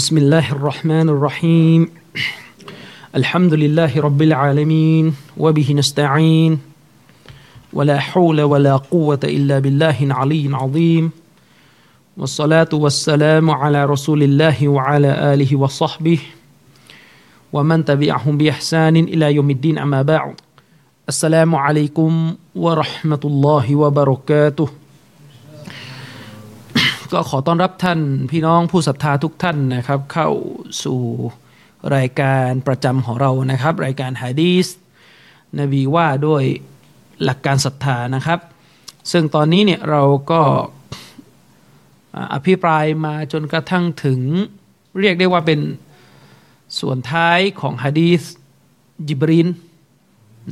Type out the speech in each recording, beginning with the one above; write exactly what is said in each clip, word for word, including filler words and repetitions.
بسم الله الرحمن الرحيم الحمد لله رب العالمين وبه نستعين ولا حول ولا قوة إلا بالله العلي العظيم والصلاة والسلام على رسول الله وعلى آله وصحبه ومن تبعهم بإحسان إلى يوم الدين أما بعد السلام عليكم ورحمة الله وبركاتهก็ขอต้อนรับท่านพี่น้องผู้ศรัทธาทุกท่านนะครับเข้าสู่รายการประจำของเรานะครับรายการหะดีษนบีว่าด้วยหลักการศรัทธานะครับซึ่งตอนนี้เนี่ยเราก็อภิปรายมาจนกระทั่งถึงเรียกได้ว่าเป็นส่วนท้ายของหะดีษญิบรีล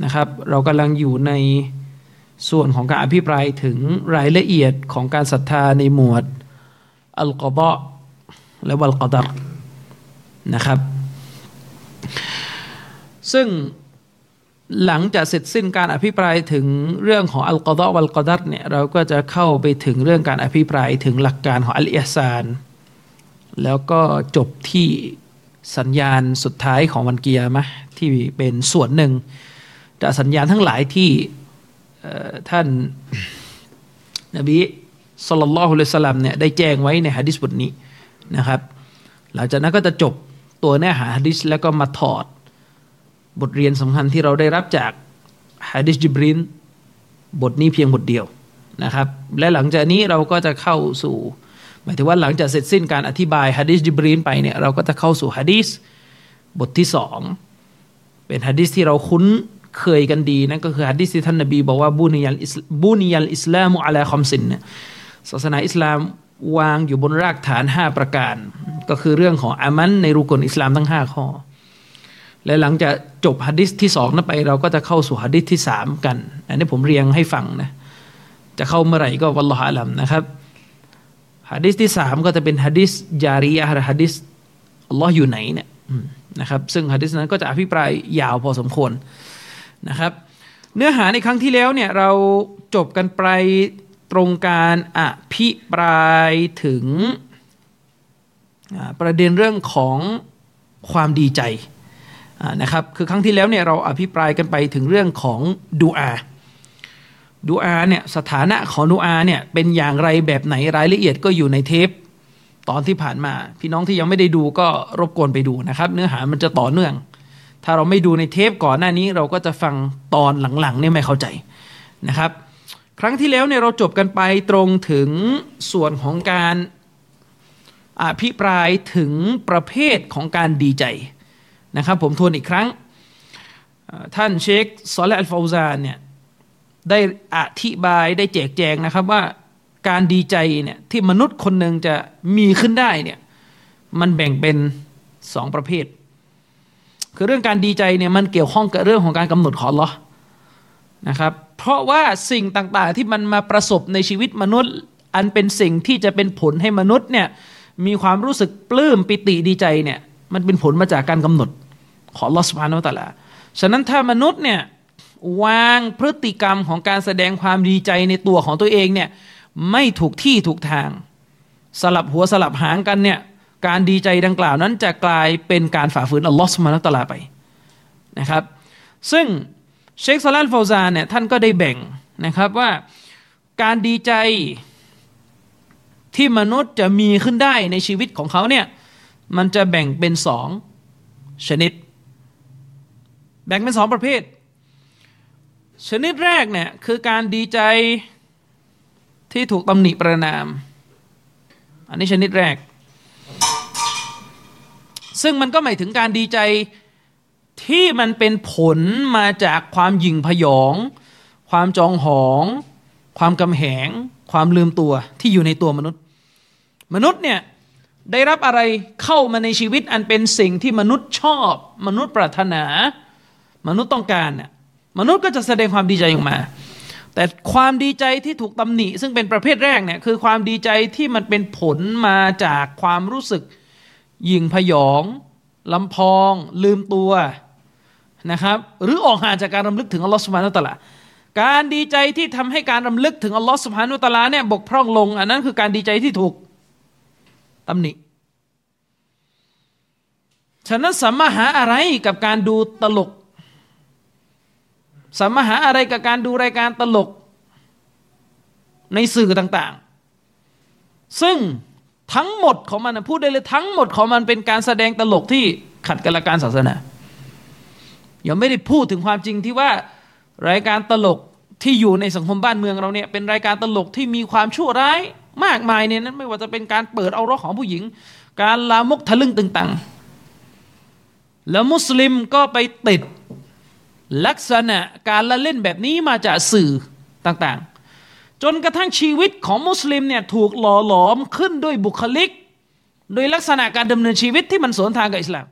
นะครับเรากำลังอยู่ในส่วนของการอภิปรายถึงรายละเอียดของการศรัทธาในหมวดอัลกอฎอและวัลกอดัรนะครับซึ่งหลังจากเสร็จสิ้นการอภิปรายถึงเรื่องของอัลกอฎอวัลกอดัรเนี่ยเราก็จะเข้าไปถึงเรื่องการอภิปรายถึงหลักการของอัลอิห์ซานแล้วก็จบที่สัญญาณสุดท้ายของวันกิยามะห์ที่เป็นส่วนหนึ่งจากสัญญาณทั้งหลายที่ท่านนบีศ็อลลัลลอฮุอะลัยฮิวะซัลลัมเนี่ยได้แจ้งไว้ในหะดีษบทนี้นะครับหลังจากนั้นก็จะจบตัวเนื้อหาหะดีษแล้วก็มาถอดบทเรียนสำคัญที่เราได้รับจากหะดีษญิบรีลบทนี้เพียงบทเดียวนะครับและหลังจากนี้เราก็จะเข้าสู่หมายถึงว่าหลังจากเสร็จสิ้นการอธิบายหะดีษญิบรีลไปเนี่ยเราก็จะเข้าสู่หะดีษบทที่สองเป็นหะดีษที่เราคุ้นเคยกันดีนั่นก็คือหะดีษที่ท่านนบีบอกว่าบุนิยัลบุนิยัลอิสลามุอะลาคอมซินศาสนาอิสลามวางอยู่บนรากฐานห้าประการก็คือเรื่องของอามันในรุกนอิสลามทั้งห้าข้อและหลังจากจบหะดีษที่สองนั้นไปเราก็จะเข้าสู่หะดีษที่สามกันอันนี้ผมเรียงให้ฟังนะจะเข้าเมื่อไหร่ก็วัลลอฮุอะลัมนะครับหะดีษที่สามก็จะเป็นหะดีษญาริยะฮ์หรือหะดีษอัลเลาะห์อยู่ไหนเนี่ยนะครับซึ่งหะดีษนั้นก็จะอภิปรายยาวพอสมควรนะครับเนื้อหาในครั้งที่แล้วเนี่ยเราจบกันไปตรงการอภิปรายถึงประเด็นเรื่องของความดีใจนะครับคือครั้งที่แล้วเนี่ยเราอภิปรายกันไปถึงเรื่องของดุอาดุอาเนี่ยสถานะของดุอาเนี่ยเป็นอย่างไรแบบไหนรายละเอียดก็อยู่ในเทปตอนที่ผ่านมาพี่น้องที่ยังไม่ได้ดูก็รบกวนไปดูนะครับเนื้อหามันจะต่อเนื่องถ้าเราไม่ดูในเทปก่อนหน้านี้เราก็จะฟังตอนหลังๆนี่ไม่เข้าใจนะครับครั้งที่แล้วเนี่ยเราจบกันไปตรงถึงส่วนของการอภิปรายถึงประเภทของการดีใจนะครับผมทวนอีกครั้งท่านเชคซอเลห์ อัลฟาวซานเนี่ยได้อธิบายได้แจกแจงนะครับว่าการดีใจเนี่ยที่มนุษย์คนหนึ่งจะมีขึ้นได้เนี่ยมันแบ่งเป็นสองประเภทคือเรื่องการดีใจเนี่ยมันเกี่ยวข้องกับเรื่องของการกำหนดของอัลเลาะห์นะครับเพราะว่าสิ่งต่างๆที่มันมาประสบในชีวิตมนุษย์อันเป็นสิ่งที่จะเป็นผลให้มนุษย์เนี่ยมีความรู้สึกปลื้มปิติดีใจเนี่ยมันเป็นผลมาจากการกำหนดของอัลเลาะห์ซุบฮานะฮูวะตะอาลาฉะนั้นถ้ามนุษย์เนี่ยวางพฤติกรรมของการแสดงความดีใจในตัวของตัวเองเนี่ยไม่ถูกที่ถูกทางสลับหัวสลับหางกันเนี่ยการดีใจดังกล่าวนั้นจะกลายเป็นการฝ่าฝืนอัลลอฮฺซุบฮานะฮูวะตะอาลาไปนะครับซึ่งเชคซอเลห์ อัลฟาวซานเนี่ยท่านก็ได้แบ่งนะครับว่าการดีใจที่มนุษย์จะมีขึ้นได้ในชีวิตของเขาเนี่ยมันจะแบ่งเป็นสองชนิดแบ่งเป็นสองประเภทชนิดแรกเนี่ยคือการดีใจที่ถูกตำหนิประณามอันนี้ชนิดแรกซึ่งมันก็หมายถึงการดีใจที่มันเป็นผลมาจากความหยิ่งพยองความจองหองความกำแหงความลืมตัวที่อยู่ในตัวมนุษย์มนุษย์เนี่ยได้รับอะไรเข้ามาในชีวิตอันเป็นสิ่งที่มนุษย์ชอบมนุษย์ปรารถนามนุษย์ต้องการน่ะมนุษย์ก็จะแสดงความดีใจออกมาแต่ความดีใจที่ถูกตำหนิซึ่งเป็นประเภทแรกเนี่ยคือความดีใจที่มันเป็นผลมาจากความรู้สึกยิ่งพยองลำพองลืมตัวนะครับหรือออกห่างจากการรำลึกถึงอัลลอฮฺซุบฮานะฮูวะตะอาลาการดีใจที่ทำให้การรำลึกถึงอัลลอฮฺซุบฮานะฮูวะตะอาลาเนี่ยบกพร่องลงอันนั้นคือการดีใจที่ถูกตำหนิ ะนั้นสัมมหาอะไรกับการดูตลกสัมมหาอะไรกับการดูรายการตลกในสื่อต่างๆซึ่งทั้งหมดของมันพูดได้เลยทั้งหมดของมันเป็นการแสดงตลกที่ขัดกับหลักการศาสนายังไม่ได้พูดถึงความจริงที่ว่ารายการตลกที่อยู่ในสังคมบ้านเมืองเราเนี่ยเป็นรายการตลกที่มีความชั่วร้ายมากมายเนี่ยนั้นไม่ว่าจะเป็นการเปิดเอาร้องของผู้หญิงการลามกทะลึ่งตึงตังแล้วมุสลิมก็ไปติดลักษณะการละเล่นแบบนี้มาจากสื่อต่างๆจนกระทั่งชีวิตของมุสลิมเนี่ยถูกหล่อหลอมขึ้นด้วยบุคลิกโดยลักษณะการดำเนินชีวิตที่มันสวนทางกับอิสลาม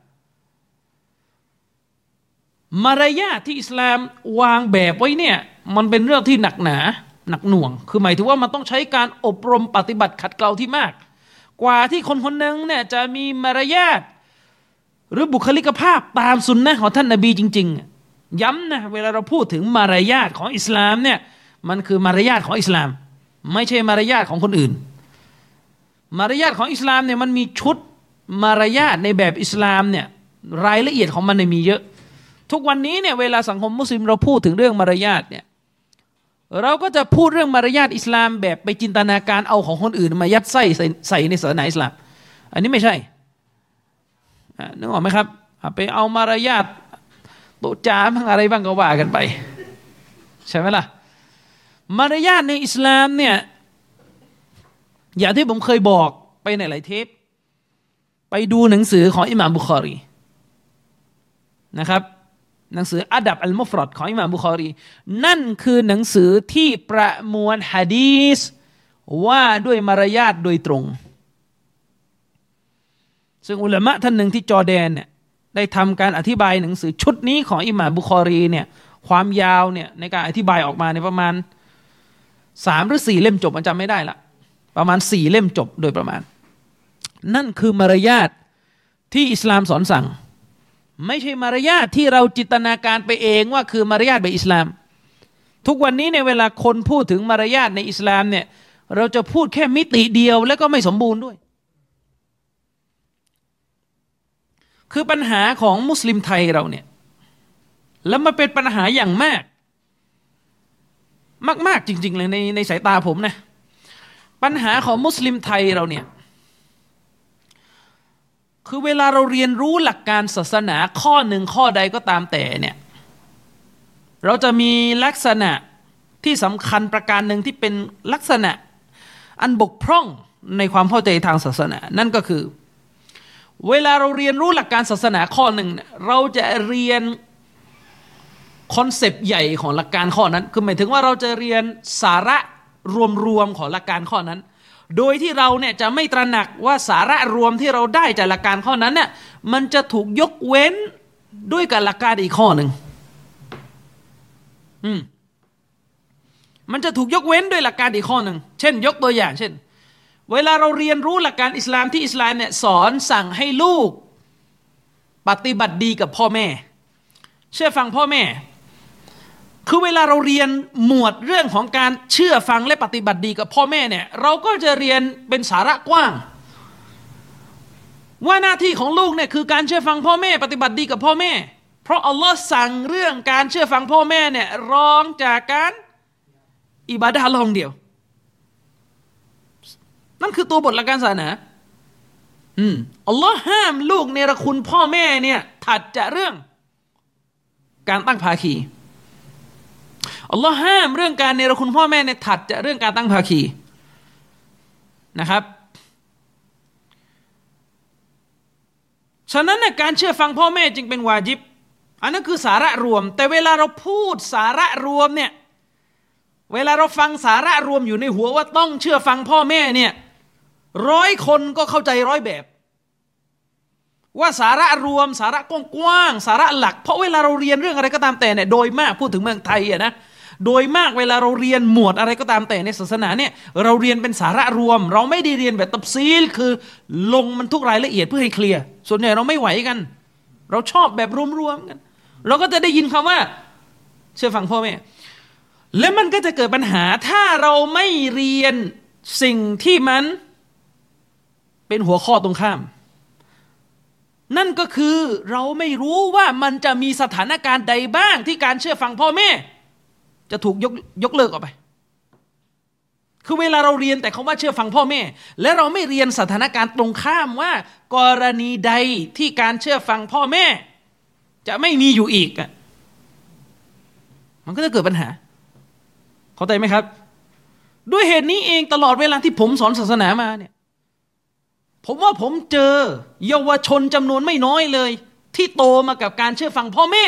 มารยาทที่อิสลามวางแบบไว้เนี่ยมันเป็นเรื่องที่หนักหนาหนักหน่วงคือหมายถึงว่ามันต้องใช้การอบรมปฏิบัติขัดเกลาที่มากกว่าที่คนคนหนึ่งเนี่ยจะมีมารยาทหรือบุคลิกภาพตามสุนนะของท่านนบีจริงๆย้ำนะเวลาเราพูดถึงมารยาทของอิสลามเนี่ยมันคือมารยาทของอิสลามไม่ใช่มารยาทของคนอื่นมารยาทของอิสลามเนี่ยมันมีชุดมารยาทในแบบอิสลามเนี่ยรายละเอียดของมันเนี่ยมีเยอะทุกวันนี้เนี่ยเวลาสังคมมุสลิมเราพูดถึงเรื่องมารยาทเนี่ยเราก็จะพูดเรื่องมารยาทอิสลามแบบไปจินตนาการเอาของคนอื่นมายัดไส้ใส่ในศาสนาอิสลามอันนี้ไม่ใช่นึกออกไหมครับไปเอามารยาทโตจามั่งอะไรบ้างก็ว่ากันไปใช่ไหมล่ะมารยาทในอิสลามเนี่ยอย่างที่ผมเคยบอกไปในหลายเทปไปดูหนังสือของอิหม่ามบุคอรีนะครับหนังสืออัดับอัลมุฟรอดของอิหม่ามบุคอรีนั่นคือหนังสือที่ประมวลหะดีษว่าด้วยมารยาทโดยตรงซึ่งอุลามะท่านหนึ่งที่จอร์แดนเนี่ยได้ทำการอธิบายหนังสือชุดนี้ของอิหม่ามบุคอรีเนี่ยความยาวเนี่ยในการอธิบายออกมาในประมาณสามหรือสี่เล่มจบมันจำไม่ได้ละประมาณสี่เล่มจบโดยประมาณนั่นคือมารยาทที่อิสลามสอนสั่งไม่ใช่มารยาทที่เราจินตนาการไปเองว่าคือมารยาทแบบอิสลามทุกวันนี้ในเวลาคนพูดถึงมารยาทในอิสลามเนี่ยเราจะพูดแค่มิติเดียวแล้วก็ไม่สมบูรณ์ด้วยคือปัญหาของมุสลิมไทยเราเนี่ยแล้วมันเป็นปัญหาอย่างมากมากๆจริงๆเลยในในสายตาผมนะปัญหาของมุสลิมไทยเราเนี่ยคือเวลาเราเรียนรู้หลักการศาสนาข้อหนึ่งข้อใดก็ตามแต่เนี่ยเราจะมีลักษณะที่สำคัญประการหนึ่งที่เป็นลักษณะอันบกพร่องในความเข้าใจทางศาสนานั่นก็คือเวลาเราเรียนรู้หลักการศาสนาข้อหนึ่งเราจะเรียนคอนเซปต์ใหญ่ของหลักการข้อนั้นคือหมายถึงว่าเราจะเรียนสาระรวมๆของหลักการข้อนั้นโดยที่เราเนี่ยจะไม่ตระหนักว่าสาระรวมที่เราได้จากหลักการข้อนั้นเนี่ยมันจะถูกยกเว้นด้วยกับหลักการอีกข้อหนึ่งอืมมันจะถูกยกเว้นด้วยหลักการอีกข้อหนึ่งเช่นยกตัวอย่างเช่นเวลาเราเรียนรู้หลักการอิสลามที่อิสลามเนี่ยสอนสั่งให้ลูกปฏิบัติดีกับพ่อแม่เชื่อฟังพ่อแม่คือเวลาเราเรียนหมวดเรื่องของการเชื่อฟังและปฏิบัติดีกับพ่อแม่เนี่ยเราก็จะเรียนเป็นสาระกว้างว่าหน้าที่ของลูกเนี่ยคือการเชื่อฟังพ่อแม่ปฏิบัติดีกับพ่อแม่เพราะอัลลอฮ์สั่งเรื่องการเชื่อฟังพ่อแม่เนี่ยรองจากการอิบาดะห์ลองเดียวนั่นคือตัวบทหลักการศาสนาอืมอัลลอฮ์ห้ามลูกเนรคุณพ่อแม่เนี่ยถัดจากเรื่องการตั้งภาคีอัลลอฮ์ห้ามเรื่องการเนรคุณพ่อแม่ในถัดจากเรื่องการตั้งภาคีนะครับฉะนั้นเนี่ยการเชื่อฟังพ่อแม่จึงเป็นวาญิบอันนั้นคือสาระรวมแต่เวลาเราพูดสาระรวมเนี่ยเวลาเราฟังสาระรวมอยู่ในหัวว่าต้องเชื่อฟังพ่อแม่เนี่ยร้อยคนก็เข้าใจร้อยแบบว่าสาระรวมสาระกว้างๆสาระหลักเพราะเวลาเราเรียนเรื่องอะไรก็ตามแต่เนี่ยโดยมากพูดถึงเมืองไทยอ่ะนะโดยมากเวลาเราเรียนหมวดอะไรก็ตามแต่ในศาสนาเนี่ยเราเรียนเป็นสาระรวมเราไม่ได้เรียนแบบตัฟซีลคือลงมันทุกรายละเอียดเพื่อให้เคลียร์ส่วนใหญ่เราไม่ไหวกันเราชอบแบบรวมๆกันเราก็จะได้ยินคำว่าเชื่อฟังพ่อแม่และมันก็จะเกิดปัญหาถ้าเราไม่เรียนสิ่งที่มันเป็นหัวข้อตรงข้าม นั่นก็คือเราไม่รู้ว่ามันจะมีสถานการณ์ใดบ้างที่การเชื่อฟังพ่อแม่จะถูกยกยกเลิกออกไปคือเวลาเราเรียนแต่เขาว่าเชื่อฟังพ่อแม่และเราไม่เรียนสถานการณ์ตรงข้ามว่ากรณีใดที่การเชื่อฟังพ่อแม่จะไม่มีอยู่อีกอ่ะมันก็จะเกิดปัญหาเข้าใจไหมครับด้วยเหตุนี้เองตลอดเวลาที่ผมสอนศาสนามาเนี่ยผมว่าผมเจอเยาวชนจำนวนไม่น้อยเลยที่โตมากับการเชื่อฟังพ่อแม่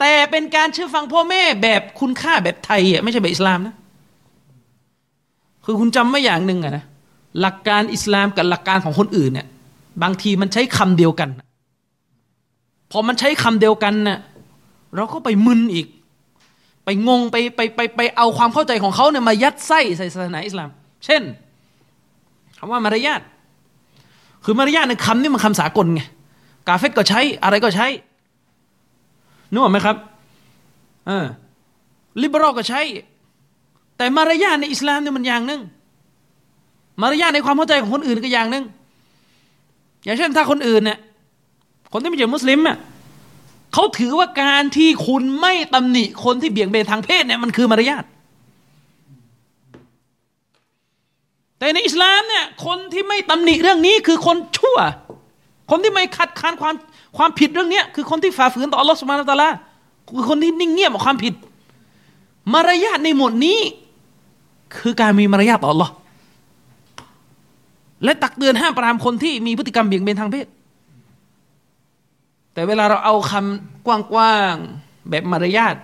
แต่เป็นการเชื่อฟังพ่อแม่แบบคุณค่าแบบไทยอ่ะไม่ใช่แบบอิสลามนะคือคุณจำไว้อย่างหนึ่งอะนะหลักการอิสลามกับหลักการของคนอื่นเนี่ยบางทีมันใช้คำเดียวกันพอมันใช้คำเดียวกันเนี่ยเราก็ไปมึนอีกไปงงไปไปไปไปเอาความเข้าใจของเขาเนี่ยมายัดไส้ใส่ศาสนาอิสลามเช่นคำว่ามารยาทคือมารยาทในคำนี่มันคำสากลไงกาเฟตก็ใช้อะไรก็ใช้นึกออกไหมครับเออลิเบอรัลก็ใช้แต่มารยาทในอิสลามเนี่ยมันอย่างนึงมารยาทในความเข้าใจของคนอื่นก็อย่างนึงอย่างเช่นถ้าคนอื่นเนี่ยคนที่ไม่ใช่มุสลิมอ่ะเขาถือว่าการที่คุณไม่ตำหนิคนที่เบี่ยงเบนทางเพศเนี่ยมันคือมารยาทแต่ในอิสลามเนี่ยคนที่ไม่ตำหนิเรื่องนี้คือคนชั่วคนที่ไม่คัดค้านความความผิดเรื่องนี้คือคนที่ฝ่าฝืนต่ออัลลอฮฺซุบฮานะฮูวะตะอาลาคือคนที่นิ่งเงียบกับความผิดมารยาทในหมวดนี้คือการมีมารยาทต่อ Allah และตักเตือนห้ามปรามคนที่มีพฤติกรรมเบี่ยงเบนทางเพศแต่เวลาเราเอาคำกว้างๆแบบมารยาท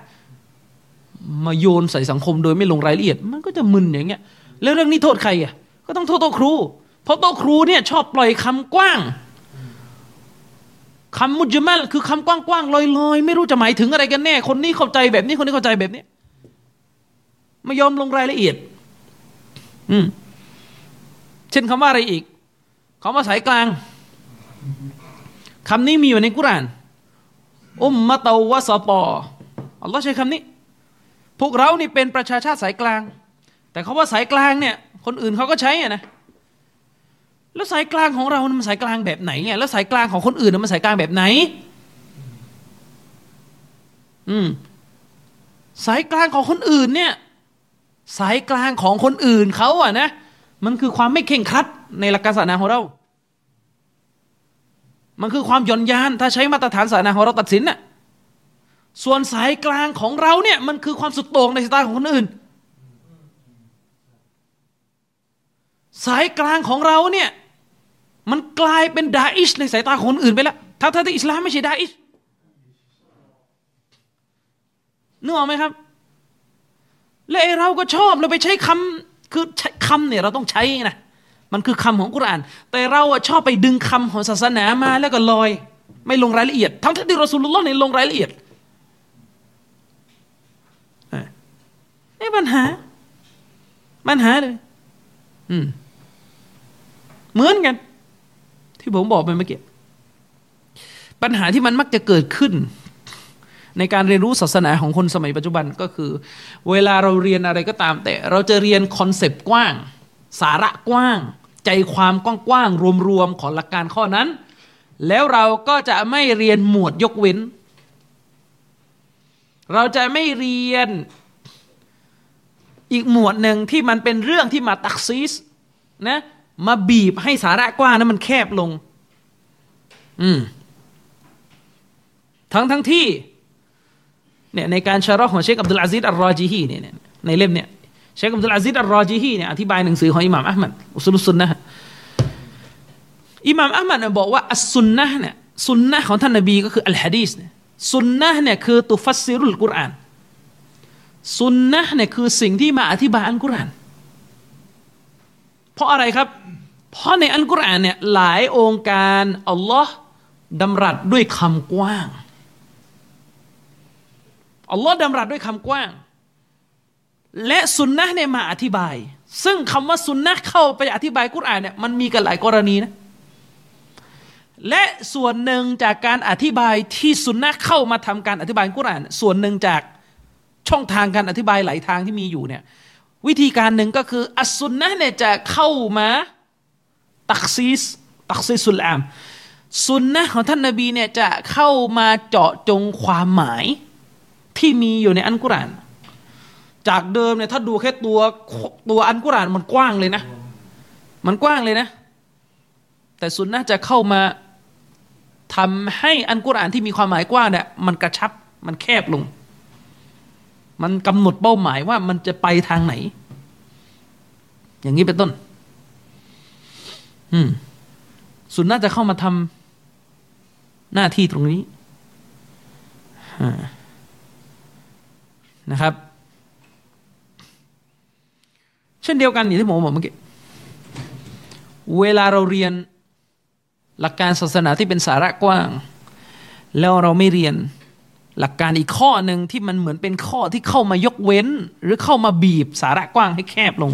มาโยนใส่สังคมโดยไม่ลงรายละเอียดมันก็จะมึนอย่างเงี้ยแล้วเรื่องนี้โทษใครอ่ะก็ต้องโทษโต๊ะครูเพราะโต๊ะครูเนี่ยชอบปล่อยคำกว้างคำมุจมัลคือคำกว้างๆลอยๆไม่รู้จะหมายถึงอะไรกันแน่คนนี้เข้าใจแบบนี้คนนี้เข้าใจแบบนี้ไม่ยอมลงรายละเอียดอืมเช่นคำว่าอะไรอีกคำว่าสายกลางคำนี้มีอยู่ในกุรอานอุมมะตะวะสะตออัลเลาะห์ใช้คำนี้พวกเรานี่เป็นประชาชาติสายกลางแต่คำว่าสายกลางเนี่ยคนอื่นเขาก็ใช้อ่ะนะแล้วสายกลางของเรามันสายกลางแบบไหนเนี่ยแล้วสายกลางของคนอื่นมันสายกลางแบบไหนอืมสายกลางของคนอื่นเนี่ยสายกลางของคนอื่นเขาอะนะมันคือความไม่เข่งครัดในหลักการศาสนาของเรามันคือความหย่อนยานถ้าใช้มาตรฐานศาสนาของเราตัดสินน่ะส่วนสายกลางของเราเนี่ยมันคือความสุดโต่งในสายตาของคนอื่นสายกลางของเราเนี่ยมันกลายเป็นดาอิชในสายตาของคนอื่นไปแล้วทั้งที่อิสลามไม่ใช่ดาอิชนึกออกไหมครับและไอ้เราก็ชอบเราไปใช้คำคือคำเนี่ยเราต้องใช้นะมันคือคำของกุรอานแต่เราอะชอบไปดึงคำของศาสนามาแล้วก็ลอยไม่ลงรายละเอียดทั้งที่รอซูลุลลอฮ์เนี่ยลงรายละเอียดนี่ปัญหาปัญหาเลยอืมเหมือนกันที่ผมบอกไปเมื่อกี้ปัญหาที่มันมักจะเกิดขึ้นในการเรียนรู้ศาสนาของคนสมัยปัจจุบันก็คือเวลาเราเรียนอะไรก็ตามแต่เราจะเรียนคอนเซปต์กว้างสาระกว้างใจความกว้างๆรวมๆของหลักการข้อนั้นแล้วเราก็จะไม่เรียนหมวดยกเว้นเราจะไม่เรียนอีกหมวดหนึ่งที่มันเป็นเรื่องที่มาตักซีสนะมาบีบให้สาระกว้างนั้นมันแคบลงอืมทั้งทั้งที่เนี่ยในการชะเราะห์ของเชคอับดุลอาซีซอัรรอญิฮีเนี่ยในเล่มเนี่ยเชคอับดุลอาซีซอัรรอญิฮีเนี่ยอธิบายหนังสือของอิหม่ามอะห์มัดอุซูลุสซุนนะห์อิหม่ามอะห์มัดเนี่ยบอกว่าอัสซุนนะห์เนี่ยซุนนะห์ของท่านนบีก็คืออัลหะดีษเนี่ยซุนนะห์เนี่ยคือตุฟัสซิรุลกุรอานซุนนะห์เนี่ยคือสิ่งที่มาอธิบายอัลกุรอานเพราะอะไรครับเพราะในอัลกุรอานเนี่ยหลายองค์การอัลเลาะห์ดำรัสด้วยคำกว้างอัลลอฮ์ดำรัสด้วยคำกว้างและซุนนะห์เนี่ยมาอธิบายซึ่งคำว่าซุนนะห์เข้าไปอธิบายกุรอานเนี่ยมันมีกันหลายกรณีนะและส่วนหนึ่งจากการอธิบายที่ซุนนะห์เข้ามาทำการอธิบายกุรอานส่วนหนึ่งจากช่องทางการอธิบายหลายทางที่มีอยู่เนี่ยวิธีการหนึ่งก็คืออัสซุนนะห์เนี่ยจะเข้ามาตักซีสตักซีสุลอาม สุนนะของท่านนบีเนี่ยจะเข้ามาเจาะจงความหมายที่มีอยู่ในอัลกุรอานจากเดิมเนี่ยถ้าดูแค่ตัวตัวอัลกุรอานมันกว้างเลยนะมันกว้างเลยนะแต่สุนนะจะเข้ามาทำให้อัลกุรอานที่มีความหมายกว้างเนี่ยมันกระชับมันแคบลงมันกำหนดเป้าหมายว่ามันจะไปทางไหนอย่างนี้เป็นต้นอืมสุนนะจะเข้ามาทำหน้าที่ตรงนี้นะครับเช่นเดียวกันอย่างที่ผมบอกเมื่อกี้เวลาเราเรียนหลักการศาสนาที่เป็นสาระกว้างแล้วเราไม่เรียนหลักการอีกข้อหนึ่งที่มันเหมือนเป็นข้อที่เข้ามายกเว้นหรือเข้ามาบีบสาระกว้างให้แคบลง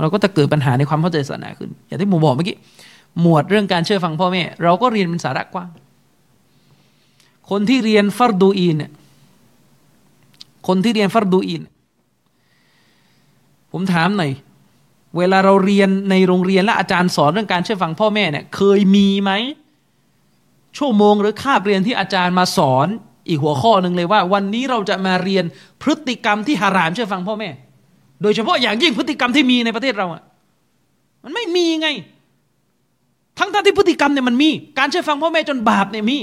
เราก็จะเกิดปัญหาในความเข้าใจศาสนาขึ้นอย่างที่ผมบอกเมื่อกี้หมวดเรื่องการเชื่อฟังพ่อแม่เราก็เรียนเป็นสาระกว้างคนที่เรียนฟัรดูอีนเนี่ยคนที่เรียนฟัรดูอีนผมถามหน่อยเวลาเราเรียนในโรงเรียนและอาจารย์สอนเรื่องการเชื่อฟังพ่อแม่เนี่ยเคยมีไหมชั่วโมงหรือคาบเรียนที่อาจารย์มาสอนอีกหัวข้อนึงเลยว่าวันนี้เราจะมาเรียนพฤติกรรมที่หะรามเชื่อฟังพ่อแม่โดยเฉพาะอย่างยิ่งพฤติกรรมที่มีในประเทศเราอ่ะมันไม่มีไงทั้งๆ ท, ที่พฤติกรรมเนี่ยมันมีการเชื่อฟังพ่อแม่จนบาปเนี่ยมี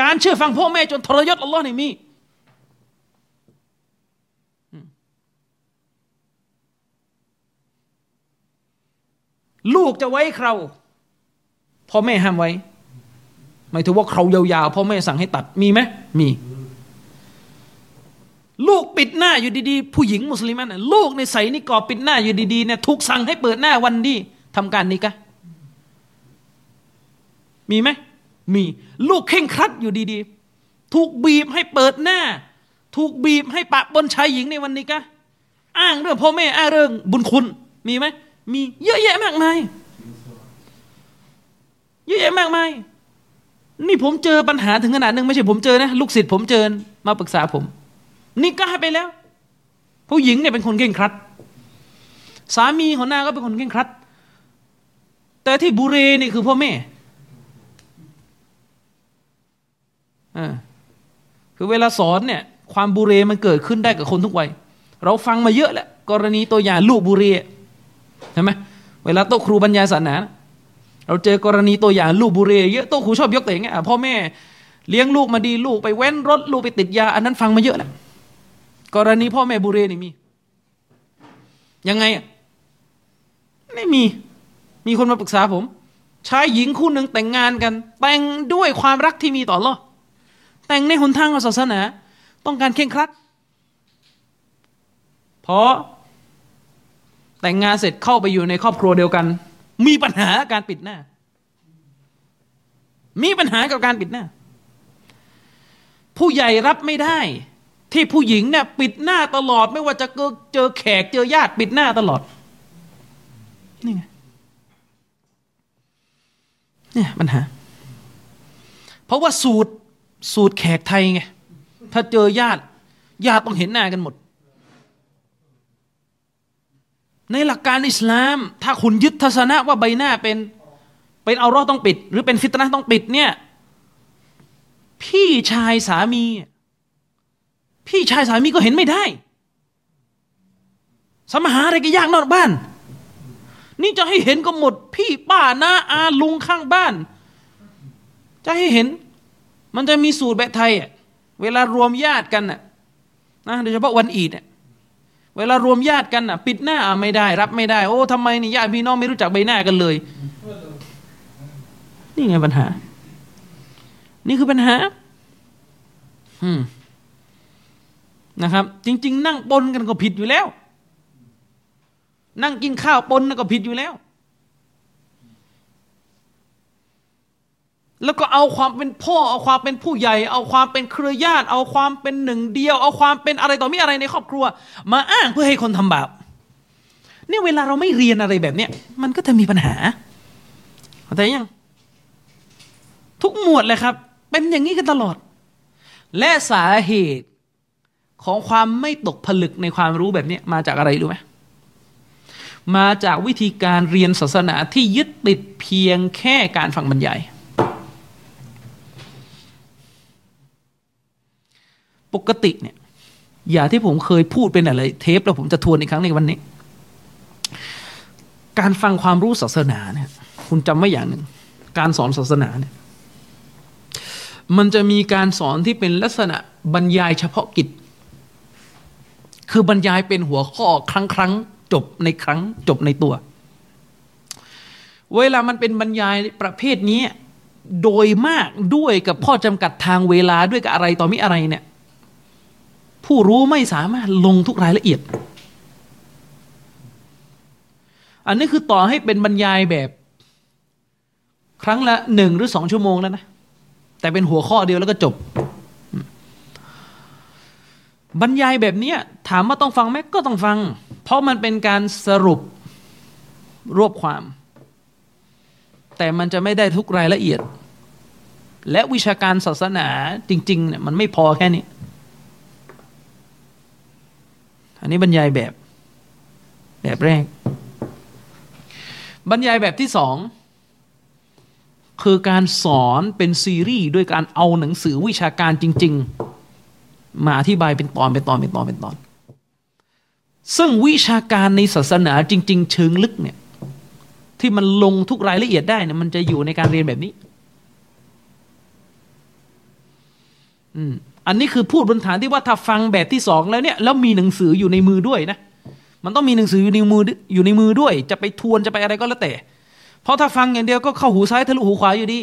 การเชื่อฟังพ่อแม่จนทรยศอัลเลาะห์เนี่ยมีลูกจะไว้เคราพ่อแม่ห้ามไว้หมายถึงว่าเครายาวๆพ่อแม่สั่งให้ตัดมีไหมมีลูกปิดหน้าอยู่ดีๆผู้หญิงมุสลิมะนะลูกในใส่นิกอบปิดหน้าอยู่ดีๆเนี่ยถูกสั่งให้เปิดหน้าวันที่ทำการนิกะห์มีไหมมีลูกเคร่งครัดอยู่ดีๆถูกบีบให้เปิดหน้าถูกบีบให้ปะปนชายหญิงในวันนิกะห์อ้างเรื่องพ่อแม่อ้างเรื่องบุญคุณมีไหมมีเยอะแยะมากมายเยอะแยะมากมายนี่ผมเจอปัญหาถึงขนาดนึงไม่ใช่ผมเจอนะลูกศิษย์ผมเจอมาปรึกษาผมนิกะห์ไปแล้วผู้หญิงเนี่ยเป็นคนเคร่งครัดสามีของนางก็เป็นคนเคร่งครัดแต่ที่บุเรนี่คือพ่อแม่อ่าคือเวลาสอนเนี่ยความบุเรมันเกิดขึ้นได้กับคนทุกวัยเราฟังมาเยอะแล้วกรณีตัวอย่างลูกบุเรใช่ไหมเวลาโต๊ะครูบรรยายศาสนาเราเจอกรณีตัวอย่างลูกบุเรเยอะโต๊ะครูชอบยกตัวอย่างเงี้ยพ่อแม่เลี้ยงลูกมาดีลูกไปแว้นรถลูกไปติดยาอันนั้นฟังมาเยอะแล้วกรณีพ่อแม่บุเรนี่มียังไงอ่ะไม่มีมีคนมาปรึกษาผมชายหญิงคู่หนึ่งแต่งงานกันแต่งด้วยความรักที่มีต่ออัลเลาะห์แต่งในหนทางของศาสนาต้องการเคร่งครัดเพราะแต่งงานเสร็จเข้าไปอยู่ในครอบครัวเดียวกันมีปัญหาการปิดหน้ามีปัญหากับการปิดหน้าผู้ใหญ่รับไม่ได้ที่ผู้หญิงเนี่ยปิดหน้าตลอดไม่ว่าจะเจอแขกเจอญาติปิดหน้าตลอดนี่ไงเนี่ยปัญหาเพราะว่าสูตรสูตรแขกไทยไงถ้าเจอญาติญาติต้องเห็นหน้ากันหมดในหลักการอิสลามถ้าคุณยึดทัศนะว่าใบหน้าเป็นเป็นเอารอดต้องปิดหรือเป็นฟิตนะห์ต้องปิดเนี่ยพี่ชายสามีพี่ชายสามีก็เห็นไม่ได้สมหาอะไรก็ยากนอกบ้านนี่จะให้เห็นก็หมดพี่ป้าน้าอาลุงข้างบ้านจะให้เห็นมันจะมีสูตรแบบไทยอ่ะเวลารวมญาติกันน่ะนะโดยเฉพาะวันอีดเนี่ยเวลารวมญาติกันน่ะปิดหน้าไม่ได้รับไม่ได้โอ้ทำไมนี่ญาติพี่น้องไม่รู้จักใบหน้ากันเลยนี่ไงปัญหานี่คือปัญหาอืมนะครับจริงๆนั่งปนกันก็ผิดอยู่แล้วนั่งกินข้าวปนก็ผิดอยู่แล้วแล้วก็เอาความเป็นพ่อเอาความเป็นผู้ใหญ่เอาความเป็นเครือญาติเอาความเป็นหนึ่งเดียวเอาความเป็นอะไรต่อมีอะไรในครอบครัวมาอ้างเพื่อให้คนทำบาปนี่เวลาเราไม่เรียนอะไรแบบเนี้ยมันก็จะมีปัญหาเข้าใจยังทุกหมวดเลยครับเป็นอย่างนี้กันตลอดและสาเหตุของความไม่ตกผลึกในความรู้แบบนี้มาจากอะไรรู้ไหมมาจากวิธีการเรียนศาสนาที่ยึดติดเพียงแค่การฟังบรรยาย ปกติเนี่ยอย่าที่ผมเคยพูดเป็นอะไรเทปแล้วผมจะทวนอีกครั้งในวันนี้การฟังความรู้ศาสนาเนี่ยคุณจำไว้อย่างหนึ่งการสอนศาสนาเนี่ยมันจะมีการสอนที่เป็นลักษณะบรรยายเฉพาะกิจคือบรรยายเป็นหัวข้อครั้งครั้งจบในครั้งจบในตัวเวลามันเป็นบรรยายประเภทนี้โดยมากด้วยกับข้อจำกัดทางเวลาด้วยกับอะไรต่อมิอะไรเนี่ยผู้รู้ไม่สามารถลงทุกรายละเอียดอันนี้คือต่อให้เป็นบรรยายแบบครั้งละหนึ่งหรือสองชั่วโมงแล้วนะแต่เป็นหัวข้อเดียวแล้วก็จบบรรยายแบบนี้ถามว่าต้องฟังไหมก็ต้องฟังเพราะมันเป็นการสรุปรวบความแต่มันจะไม่ได้ทุกรายละเอียดและวิชาการศาสนาจริงๆเนี่ยมันไม่พอแค่นี้อันนี้บรรยายแบบแบบแรกบรรยายแบบที่สองคือการสอนเป็นซีรีส์ด้วยการเอาหนังสือวิชาการจริงๆมาอธิบายเป็นตอนเป็นตอนเป็นตอนเป็นตอนซึ่งวิชาการในศาสนาจริงๆเชิงลึกเนี่ยที่มันลงทุกรายละเอียดได้เนี่ยมันจะอยู่ในการเรียนแบบนี้อืมอันนี้คือพูดบนฐานที่ว่าถ้าฟังแบบที่สองแล้วเนี่ยแล้วมีหนังสืออยู่ในมือด้วยนะมันต้องมีหนังสืออยู่ในมืออยู่ในมือด้วยจะไปทวนจะไปอะไรก็แล้วแต่เพราะถ้าฟังอย่างเดียวก็เข้าหูซ้ายทะลุหูขวาอยู่ดี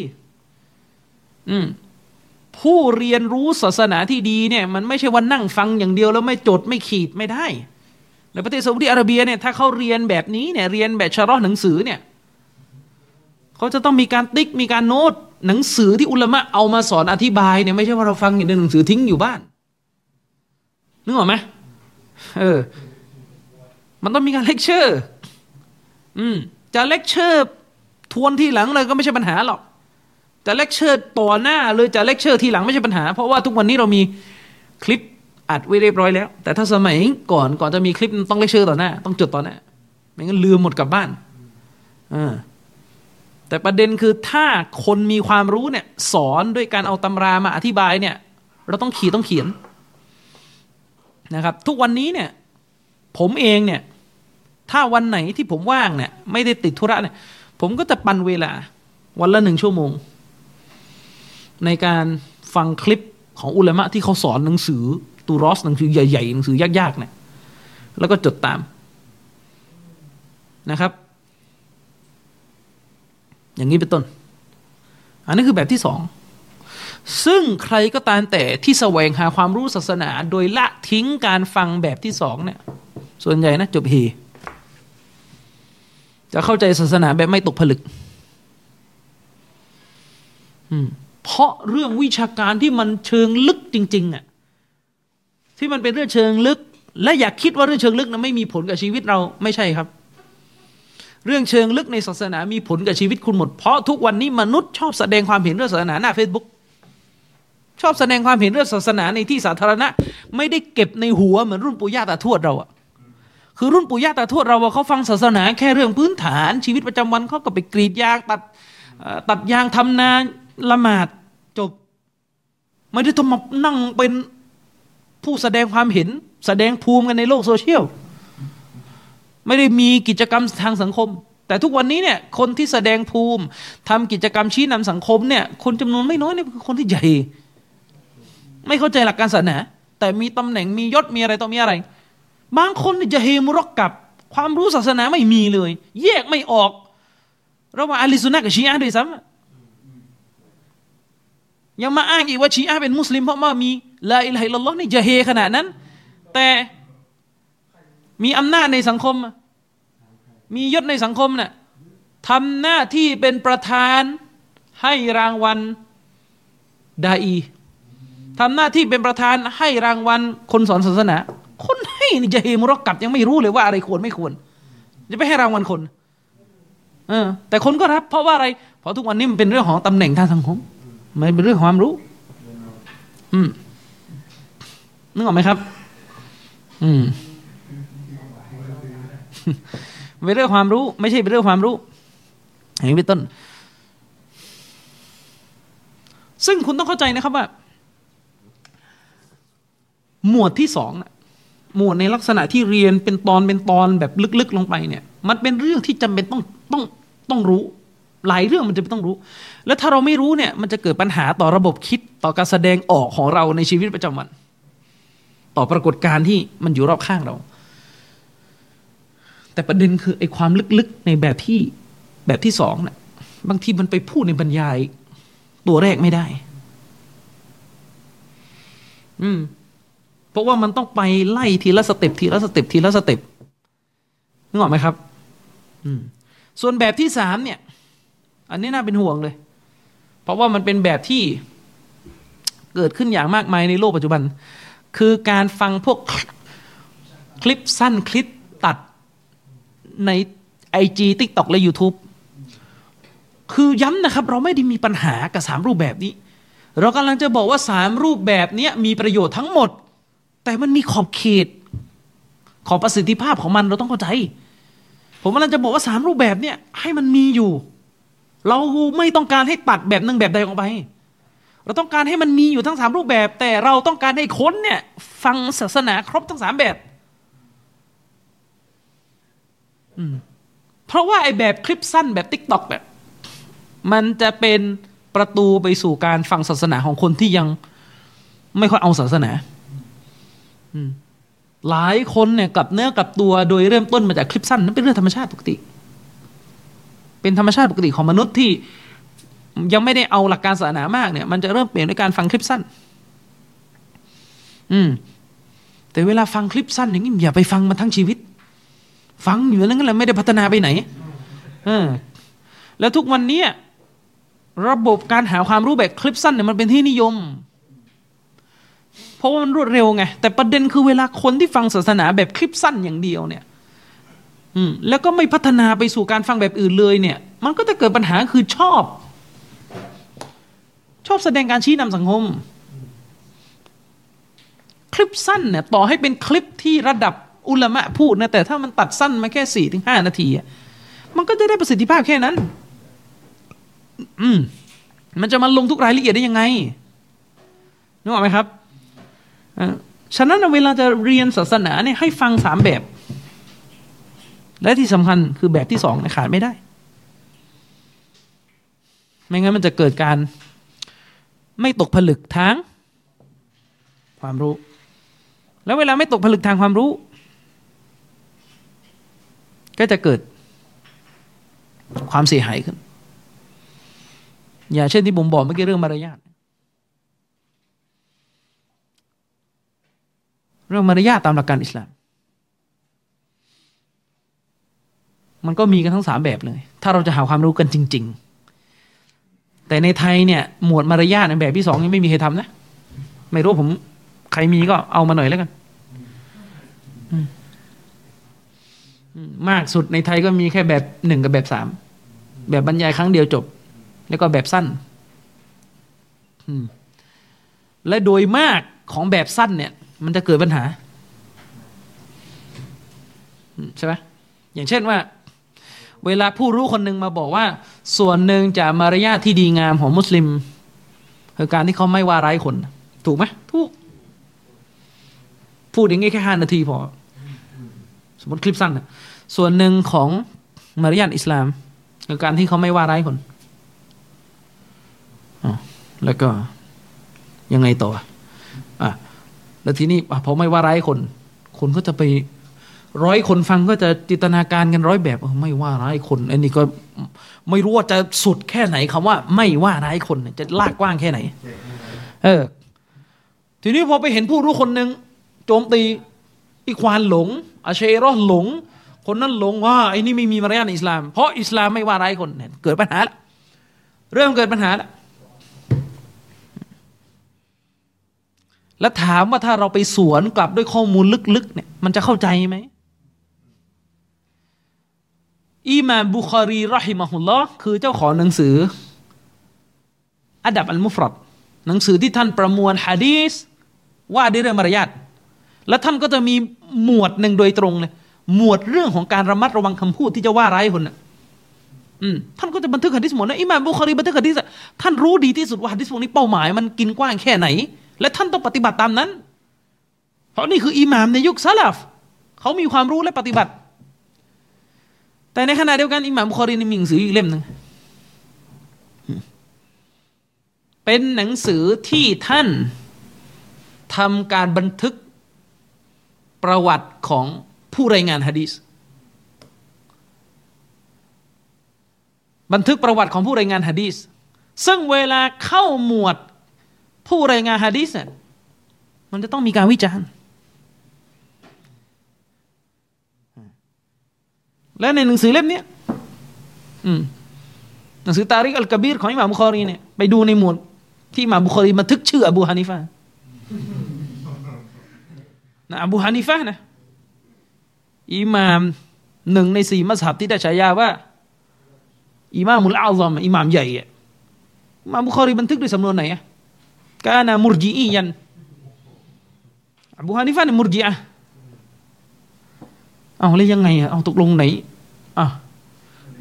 อืมผู้เรียนรู้ศาสนาที่ดีเนี่ยมันไม่ใช่ว่านั่งฟังอย่างเดียวแล้วไม่จดไม่ขีดไม่ได้ในประเทศซาอุดิอาระเบียเนี่ยถ้าเขาเรียนแบบนี้เนี่ยเรียนแบบชะรอหนังสือเนี่ยเขาจะต้องมีการติ๊กมีการโน้ตหนังสือที่อุลามะเอามาสอนอธิบายเนี่ยไม่ใช่ว่าเราฟังอย่างเดียวหนังสือทิ้งอยู่บ้านนึกออกไหมเออมันต้องมีการเลคเชอร์อืมจะเลคเชอร์ทวนทีหลังเลยก็ไม่ใช่ปัญหาหรอกจะเลคเชอร์ต่อหน้าเลยจะเลคเชอร์ทีหลังไม่ใช่ปัญหาเพราะว่าทุกวันนี้เรามีคลิปอัดไว้เรียบร้อยแล้วแต่ถ้าสมัยก่อนก่อนจะมีคลิปต้องเลคเชอร์ต่อหน้าต้องจดต่อหน้าไม่งั้นลืมหมดกลับบ้านอ่าแต่ประเด็นคือถ้าคนมีความรู้เนี่ยสอนด้วยการเอาตำรามาอธิบายเนี่ยเราต้องขีดต้องเขียนนะครับทุกวันนี้เนี่ยผมเองเนี่ยถ้าวันไหนที่ผมว่างเนี่ยไม่ได้ติดธุระเนี่ยผมก็จะปันเวลาวันละหนึ่งชั่วโมงในการฟังคลิปของอุลามะที่เขาสอนหนังสือตูรอสหนังสือใหญ่ๆหนังสือยากๆเนี่ยแล้วก็จดตามนะครับอย่างนี้เป็นต้นอันนี้คือแบบที่สองซึ่งใครก็ตามแต่ที่แสวงหาความรู้ศาสนาโดยละทิ้งการฟังแบบที่สองเนี่ยส่วนใหญ่นะจบฮีจะเข้าใจศาสนาแบบไม่ตกผลึกเพราะเรื่องวิชาการที่มันเชิงลึกจริงๆอ่ะที่มันเป็นเรื่องเชิงลึกและอย่าคิดว่าเรื่องเชิงลึกนะไม่มีผลกับชีวิตเราไม่ใช่ครับเรื่องเชิงลึกในศาสนามีผลกับชีวิตคุณหมดเพราะทุกวันนี้มนุษย์ชอบแสดงความเห็นเรื่องศาสนาหน้า Facebook ชอบแสดงความเห็นเรื่องศาสนาในที่สาธารณะไม่ได้เก็บในหัวเหมือนรุ่นปู่ย่าตาทวดเราอ่ะคือรุ่นปู่ย่าตาทวดเราว่าเขาฟังศาสนาแค่เรื่องพื้นฐานชีวิตประจำวันเขาก็ไปกรีดยางตัดตัดยางทำนาละหมาดจบไม่ได้ต้องมานั่งเป็นผู้แสดงความเห็นแสดงภูมิกันในโลกโซเชียลไม่ได้มีกิจกรรมทางสังคมแต่ทุกวันนี้เนี่ยคนที่แสดงภูมิทำกิจกรรมชี้นำสังคมเนี่ยคนจำนวนไม่น้อยเนี่ยคือคนที่ใหญ่ไม่เข้าใจหลักการศาสนาแต่มีตำแหน่งมียศมีอะไรต่อมีอะไรบางคนจะเฮมุรอกกับความรู้ศาสนาไม่มีเลยแยกไม่ออกระหว่างอะห์ลุสซุนนะห์กับชีอะห์ด้วยซ้ำยังมาอ้างอีกว่าชีอะห์เป็นมุสลิมเพราะว่ามีลาอิลาฮะอิลลัลลอฮ์นี่จะเฮขนาดนั้นแต่มีอำนาจในสังคมมียศในสังคมน่ะทำหน้าที่เป็นประธานให้รางวัลดาอีทำหน้าที่เป็นประธานให้รางวัลคนสอนศาสนาคนให้นี่จะเฮมุรอกกับยังไม่รู้เลยว่าอะไรควรไม่ควรจะไปให้รางวัลคนเออแต่คนก็รับเพราะว่าอะไรเพราะทุกวันนี้มันเป็นเรื่องของตำแหน่งทางสังคมมันเป็นเรื่องความรู้อืมนึกออกไหมครับอืมเป็นเรื่องความรู้ไม่ใช่เป็นเรื่องความรู้อย่างนี้เป็นต้นซึ่งคุณต้องเข้าใจนะครับว่า หมวดที่สองนะหมวดในลักษณะที่เรียนเป็นตอนเป็นตอนแบบลึกๆลงไปเนี่ยมันเป็นเรื่องที่จำเป็นต้องต้องต้องรู้หลายเรื่องมันจะต้องรู้แล้วถ้าเราไม่รู้เนี่ยมันจะเกิดปัญหาต่อระบบคิดต่อการแสดงออกของเราในชีวิตประจำวันต่อปรากฏการณ์ที่มันอยู่รอบข้างเราแต่ประเด็นคือไอ้ความลึกๆในแบบที่แบบที่สองน่ะบางทีมันไปพูดในบรรยายตัวแรกไม่ได้อืมเพราะว่ามันต้องไปไล่ทีละสเต็ปทีละสเต็ปทีละสเต็ปนึกออกไหมครับอืมส่วนแบบที่สามเนี่ยอันนี้น่าเป็นห่วงเลยเพราะว่ามันเป็นแบบที่เกิดขึ้นอย่างมากมายในโลกปัจจุบันคือการฟังพวกคลิปสั้นคลิปตัดใน ไอ จี TikTok และ YouTube คือย้ำนะครับเราไม่ได้มีปัญหากับสามรูปแบบนี้เรากำลังจะบอกว่าสามรูปแบบนี้มีประโยชน์ทั้งหมดแต่มันมีขอบเขตของประสิทธิภาพของมันเราต้องเข้าใจผมกำลังจะบอกว่าสามรูปแบบเนี่ยให้มันมีอยู่เราไม่ต้องการให้ตัดแบบนึงแบบใดออกไปเราต้องการให้มันมีอยู่ทั้งสามรูปแบบแต่เราต้องการให้คนเนี่ยฟังศาสนาครบทั้งสามแบบเพราะว่าไอ้แบบคลิปสั้นแบบ TikTok แบบมันจะเป็นประตูไปสู่การฟังศาสนาของคนที่ยังไม่ค่อยเอาศาสนาหลายคนเนี่ยกลับเนื้อกลับตัวโดยเริ่มต้นมาจากคลิปสั้นนั่นเป็นเรื่องธรรมชาติปกติเป็นธรรมชาติปกติของมนุษย์ที่ยังไม่ได้เอาหลักการศาสนามากเนี่ยมันจะเริ่มเปลี่ยนด้วยการฟังคลิปสั้นอืมแต่เวลาฟังคลิปสั้นอย่างนี้อย่าไปฟังมันทั้งชีวิตฟังอยู่นั้นก็เลยไม่ได้พัฒนาไปไหนเออแล้วทุกวันนี้ระบบการหาความรู้แบบคลิปสั้นเนี่ยมันเป็นที่นิยมเพราะว่ามันรวดเร็วไงแต่ประเด็นคือเวลาคนที่ฟังศาสนาแบบคลิปสั้นอย่างเดียวเนี่ยอืมแล้วก็ไม่พัฒนาไปสู่การฟังแบบอื่นเลยเนี่ยมันก็จะเกิดปัญหาคือชอบชอบแสดงการชี้นำสังคมคลิปสั้นเนี่ยต่อให้เป็นคลิปที่ระดับอุลามะพูดนะแต่ถ้ามันตัดสั้นมาแค่ สี่ถึงห้า นาทีมันก็จะได้ประสิทธิภาพแค่นั้นอืมมันจะมาลงทุกรายละเอียดได้ยังไงนึกออกไหมครับอ่าฉะนั้นเวลาจะเรียนศาสนาเนี่ยให้ฟังสามแบบและที่สำคัญคือแบบที่สองเนี่ยขาดไม่ได้ไม่งั้นมันจะเกิดการไม่ตกผลึกทางความรู้แล้วเวลาไม่ตกผลึกทางความรู้ก็จะเกิดความเสียหายขึ้นอย่างเช่นที่ผมบอกเมื่อกี้เรื่องมารยาทเรื่องมารยาทตามหลักการอิสลามมันก็มีกันทั้งสามแบบเลยถ้าเราจะหาความรู้กันจริงๆแต่ในไทยเนี่ยหมวดมารยาทในแบบที่สองยังไม่มีใครทำนะไม่รู้ผมใครมีก็เอามาหน่อยแล้วกันมากสุดในไทยก็มีแค่แบบหนึ่งกับแบบสามแบบบรรยายครั้งเดียวจบแล้วก็แบบสั้นและโดยมากของแบบสั้นเนี่ยมันจะเกิดปัญหาใช่ไหมอย่างเช่นว่าเวลาผู้รู้คนหนึ่งมาบอกว่าส่วนหนึ่งจากมารยาทที่ดีงามของมุสลิมคือการที่เขาไม่ว่าร้ายคนถูกไหมถูกพูดอย่างนี้แค่ห้านาทีพอสมมติคลิปสั้นส่วนหนึ่งของมารยาทอิสลามคือการที่เขาไม่ว่าร้ายคนอ๋อแล้วก็ยังไงต่ออ่ะแล้วทีนี้พอไม่ว่าร้ายคนคนก็จะไปร้อยคนฟังก็จะจินตนาการกันร้อยแบบไม่ว่าร้ายคนอันนี้ก็ไม่รู้ว่าจะสุดแค่ไหนคำว่าไม่ว่าร้ายคนจะลากกว้างแค่ไหนเออทีนี้พอไปเห็นผู้รู้คนนึงโจมตีอีควานหลงอาเชรอหลงคนนั้นหลงว่าไอ้นี่ไม่มีมารยาทในอิสลามเพราะอิสลามไม่ว่าร้ายคนเนี่ยเกิดปัญหาละเริ่มเกิดปัญหาละแล้วถามว่าถ้าเราไปสวนกลับด้วยข้อมูลลึกๆเนี่ยมันจะเข้าใจไหมอิหม่ามบุคอรีเราะฮิมะฮุลลอฮ์คือเจ้าของหนังสืออัดับอัลมุฟรดหนังสือที่ท่านประมวลหะดีษว่าด้วยเรื่องมารยาทและท่านก็จะมีหมวดหนึ่งโดยตรงเลยหมวดเรื่องของการระมัดระวังคำพูดที่จะว่าร้ายคนน่ะอืมท่านก็จะบันทึกหะดีษหมดนะอิหม่ามบุคอรีบันทึกหะดีษท่านรู้ดีที่สุดว่าหะดีษพวกนี้เป้าหมายมันกินกว้างแค่ไหนและท่านต้องปฏิบัติตามนั้น ราะนี่คืออิหม่ามในยุคซะลัฟเขามีความรู้และปฏิบัติแต่ในขณะเดียวกันอิหม่ามบุคอรีมีหนังสืออีกเล่มนึงเป็นหนังสือที่ท่านทำการบันทึกประวัติของผู้รายงานหะดีษบันทึกประวัติของผู้รายงานหะดีษซึ่งเวลาเข้าหมวดผู้รายงานหะดีษเนี่ยมันจะต้องมีการวิจารณ์และในหนังสือเล่มนี้หนังสือตาริกอัลกะบีรของอิหม่ามบุคอรีเนี่ยไปดูในหมวดที่อิหม่ามบุคอรีบันทึกชื่ออบูฮานิฟะห์นะอบูฮานิฟะห์นะอิหม่ามหนึ่งในสี่มัซฮับที่ได้ฉายาว่าอิหม่ามุลอาซอมอิหม่ามใหญ่อ่ะอิหม่ามบุคอรีบันทึกด้วยสำนวนไหนอ่ะกานะมุรญิอียันอบูฮานิฟะห์เนี่ยมุรญิอะห์อ้าวแล้วยังไงอ่ะเอาตกลงไหนอ่ะ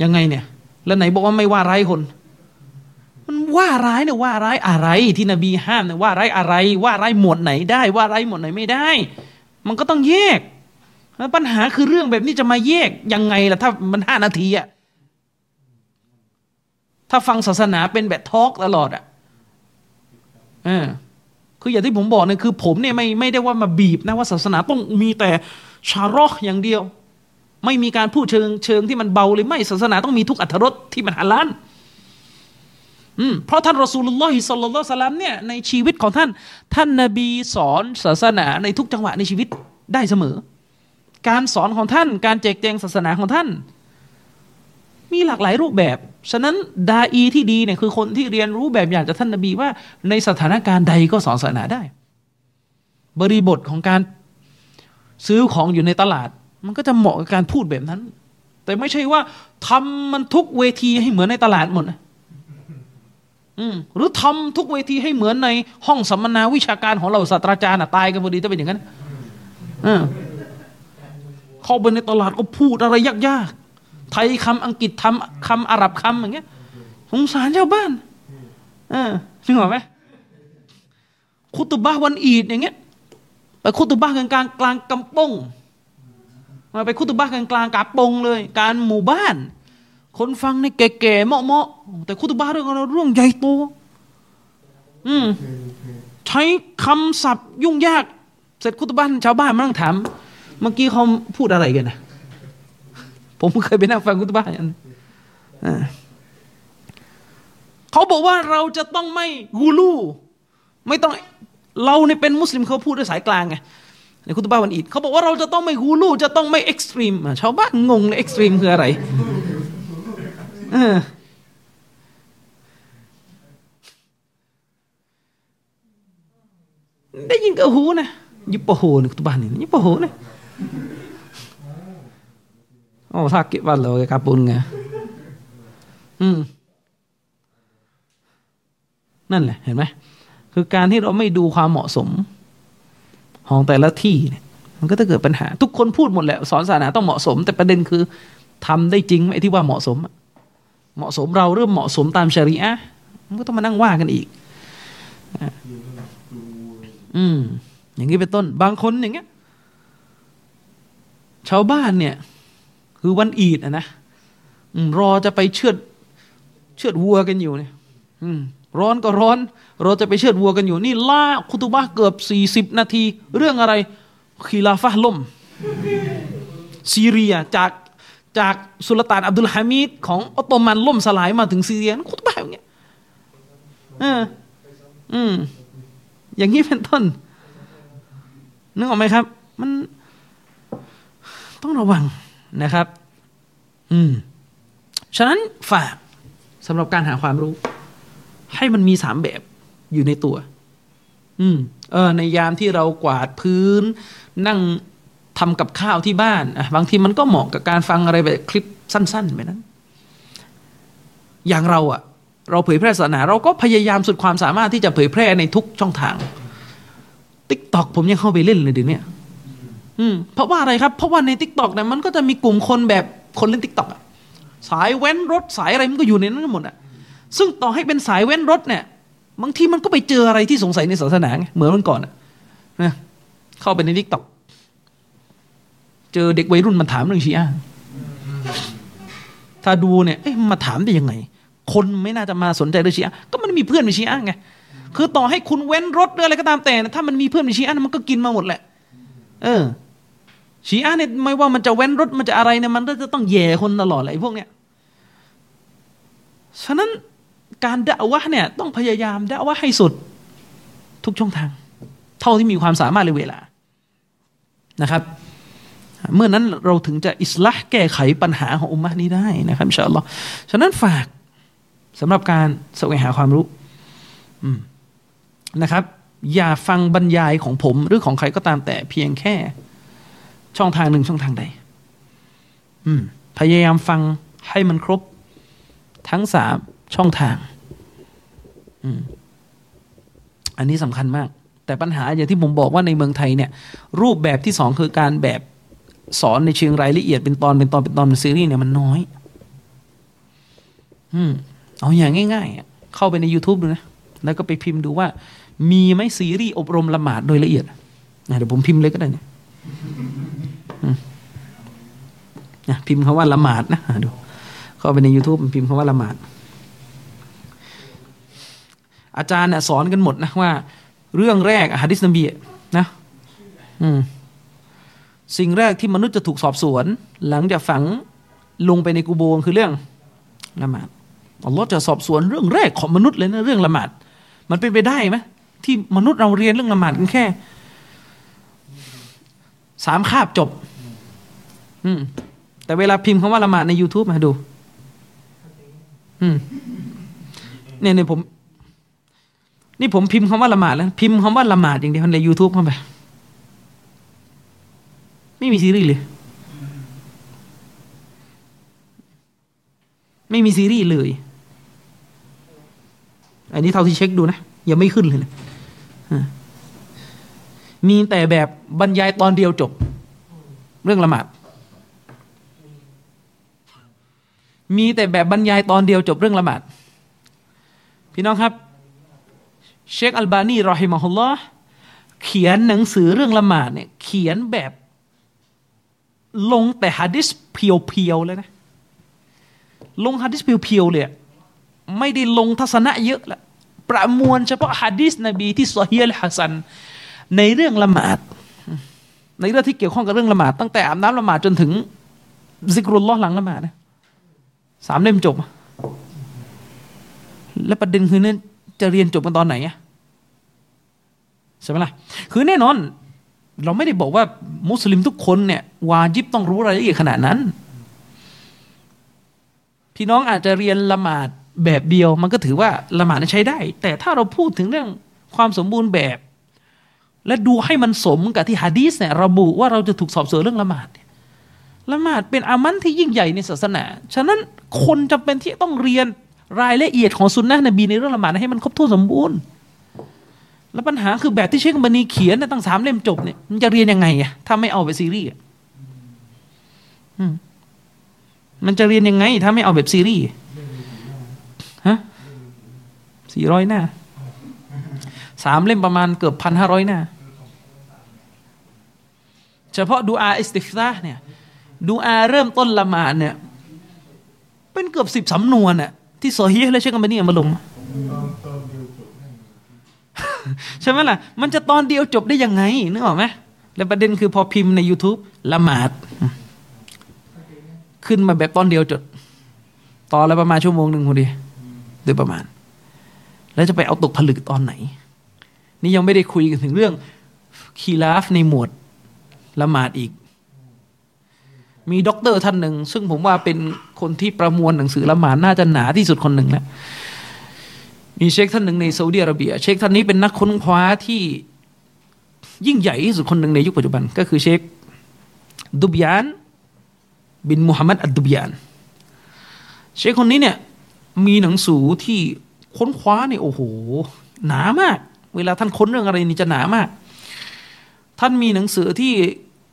ยังไงเนี่ยแล้วไหนบอกว่าไม่ว่าร้ายคนมันว่าร้ายเนี่ยว่าร้ายอะไรที่นบีห้ามเนี่ยว่าร้ายอะไรว่าร้ายหมวดไหนได้ว่าร้ายหมวดไหนไม่ได้มันก็ต้องแยกแล้วปัญหาคือเรื่องแบบนี้จะมาแยกยังไงล่ะถ้ามันห้านาทีอ่ะถ้าฟังศาสนาเป็นแบบทอล์กตลอดอ่ะเออคืออย่างที่ผมบอกเนี่ยคือผมเนี่ยไม่ไม่ได้ว่ามาบีบนะว่าศาสนาต้องมีแต่ชาร์ห์อย่างเดียวไม่มีการพูดเชิงเชิงที่มันเบาเลยไม่ศาสนาต้องมีทุกอรรถรสที่มันฮาลาลอืมเพราะท่านรอซูลุลลอฮิศ็อลลัลลอฮุอะลัยฮิวะซัลลัมเนี่ยในชีวิตของท่านท่านนบีสอนศาสนาในทุกจังหวะในชีวิตได้เสมอการสอนของท่านการแจกแจงศาสนาของท่านมีหลากหลายรูปแบบฉะนั้นดาอีที่ดีเนี่ยคือคนที่เรียนรู้แบบอย่างจากท่านนบีว่าในสถานการณ์ใดก็สอนศาสนาได้บริบทของการซื้อของอยู่ในตลาดมันก็จะเหมาะกับการพูดแบบนั้นแต่ไม่ใช่ว่าทำมันทุกเวทีให้เหมือนในตลาดหมดนะหรือทำทุกเวทีให้เหมือนในห้องสัมมนาวิชาการของเราศาสตราจารย์ตายกันพอดีถ้าเป็นอย่างนั้นเข้าไปในตลาดก็พูดอะไรยากๆไทยคำอังกฤษคำคำอาหรับคำอย่างเงี้ยสงสารชาวบ้านเออจริงเหรอไหมคุตุบะห์วันอีดอย่างเงี้ยไปคุตุบะห์กลางกลางกำปงมาไปคุตุบะห์กลางกลางกาปงเลยการหมู่บ้านคนฟังในแก่ๆเมาะๆแต่คุตุบะห์เรื่องเรื่องใหญ่โตอืมใช้คำศัพท์ยุ่งยากเสร็จคุตุบะห์ชาวบ้านมานั่งถามเมื่อกี้เขาพูดอะไรกันนะผมเคยไปนั่งฟังคุตุบะห์อย่างนั้นเขาบอกว่าเราจะต้องไม่กูลูไม่ต้องเราเนี่ยเป็นมุสลิมเขาพูดด้วยสายกลางไงในคุตุบะห์วันอีดเขาบอกว่าเราจะต้องไม่กูลูจะต้องไม่เอ็กซ์ตรีมชาวบ้านงงเลยเอ็กซ์ตรีมคืออะไรได้ยินกระหูนะยุบปะโหนึกตัวบ้านนี่ยุบปะโหนะโอ้ทักกิบบ้านเราแกกับปุนไงอืมนั่นแหละเห็นไหมคือการที่เราไม่ดูความเหมาะสมของแต่ละที่เนี่ยมันก็จะเกิดปัญหาทุกคนพูดหมดแหละสอนศาสนาต้องเหมาะสมแต่ประเด็นคือทำได้จริงไหมที่ว่าเหมาะสมเหมาะสมเราเริ่มเหมาะสมตามชะรีอะห์มันก็ต้องมานั่งว่ากันอีกอืมอย่างนี้เป็นต้นบางคนอย่างเงี้ยชาวบ้านเนี่ยคือวันอีดอ่ะนะรอจะไปเชือดเชือดวัวกันอยู่เนี่ยอืมร้อนก็ร้อนเราจะไปเชือดวัวกันอยู่นี่ลากคุตุบะห์เกือบสี่สิบนาทีเรื่องอะไรคิลาฟะห์ล่มซีเรียจากจากสุลต่านอับดุลฮามิดของออตโตมันล่มสลายมาถึงซีเรียคุตุบะห์อย่างเงี้ยเอออืมอย่างนี้เป็นต้นนึกออกไหมครับมันต้องระวังนะครับอืมฉะนั้นฝากสำหรับการหาความรู้ให้มันมีสามแบบอยู่ในตัวอืมเออในยามที่เรากวาดพื้นนั่งทำกับข้าวที่บ้านอ่ะบางทีมันก็เหมาะกับการฟังอะไรแบบคลิปสั้นๆแบบนั้นอย่างเราอ่ะเราเผยแพร่ศาสนาเราก็พยายามสุดความสามารถที่จะเผยแพร่ในทุกช่องทาง TikTok ผมยังเข้าไปเล่นเลยเดี๋ยวนี้อืมเพราะว่าอะไรครับเพราะว่าใน TikTok เนี่ยมันก็จะมีกลุ่มคนแบบคนเล่น TikTok อ่ะสายแว้นรถสายอะไรมันก็อยู่ในนั้นหมดอ่ะซึ่งต่อให้เป็นสายแว้นรถเนี่ยบางทีมันก็ไปเจออะไรที่สงสัยในศาสนาไงเหมือนเมื่อก่อนอ่ะนะ เข้าไปใน TikTok เจอเด็กวัยรุ่นมันถามเรื่องชีอะห์ถ้าดูเนี่ยเอ๊ะมาถามได้ยังไงคนไม่น่าจะมาสนใจเรื่องชีอะห์ก็มันมีเพื่อนเป็นชีอะห์ไงคือต่อให้คุณเว้นรถหรืออะไรก็ตามแต่ถ้ามันมีเพื่อนเป็นชีอะห์มันก็กินมาหมดแหละเออชีอะห์เนี่ยไม่ว่ามันจะเว้นรถมันจะอะไรเนี่ยมันก็จะต้องแย่คนตลอดแหละไอ้พวกเนี้ยฉะนั้นการดะอวะห์เนี่ยต้องพยายามดะอวะห์ให้สุดทุกช่องทางเท่าที่มีความสามารถและเวลานะครับเมื่อนั้นเราถึงจะอิสลาห์แก้ไขปัญหาของอุมมะห์นี้ได้นะครับอินชาอัลลอฮ์ฉะนั้นฝากสำหรับการแสวงหาความรู้นะครับอย่าฟังบรรยายของผมหรือของใครก็ตามแต่เพียงแค่ช่องทางหนึ่งช่องทางใดพยายามฟังให้มันครบทั้งสามช่องทาง อ, อันนี้สำคัญมากแต่ปัญหาอย่างที่ผมบอกว่าในเมืองไทยเนี่ยรูปแบบที่สองคือการแบบสอนในเชิงรายละเอียดเป็นตอนเป็นตอนเป็นตอนเป็นซีรีส์เนี่ยมันน้อยอืมเอาอย่างง่ายๆเข้าไปใน YouTube ดูนะแล้วก็ไปพิมพ์ดูว่ามีไหมซีรีส์อบรมละหมาดโดยละเอียดนะเดี๋ยวผมพิมพ์เลยก็ได้เนี่ยนะพิมพ์คำว่าละหมาดนะดูเข้าไปใน YouTube พิมพ์คำว่าละหมาดอาจารย์น่ะสอนกันหมดนะว่าเรื่องแรกหะดีษนบีนะอืมสิ่งแรกที่มนุษย์จะถูกสอบสวนหลังจากฝังลงไปในกุโบร์คือเรื่องละหมาดอัลเลาะห์จะสอบสวนเรื่องแรกของมนุษย์เลยนะเรื่องละหมาดมันเป็นไปได้มั้ยที่มนุษย์เราเรียนเรื่องละหมาดกันแค่สามคาบจบอืมแต่เวลาพิมพ์คำว่าละหมาดใน YouTube มาดูอืมเนี่ยๆผมนี่ผมพิมพ์คำว่าละหมาดแล้วพิมพ์คำว่าละหมาดอย่างเดียวใน YouTube เข้าไปไม่มีซีรีส์เลยไม่มีซีรีส์เลยอันนี้เท่าที่เช็คดูนะยังไม่ขึ้นเลยนะมีแต่แบบบรรยายตอนเดียวจบเรื่องละหมาดมีแต่แบบบรรยายตอนเดียวจบเรื่องละหมาดพี่น้องครับเชคอัลบานีรอฮิมะฮุลลอฮ์เขียนหนังสือเรื่องละหมาดเนี่ยเขียนแบบลงแต่หะดีษเพียวๆเลยนะลงหะดีษเพียวๆเลยไม่ได้ลงทัศนะเยอะละประมวลเฉพาะหะดีษนบีที่ซอฮีฮ์ฮัสซันในเรื่องละหมาดในเรื่องที่เกี่ยวข้องกับเรื่องละหมาดตั้งแต่อาบน้ำละหมาดจนถึงซิกรุลลอฮ์หลังละหมาดนะสามเล่มจบและประเด็นคือเนี่ยจะเรียนจบกันตอนไหนอ่ะใช่ไหมล่ะคือแน่นอนเราไม่ได้บอกว่ามุสลิมทุกคนเนี่ยวาญิบต้องรู้รายละเอียดขนาดนั้นพี่น้องอาจจะเรียนละหมาดแบบเดียวมันก็ถือว่าละหมาดใช้ได้แต่ถ้าเราพูดถึงเรื่องความสมบูรณ์แบบและดูให้มันสมกับที่หะดีษเนี่ยระบุว่าเราจะถูกสอบสวนเรื่องละหมาดละหมาดเป็นอามันที่ยิ่งใหญ่ในศาสนาฉะนั้นคนจำเป็นที่ต้องเรียนรายละเอียดของซุนนะห์นบีในเรื่องละหมาดให้มันครบถ้วนสมบูรณ์แล้วปัญหาคือแบบที่เชคอัลบานีเขียนตั้งสามเล่มจบเนี่ยมันจะเรียนยังไงอ่ะถ้าไม่เอาแบบซีรีส์อืมมันจะเรียนยังไงถ้าไม่เอาแบบซีรีส์ฮะสี่ร้อยหน้าสามเล่มประมาณเกือบ หนึ่งพันห้าร้อย หน้าเฉพาะดุอาอิสติฟซาห์เนี่ยดุอาเริ่มต้นละหมาดเนี่ยเป็นเกือบสิบสำนวนน่ะที่ซอฮีฮ์แล้วเชคอัลบานีเอามาลงใช่ไหมล่ะมันจะตอนเดียวจบได้ยังไงนึกออกไหมแล้วประเด็นคือพอพิมพ์ใน YouTube ละหมาดขึ้นมาแบบตอนเดียวจบตอนละประมาณชั่วโมงหนึ่งพอดีโดยประมาณแล้วจะไปเอาตกผลึกตอนไหนนี่ยังไม่ได้คุยกันถึงเรื่องคีลาฟในหมวดละหมาดอีกมีด็อกเตอร์ท่านหนึ่งซึ่งผมว่าเป็นคนที่ประมวลหนังสือละหมาดน่าจะหนาที่สุดคนหนึ่งแล้วมีเชคท่านหนึ่งในซาอุดิอาระเบียเชคท่านนี้เป็นนักค้นคว้าที่ยิ่งใหญ่ที่สุดคนหนึ่งในยุคปัจจุบันก็คือเชคดุบยานบินมุฮัมมัดอัดดุบยานเชคคนนี้เนี่ยมีหนังสือที่ค้นคว้าเนี่ยโอ้โหหนามากเวลาท่านค้นเรื่องอะไรนี่จะหนามากท่านมีหนังสือที่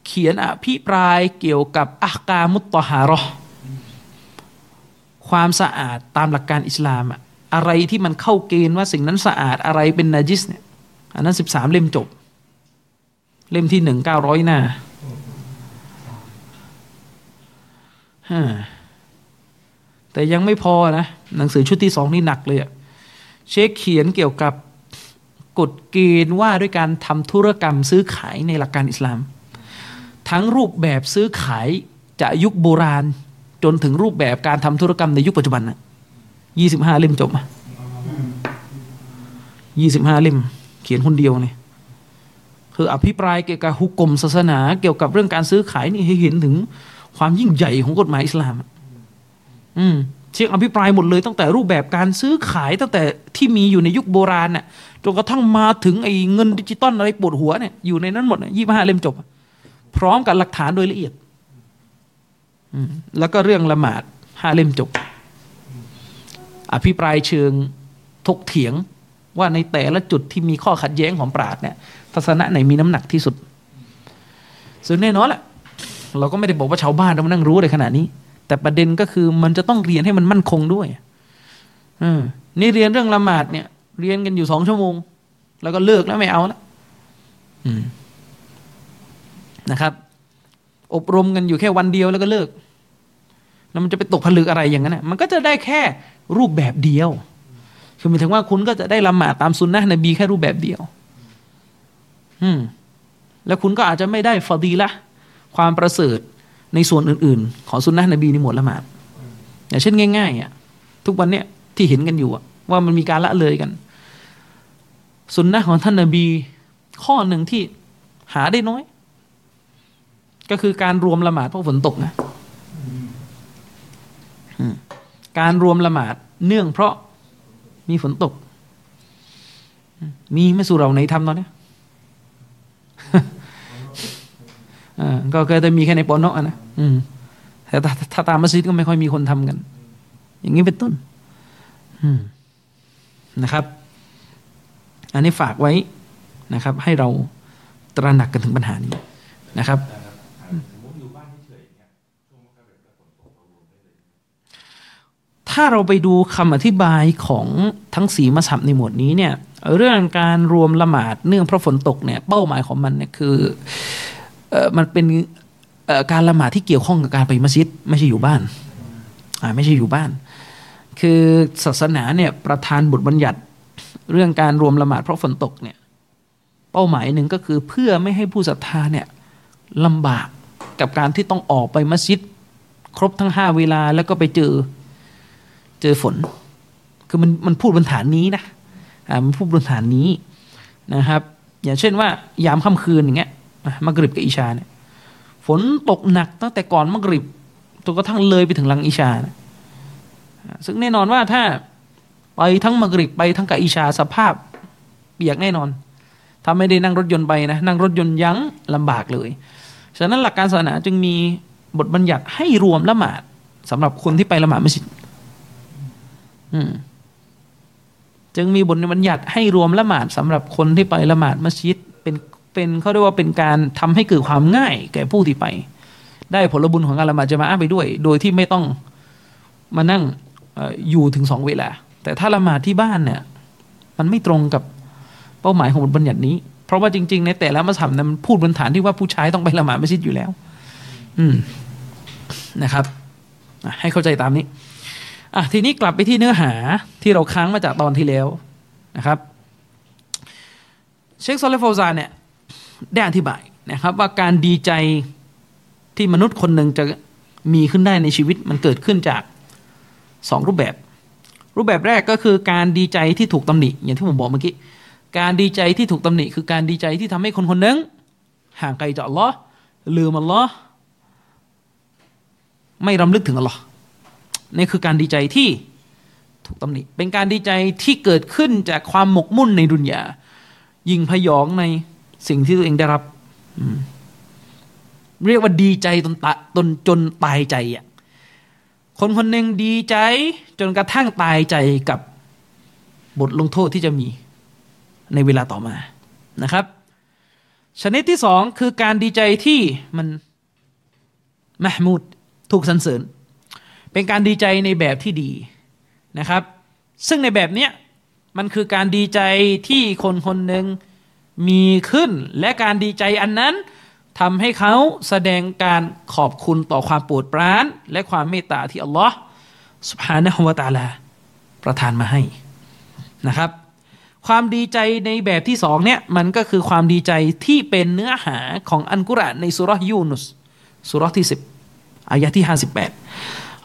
เขียนอภิปรายเกี่ยวกับอะห์กามุตตะฮารอความสะอาดตามหลักการอิสลามอะอะไรที่มันเข้าเกณฑ์ว่าสิ่งนั้นสะอาดอะไรเป็นนาจิสเนี่ยอันนั้นสิบสามเล่มจบ เล่มที่หนึ่งเก้าร้อยหน้าแต่ยังไม่พอนะหนังสือชุดที่สองนี่หนักเลยอะเชคเขียนเกี่ยวกับกฎเกณฑ์ว่าด้วยการทำธุรกรรมซื้อขายในหลักการอิสลามทั้งรูปแบบซื้อขายจากยุคโบราณจนถึงรูปแบบการทำธุรกรรมในยุคปัจจุบันน่ะยี่สิบห้าเล่มจบอ่ะยี่สิบห้าเล่มเขียนคนเดียวเนี่ยคืออภิปรายเกี่ยวกับฮุกมศาสนาเกี่ยวกับเรื่องการซื้อขายนี่ให้เห็นถึงความยิ่งใหญ่ของกฎหมายอิสลามอืมเชี่ยอภิปรายหมดเลยตั้งแต่รูปแบบการซื้อขายตั้งแต่ที่มีอยู่ในยุคโบราณน่ะจนกระทั่งมาถึงไอ้เงินดิจิตอลอะไรปวดหัวเนี่ยอยู่ในนั้นหมดยี่สิบห้าเล่มจบพร้อมกับหลักฐานโดยละเอียดแล้วก็เรื่องละหมาดห้าเล่มจบอภิปรายเชิงถกเถียงว่าในแต่ละจุดที่มีข้อขัดแย้งของปราชญ์เนี่ยทัศนะไหนมีน้ำหนักที่สุดซึ่งแน่นอนแหละเราก็ไม่ได้บอกว่าชาวบ้านต้องนั่งรู้เลยขนาดนี้แต่ประเด็นก็คือมันจะต้องเรียนให้มันมั่นคงด้วยนี่เรียนเรื่องละหมาดเนี่ยเรียนกันอยู่สองชั่วโมงแล้วก็เลิกแล้วไม่เอาแล้วนะครับอบรมกันอยู่แค่วันเดียวแล้วก็เลิกแล้วมันจะไปตกผลึกอะไรอย่างนั้นนะมันก็จะได้แค่รูปแบบเดียวคือหมายถึงว่าคุณก็จะได้ละหมาดตามซุนนะห์นบีแค่รูปแบบเดียวอืมแล้วคุณก็อาจจะไม่ได้ฟอดีละความประเสริฐในส่วนอื่นๆของซุนนะห์นบีในหมวดละหมาดอย่างเช่นง่ายๆอ่ะทุกวันเนี้ยที่เห็นกันอยู่อ่ะว่ามันมีการละเลยกันซุนนะห์ของท่านนบีข้อหนึ่งที่หาได้น้อยก็คือการรวมละหมาดเพราะฝนตกนะการรวมละหมาดเนื่องเพราะมีฝนตกมีไม่สู่เราไหนทำตอนนี้ก็เคยจะมีแค่ในปอนอนะแต่ถ้าตามมัสยิดก็ไม่ค่อยมีคนทำกันอย่างนี้เป็นต้นนะครับอันนี้ฝากไว้นะครับให้เราตระหนักกันถึงปัญหานี้นะครับถ้าเราไปดูคำอธิบายของทั้งสี่มัซฮับในหมวดนี้เนี่ยเรื่องการรวมละหมาดเนื่องเพราะฝนตกเนี่ยเป้าหมายของมันเนี่ยคือเอ่อมันเป็นเอ่อการละหมาดที่เกี่ยวข้องกับการไปมัสยิดไม่ใช่อยู่บ้านอ่าไม่ใช่อยู่บ้านคือศาสนาเนี่ยประทานบทบัญญัติเรื่องการรวมละหมาดเพราะฝนตกเนี่ยเป้าหมายหนึ่งก็คือเพื่อไม่ให้ผู้ศรัทธาเนี่ยลำบากกับการที่ต้องออกไปมัสยิดครบทั้งห้าเวลาแล้วก็ไปเจอเจอฝนคือมันมันพูดบนฐานนี้นะอ่ามันพูดบนฐานนี้นะครับอย่างเช่นว่ายามค่ำคืนอย่างเงี้ยมักริบกับอิชาเนี่ยฝนตกหนักตั้งแต่ก่อนมักริบจนกระทั่งเลยไปถึงหลังอิชานะซึ่งแน่นอนว่าถ้าไปทั้งมักริบไปทั้งกับอิชาสภาพเปียกแน่นอนถ้าไม่ได้นั่งรถยนต์ไปนะนั่งรถยนต์ยั้งลำบากเลยฉะนั้นหลักการศาสนาจึงมีบทบัญญัติให้รวมละหมาดสำหรับคนที่ไปละหมาดมัสยิดจึงมีบทบัญญัติให้รวมละหมาดสำหรับคนที่ไปละหมาดมัสยิดเป็นเป็นเขาเรียกว่าเป็นการทำให้เกิดความง่ายแก่ผู้ที่ไปได้ผลบุญของการละหมาดจะมาไปด้วยโดยที่ไม่ต้องมานั่ง อ, อยู่ถึงสองเวลาแต่ถ้าละหมาดที่บ้านเนี่ยมันไม่ตรงกับเป้าหมายของบทบัญญัตินี้เพราะว่าจริงๆในแต่ละมัสยิดนั้นพูดบนฐานที่ว่าผู้ชายต้องไปละหมาดมัสยิดอยู่แล้วนะครับให้เข้าใจตามนี้อ่ะทีนี้กลับไปที่เนื้อหาที่เราค้างมาจากตอนที่แล้วนะครับเชคซอเลห์ ฟาวซานเนี่ยได้อธิบายนะครับว่าการดีใจที่มนุษย์คนหนึ่งจะมีขึ้นได้ในชีวิตมันเกิดขึ้นจากสองรูปแบบรูปแบบแรกก็คือการดีใจที่ถูกตำหนิอย่างที่ผมบอกเมื่อกี้การดีใจที่ถูกตำหนิคือการดีใจที่ทำให้คนคนหนึ่งห่างไกลจากอัลลอฮ์ลืมอัลลอฮ์ไม่รำลึกถึงอัลลอฮ์นี่คือการดีใจที่ถูกตำหนิเป็นการดีใจที่เกิดขึ้นจากความหมกมุ่นในดุนยายิ่งพยองในสิ่งที่ตัวเองได้รับเรียกว่าดีใจตนตะตนจนตายใจอ่ะคนคนหนึ่งดีใจจนกระทั่งตายใจกับบทลงโทษที่จะมีในเวลาต่อมานะครับชนิดที่สองคือการดีใจที่มันมะห์มูดถูกสรรเสริญเป็นการดีใจในแบบที่ดีนะครับซึ่งในแบบเนี้ยมันคือการดีใจที่คนคนหนึ่ง มีขึ้นและการดีใจอันนั้นทำให้เขาแสดงการขอบคุณต่อความโปรดปรานและความเมตตาที่อัลลอฮ์ซุบฮานะฮูวะตะอาลาประทานมาให้นะครับความดีใจในแบบที่สองเนี่ยมันก็คือความดีใจที่เป็นเนื้อหาของอัลกุรอานในซูเราะห์ยูนุสซูเราะห์ที่สิบอายะห์ที่ห้าสิบแปด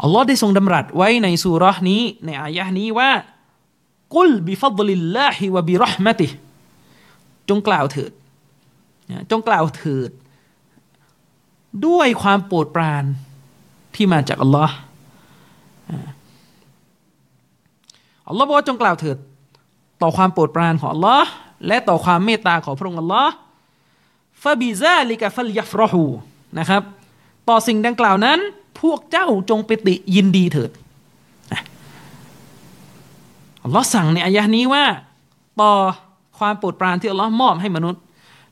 อัลลอฮ์ได้ทรงดำรัสไว้ในซูเราะห์นี้ในอายะห์นี้ว่ากุลบิฟัฎลิลลาฮิวะบิเราะห์มะติฮิจงกล่าวเถิดจงกล่าวเถิดด้วยความโปรดปรานที่มาจากอัลลอฮ์อัลลอฮ์บอกว่าจงกล่าวเถิดต่อความโปรดปรานของอัลลอฮ์และต่อความเมตตาของพระองค์อัลลอฮ์ฟะบิซาลิกะฟัลยัฟรฮูนะครับต่อสิ่งดังกล่าวนั้นพวกเจ้าจงปิติยินดีเถิดอัลลอฮ์สั่งในอายะห์นี้ว่าต่อความโปรดปรานที่อัลลอฮ์มอบให้มนุษย์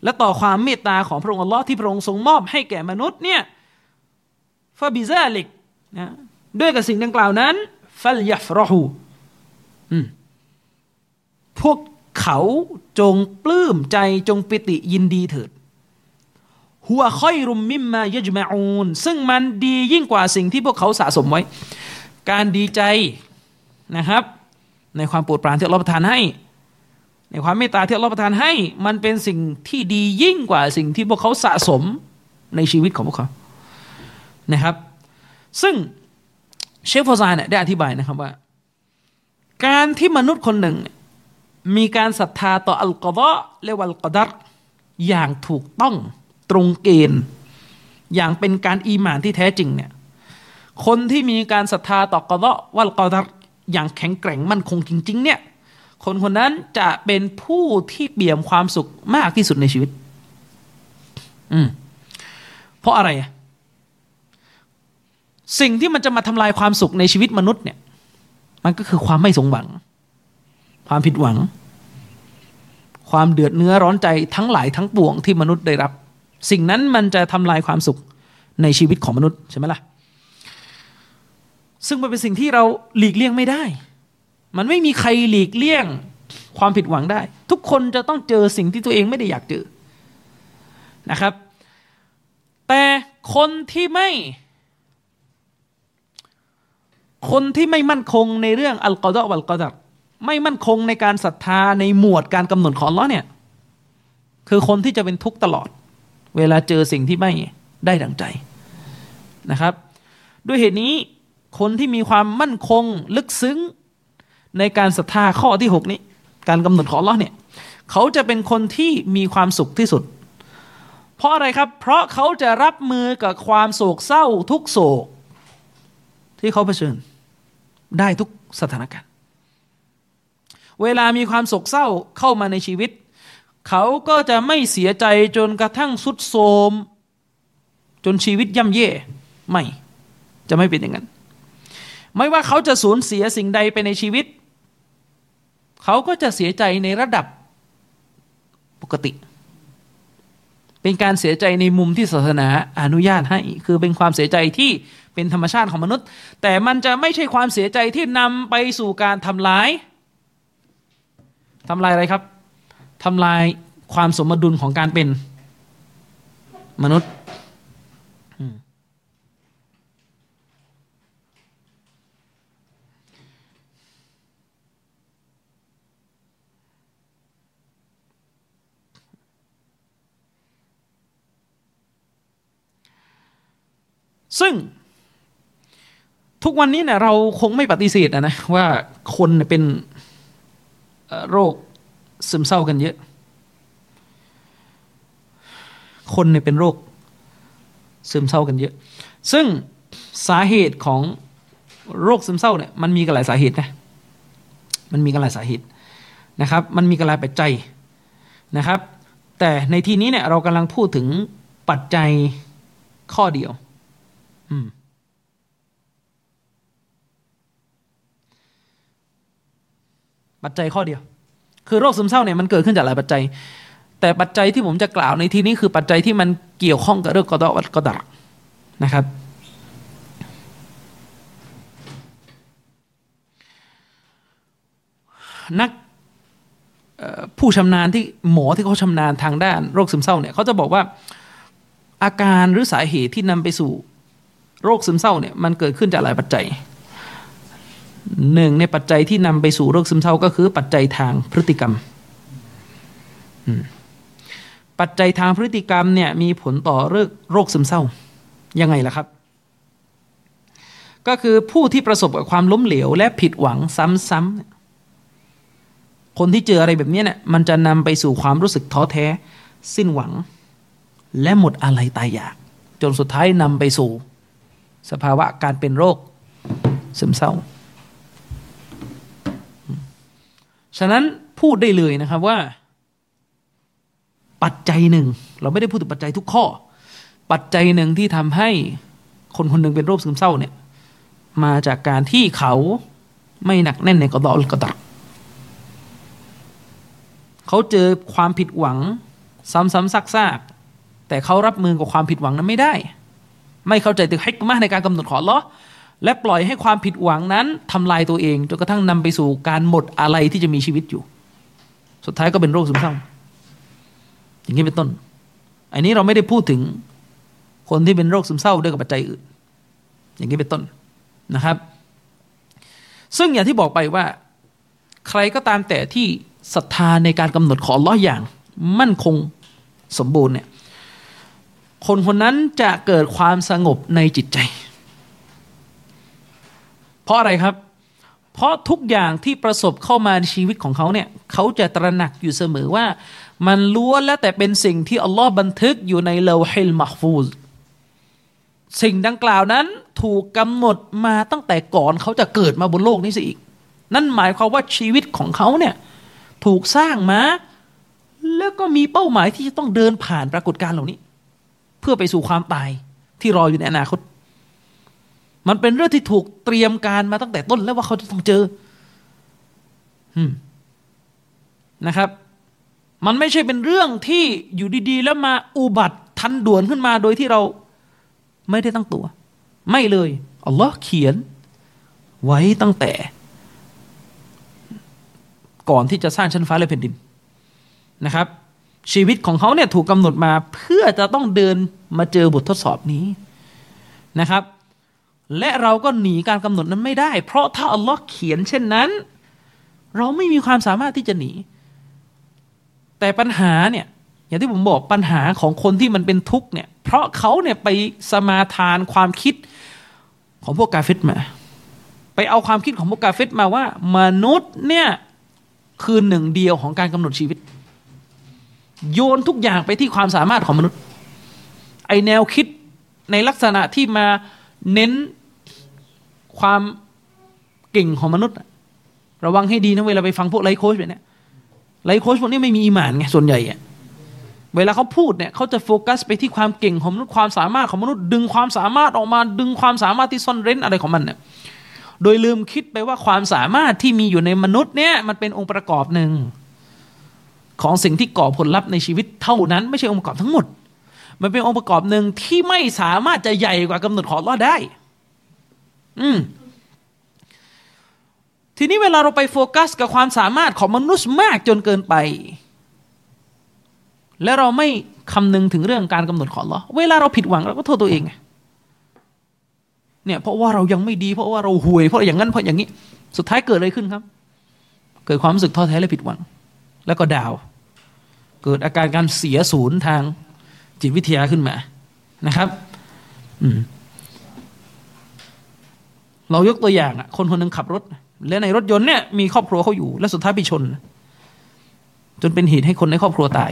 และต่อความเมตตาของพระองค์อัลลอฮ์ที่พระองค์ทรงมอบให้แก่มนุษย์เนี่ยฟะบิซาลิกนะด้วยกับสิ่งดังกล่าวนั้นฟัลยัฟรฮูอืมพวกเขาจงปลื้มใจจงปิติยินดีเถิดหัวค่อยรุมมิมมายัจมะอูนซึ่งมันดียิ่งกว่าสิ่งที่พวกเขาสะสมไว้การดีใจนะครับในความโปรดปรานที่อัลลอฮ์ประทานให้ในความเมตตาที่อัลลอฮ์ประทานให้มันเป็นสิ่งที่ดียิ่งกว่าสิ่งที่พวกเขาสะสมในชีวิตของพวกเขานะครับซึ่งเชฟฟอซานเนี่ยได้อธิบายนะครับว่าการที่มนุษย์คนหนึ่งมีการศรัทธาต่ออัลกอฎอและวัลกอดัรอย่างถูกต้องตรงเกณฑ์อย่างเป็นการอีหม่านที่แท้จริงเนี่ยคนที่มีการศรัทธาต่อกอฎอวัลกอดัรอย่างแข็งแกร่งมั่นคงจริงๆเนี่ยคนคนนั้นจะเป็นผู้ที่เปี่ยมความสุขมากที่สุดในชีวิตอืมเพราะอะไรสิ่งที่มันจะมาทำลายความสุขในชีวิตมนุษย์เนี่ยมันก็คือความไม่สมหวังความผิดหวังความเดือดเนื้อร้อนใจทั้งหลายทั้งปวงที่มนุษย์ได้รับสิ่งนั้นมันจะทำลายความสุขในชีวิตของมนุษย์ใช่ไหมล่ะซึ่งมันเป็นสิ่งที่เราหลีกเลี่ยงไม่ได้มันไม่มีใครหลีกเลี่ยงความผิดหวังได้ทุกคนจะต้องเจอสิ่งที่ตัวเองไม่ได้อยากเจอนะครับแต่คนที่ไม่คนที่ไม่มั่นคงในเรื่องอัลกอฎอวัลกอดัรไม่มั่นคงในการศรัทธาในหมวดการกำหนดของอัลเลาะห์เนี่ยคือคนที่จะเป็นทุกข์ตลอดเวลาเจอสิ่งที่ไม่ได้ดังใจนะครับด้วยเหตุนี้คนที่มีความมั่นคงลึกซึ้งในการศรัทธาข้อที่หกนี้การกำหนดของอัลเลาะห์เนี่ยเขาจะเป็นคนที่มีความสุขที่สุดเพราะอะไรครับเพราะเขาจะรับมือกับความโศกเศร้าทุกโศกที่เขาเผชิญได้ทุกสถานการณ์เวลามีความโศกเศร้าเข้ามาในชีวิตเขาก็จะไม่เสียใจจนกระทั่งทรุดโทรมจนชีวิตย่ำแย่ไม่จะไม่เป็นอย่างนั้นไม่ว่าเขาจะสูญเสียสิ่งใดไปในชีวิตเขาก็จะเสียใจในระดับปกติเป็นการเสียใจในมุมที่ศาสนาอนุญาตให้คือเป็นความเสียใจที่เป็นธรรมชาติของมนุษย์แต่มันจะไม่ใช่ความเสียใจที่นำไปสู่การทำร้ายทำลายอะไรครับทำลายความสมดุลของการเป็นมนุษย์ซึ่งทุกวันนี้เนี่ยเราคงไม่ปฏิเสธนะว่าคนเป็นโรคซึมเศร้ากันเยอะคนเนี่ยเป็นโรคซึมเศร้ากันเยอะซึ่งสาเหตุของโรคซึมเศร้าเนี่ยมันมีกันหลายสาเหตุนะมันมีกันหลายสาเหตุนะครับมันมีกันหลายปัจจัยนะครับแต่ในที่นี้เนี่ยเรากำลังพูดถึงปัจจัยข้อเดียวอืมปัจจัยข้อเดียวคือโรคซึมเศร้าเนี่ยมันเกิดขึ้นจากหลายปัจจัยแต่ปัจจัยที่ผมจะกล่าวในที่นี้คือปัจจัยที่มันเกี่ยวข้องกับเรื่องกอฎอวัลกอดัรนะครับนัก ผู้ชำนาญที่หมอที่เขาชำนาญทางด้านโรคซึมเศร้าเนี่ยเขาจะบอกว่าอาการหรือสาเหตุที่นำไปสู่โรคซึมเศร้าเนี่ยมันเกิดขึ้นจากหลายปัจจัยหนึ่งในปัจจัยที่นำไปสู่โรคซึมเศร้าก็คือปัจจัยทางพฤติกรรมปัจจัยทางพฤติกรรมเนี่ยมีผลต่อโรคซึมเศร้ายังไงล่ะครับก็คือผู้ที่ประสบกับความล้มเหลวและผิดหวังซ้ำๆคนที่เจออะไรแบบนี้เนี่ยมันจะนำไปสู่ความรู้สึกท้อแท้สิ้นหวังและหมดอะไรตายอยากจนสุดท้ายนำไปสู่สภาวะการเป็นโรคซึมเศร้าฉะนั้นพูดได้เลยนะครับว่าปัจจัยหนึ่งเราไม่ได้พูดถึงปัจจัยทุกข้อปัจจัยหนึ่งที่ทำให้คนคนหนึ่งเป็นโรคซึมเศร้าเนี่ยมาจากการที่เขาไม่หนักแน่นในกอฎออัลกอดัรเขาเจอความผิดหวังซ้ำๆซากๆแต่เขารับมือกับความผิดหวังนั้นไม่ได้ไม่เข้าใจถึงฮิกมะห์ในการกำหนดของอัลเลาะห์และปล่อยให้ความผิดหวังนั้นทำลายตัวเองจนกระทั่งนำไปสู่การหมดอะไรที่จะมีชีวิตอยู่สุดท้ายก็เป็นโรคซึมเศร้าอย่างนี้เป็นต้นอันนี้เราไม่ได้พูดถึงคนที่เป็นโรคซึมเศร้าด้วยกับปัจจัยอื่นอย่างนี้เป็นต้นนะครับซึ่งอย่างที่บอกไปว่าใครก็ตามแต่ที่ศรัทธาในการกำหนดของอัลเลาะห์อย่างมั่นคงสมบูรณ์เนี่ยคนคนนั้นจะเกิดความสงบในจิตใจเพราะอะไรครับเพราะทุกอย่างที่ประสบเข้ามาในชีวิตของเขาเนี่ยเขาจะตระหนักอยู่เสมอว่ามันล้วนแล้วแต่เป็นสิ่งที่อัลลอฮ์บันทึกอยู่ในเลาฮิลมะห์ฟูซสิ่งดังกล่าวนั้นถูกกำหนดมาตั้งแต่ก่อนเขาจะเกิดมาบนโลกนี้ซะอีกนั่นหมายความว่าชีวิตของเขาเนี่ยถูกสร้างมาแล้วก็มีเป้าหมายที่จะต้องเดินผ่านปรากฏการณ์เหล่านี้เพื่อไปสู่ความตายที่รออยู่ในอนาคตมันเป็นเรื่องที่ถูกเตรียมการมาตั้งแต่ต้นแล้วว่าเขาจะต้องเจอนะครับมันไม่ใช่เป็นเรื่องที่อยู่ดีๆแล้วมาอุบัติทันด่วนขึ้นมาโดยที่เราไม่ได้ตั้งตัวไม่เลยอัลลอฮ์เขียนไว้ตั้งแต่ก่อนที่จะสร้างชั้นฟ้าและแผ่นดินนะครับชีวิตของเขาเนี่ยถูกกำหนดมาเพื่อจะต้องเดินมาเจอบททดสอบนี้นะครับและเราก็หนีการกำหนดนั้นไม่ได้เพราะถ้าอัลลอฮ์เขียนเช่นนั้นเราไม่มีความสามารถที่จะหนีแต่ปัญหาเนี่ยอย่างที่ผมบอกปัญหาของคนที่มันเป็นทุกข์เนี่ยเพราะเขาเนี่ยไปสมาทานความคิดของพวกกาเฟตมาไปเอาความคิดของพวกกาเฟตมาว่ามนุษย์เนี่ยคือหนึ่งเดียวของการกำหนดชีวิตโยนทุกอย่างไปที่ความสามารถของมนุษย์ไอแนวคิดในลักษณะที่มาเน้นความเก่งของมนุษย์ระวังให้ดีนะเวลาไปฟังพวกไลฟ์โค้ชแบบนี้ไลฟ์โค้ชพวกนี้ไม่มีอีหม่านไงส่วนใหญ่อะเวลาเขาพูดเนี่ยเขาจะโฟกัสไปที่ความเก่งของมนุษย์ความสามารถของมนุษย์ดึงความสามารถออกมาดึงความสามารถที่ซ่อนเร้นอะไรของมันเนี่ยโดยลืมคิดไปว่าความสามารถที่มีอยู่ในมนุษย์เนี่ยมันเป็นองค์ประกอบหนึ่งของสิ่งที่ก่อผลลัพธ์ในชีวิตเท่านั้นไม่ใช่องค์ประกอบทั้งหมดมันเป็นองค์ประกอบหนึ่งที่ไม่สามารถจะใหญ่กว่ากำหนดของอัลเลาะห์ได้อืมทีนี้เวลาเราไปโฟกัสกับความสามารถของมนุษย์มากจนเกินไปและเราไม่คำนึงถึงเรื่องการกำหนดของอัลเลาะห์เวลาเราผิดหวังเราก็โทษตัวเองเนี่ยเพราะว่าเรายังไม่ดีเพราะว่าเราห่วยเพราะอย่างนั้นเพราะอย่างนี้สุดท้ายเกิดอะไรขึ้นครับเกิดความรู้สึกท้อแท้และผิดหวังแล้วก็ดาวเกิดอาการการเสียศูนย์ทางจิตวิทยาขึ้นมานะครับเรายกตัวอย่างคนคนหนึ่งขับรถและในรถยนต์เนี่ยมีครอบครัวเขาอยู่และสุดท้ายไปชนจนเป็นเหตุให้คนในครอบครัวตาย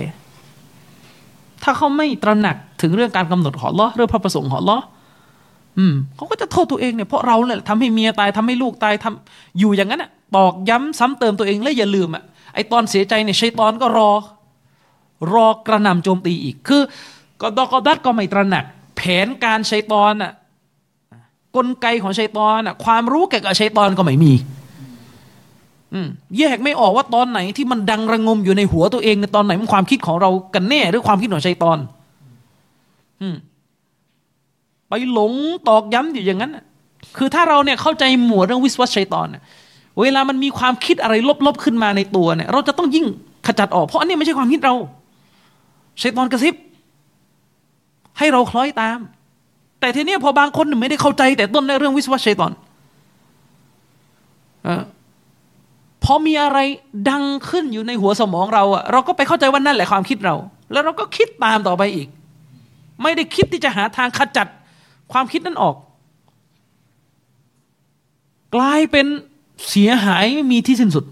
ถ้าเขาไม่ตระหนักถึงเรื่องการกำหนดของอัลเลาะห์เรื่องพระประสงค์ของอัลเลาะห์เขาก็จะโทษตัวเองเนี่ยเพราะเราเนี่ยทำให้เมียตายทำให้ลูกตายทำอยู่อย่างนั้นอ่ะตอกย้ำซ้ำเติมตัวเองและอย่าลืมอ่ะไอตอนเสียใจเนี่ยชัยฏอนก็รอรอกระหน่ำโจมตีอีกคือกอฎออัลกอดัรก็ไม่ตระหนักแผนการชัยฏอนน่ะกลไกของชัยฏอนน่ะความรู้เกี่ยวกับชัยฏอนก็ไม่มีอืมแยกไม่ออกว่าตอนไหนที่มันดังระงมอยู่ในหัวตัวเองในตอนไหนมันความคิดของเรากันแน่หรือความคิดของชัยฏอนอืมไปหลงตอกย้ำอยู่อย่างนั้นน่ะคือถ้าเราเนี่ยเข้าใจหมวดเรื่องวิสวัสชัยฏอนน่ะเวลามันมีความคิดอะไรลบๆขึ้นมาในตัวเนี่ยเราจะต้องยิ่ง ขจัดออกเพราะอันนี้ไม่ใช่ความคิดเราชัยฏอนกระซิบให้เราคล้อยตามแต่ทีนี้พอบางคนไม่ได้เข้าใจแต่ต้นในเรื่องวิสวาสชัยฏอนเออพอมีอะไรดังขึ้นอยู่ในหัวสมองเราอะเราก็ไปเข้าใจว่านั่นแหละความคิดเราแล้วเราก็คิดตามต่อไปอีกไม่ได้คิดที่จะหาทางขจัดความคิดนั้นออกกลายเป็นเสียหายไม่มีที่สิ้นสุด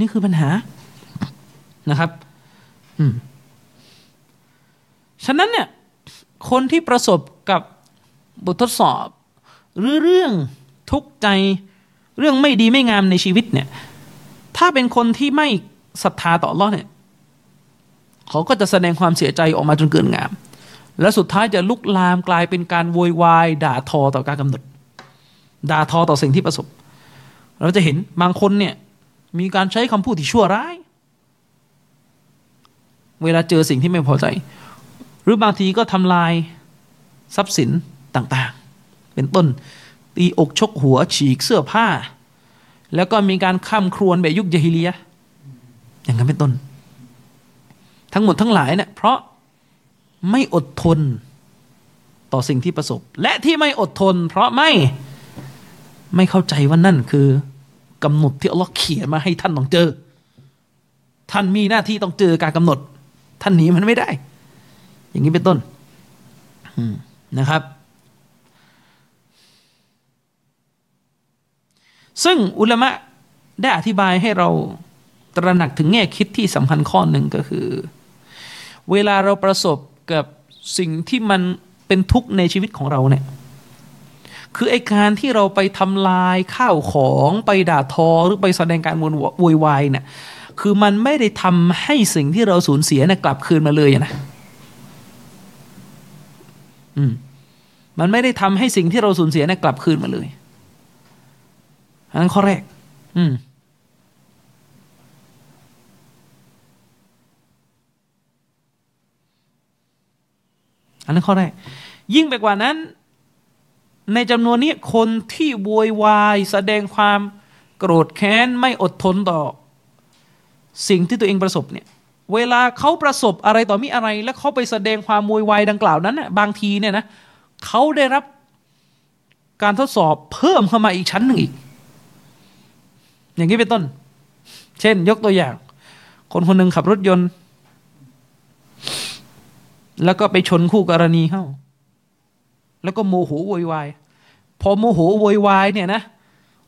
นี่คือปัญหานะครับอืมฉะนั้นเนี่ยคนที่ประสบกับบททดสอบหรือเรื่องทุกข์ใจเรื่องไม่ดีไม่งามในชีวิตเนี่ยถ้าเป็นคนที่ไม่ศรัทธาต่ออัลเลาะห์เนี่ยเขาก็จะแสดงความเสียใจออกมาจนเกินงามและสุดท้ายจะลุกลามกลายเป็นการโวยวายด่าทอต่อการกำหนดด่าทอต่อสิ่งที่ประสบเราจะเห็นบางคนเนี่ยมีการใช้คำพูดที่ชั่วร้ายเวลาเจอสิ่งที่ไม่พอใจหรือบางทีก็ทำลายทรัพย์สินต่างๆเป็นต้นตีอกชกหัวฉีกเสื้อผ้าแล้วก็มีการข้ามครวนแบบยุคญะฮิลิยะห์อย่างนั้นเป็นต้นทั้งหมดทั้งหลายเนี่ยเพราะไม่อดทนต่อสิ่งที่ประสบและที่ไม่อดทนเพราะไม่ไม่เข้าใจว่านั่นคือกำหนดที่อัลเลาะห์เขียนมาให้ท่านต้องเจอท่านมีหน้าที่ต้องเจอการกำหนดท่านหนีมันไม่ได้อย่างนี้เป็นต้นนะครับซึ่งอุลามะได้อธิบายให้เราตระหนักถึงแง่คิดที่สำคัญข้อหนึ่งก็คือเวลาเราประสบกับสิ่งที่มันเป็นทุกข์ในชีวิตของเราเนี่ยคือไอ้การที่เราไปทำลายข้าวของไปด่าทอหรือไปแสดงการโวยวายเนี่ยคือมันไม่ได้ทำให้สิ่งที่เราสูญเสียเนี่ยกลับคืนมาเลยนะอืมมันไม่ได้ทำให้สิ่งที่เราสูญเสียเนี่ยกลับคืนมาเลยอันนั้นข้อแรกอืมอันนั้นข้อแรกยิ่งไปกว่านั้นในจำนวนนี้คนที่โวยวายแสดงความโกรธแค้นไม่อดทนต่อสิ่งที่ตัวเองประสบเนี่ยเวลาเขาประสบอะไรต่อมิอะไรและเขาไปแสดงความโวยวายดังกล่าวนั้นน่ะบางทีเนี่ยนะเขาได้รับการทดสอบเพิ่มเข้ามาอีกชั้นหนึ่งอีกอย่างนี้เป็นต้นเช่นยกตัวอย่างคนคนหนึ่งขับรถยนต์แล้วก็ไปชนคู่กรณีเข้าแล้วก็โมโหโวยวายพอโมโหโวยวายเนี่ยนะ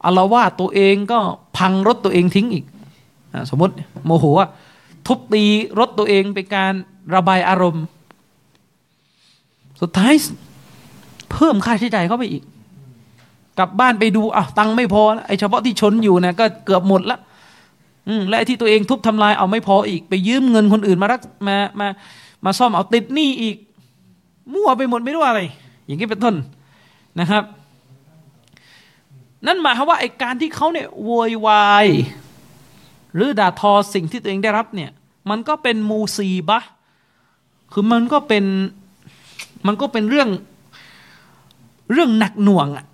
อาละวาดตัวเองก็พังรถตัวเองทิ้งอีกสมมติโมโหอ่ะทุบตีรถตัวเองเป็นการระบายอารมณ์สุดท้ายเพิ่มค่าใช้จ่ายเข้าไปอีกกลับบ้านไปดูอ้าวตังค์ไม่พอไอ้เฉพาะที่ชนอยู่นะก็เกือบหมดละอืมและที่ตัวเองทุบทำลายเอาไม่พออีกไปยืมเงินคนอื่นมารักมามามาซ่อมเอาติดหนี้อีกมั่วไปหมดไม่รู้อะไรอย่างนี้เป็นต้นนะครับนั่นหมายความว่าไอ้การที่เขาเนี่ยโวยวายหรือด่าทอสิ่งที่ตัวเองได้รับเนี่ยมันก็เป็นมูซีบะห์คือมันก็เป็นมันก็เป็นเรื่องเรื่องหนักหน่วงอ่ะ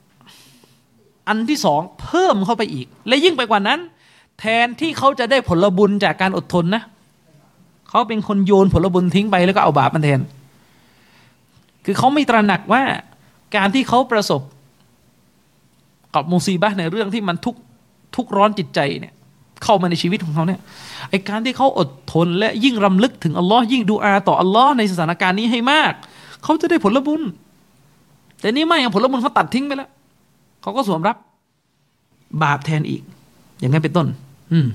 อันที่สองเพิ่มเข้าไปอีกและยิ่งไปกว่านั้นแทนที่เขาจะได้ผลบุญจากการอดทนนะเขาเป็นคนโยนผลบุญทิ้งไปแล้วก็เอาบาปมาแทนคือเขาไม่ตระหนักว่าการที่เขาประสบกับมูซีบะห์ในเรื่องที่มันทุกทุกร้อนจิตใจเนี่ยเข้ามาในชีวิตของเขาเนี่ยไอการที่เขาอดทนและยิ่งรำลึกถึงอัลลอฮ์ยิ่งดูอาต่ออัลลอฮ์ในสถานการณ์นี้ให้มากเขาจะได้ผลบุญแต่นี่ไม่ผลบุญเขาตัดทิ้งไปแล้วเขาก็สวมรับบาปแทนอีกอย่างนั้นเป็นต้นอืม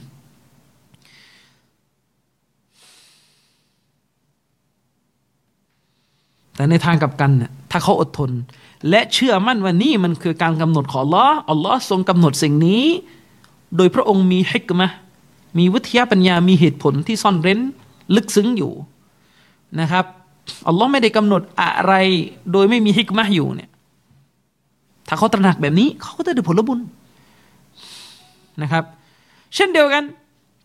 แต่ในทางกลับกันเนี่ยถ้าเขาอดทนและเชื่อมั่นว่านี่มันคือการกำหนดของอัลลอฮ์อัลลอฮ์ทรงกำหนดสิ่งนี้โดยพระองค์มีฮิกมะห์มีวิทยาปัญญามีเหตุผลที่ซ่อนเร้นลึกซึ้งอยู่นะครับอัลลอฮ์ไม่ได้กำหนดอะไรโดยไม่มีฮิกมะห์อยู่เนี่ยถ้าเขาตระหนักแบบนี้เขาก็จะได้ผลบุญนะครับเช่นเดียวกัน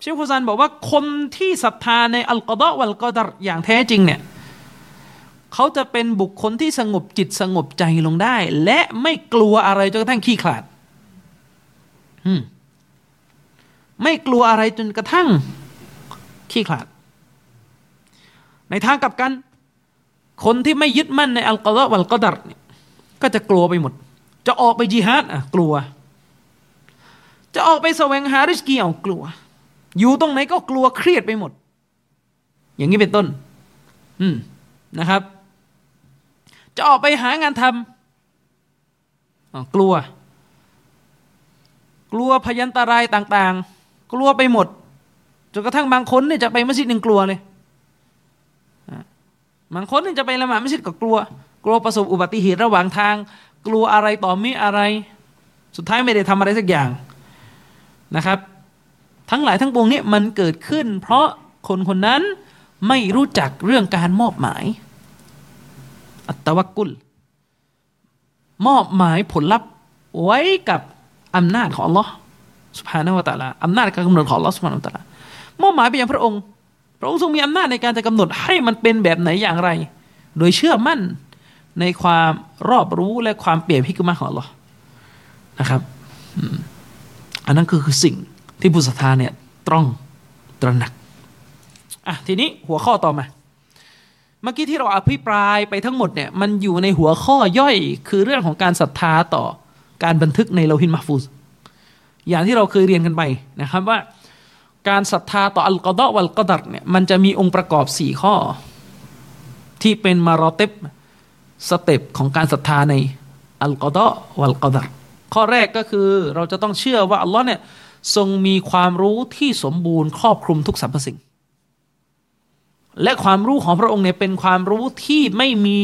เชคโคซานบอกว่าคนที่ศรัทธาในอัลกอฎอวัลกอดัรอย่างแท้จริงเนี่ยเขาจะเป็นบุคคลที่สงบจิตสงบใจลงได้และไม่กลัวอะไรจนกระทั่งขี้ขลาดไม่กลัวอะไรจนกระทั่ง ขี้ขลาดในทางกลับกันคนที่ไม่ยึดมั่นในอัลกอฎอวัลกอดัรเนี่ยก็จะกลัวไปหมดจะออกไปญิฮาดอ่ะกลัวจะออกไปแสวงหาริสกีเอากลัวอยู่ตรงไหนก็กลัวเครียดไปหมดอย่างนี้เป็นต้นอืมนะครับจะออกไปหางานทำอ๋อกลัวกลัวพยันตรายต่างๆกลัวไปหมดจนกระทั่งบางคนเนี่ยจะไปมัสยิดยังกลัวเลยบางคนเนี่ยจะไปละหมาดมัสยิดก็กลัวกลัวประสบอุบัติเหตุระหว่างทางกลัวอะไรต่อมิอะไรสุดท้ายไม่ได้ทำอะไรสักอย่างนะครับทั้งหลายทั้งปวงนี้มันเกิดขึ้นเพราะคนคนนั้นไม่รู้จักเรื่องการมอบหมายอัตตะวักกุลมอบหมายผลลัพธ์ไว้กับอำนาจของอัลลอฮ์ซุบฮานะฮูวะตะอาลาอำนาจการกำหนดของอัลลอฮ์ซุบฮานะฮูวะตะอาลามอบหมายไปยังพระองค์พระองค์ทรงมีอำนาจในการจะกำหนดให้มันเป็นแบบไหนอย่างไรโดยเชื่อมั่นในความรอบรู้และความเปี่ยมฮิกมะฮ์ของอัลลอฮ์นะครับอันนั้นคือคือสิ่งที่ผู้ศรัทธาเนี่ยต้องตระหนักอ่ะทีนี้หัวข้อต่อมาเมื่อกี้ที่เราอภิปรายไปทั้งหมดเนี่ยมันอยู่ในหัวข้อย่อยคือเรื่องของการศรัทธาต่อการบันทึกในลอฮิลมัหฟูซอย่างที่เราเคยเรียนกันไปนะครับว่าการศรัทธาต่ออัลกอฎอวัลกอดัรเนี่ยมันจะมีองค์ประกอบสี่ข้อที่เป็นมารอติบสเต็ปของการศรัทธาในอัลกอฎอวัลกอดัรข้อแรกก็คือเราจะต้องเชื่อว่าอัลลอฮ์เนี่ยทรงมีความรู้ที่สมบูรณ์ครอบคลุมทุกสรรพสิ่งและความรู้ของพระองค์เนี่ยเป็นความรู้ที่ไม่มี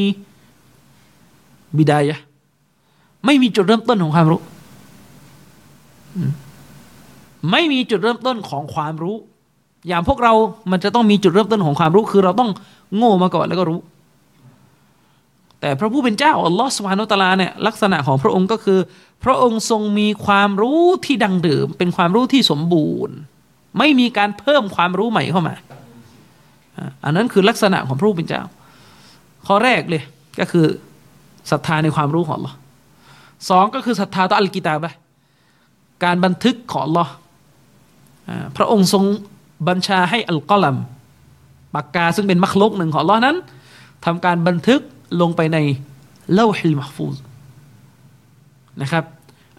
บิดายะห์ไม่มีจุดเริ่มต้นของความรู้ไม่มีจุดเริ่มต้นของความรู้อย่างพวกเรามันจะต้องมีจุดเริ่มต้นของความรู้คือเราต้องโง่มาก่อนแล้วก็รู้แต่พระผู้เป็นเจ้าอัลลอฮฺซุบฮานะฮูวะตะอาลาเนี่ยลักษณะของพระองค์ก็คือพระองค์ทรงมีความรู้ที่ดังเดิมเป็นความรู้ที่สมบูรณ์ไม่มีการเพิ่มความรู้ใหม่เข้ามาอันนั้นคือลักษณะของพระผู้เป็นเจ้าข้อแรกเลยก็คือศรัทธาในความรู้ของอัลเลาะห์สองก็คือศรัทธาต่ออัลกิตาบะห์การบันทึกของอัลเลาะห์พระองค์ทรงบัญชาให้อัลกอลัมปากกาซึ่งเป็นมัคลุกหนึ่งของอัลเลาะห์นั้นทำการบันทึกลงไปในลอฮุลมัหฟูซนะครับ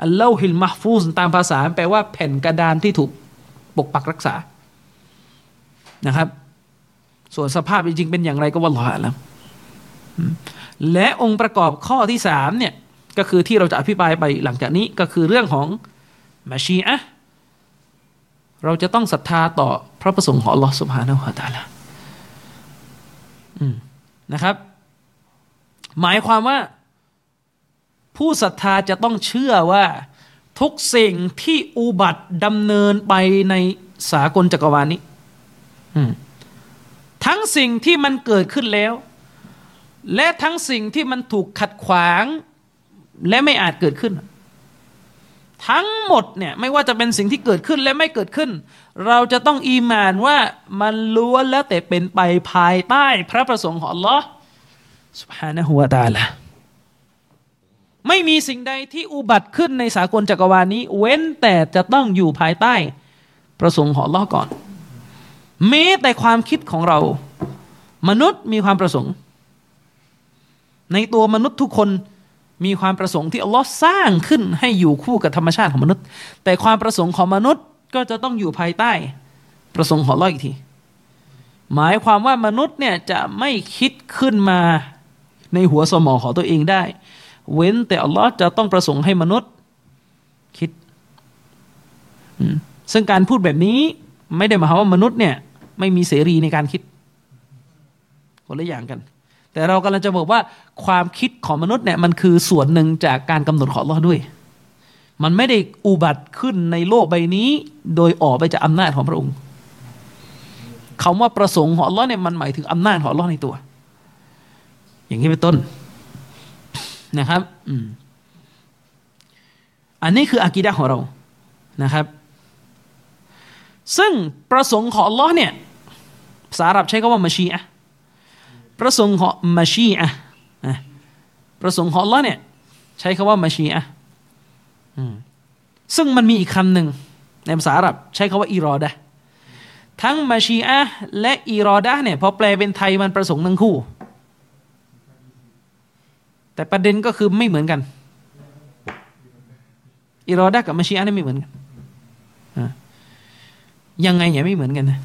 อัลลอฮิลมัหฟูซตามภาษาแปลว่าแผ่นกระดานที่ถูกปกปักรักษานะครับส่วนสภาพจริงๆเป็นอย่างไรก็วัลลอฮุอาลัมและองค์ประกอบข้อที่สามเนี่ยก็คือที่เราจะอภิปรายไปหลังจากนี้ก็คือเรื่องของมะชีอะห์เราจะต้องศรัทธาต่อพระประสงค์ของอัลเลาะห์ซุบฮานะฮูวะตะอาลาอืมนะครับหมายความว่าผู้ศรัทธาจะต้องเชื่อว่าทุกสิ่งที่อุบัติดำเนินไปในสากลจักรวาลนี้ทั้งสิ่งที่มันเกิดขึ้นแล้วและทั้งสิ่งที่มันถูกขัดขวางและไม่อาจเกิดขึ้นทั้งหมดเนี่ยไม่ว่าจะเป็นสิ่งที่เกิดขึ้นและไม่เกิดขึ้นเราจะต้องอีหม่านว่ามันล้วนแล้วแต่เป็นไปภายใต้พระประสงค์ของอัลเลาะห์ซุบฮานะฮูวะตะอาลาไม่มีสิ่งใดที่อุบัติขึ้นในสากลจักรวาลนี้เว้นแต่จะต้องอยู่ภายใต้ประสงค์ของอัลเลาะห์ก่อนแม้แต่ความคิดของเรามนุษย์มีความประสงค์ในตัวมนุษย์ทุกคนมีความประสงค์ที่อัลเลาะห์สร้างขึ้นให้อยู่คู่กับธรรมชาติของมนุษย์แต่ความประสงค์ของมนุษย์ก็จะต้องอยู่ภายใต้ประสงค์ของอัลเลาะห์อีกทีหมายความว่ามนุษย์เนี่ยจะไม่คิดขึ้นมาในหัวสมองของตัวเองได้เว้นแต่อัลเลาะห์จะต้องประสงค์ให้มนุษย์คิดซึ่งการพูดแบบนี้ไม่ได้หมายความว่ามนุษย์เนี่ยไม่มีเสรีในการคิดคนละอย่างกันแต่เรากำลังจะบอกว่าความคิดของมนุษย์เนี่ยมันคือส่วนหนึ่งจากการกำหนดของอัลเลาะห์ด้วยมันไม่ได้อุบัติขึ้นในโลกใบนี้โดยออกไปจากอำนาจของพระองค์คำว่าประสงค์ของอัลเลาะห์เนี่ยมันหมายถึงอำนาจของอัลเลาะห์ในตัวอย่างนี้เป็นต้นนะครับอืมอันนี้คืออากีดะห์ของเรานะครับซึ่งประสงค์ของอัลเลาะห์เนี่ยภาษาอาหรับใช้คำว่ามะชีอะห์ประสงค์ของมะชีอะห์นะประสงค์ของอัลเลาะห์เนี่ยใช้คำว่ามะชีอะห์อืมซึ่งมันมีอีกคำนึงในภาษาอาหรับใช้คำว่าอิรอดะห์ ทั้งมัชีอะห์และอิรอดะห์เนี่ยพอแปลเป็นไทยมันประสงค์ทั้งคู่แต่ประเด็นก็คือไม่เหมือนกันอิรอดะห์กับมัชีอะห์นี่ไม่เหมือนกันยังไงเนี่ยไม่เหมือนกันนะ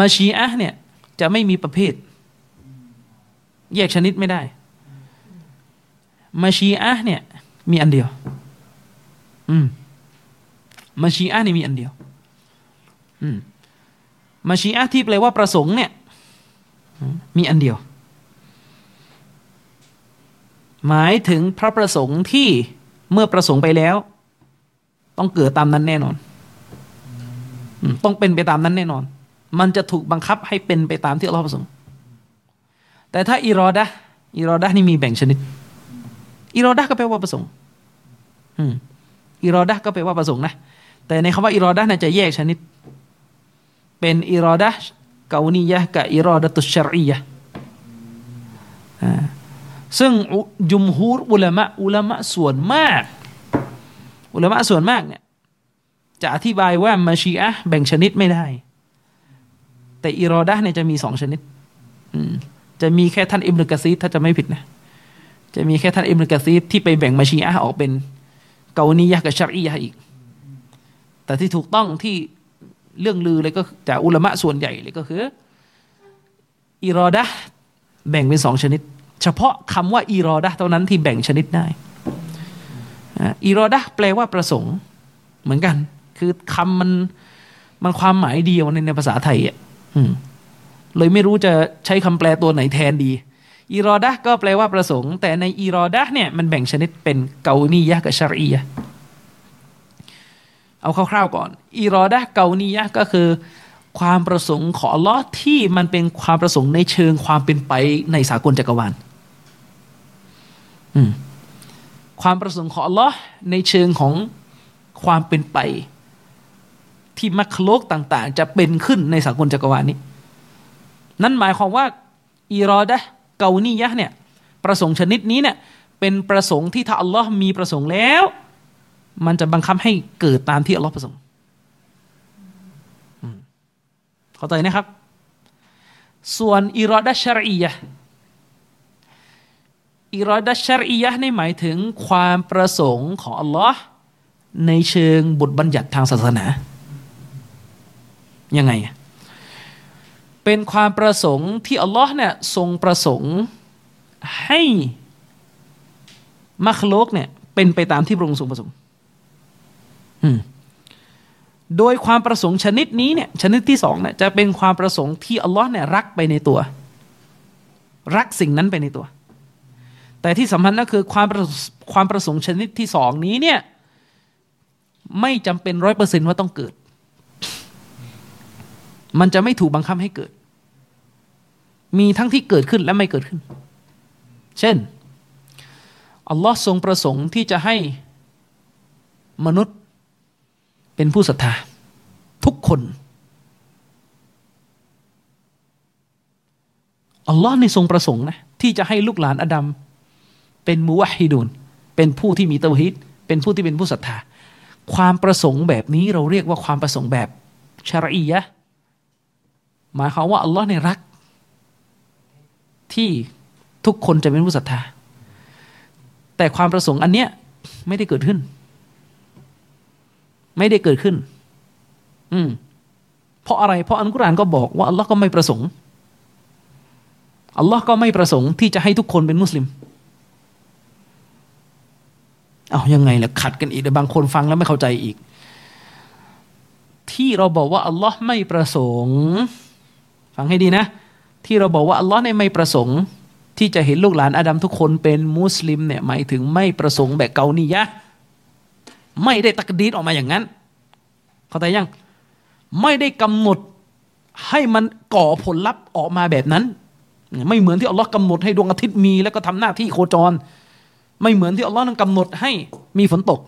มัชีอะห์เนี่ยจะไม่มีประเภทแยกชนิดไม่ได้มัชีอะห์เนี่ยมีอันเดียวอืมมัชีอะห์นี่มีอันเดียวอืมมัชีอะห์ที่แปลว่าประสงค์เนี่ยมีอันเดียวหมายถึงพระประสงค์ที่เมื่อประสงค์ไปแล้วต้องเกิดตามนั้นแน่นอนต้องเป็นไปตามนั้นแน่นอนมันจะถูกบังคับให้เป็นไปตามที่อัลเลาะห์ประสงค์แต่ถ้าอิรอดะห์อิรอดะห์นี่มีแบ่งชนิดอิรอดะห์ก็แปลว่าประสงค์อืมอิรอดะห์ก็แปลว่าประสงค์นะแต่ในคำว่าอิรอดะห์น่าจะแยกชนิดเป็นอิรอดะห์กาวนียะห์กับอิรอดะตุชชัรอียะห์อ่าซึ่งจุมฮูรอุลามะอุลามะส่วนมากอุลามะส่วนมากเนี่ยจะอธิบายว่ามัชีอะห์แบ่งชนิดไม่ได้แต่อิรอดะห์เนี่ยจะมีสองชนิดอืมจะมีแค่ท่านอิบนุกะซีรถ้าจะไม่ผิดนะจะมีแค่ท่านอิบนุกะซีรที่ไปแบ่งมัชีอะห์ออกเป็นกาวนียะห์กับชัรอียะห์อีกแต่ที่ถูกต้องที่เรื่องลือเลยก็จากอุลามะส่วนใหญ่เลยก็คืออิรอดะห์แบ่งเป็นสองชนิดเฉพาะคำว่าอิรอดะห์เท่านั้นที่แบ่งชนิดได้อิรอดะห์แปลว่าประสงค์เหมือนกันคือคำมันมันความหมายเดียวในภาษาไทยอ่ะเลยไม่รู้จะใช้คำแปลตัวไหนแทนดีอิรอดะห์ก็แปลว่าประสงค์แต่ในอิรอดะห์เนี่ยมันแบ่งชนิดเป็นกาวนียะห์กับชัรอียะห์เอาคร่าวๆก่อนอิรอดะห์กาวนียะห์ก็คือความประสงค์ของอัลเลาะห์ที่มันเป็นความประสงค์ในเชิงความเป็นไปในสากลจักรวาลอืมความประสงค์ของอัลเลาะห์ในเชิงของความเป็นไปที่มัคลุกต่างๆจะเป็นขึ้นในสากลจักรวาลนี้นั่นหมายความว่าอิรอดะห์กาวนียะห์เนี่ยประสงค์ชนิดนี้เนี่ยเป็นประสงค์ที่ถ้าอัลเลาะห์มีประสงค์แล้วมันจะบังคับให้เกิดตามที่อัลเลาะห์ประสงค์เข้าใจนะครับส่วนอิรอดะห์ชัรอียะห์อิรอดะห์ชัรอียะห์นี่หมายถึงความประสงค์ของอัลเลาะห์ในเชิงบทบัญญัติทางศาสนายังไงเป็นความประสงค์ที่อัลเลาะห์เนี่ยทรงประสงค์ให้มัคลุกเนี่ยเป็นไปตามที่พระองค์ทรงประสงค์โดยความประสงค์ชนิดนี้เนี่ยชนิดที่สองเนี่ยจะเป็นความประสงค์ที่อัลลอฮ์เนี่ยรักไปในตัวรักสิ่งนั้นไปในตัวแต่ที่สำคัญก็คือความประความประสงค์ชนิดที่สองนี้เนี่ยไม่จำเป็น ร้อยเปอร์เซ็นต์ ว่าต้องเกิดมันจะไม่ถูกบังคับให้เกิดมีทั้งที่เกิดขึ้นและไม่เกิดขึ้นเช่นอัลลอฮ์ทรงประสงค์ที่จะให้มนุษย์เป็นผู้ศรัทธาทุกคนอัลลอฮ์ในทรงประสงค์นะที่จะให้ลูกหลานอาดัมเป็นมุวะฮิดูนเป็นผู้ที่มีเตาฮีดเป็นผู้ที่เป็นผู้ศรัทธาความประสงค์แบบนี้เราเรียกว่าความประสงค์แบบชะรอียะห์หมายความว่าอัลลอฮ์ในรักที่ทุกคนจะเป็นผู้ศรัทธาแต่ความประสงค์อันเนี้ยไม่ได้เกิดขึ้นไม่ได้เกิดขึ้นอืมเพราะอะไรเพราะอัลกุรอานก็บอกว่าอัลเลาะห์ก็ไม่ประสงค์อัลเลาะห์ก็ไม่ประสงค์ที่จะให้ทุกคนเป็นมุสลิมเอายังไงล่ะขัดกันอีกบางคนฟังแล้วไม่เข้าใจอีกที่เราบอกว่าอัลเลาะห์ไม่ประสงค์ฟังให้ดีนะที่เราบอกว่าอัลเลาะห์เนี่ยไม่ประสงค์ที่จะเห็นลูกหลานอาดัมทุกคนเป็นมุสลิมเนี่ยหมายถึงไม่ประสงค์แบบเกานียะห์ไม่ได้ตักดีดออกมาอย่างนั้นเข้าใจยังไม่ได้กำหนดให้มันก่อผลลัพธ์ออกมาแบบนั้นไม่เหมือนที่อัลลอฮ์กำหนดให้ดวงอาทิตย์มีแล้วก็ทำหน้าที่โคจรไม่เหมือนที่อัลลอฮ์นั้นกำหนดให้มีฝนตก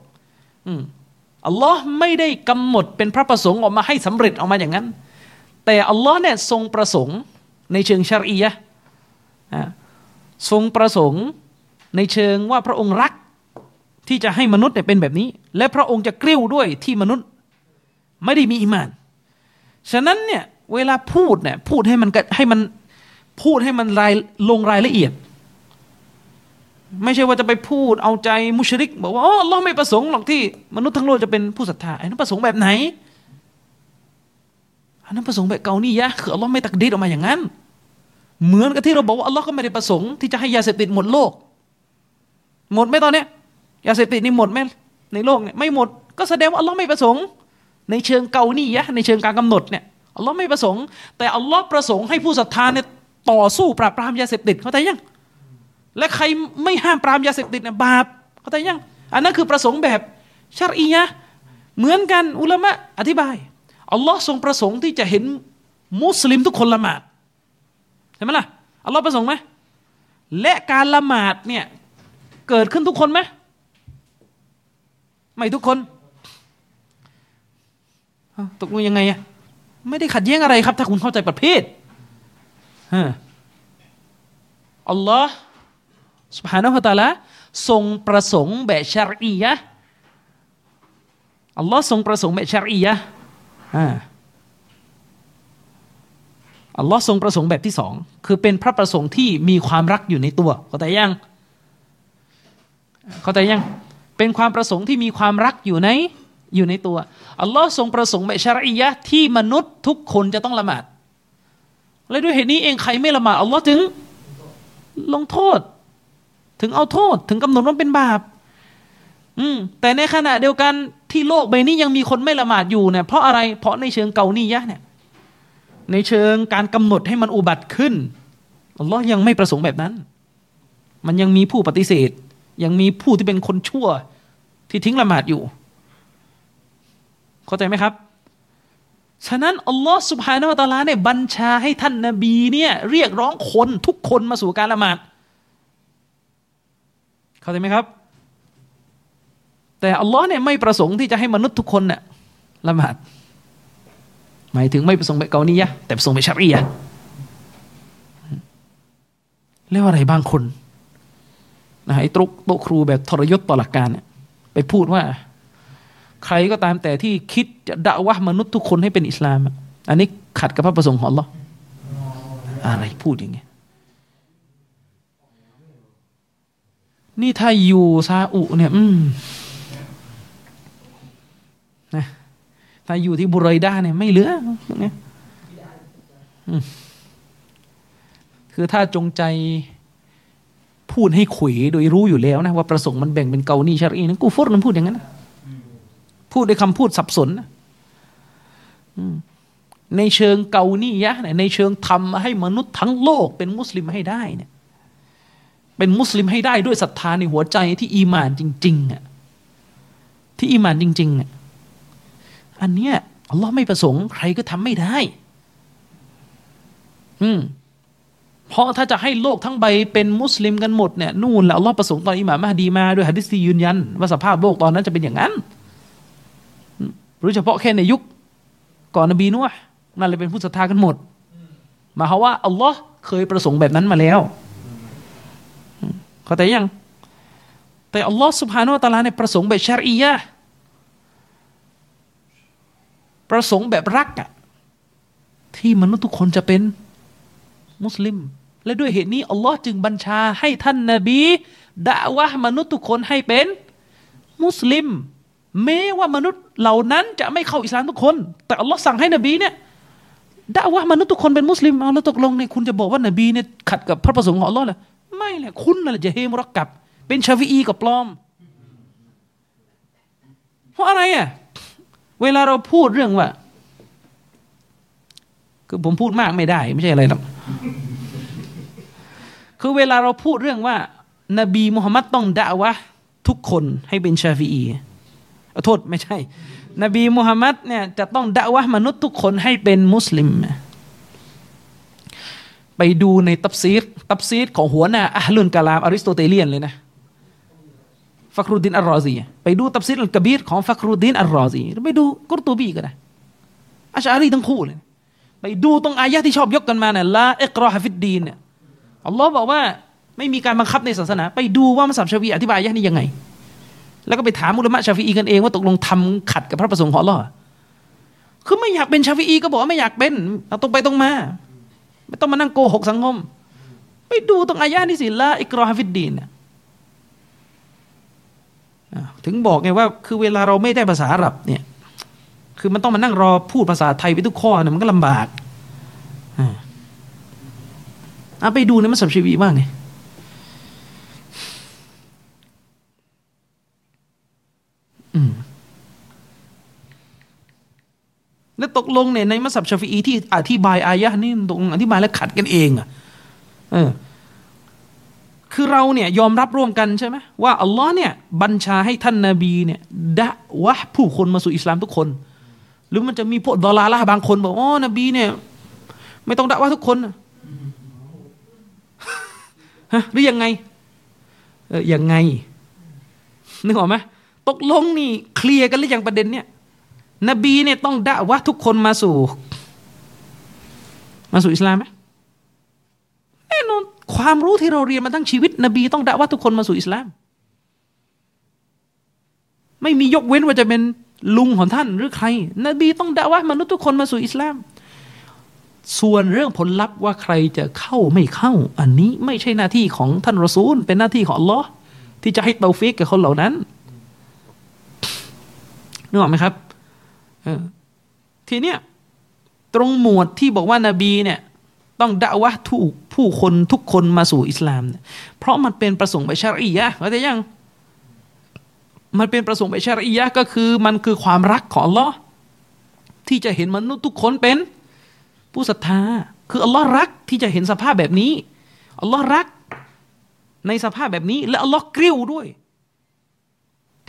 อัลลอฮ์ไม่ได้กำหนดเป็นพระประสงค์ออกมาให้สำเร็จออกมาอย่างนั้นแต่อัลลอฮ์เนี่ยทรงประสงค์ในเชิงชะรีอะห์ทรงประสงค์ในเชิงว่าพระองค์รักที่จะให้มนุษย์เนี่ยเป็นแบบนี้และพระองค์จะกริ้วด้วยที่มนุษย์ไม่ได้มีอีหม่าน ฉะนั้นเนี่ยเวลาพูดเนี่ยพูดให้มันให้มันพูดให้มันรายลงรายละเอียดไม่ใช่ว่าจะไปพูดเอาใจมุชริกบอกว่าอ๋ออัลเลาะห์ไม่ประสงค์หรอกที่มนุษย์ทั้งโลกจะเป็นผู้ศรัทธาอันนั้นประสงค์แบบไหนอันนั้นประสงค์แบบเกาหนียะคืออัลเลาะห์ไม่ตักดีดออกมาอย่างนั้นเหมือนกับที่เราบอกว่าอัลเลาะห์ก็ไม่ได้ประสงค์ที่จะให้ยาเสพติดหมดโลกหมดไหมตอนนี้ยาเสพติดนี่หมดไหมในโลกเนี่ยไม่หมดก็แสดงว่าอัลเลาะห์ไม่ประสงค์ในเชิงเกาหนียะในเชิงการกำหนดเนี่ยอัลเลาะห์ไม่ประสงค์แต่อัลเลาะห์ประสงค์ให้ผู้ศรัทธาเนี่ยต่อสู้ปราบปรามยาเสพติดเข้าใจยังและใครไม่ห้ามปรามยาเสพติดเนี่ยบาปเข้าใจยังอันนั้นคือประสงค์แบบชะรีอะห์เหมือนกันอุลามะอธิบายอัลลอฮ์ทรงประสงค์ที่จะเห็นมุสลิมทุกคนละหมาดใช่ไหมล่ะอัลลอฮ์ประสงค์ไหมและการละหมาดเนี่ยเกิดขึ้นทุกคนไหมไม่ทุกคนตกลงยังไงอะไม่ได้ขัดแย้งอะไรครับถ้าคุณเข้าใจประเภทอัลลอฮ์ سبحانه และ تعالى ทรงประสงค์แบบชะรีอะห์อัลลอฮ์ทรงประสงค์แบบชะรีอะห์อัลลอฮ์ทรงประสงค์แบบที่สองคือเป็นพระประสงค์ที่มีความรักอยู่ในตัวเข้าใจยังเข้าใจยังเป็นความประสงค์ที่มีความรักอยู่ในอยู่ในตัวอัลลอฮ์ทรงประสงค์แบบชะรีอะห์ที่มนุษย์ทุกคนจะต้องละหมาดและด้วยเหตุนี้เองใครไม่ละหมาดอัลลอฮ์ถึงลงโทษถึงเอาโทษถึงกำหนดว่าเป็นบาปอืมแต่ในขณะเดียวกันที่โลกใบนี้ยังมีคนไม่ละหมาดอยู่เนี่ยเพราะอะไรเพราะในเชิงเกาหนียะห์เนี่ยในเชิงการกำหนดให้มันอุบัติขึ้นอัลลอฮ์ยังไม่ประสงค์แบบนั้นมันยังมีผู้ปฏิเสธยังมีผู้ที่เป็นคนชั่วที่ทิ้งละหมาดอยู่เข้าใจไหมครับฉะนั้นอัลลอฮ์ซุบฮานะฮูวะตะอาลาเนี่ยบัญชาให้ท่านนบีเนี่ยเรียกร้องคนทุกคนมาสู่การละหมาดเข้าใจไหมครับแต่อัลลอฮ์เนี่ยไม่ประสงค์ที่จะให้มนุษย์ทุกคนเนี่ยละหมาดหมายถึงไม่ประสงค์แบบเกาหนียะห์แต่ประสงค์แบบชะรีอะห์เรียกว่าอะไรบางคนนะไอ้ตรุกโต๊ะครูแบบทรยศต่อหลักการเนี่ยไปพูดว่าใครก็ตามแต่ที่คิดจะดะวะห์มนุษย์ทุกคนให้เป็นอิสลามอันนี้ขัดกับพระประสงค์ของอัลเลาะห์อะไรพูดอย่างเงี้ยนี่ถ้าอยู่ซาอุเนี่ยอืมนะถ้าอยู่ที่บุรอยดาเนี่ยไม่เหลืออย่างเงี้ยคือถ้าจงใจพูดให้ขวยโดยรู้อยู่แล้วนะว่าประสงค์มันแบ่งเป็นเกาหนีชะรีนั้นกูฟุรมันพูดอย่างนั้นนะพูดด้วยคำพูดสับสนนะในเชิงเกาหนียะห์ในเชิงทำให้มนุษย์ทั้งโลกเป็นมุสลิมให้ได้เนี่ยเป็นมุสลิมให้ได้ด้วยศรัทธาในหัวใจที่อีหม่านจริงๆอ่ะที่อีหม่านจริงๆอ่ะอันเนี้ยอัลเลาะห์ไม่ประสงค์ใครก็ทำไม่ได้อืมเพราะถ้าจะให้โลกทั้งใบเป็นมุสลิมกันหมดเนี่ยนู่นแหละอัลเลาะห์ประสงค์ตอนอิหม่ามมะฮดีมาด้วยหะดีษที่ยืนยันว่าสภาพโลกตอนนั้นจะเป็นอย่างนั้นหรือเฉพาะแค่ในยุคก่อนนบีนูห์นั่นเลยเป็นผู้ศรัทธากันหมดหมายความว่าอัลเลาะห์เคยประสงค์แบบนั้นมาแล้วเข้าใจยังแต่อัลเลาะห์ซุบฮานะฮูวะตะอาลาเนี่ยประสงค์แบบชะรีอะห์ประสงค์แบบรักอะที่มนุษย์ทุกคนจะเป็นมุสลิมและด้วยเหตุนี้อัลเลาะห์จึงบัญชาให้ท่านนบีดะวะห์มนุษย์ทุกคนให้เป็นมุสลิมแม้ว่ามนุษย์เหล่านั้นจะไม่เข้าอิสลามทุกคนแต่อัลเลาะห์สั่งให้นบีเนี่ยดะวะห์มนุษย์ทุกคนเป็นมุสลิมเอาแล้วตกลงเนี่ยคุณจะบอกว่านบีเนี่ยขัดกับพระประสงค์ของอัลเลาะห์เหรอไม่แหละคุณน่ะจะเฮมุรักกับเป็นชาฟิอีกับปลอมเพราะอะไรอ่ะเวลาเราพูดเรื่องว่าคือผมพูดมากไม่ได้ไม่ใช่อะไรหรอกคือเวลาเราพูดเรื่องว่านบีมุฮัมมัดต้องดะวะห์ทุกคนให้เป็นชาฟิอีขอโทษไม่ใช่นบีมุฮัมมัดเนี่ยจะต้องดะวะห์มนุษย์ทุกคนให้เป็นมุสลิมไปดูในตัฟซีรตัฟซีรของหัวหน้าอะห์ลุลกะลามอริสโตเตเลียนเลยนะฟักรุดดีนอัลรอซีไปดูตัฟซีรอัลกะบีรของฟักรุดดีนอัลรอซีไปดูกุรตูบีก็ได้อัชอะรีทั้งคู่เลยไปดูตรงอายะห์ที่ชอบยกกันมาเนี่ยละอิกรอฮะฟิดดีนเนี่ยอัลเลาะห์บอกว่าไม่มีการบังคับในศาสนาไปดูว่ามัซฮับชะฟีอีอธิบายอายะห์นี้ยังไงแล้วก็ไปถามอุละมะฮ์ชะฟีอีกันเองว่าตกลงทำขัดกับพระประสงค์ของอัลเลาะห์ คือไม่อยากเป็นชาฟิอีก็บอกว่าไม่อยากเป็นเอาตรงไปตรงมาไม่ต้องมานั่งโกหกสังคมไปดูตรงอายะห์นี่สิละอิกรอฮะฟิดดีนเนี่ยถึงบอกไงว่าคือเวลาเราไม่ได้ภาษาอาหรับเนี่ยคือมันต้องมานั่งรอพูดภาษาไทยไปทุกข้อเนี่ยมันก็ลำบากเอาไปดูในมัสยิดชีวีบ้างไงแล้วตกลงเนี่ยในมัสยิดชาฟิอีที่อธิบายอายะห์นี่ตรงอธิบายแล้วขัดกันเองอ่ะเออคือเราเนี่ยยอมรับร่วมกันใช่ไหมว่าอัลลอฮ์เนี่ยบัญชาให้ท่านนบีเนี่ยดะวะห์ผู้คนมาสู่อิสลามทุกคนหรือมันจะมีพวกดอลาละบางคนบอกอ๋อนบีเนี่ยไม่ต้องดะวะห์ทุกคนฮะหรือยังไงเออยังไงนึกออกไหมตกลงนี่เคลียร์กันหรือยังประเด็นเนี่ยนบีเนี่ยต้องดะวะห์ทุกคนมาสู่มาสู่อิสลามไหมแน่นอนความรู้ที่เราเรียนมาทั้งชีวิตนบีต้องดะวะห์ทุกคนมาสู่อิสลามไม่มียกเว้นว่าจะเป็นลุงของท่านหรือใครนบีต้องดะวะห์มนุษย์ทุกคนมาสู่อิสลามส่วนเรื่องผลลัพธ์ว่าใครจะเข้าไม่เข้าอันนี้ไม่ใช่หน้าที่ของท่านรอซูลเป็นหน้าที่ของอัลเลาะห์ที่จะให้เตาฟีกกับคนเหล่านั้นนึกออกไหมครับทีเนี้ยตรงหมวดที่บอกว่านบีเนี่ยต้องดะวะห์ถูกผู้คนทุกคนมาสู่อิสลามเนี่ยเพราะมันเป็นประสงค์บัยชะรียะห์เข้าใจยังมันเป็นประสงค์บัยชะรียะห์ก็คือมันคือความรักของอัลเลาะห์ที่จะเห็นมนุษย์ทุกคนเป็นผู้ศรัทธาคืออัลเลาะห์รักที่จะเห็นสภาพแบบนี้อัลเลาะห์รักในสภาพแบบนี้และอัลเลาะห์กริ้วด้วย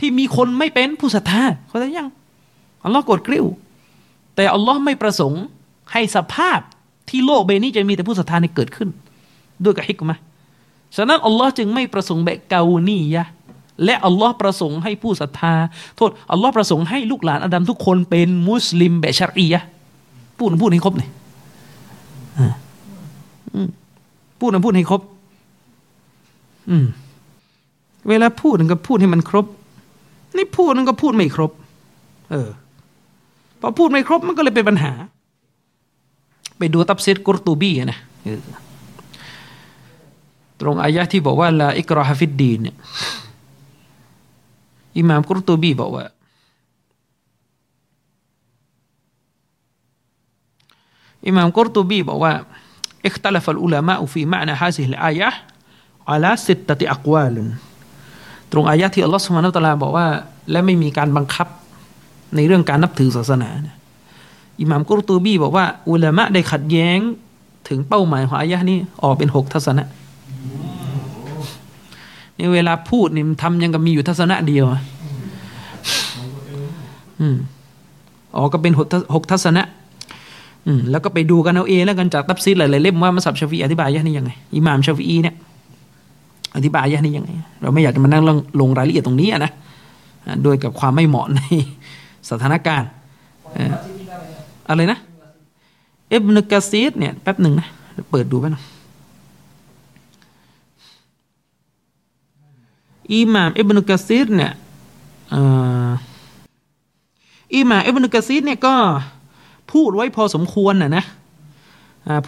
ที่มีคนไม่เป็นผู้ศรัทธาเข้าใจยังอัลเลาะห์โกรธกริ้วแต่อัลเลาะห์ไม่ประสงค์ให้สภาพที่โลกใบนี้จะมีแต่ผู้ศรัทธาเนี่ยเกิดขึ้นด้วยกับฮิกมะห์ฉะนั้นอัลเลาะห์จึงไม่ประสงค์แบกเกานียะและอัลเลาะห์ประสงค์ให้ผู้ศรัทธาโทษอัลเลาะห์ประสงค์ให้ลูกหลานอาดัมทุกคนเป็นมุสลิมแบบชะรียะห์พูดพูดให้ครบหน่อยอ่าอืมพูดนะพูดให้ครบอืมเวลาพูดนึงก็พูดให้มันครบนี่พูดนึงก็พูดไม่ครบเออพอพูดไม่ครบมันก็เลยเป็นปัญหาไปดูตับเซตกุรตูบีนะตรงอายะที่บอกว่าลาอิกรอฮะฟิดดีนเนี่ยอิหม่ามกุรตูบีบอกว่าอิหม่ามกุรตูบีบอกว่าอิคตัลฟะอัลอุลามะอ์ฟีมะอ์นาฮาซิฮิลอายะห์อะลาซิตตะติอักวาลตรงอายะที่อัลเลาะห์ซุบฮานะฮูวะตะอาลาบอกว่าและไม่มีการบังคับในเรื่องการนับถือศาสนานะอิหม่ามกุรตูบีบอกว่าอุลามะได้ขัดแย้งถึงเป้าหมายของอายะห์นี้ออกเป็นหกทัศนะนี่เวลาพูดนี่มันทำยังกับมีอยู่ทัศนะเดียวอืมออกก็เป็นหกทัศนะอืมแล้วก็ไปดูกันเอาเองแล้วกันจากตัฟซีรหลายๆเล่มว่ามัซฮับชาฟิอีอธิบายอายะห์นี้ยังไงอิหม่ามชาฟิอีเนี่ยอธิบายอายะห์นี้ยังไงเราไม่อยากจะมานั่งลงรายละเอียดตรงนี้อ่ะนะโดยกับความไม่เหมาะในสถานการณ์อะไรนะอิบนุกะซีรเนี่ยแป๊บหนึ่งนะเปิดดูแป๊บนึงอิหม่ามอิบนุกะซีรเนี่ยอิหม่ามอิบนุกะซีรเนี่ยก็พูดไว้พอสมควรนะนะ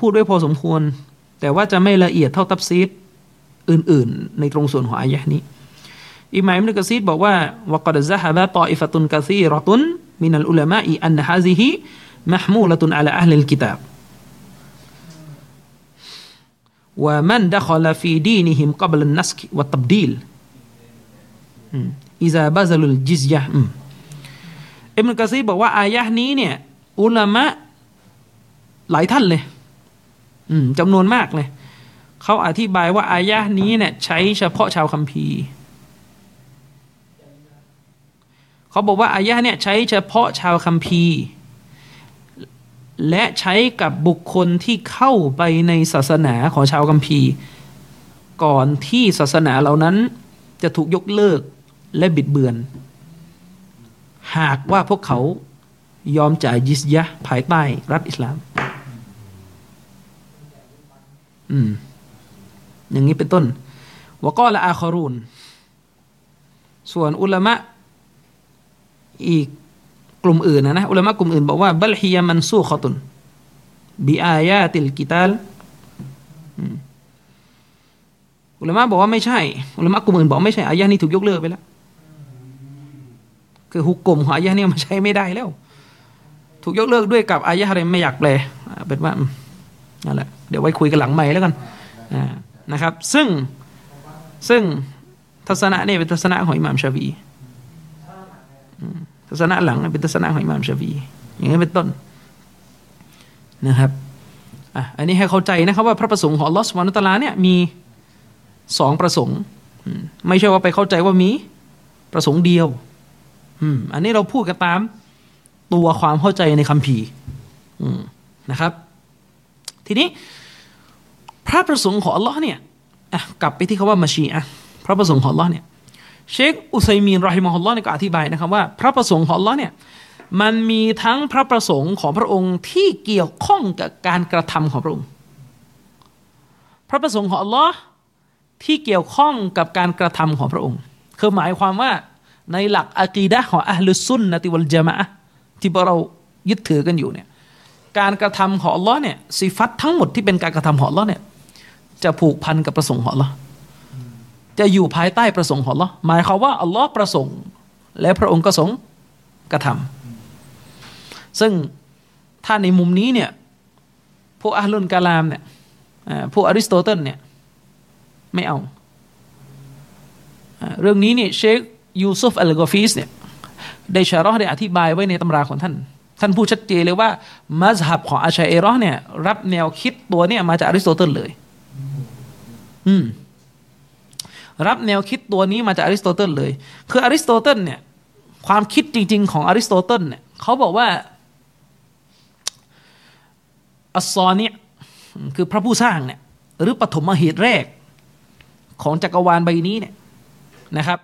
พูดไว้พอสมควรแต่ว่าจะไม่ละเอียดเท่าตัฟซีรอื่นๆในตรงส่วนของอายะห์นี้อิหม่ามอิบนุกะซีรบอกว่าวะกัดซะฮะบะฏออิฟะตุนกะซีเราะตุนมินัลอุลามะอิอันฮาซิฮิمحمولة على أهل الكتاب ومن دخل في دينهم قبل النسك والتبديل إذا بذلوا الجزية ابن كثير บอกว่าอายะห์นี้เนี่ยอุลามะหลายท่านเลยอืมจำนวนมากเลยเขาอธิบายว่าอายะห์นี้เนี่ยใช้เฉพาะชาวคัมภีร์เขาบอกว่าอายะห์เนี่ยใช้เฉพาะชาวคัมภีร์และใช้กับบุคคลที่เข้าไปในศาสนาของชาวคัมภีร์ก่อนที่ศาสนาเหล่านั้นจะถูกยกเลิกและบิดเบือนหากว่าพวกเขายอมจ่ายญิซยะห์ภายใต้รัฐอิสลามอืมอย่างนี้เป็นต้นวะกอละอาคอรูนส่วนอุลามะอีก กลุ่มอื่นนะนะอุลามะกลุ่มอื่นบอกว่าบัลฮิยะมันซูขะตุนบิอายาติลกิตาลอุลามะบอกว่าไม่ใช่อุลามะกลุ่มอื่นบอกไม่ใช่อายะห์นี้ถูกยกเลิกไปแล้วคือฮุกกลมของอายะห์นี้มันใช้ไม่ได้แล้วถูกยกเลิกด้วยกับอายะห์อะไรไม่อยากแปลเป็นว่านั่นแหละเดี๋ยวไว้คุยกันหลังใหม่แล้วกันนะครับซึ่งซึ่งทัศนะนี่เป็นทัศนะของอิหม่ามชาฟีอีทัศนะหลังเป็นทัศนะของอิหม่ามชาฟีอีอย่างนี้เป็นต้นนะครับอ่ะอันนี้ให้เข้าใจนะครับว่าพระประสงค์ของอัลเลาะห์ซุบฮานะฮูวะตะอาลาเนี่ยมีสองประสงค์ไม่ใช่ว่าไปเข้าใจว่ามีประสงค์เดียวอันนี้เราพูดกันตามตัวความเข้าใจในคัมภีร์นะครับทีนี้พระประสงค์ของอัลเลาะห์เนี่ยกลับไปที่คำว่ามัชีอะห์พระประสงค์ของอัลเลาะห์เนี่ยเชคอุซัยมีนเราะฮิมะฮุลลอฮ์เนี่ยก็อธิบายนะครับว่าพระประสงค์ของอัลเลาะห์เนี่ยมันมีทั้งพระประสงค์ของพระองค์ที่เกี่ยวข้องกับการกระทำของพระองค์พระประสงค์ของอัลเลาะห์ที่เกี่ยวข้องกับการกระทำของพระองค์คือหมายความว่าในหลักอะกีดะห์ของอะห์ลุสซุนนะติวัลญะมาอะห์ที่พวกเรายึดถือกันอยู่เนี่ยการกระทำของอัลเลาะห์เนี่ยซิฟัตทั้งหมดที่เป็นการกระทำของอัลเลาะห์เนี่ยจะผูกพันกับประสงค์ของอัลเลาะห์จะอยู่ภายใต้ประสงค์ของอัลเลาะห์หมายความว่าอัลเลาะห์ประสงค์และพระองค์ก็ทรงกระทำซึ่งถ้าในมุมนี้เนี่ยพวกอะห์ลุลกะลามเนี่ยพวกอริสโตเติลเนี่ยไม่เอาเรื่องนี้เนี่ยเชคยูซุฟอัลกอฟีสเนี่ยได้ชะเราะห์ได้อธิบายไว้ในตำราของท่านท่านพูดชัดเจนเลยว่ามัซฮับของอัชอะอิเราะห์เนี่ยรับแนวคิดตัวเนี่ยมาจากอริสโตเติลเลยอืมรับแนวคิดตัวนี้มาจากอริสโตเติลเลยคืออริสโตเติลเนี่ยความคิดจริงๆของอริสโตเติลเนี่ยเขาบอกว่าอัสซอนิคือพระผู้สร้างเนี่ยหรือปฐมเหตุแรกของจักรวาลใบนี้เนี่ยนะครับ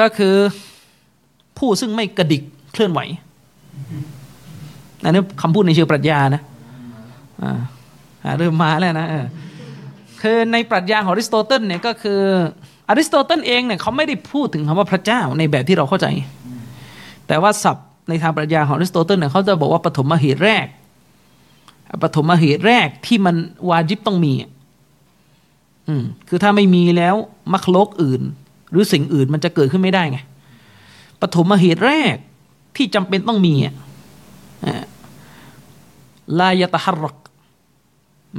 ก็คือผู้ซึ่งไม่กระดิกเคลื่อนไหวอันนี้คำพูดในเชิงปรัชญานะอ่าเริ่มมาแล้วนะคือในปรัชญาของอริสโตเติลเนี่ยก็คืออริสโตเติลเองเนี่ยเขาไม่ได้พูดถึงคำว่าพระเจ้าในแบบที่เราเข้าใจแต่ว่าศัพท์ในทางปรัชญาของอริสโตเติลเนี่ยเขาจะบอกว่าปฐมเหตุแรกปฐมเหตุแรกที่มันวาจิบต้องมีอืมคือถ้าไม่มีแล้วมรรคโลกอื่นหรือสิ่งอื่นมันจะเกิดขึ้นไม่ได้ไงปฐมเหตุแรกที่จำเป็นต้องมีอ่ะลายะตะฮัรรัก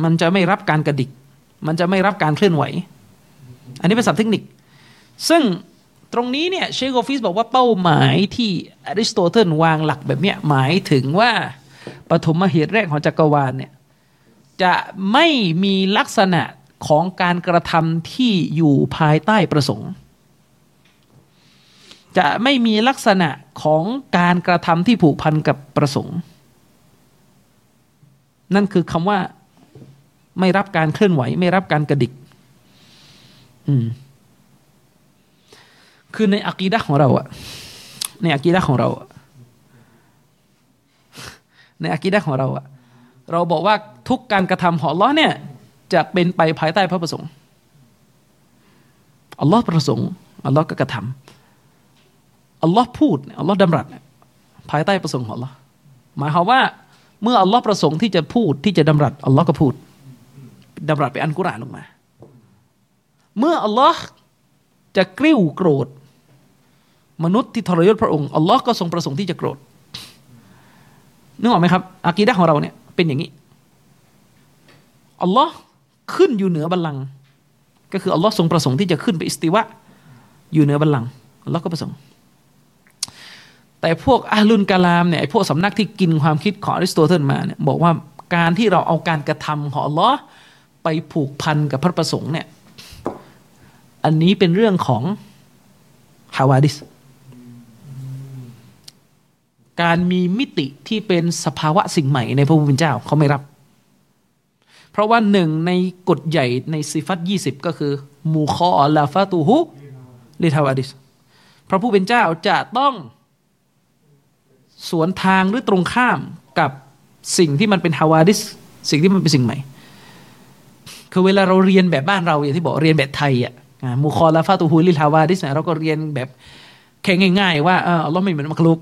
มันจะไม่รับการกระดิกมันจะไม่รับการเคลื่อนไหวอันนี้เป็นศัพท์เทคนิคซึ่งตรงนี้เนี่ยเชคกอฟิสบอกว่าเป้าหมายที่อริสโตเติลวางหลักแบบเนี้ยหมายถึงว่าปฐมเหตุแรกของจักรวาลเนี่ยจะไม่มีลักษณะของการกระทำที่อยู่ภายใต้ประสงค์จะไม่มีลักษณะของการกระทำที่ผูกพันกับประสงค์นั่นคือคำว่าไม่รับการเคลื่อนไหวไม่รับการกระดิกอืมคือในอะกีดะห์ของเราอะในอะกีดะห์ของเราในอะกีดะห์ของเราอะเราบอกว่าทุกการกระทำของอัลเลาะห์เนี่ยจะเป็นไปภายใต้พระประสงค์อัลเลาะห์ประสงค์อัลเลาะห์ก็กระทำอัลเลาะห์พูดอัลเลาะห์ดำรัสภายใต้ประสงค์ของอัลเลาะห์หมายความว่าเมื่ออัลเลาะห์ประสงค์ที่จะพูดที่จะดำรัสอัลเลาะห์ก็พูดดำรัสไปอันกุรอานลงมาเมื่ออัลเลาะห์จะกริ้วโกรธมนุษย์ที่ทรยศพระองค์อัลเลาะห์ก็ทรงประสงค์ที่จะโกรธนึกออกไหมครับอะกีดะห์ของเราเนี่ยเป็นอย่างนี้อัลเลาะห์ขึ้นอยู่เหนือบัลลังก์ก็คืออัลเลาะห์ทรงประสงค์ที่จะขึ้นไปอิสติวะอยู่เหนือบัลลังก์อัลเลาะห์ก็ประสงค์แต่พวกอะห์ลุลกะลามเนี่ยไอ้พวกสำนักที่กินความคิดของอริสโตเติลมาเนี่ยบอกว่าการที่เราเอาการกระทำของอัลเลาะห์ไปผูกพันกับพระประสงค์เนี่ยอันนี้เป็นเรื่องของฮาวาดิสการมีมิติที่เป็นสภาวะสิ่งใหม่ในพระผู้เป็นเจ้าเขาไม่รับเพราะว่าหนึ่งในกฎใหญ่ในซิฟัตยี่สิบก็คือมูคอลาฟาตูฮุลิฮาวาดิสพระผู้เป็นเจ้าจะต้องสวนทางหรือตรงข้ามกับสิ่งที่มันเป็นฮาวาดิสสิ่งที่มันเป็นสิ่งใหม่คือเวลาเราเรียนแบบบ้านเราอย่างที่บอกเรียนแบบไทยอ่ะมูคอลาฟาตูฮุลิฮาวาดิสเราก็เรียนแบบ ค่ง่ายๆว่าเอออัลเลาะห์ไม่เหมือนมักลุก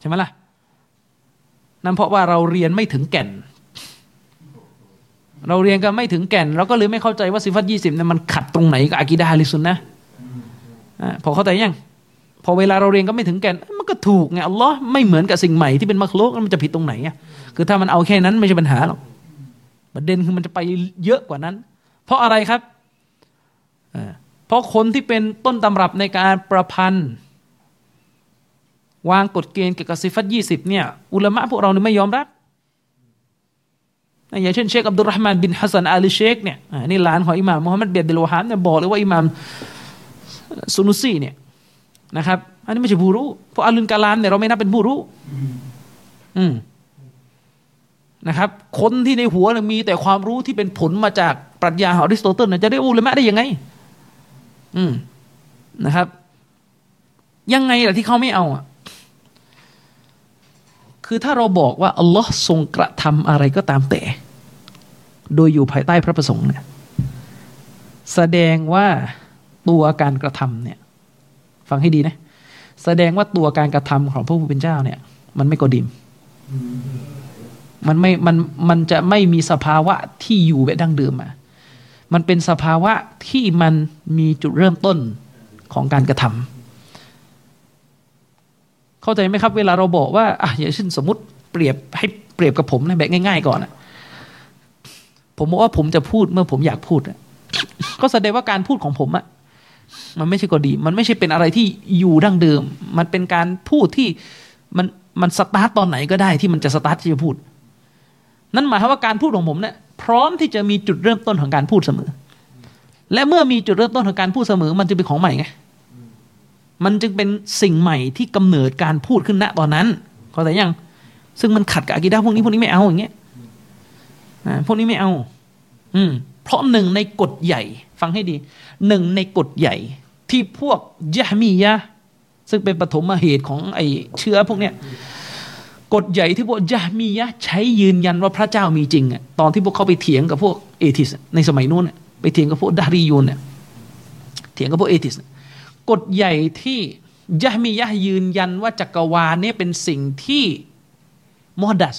ใช่มั้ยล่ะนั่นเพราะว่าเราเรียนไม่ถึงแก่นเราเรียนก็ไม่ถึงแก่นเราก็เลยไม่เข้าใจว่าซิฟัตยี่สิบเนี่ยมันขัดตรงไหนกับอากีดะห์อะห์ลิสุนนะห์อ่าพอเข้าใจยังพอเวลาเราเรียนก็ไม่ถึงแก่นมันก็ถูกไงอัลเลาะห์ไม่เหมือนกับสิ่งใหม่ที่เป็นมักลุกมันจะผิดตรงไหนอ่ะคือถ้ามันเอาแค่นั้นไม่ใช่ปัญหาหรอกประเด็นคือมันจะไปเยอะกว่านั้นเพราะอะไรครับอ่าเพราะคนที่เป็นต้นตำรับในการประพันธ์วางกฎเกณฑ์เกี่ยวกับซิฟัตยี่สิบเนี่ยอุลามะพวกเราเนี่ยไม่ยอมรับอย่างเช่นเชคอับดุลเราะห์มานบินฮัสซันอาลีเชคเนี่ยนี่หลานของอิหม่ามมุฮัมมัดบินอับดุลวะฮาบเนี่ยบอกเลยว่าอิหม่ามซุนูซีเนี่ยนะครับอันนี้ไม่ใช่ผู้รู้เพราะอัลลุนกะลามเนี่ยเราไม่นับเป็นผู้รู้อืมนะครับคนที่ในหัวเนี่ยมีแต่ความรู้ที่เป็นผลมาจากปรัชญาของอริสโตเติลเนี่ยจะได้อุลามะได้ยังไงอืมนะครับยังไงล่ะที่เขาไม่เอาอ่ะคือถ้าเราบอกว่าอัลลอฮ์ทรงกระทำอะไรก็ตามแต่โดยอยู่ภายใต้พระประสงค์เนี่ยแสดงว่าตัวการกระทำเนี่ยฟังให้ดีนะแสดงว่าตัวการกระทำของพระผู้เป็นเจ้าเนี่ยมันไม่กอดิมมันไม่มันมันจะไม่มีสภาวะที่อยู่แบบดั้งเดิมอ่ะมันเป็นสภาวะที่มันมีจุดเริ่มต้นของการกระทำเข้าใจไหมครับเวลาเราบอกว่าอ่ะอย่างเช่นสมมติเปรียบให้เปรียบกับผมนะแบบง่ายๆก่อนอ่ะผมบอกว่าผมจะพูดเมื่อผมอยากพูดอ่ะก็แสดงว่าการพูดของผมอ่ะมันไม่ใช่กอดีมันไม่ใช่เป็นอะไรที่อยู่ดั้งเดิมมันเป็นการพูดที่มันมันสตาร์ทตอนไหนก็ได้ที่มันจะสตาร์ทที่จะพูดนั่นหมายความว่าการพูดของผมเนี่ยพร้อมที่จะมีจุดเริ่มต้นของการพูดเสมอและเมื่อมีจุดเริ่มต้นของการพูดเสมอมันจะเป็นของใหม่ไงมันจึงเป็นสิ่งใหม่ที่กำเนิดการพูดขึ้นณตอนนั้นเข้าใจยังซึ่งมันขัดกับอากีดะห์พวกนี้พวกนี้ไม่เอาอย่างเงี้ยอ่าพวกนี้ไม่เอาอืมเพราะหนึ่งในกฎใหญ่ฟังให้ดีหนึ่งในกฎใหญ่ที่พวกญะห์มียะห์ซึ่งเป็นปฐมเหตุของไอ้เชื้อพวกเนี้ยกฎใหญ่ที่พวกญะห์มียะห์ใช้ยืนยันว่าพระเจ้ามีจริงอ่ะตอนที่พวกเขาไปเถียงกับพวกเอทิสในสมัยนู้นน่ะไปเถียงกับพวกดะฮรียูนน่ะเถียงกับพวกเอทิสกฎใหญ่ที่ญะห์มียะห์ยืนยันว่าจักรวาลเนี่ยเป็นสิ่งที่มุฮัดดัส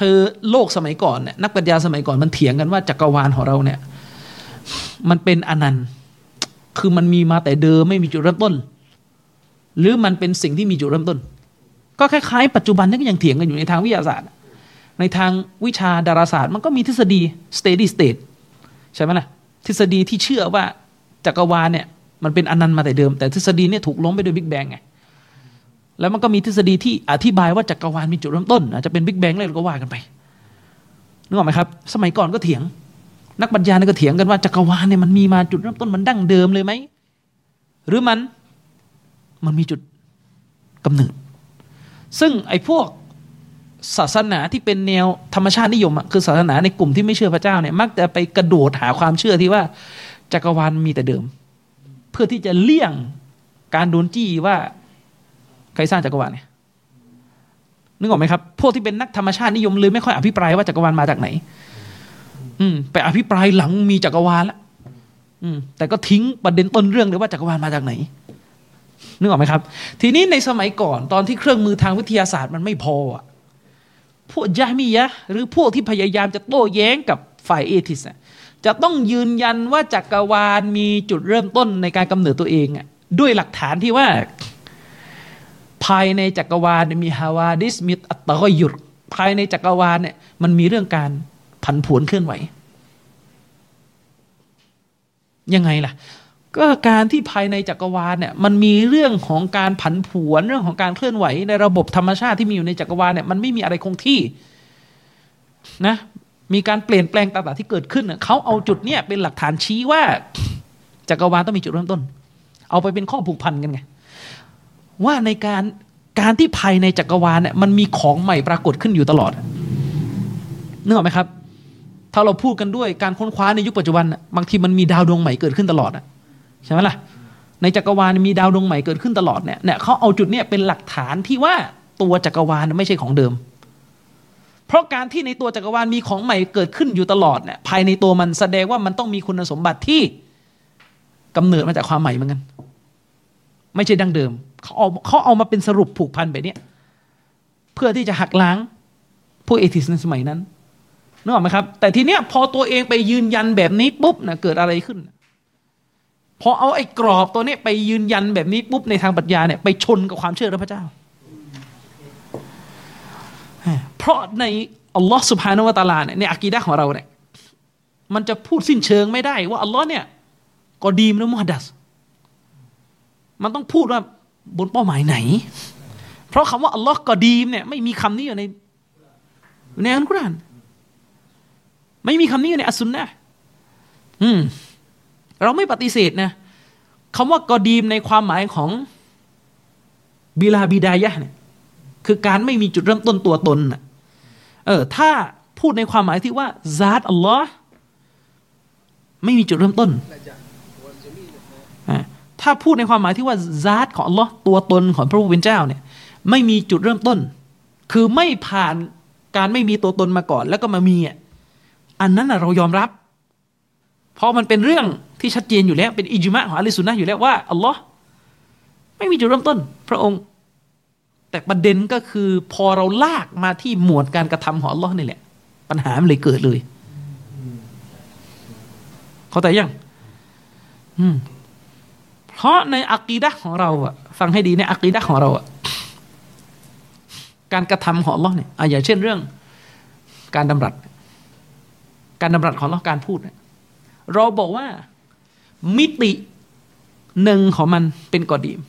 คือโลกสมัยก่อนน่ะนักปรัชญาสมัยก่อนมันเถียงกันว่าจักรวาลของเราเนี่ยมันเป็นอนันต์คือมันมีมาแต่เดิมไม่มีจุดเริ่มต้นหรือมันเป็นสิ่งที่มีจุดเริ่มต้นก็คล้ายๆปัจจุบันนี่ก็ยังเถียงกันอยู่ในทางวิทยาศาสตร์ในทางวิชาดาราศาสตร์มันก็มีทฤษฎี steady state ใช่ไหมล่ะทฤษฎีที่เชื่อว่าจักรวาลเนี่ยมันเป็นอนันต์มาแต่เดิมแต่ทฤษฎีเนี่ยถูกล้มไปโดยบิ๊กแบงไงแล้วมันก็มีทฤษฎีที่อธิบายว่าจักรวาลมีจุดเริ่มต้นอาจจะเป็นบิ๊กแบงอะไรก็ว่ากันไปนึกออกไหมครับสมัยก่อนก็เถียงนักปรัชญาก็เถียงกันว่าจักรวาลเนี่ยมันมีมาจุดเริ่มต้นมันดั้งเดิมเลยไหมหรือมันมันมีจุดกำเนิดซึ่งไอ้พวกศาสนาที่เป็นแนวธรรมชาตินิยมอ่ะคือศาสนาในกลุ่มที่ไม่เชื่อพระเจ้าเนี่ยมักจะไปกระโดดหาความเชื่อที่ว่าจักรวาลมีแต่เดิมเพื่อที่จะเลี่ยงการโดนจี้ว่าใครสร้างจักรวาลเนี่ยนึกออกไหมครับพวกที่เป็นนักธรรมชาตินิยมเลยไม่ค่อยอภิปรายว่าจักรวาลมาจากไหนอืมไปอภิปรายหลังมีจักรวาลแล้วอืมแต่ก็ทิ้งประเด็นต้นเรื่องเลยว่าจักรวาลมาจากไหนนึกออกไหมครับทีนี้ในสมัยก่อนตอนที่เครื่องมือทางวิทยาศาสตร์มันไม่พออ่ะพวกญะห์มียะห์หรือพวกที่พยายามจะโต้แย้งกับฝ่ายเอทิสอ่ะจะต้องยืนยันว่าจักรวาลมีจุดเริ่มต้นในการกำเนิดตัวเองอ่ะด้วยหลักฐานที่ว่าภายในจักรวาลมีฮาวาดิสมีอัตตะกอยยุรภายในจักรวาลเนี่ยมันมีเรื่องการผันผวนเคลื่อนไหวยังไงล่ะก็การที่ภายในจักรวาลเนี่ยมันมีเรื่องของการผันผวนเรื่องของการเคลื่อนไหวในระบบธรรมชาติที่มีอยู่ในจักรวาลเนี่ยมันไม่มีอะไรคงที่นะมีการเปลี่ยนแปลงต่างๆที่เกิดขึ้นเขาเอาจุดเนี้ยเป็นหลักฐานชี้ว่าจักรวาลต้องมีจุดเริ่มต้นเอาไปเป็นข้อผูกพันกันไงว่าในการการที่ภายในจักรวาลเนี่ยมันมีของใหม่ปรากฏขึ้นอยู่ตลอดนึกออกไหมครับถ้าเราพูดกันด้วยการค้นคว้าในยุคปัจจุบันบางทีมันมีดาวดวงใหม่เกิดขึ้นตลอดอะใช่ไหมล่ะในจักรวาลมีดาวดวงใหม่เกิดขึ้นตลอดเนี่ยเนี่ยเขาเอาจุดเนี่ยเป็นหลักฐานที่ว่าตัวจักรวาลไม่ใช่ของเดิมเพราะการที่ในตัวจักรวาลมีของใหม่เกิดขึ้นอยู่ตลอดเนี่ยภายในตัวมันแสดงว่ามันต้องมีคุณสมบัติที่กำเนิดมาจากความใหม่เหมือนกัน ไม่ใช่ดั้งเดิมเขาเอาเขาเอามาเป็นสรุปผูกพันแบบนี้เพื่อที่จะหักล้างผู้เอธิสต์ในสมัยนั้นนึกออกไหมครับแต่ทีเนี้ยพอตัวเองไปยืนยันแบบนี้ปุ๊บนะเกิดอะไรขึ้นพอเอาไอ้กรอบตัวนี้ไปยืนยันแบบนี้ปุ๊บในทางปรัชญาเนี่ยไปชนกับความเชื่อพระเจ้าเพราะในอัลลอฮ์ซุบฮานะฮูวะตะอาลาเนี่ยในอะกีดะห์ของเราเนี่ยมันจะพูดสิ้นเชิงไม่ได้ว่าอัลลอฮ์เนี่ยกอดีมหรือมุฮัดดัสมันต้องพูดว่าบนเป้าหมายไหนเพราะคำว่าอัลลอฮ์กอดีมเนี่ยไม่มีคำนี้อยู่ในในอัลกุรอานไม่มีคำนี้อยู่ในอัสซุนนะห์อืมเราไม่ปฏิเสธนะคำว่ากอดีมในความหมายของบิลาบิดายะห์เนี่ยคือการไม่มีจุดเริ่มต้นตัวตนน่ะเออถ้าพูดในความหมายที่ว่าซาตอัลลอฮ์ไม่มีจุดเริ่มต้นถ้าพูดในความหมายที่ว่าซาตของอัลลอฮ์ตัวตนของพระผู้เป็นเจ้าเนี่ยไม่มีจุดเริ่มต้นคือไม่ผ่านการไม่มีตัวตนมาก่อนแล้วก็มามีอ่ะอันนั้นน่ะเรายอมรับเพราะมันเป็นเรื่องที่ชัดเจนอยู่แล้วเป็นอิจมะของอะห์ลุสซุนนะห์อยู่แล้วว่าอัลลอฮ์ไม่มีจุดเริ่มต้นพระองค์แต่ประเด็นก็คือพอเราลากมาที่หมวดการกระทำของอัลลอฮ์นี่แหละปัญหามันเลยเกิดเลยเข้าใจยังเพราะในอะกีดะห์ของเราอ่ะฟังให้ดีในอะกีดะห์ของเราอ่ะการกระทำของอัลลอฮ์เนี่ยอ่ะอย่างเช่นเรื่องการดำรัสการดำรัสของอัลลอฮ์การพูดเนี่ยเราบอกว่ามิติหนึ่งของมันเป็นกอดีม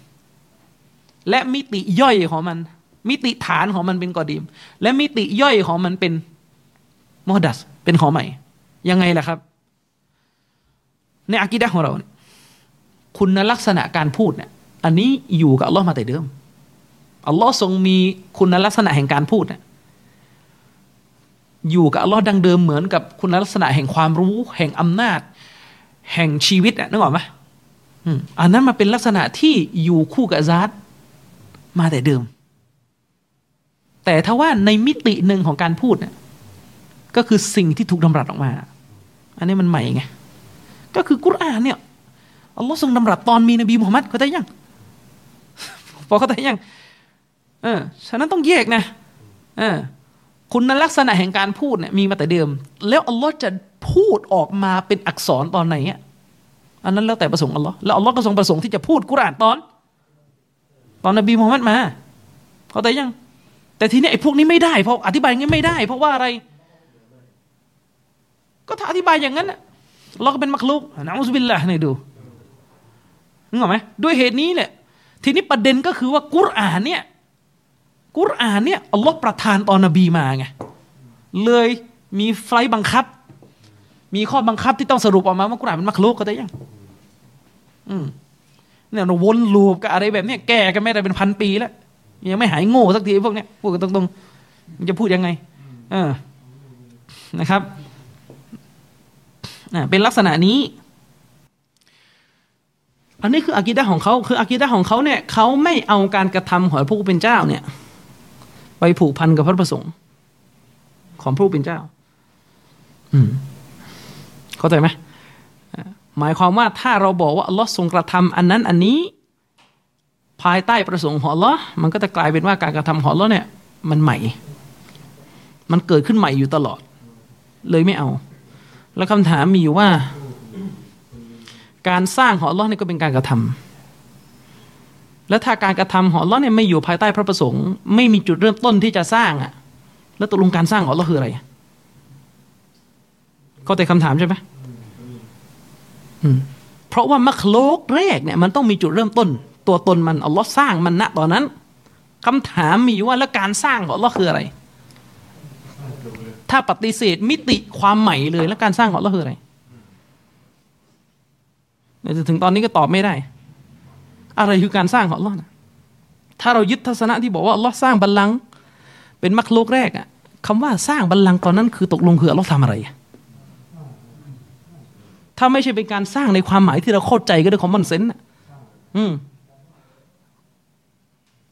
และมิติย่อยของมันมิติฐานของมันเป็นกอดีมและมิติย่อยของมันเป็นมุฮัดดัสเป็นของใหม่ยังไงล่ะครับในอะกีดะห์ของเราคุณลักษณะการพูดเนี่ยอันนี้อยู่กับอัลเลาะห์มาแต่เดิมอัลเลาะห์ทรงมีคุณลักษณะแห่งการพูดเนี่ยอยู่กับอัลเลาะห์ดังเดิมเหมือนกับคุณลักษณะแห่งความรู้แห่งอำนาจแห่งชีวิตน่ะนึกออกมั้ยอืมอันนั้นมันเป็นลักษณะที่อยู่คู่กับซาตมาแต่เดิมแต่ถ้าว่าในมิติหนึ่งของการพูดเนี่ยก็คือสิ่งที่ถูกดำรัสออกมาอันนี้มันใหม่ไงก็คือกุรอานเนี่ยอัลลอฮ์ทรงดำรัสตอนมีนบีมุฮัมมัดเข้าใจยังพอเข้าใจยังเออฉะนั้นต้องแยกนะเออคุณลักษณะแห่งการพูดเนี่ยมีมาแต่เดิมแล้วอัลลอฮ์จะพูดออกมาเป็นอักษรตอนไหนอ่ะอันนั้นแล้วแต่ประสงค์อัลลอฮ์แล้วอัลลอฮ์ก็ทรงประสงค์ที่จะพูดกุรอานตอนตอนนบีมุฮัมมัดมาเข้าใจยังแต่ทีนี้ไอ้พวกนี้ไม่ได้เพราะอธิบายงั้นไม่ได้เพราะว่าอะไรก็ถ้าอธิบายอย่างนั้นน่ะเราก็เป็นมักลุกนะอุซบิลละนี่ดูนึกออกไหมด้วยเหตุนี้แหละทีนี้ประเด็นก็คือว่ากุรอานเนี่ยกุรอานเนี่ยอัลลอฮ์ประทานตอนนบีมาไงเลยมีไฟบังคับมีข้อบังคับที่ต้องสรุปออกมาว่ากุรอานเป็นมักลุกเข้าใจยังอืมเนี่ยเราวนลูปกับอะไรแบบนี้แก่กันไม่ได้เป็นพันปีแล้วยังไม่หายโง่สักทีพวกเนี้ยพูดกันตรงๆจะพูดยังไงเออนะครับอ่าเป็นลักษณะนี้อันนี้คืออะกีดะห์ของเขาคืออะกีดะห์ของเขาเนี่ยเขาไม่เอาการกระทำของพระผู้เป็นเจ้าเนี่ยไปผูกพันกับพระประสงค์ของพระผู้เป็นเจ้าอืมเข้าใจไหมหมายความว่าถ้าเราบอกว่าอัลลอฮ์ทรงกระทำอันนั้นอันนี้ภายใต้ประสงค์ของอัลลอฮ์มันก็จะกลายเป็นว่าการกระทำของอัลลอฮ์เนี่ยมันใหม่มันเกิดขึ้นใหม่อยู่ตลอดเลยไม่เอาแล้วคำถามมีอยู่ว่าการสร้างของอัลลอฮ์เนี่ยก็เป็นการกระทำแล้วถ้าการกระทำของอัลลอฮ์เนี่ยไม่อยู่ภายใต้พระประสงค์ไม่มีจุดเริ่มต้นที่จะสร้างอ่ะแล้วตกลงการสร้างของอัลลอฮ์คืออะไรเข้าใจคำถามใช่ไหมเพราะว่ามัคโลกแรกเนี่ยมันต้องมีจุดเริ่มต้นตัวตนมันอัลลอฮ์สร้างมันณตอนนั้นคำถามมีว่าแล้วการสร้างของอัลลอฮ์คืออะไรถ้าปฏิเสธมิติความใหม่เลยแล้วการสร้างของอัลลอฮ์คืออะไรเนี่ยถึงตอนนี้ก็ตอบไม่ได้อะไรคือการสร้างของอัลลอฮ์ถ้าเรายึดทัศนะที่บอกว่าอัลลอฮ์สร้างบัลลังก์เป็นมัคโลกแรกอะคำว่าสร้างบัลลังก์ตอนนั้นคือตกลงคืออัลลอฮ์ทำอะไรถ้าไม่ใช่เป็นการสร้างในความหมายที่เราเข้าใจก็ด้วยคอมมอนเซนส์น่ะอืม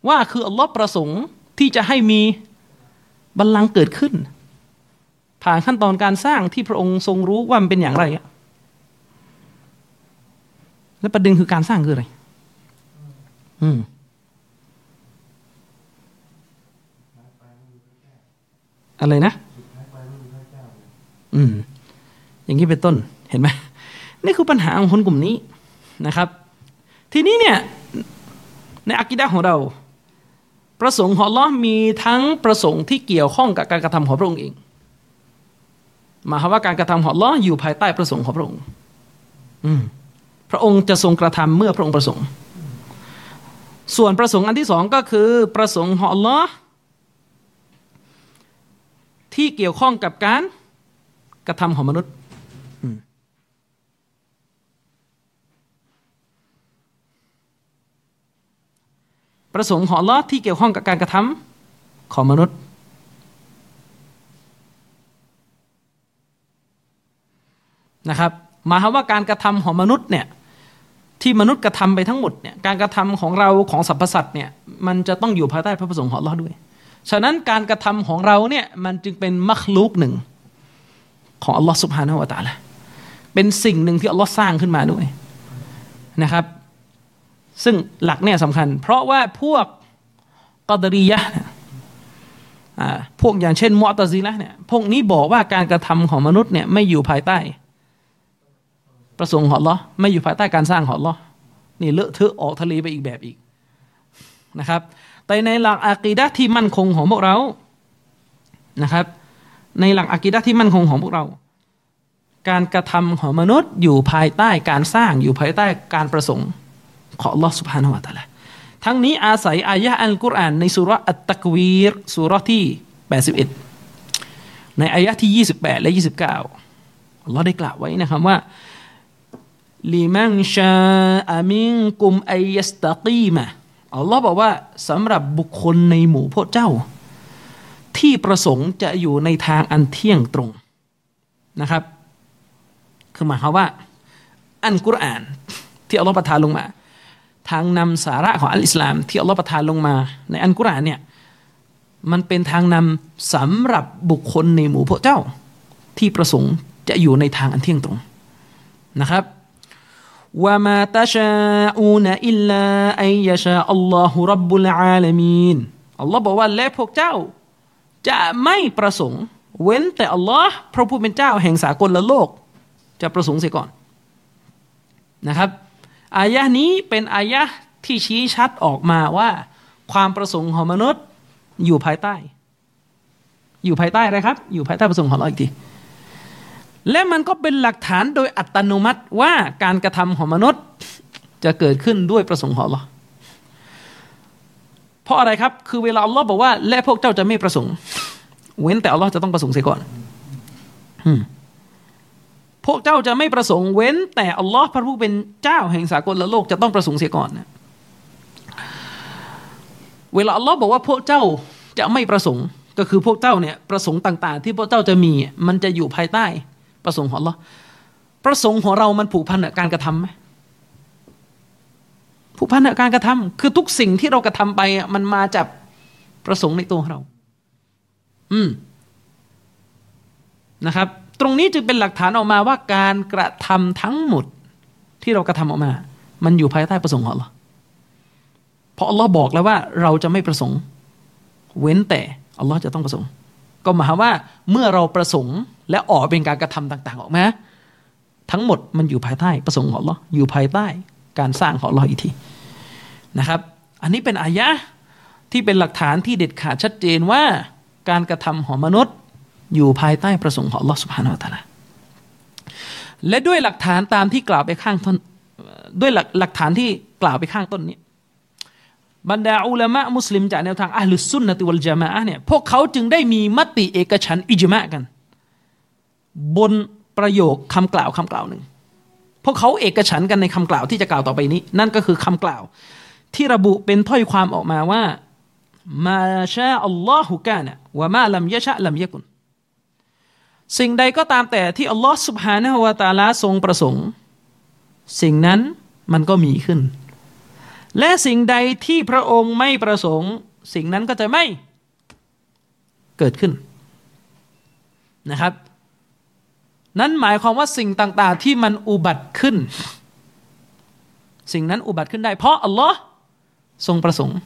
ว่าคืออัลลอฮ์ประสงค์ที่จะให้มีบัลลังก์เกิดขึ้นผ่านขั้นตอนการสร้างที่พระองค์ทรงรู้ว่ามันเป็นอย่างไรอ่ะและประเด็นคือการสร้างคืออะไร อืมอะไรนะอืมอย่างนี้เป็นต้นเห็นไหมนี่คือปัญหาของคนกลุ่มนี้นะครับทีนี้เนี่ยในอะกีดะห์ของเราประสงค์ของอัลเลาะห์มีทั้งประสงค์ที่เกี่ยวข้องกับการกระทำของพระองค์เองหมายความว่าการกระทำของอัลเลาะห์อยู่ภายใต้ประสงค์ของพระองค์อืมพระองค์จะทรงกระทำเมื่อพระองค์ประสงค์ส่วนประสงค์อันที่สองก็คือประสงค์ของอัลเลาะห์ที่เกี่ยวข้องกับการกระทำของมนุษย์ประสงค์ของอัลเลาะห์ที่เกี่ยวข้องกับการกระทำของมนุษย์นะครับหมายความว่าการกระทำของมนุษย์เนี่ยที่มนุษย์กระทำไปทั้งหมดเนี่ยการกระทำของเราของสรรพสัตว์เนี่ยมันจะต้องอยู่ภายใต้พระประสงค์ของอัลเลาะห์ด้วยฉะนั้นการกระทำของเราเนี่ยมันจึงเป็นมัคลูกหนึ่งของอัลเลาะห์ซุบฮานะฮูวะตะอาลาเป็นสิ่งหนึ่งที่อัลเลาะห์สร้างขึ้นมาด้วยนะครับซึ่งหลักเนี่ยสำคัญเพราะว่าพวกกอฎรียะห์อ่าพวกอย่างเช่นมุอ์ตะซิละห์เนี่ยพวกนี้บอกว่าการกระทำของมนุษย์เนี่ยไม่อยู่ภายใต้ประสงค์ของอัลเลาะห์ไม่อยู่ภายใต้การสร้างของอัลเลาะห์นี่เลอะเทอะออกทะเลไปอีกแบบอีกนะครับแต่ในหลักอะกีดะห์ที่มั่นคงของพวกเรานะครับในหลักอะกีดะห์ที่มั่นคงของพวกเราการกระทำของมนุษย์อยู่ภายใต้การสร้างอยู่ภายใต้การประสงค์ขออัลเลาะห์ซุบฮานะฮูวะตะอาลาทั้งนี้อาศัยอายะห์อัลกุรอานในซูเราะห์อัตตักวีรซูเราะห์ที่แปดสิบเอ็ดในอายะห์ที่ยี่สิบแปดและยี่สิบเก้าอัลเลาะห์ได้กล่าวไว้นะครับว่าลิมันชาอะมินกุมอัยยัสตะกีมะอัลเลาะห์บอกว่าสำหรับบุคคลในหมู่พวกเจ้าที่ประสงค์จะอยู่ในทางอันเที่ยงตรงนะครับคือหมายความว่าอัลกุรอานที่อัลเลาะห์ประทานลงมาทางนำสาระของอัลอิสลามที่อัลเลาะห์ประทานลงมาในอัลกุรอานเนี่ยมันเป็นทางนำสำหรับบุคคลในหมู่พวกเจ้าที่ประสงค์จะอยู่ในทางอันเที่ยงตรงนะครับวะมาตะชาอูนะอิลลาอัยยะชาอัลลอฮุร็อบบุลอาละมีนอัลเลาะห์บอกว่าและพวกเจ้าจะไม่ประสงค์เว้นแต่อัลเลาะห์พระผู้เป็นเจ้าแห่งสากลและโลกจะประสงค์เสียก่อนนะครับอายะห์นี้เป็นอายะห์ที่ชี้ชัดออกมาว่าความประสงค์ของมนุษย์อยู่ภายใต้อยู่ภายใต้อะไรครับอยู่ภายใต้ประสงค์ของอัลเลาะห์อีกทีและมันก็เป็นหลักฐานโดยอัตโนมัติว่าการกระทำของมนุษย์จะเกิดขึ้นด้วยประสงค์ของอัลเลาะห์เพราะอะไรครับคือเวลาอัลเลาะห์บอกว่าและพวกเจ้าจะไม่ประสงค์เว้นแต่อัลเลาะห์จะต้องประสงค์เสียก่อนอืมพวกเจ้าจะไม่ประสงค์เว้นแต่อัลลอฮ์พระผู้เป็นเจ้าแห่งสากลและโลกจะต้องประสงค์เสียก่อนนะเวลาอัลลอฮ์บอกว่าพวกเจ้าจะไม่ประสงค์ก็คือพวกเจ้าเนี่ยประสงค์ต่างๆที่พวกเจ้าจะมีมันจะอยู่ภายใต้ประสงค์ของอัลลอฮ์ประสงค์ของเรามันผูกพันกับการกระทำไหมผูกพันกับการกระทำคือทุกสิ่งที่เรากระทำไปมันมาจากประสงค์ในตัวเราอืมนะครับตรงนี้จึงเป็นหลักฐานออกมาว่าการกระทำทั้งหมดที่เรากระทำออกมามันอยู่ภายใต้ประสงค์ของอัลเลาะห์เพราะอัลเลาะห์บอกแล้วว่าเราจะไม่ประสงค์เว้นแต่อัลเลาะห์จะต้องประสงค์ก็หมายว่าเมื่อเราประสงค์และออกเป็นการกระทำต่างๆออกมาทั้งหมดมันอยู่ภายใต้ประสงค์ของอัลเลาะห์อยู่ภายใต้การสร้างของอัลเลาะห์อีกทีนะครับอันนี้เป็นอายะห์ที่เป็นหลักฐานที่เด็ดขาดชัดเจนว่าการกระทำของมนุษย์อยู่ภายใต้ประสงค์ของอัลเลาะห์ซุบฮานะฮูวะตะอาลาและด้วยหลักฐานตามที่กล่าวไปข้างต้นด้วยหลักหลักฐานที่กล่าวไปข้างต้นนี้บรรดาอุลามะมุสลิมจากแนวทางอะห์ลุสซุนนะติวัลญะมาอะห์เนี่ยพวกเขาจึงได้มีมติเอกฉันท์อิญมาอ์กันบนประโยคคำกล่าวคำกล่าวหนึ่งพวกเขาเอกฉันท์กันในคำกล่าวที่จะกล่าวต่อไปนี้นั่นก็คือคำกล่าวที่ระบุเป็นถ้อยความออกมาว่ามาชาอัลลอฮุกานะวะมาลัมยะชะลัมยะกุนสิ่งใดก็ตามแต่ที่อัลลอฮ์ซุบฮานะฮูวะตะอาลาทรงประสงค์สิ่งนั้นมันก็มีขึ้นและสิ่งใดที่พระองค์ไม่ประสงค์สิ่งนั้นก็จะไม่เกิดขึ้นนะครับนั้นหมายความว่าสิ่งต่างๆที่มันอุบัติขึ้นสิ่งนั้นอุบัติขึ้นได้เพราะอัลลอฮ์ ทรงประสงค์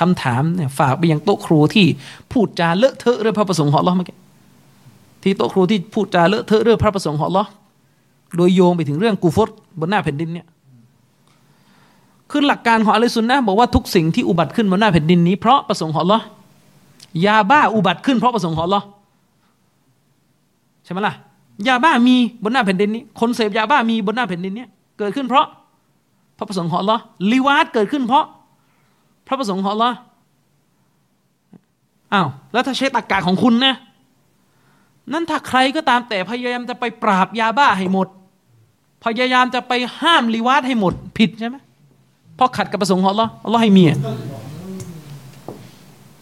คำถามเนี่ยฝากไปยังโต๊ะครูที่พูดจาเลอะเทอะเรื่องพระประสงค์ของอัลเลาะห์เมื่อกี้ที่โต๊ะครูที่พูดจาเลอะเทอะเรื่องพระประสงค์ของอัลเลาะห์โดยโยงไปถึงเรื่องกูฟรบนหน้าแผ่นดินเนี่ยคือหลักการของอะลัยซุนนะห์บอกว่าทุกสิ่งที่อุบัติขึ้นบนหน้าแผ่นดินนี้เพราะประสงค์ของอัลเลาะห์ยาบ้าอุบัติขึ้นเพราะประสงค์ของอัลเลาะห์ใช่มั้ยล่ะยาบ้ามีบนหน้าแผ่นดินนี้คนเสพยาบ้ามีบนหน้าแผ่นดินเนี้ยเกิดขึ้นเพราะพระประสงค์ของอัลเลาะห์ลิวาดเกิดขึ้นเพราะพระประสงค์ของอัลเลาะห์อ้าวแล้วถ้าใช้ตรรกะของคุณนะนั้นถ้าใครก็ตามแต่พยายามจะไปปราบยาบ้าให้หมดพยายามจะไปห้ามลิวาดให้หมดผิดใช่มั้ยเพราะขัดกับประสงค์ของอัลเลาะห์อัลเลาะห์ให้มีอ่ะ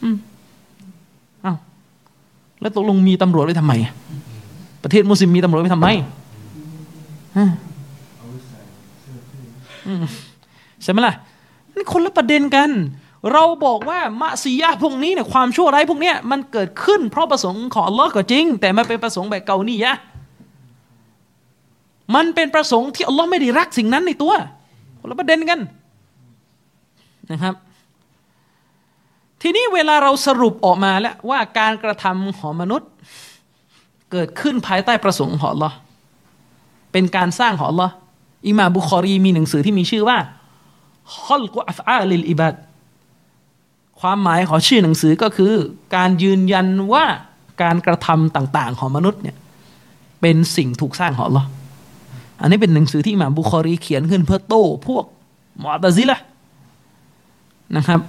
อืมอ้าวแล้วตกลงมีตำรวจไว้ทำไมประเทศมุสลิมมีตำรวจไว้ทำไมฮะใช่ไหมล่ะนี่คนละประเด็นกันเราบอกว่ามะซียะห์พวกนี้เนี่ยความชั่วร้ายพวกเนี้ยมันเกิดขึ้นเพราะประสงค์ของอัลเลาะห์ก็จริงแต่มันเป็นประสงค์แบบเกานี่ยะมันเป็นประสงค์ที่อัลเลาะห์ไม่ได้รักสิ่งนั้นในตัวคนละประเด็นกันนะครับทีนี้เวลาเราสรุปออกมาแล้วว่าการกระทำของมนุษย์เกิดขึ้นภายใต้ประสงค์ของอัลเลาะห์เป็นการสร้างของอัลเลาะห์อิหม่ามบุคอรีมีหนังสือที่มีชื่อว่าคอลกุอัฟอาลิลอิบาดความหมายของชื่อหนังสือก็คือการยืนยันว่าการกระทำต่างๆของมนุษย์เนี่ยเป็นสิ่งถูกสร้างของอัลเลาะห์อันนี้เป็นหนังสือที่อิหม่ามบุคอรีเขียนขึ้นเพื่อโต้พวกมุอ์ตะซิละห์นะครับ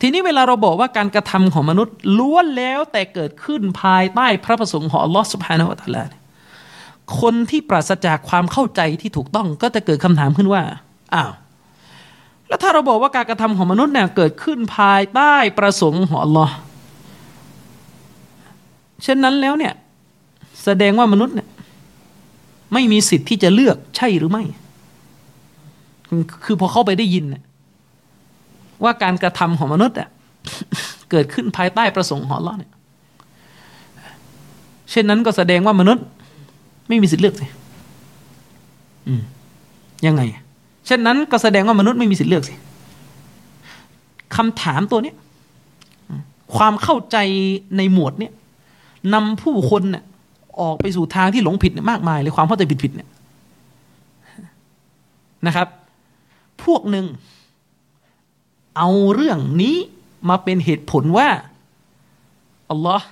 ทีนี้เวลาเราบอกว่าการกระทำของมนุษย์ล้วนแล้วแต่เกิดขึ้นภายใต้พระประสงค์ของอัลเลาะห์ซุบฮานะฮูวะตะอาลาคนที่ปราศจากความเข้าใจที่ถูกต้องก็จะเกิดคำถามขึ้นว่าอ้าวแล้วถ้าเราบอกว่าการกระทำของมนุษย์เนี่ยเกิดขึ้นภายใต้ประสงค์ของอัลเลาะห์เช่นนั้นแล้วเนี่ยแสดงว่ามนุษย์เนี่ยไม่มีสิทธิ์ที่จะเลือกใช่หรือไม่คือพอเข้าไปได้ยินเนี่ยว่าการกระทำของมนุษย์อ่ะเกิดขึ้นภายใต้ประสงค์ของอัลเลาะห์เนี่ยเช่นนั้นก็แสดงว่ามนุษย์ไม่มีสิทธิ์เลือกสิอืมยังไงเช่นนั้นก็แสดงว่ามนุษย์ไม่มีสิทธิ์เลือกสิคำถามตัวเนี้ยความเข้าใจในหมวดเนี้ยนำผู้คนเนี่ยออกไปสู่ทางที่หลงผิดเนี่ยมากมายเลยความเข้าใจผิดๆเนี่ยนะครับพวกหนึ่งเอาเรื่องนี้มาเป็นเหตุผลว่าอัลเลาะห์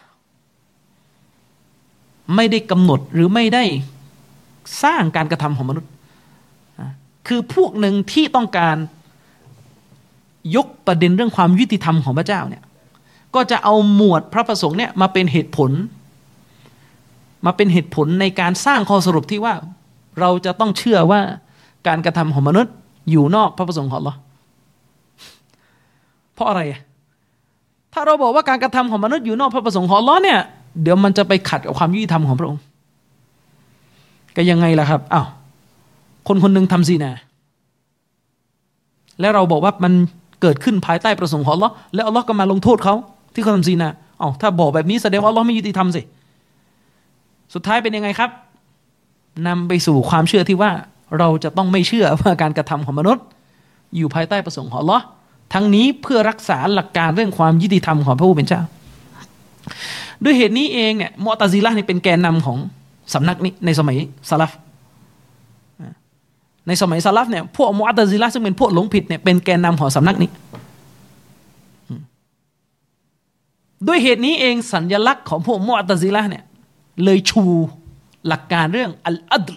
ไม่ได้กำหนดหรือไม่ได้สร้างการกระทำของมนุษย์คือพวกหนึ่งที่ต้องการยกประเด็นเรื่องความยุติธรรมของพระเจ้าเนี่ยก็จะเอาหมวดพระประสงค์เนี่ยมาเป็นเหตุผลมาเป็นเหตุผลในการสร้างข้อสรุปที่ว่าเราจะต้องเชื่อว่าการกระทำของมนุษย์อยู่นอกพระประสงค์ของอัลเลาะห์เพราะอะไรถ้าเราบอกว่าการกระทำของมนุษย์อยู่นอกพระประสงค์ของอัลเลาะห์เนี่ยเดี๋ยวมันจะไปขัดกับความยุติธรรมของพระองค์ก็ยังไงล่ะครับอ้าวคนคนนึงทำซินาแล้วเราบอกว่ามันเกิดขึ้นภายใต้ประสงค์ของอัลเลาะห์แล้วอัลเลาะห์ก็มาลงโทษเขาที่เขาทำซินาอ้าวถ้าบอกแบบนี้แสดงว่าอัลเลาะห์ไม่ยุติธรรมสิสุดท้ายเป็นยังไงครับนำไปสู่ความเชื่อที่ว่าเราจะต้องไม่เชื่อว่าการกระทำของมนุษย์อยู่ภายใต้ประสงค์ของอัลเลาะห์ทั้งนี้เพื่อรักษาหลักการเรื่องความยุติธรรมของพระผู้เป็นเจ้าด้วยเหตุนี้เองเนี่ยมุอ์ตะซิละห์นี่เป็นแกนนำของสำนักนี้ในสมัยซะลัฟในสมัยซะลัฟเนี่ยพวกมุอ์ตะซิละห์ซึ่งเป็นพวกหลงผิดเนี่ยเป็นแกนนำของสำนักนี้ด้วยเหตุนี้เองสัญลักษณ์ของพวกมุอ์ตะซิละห์เนี่ยเลยชูหลักการเรื่องอัลอัดล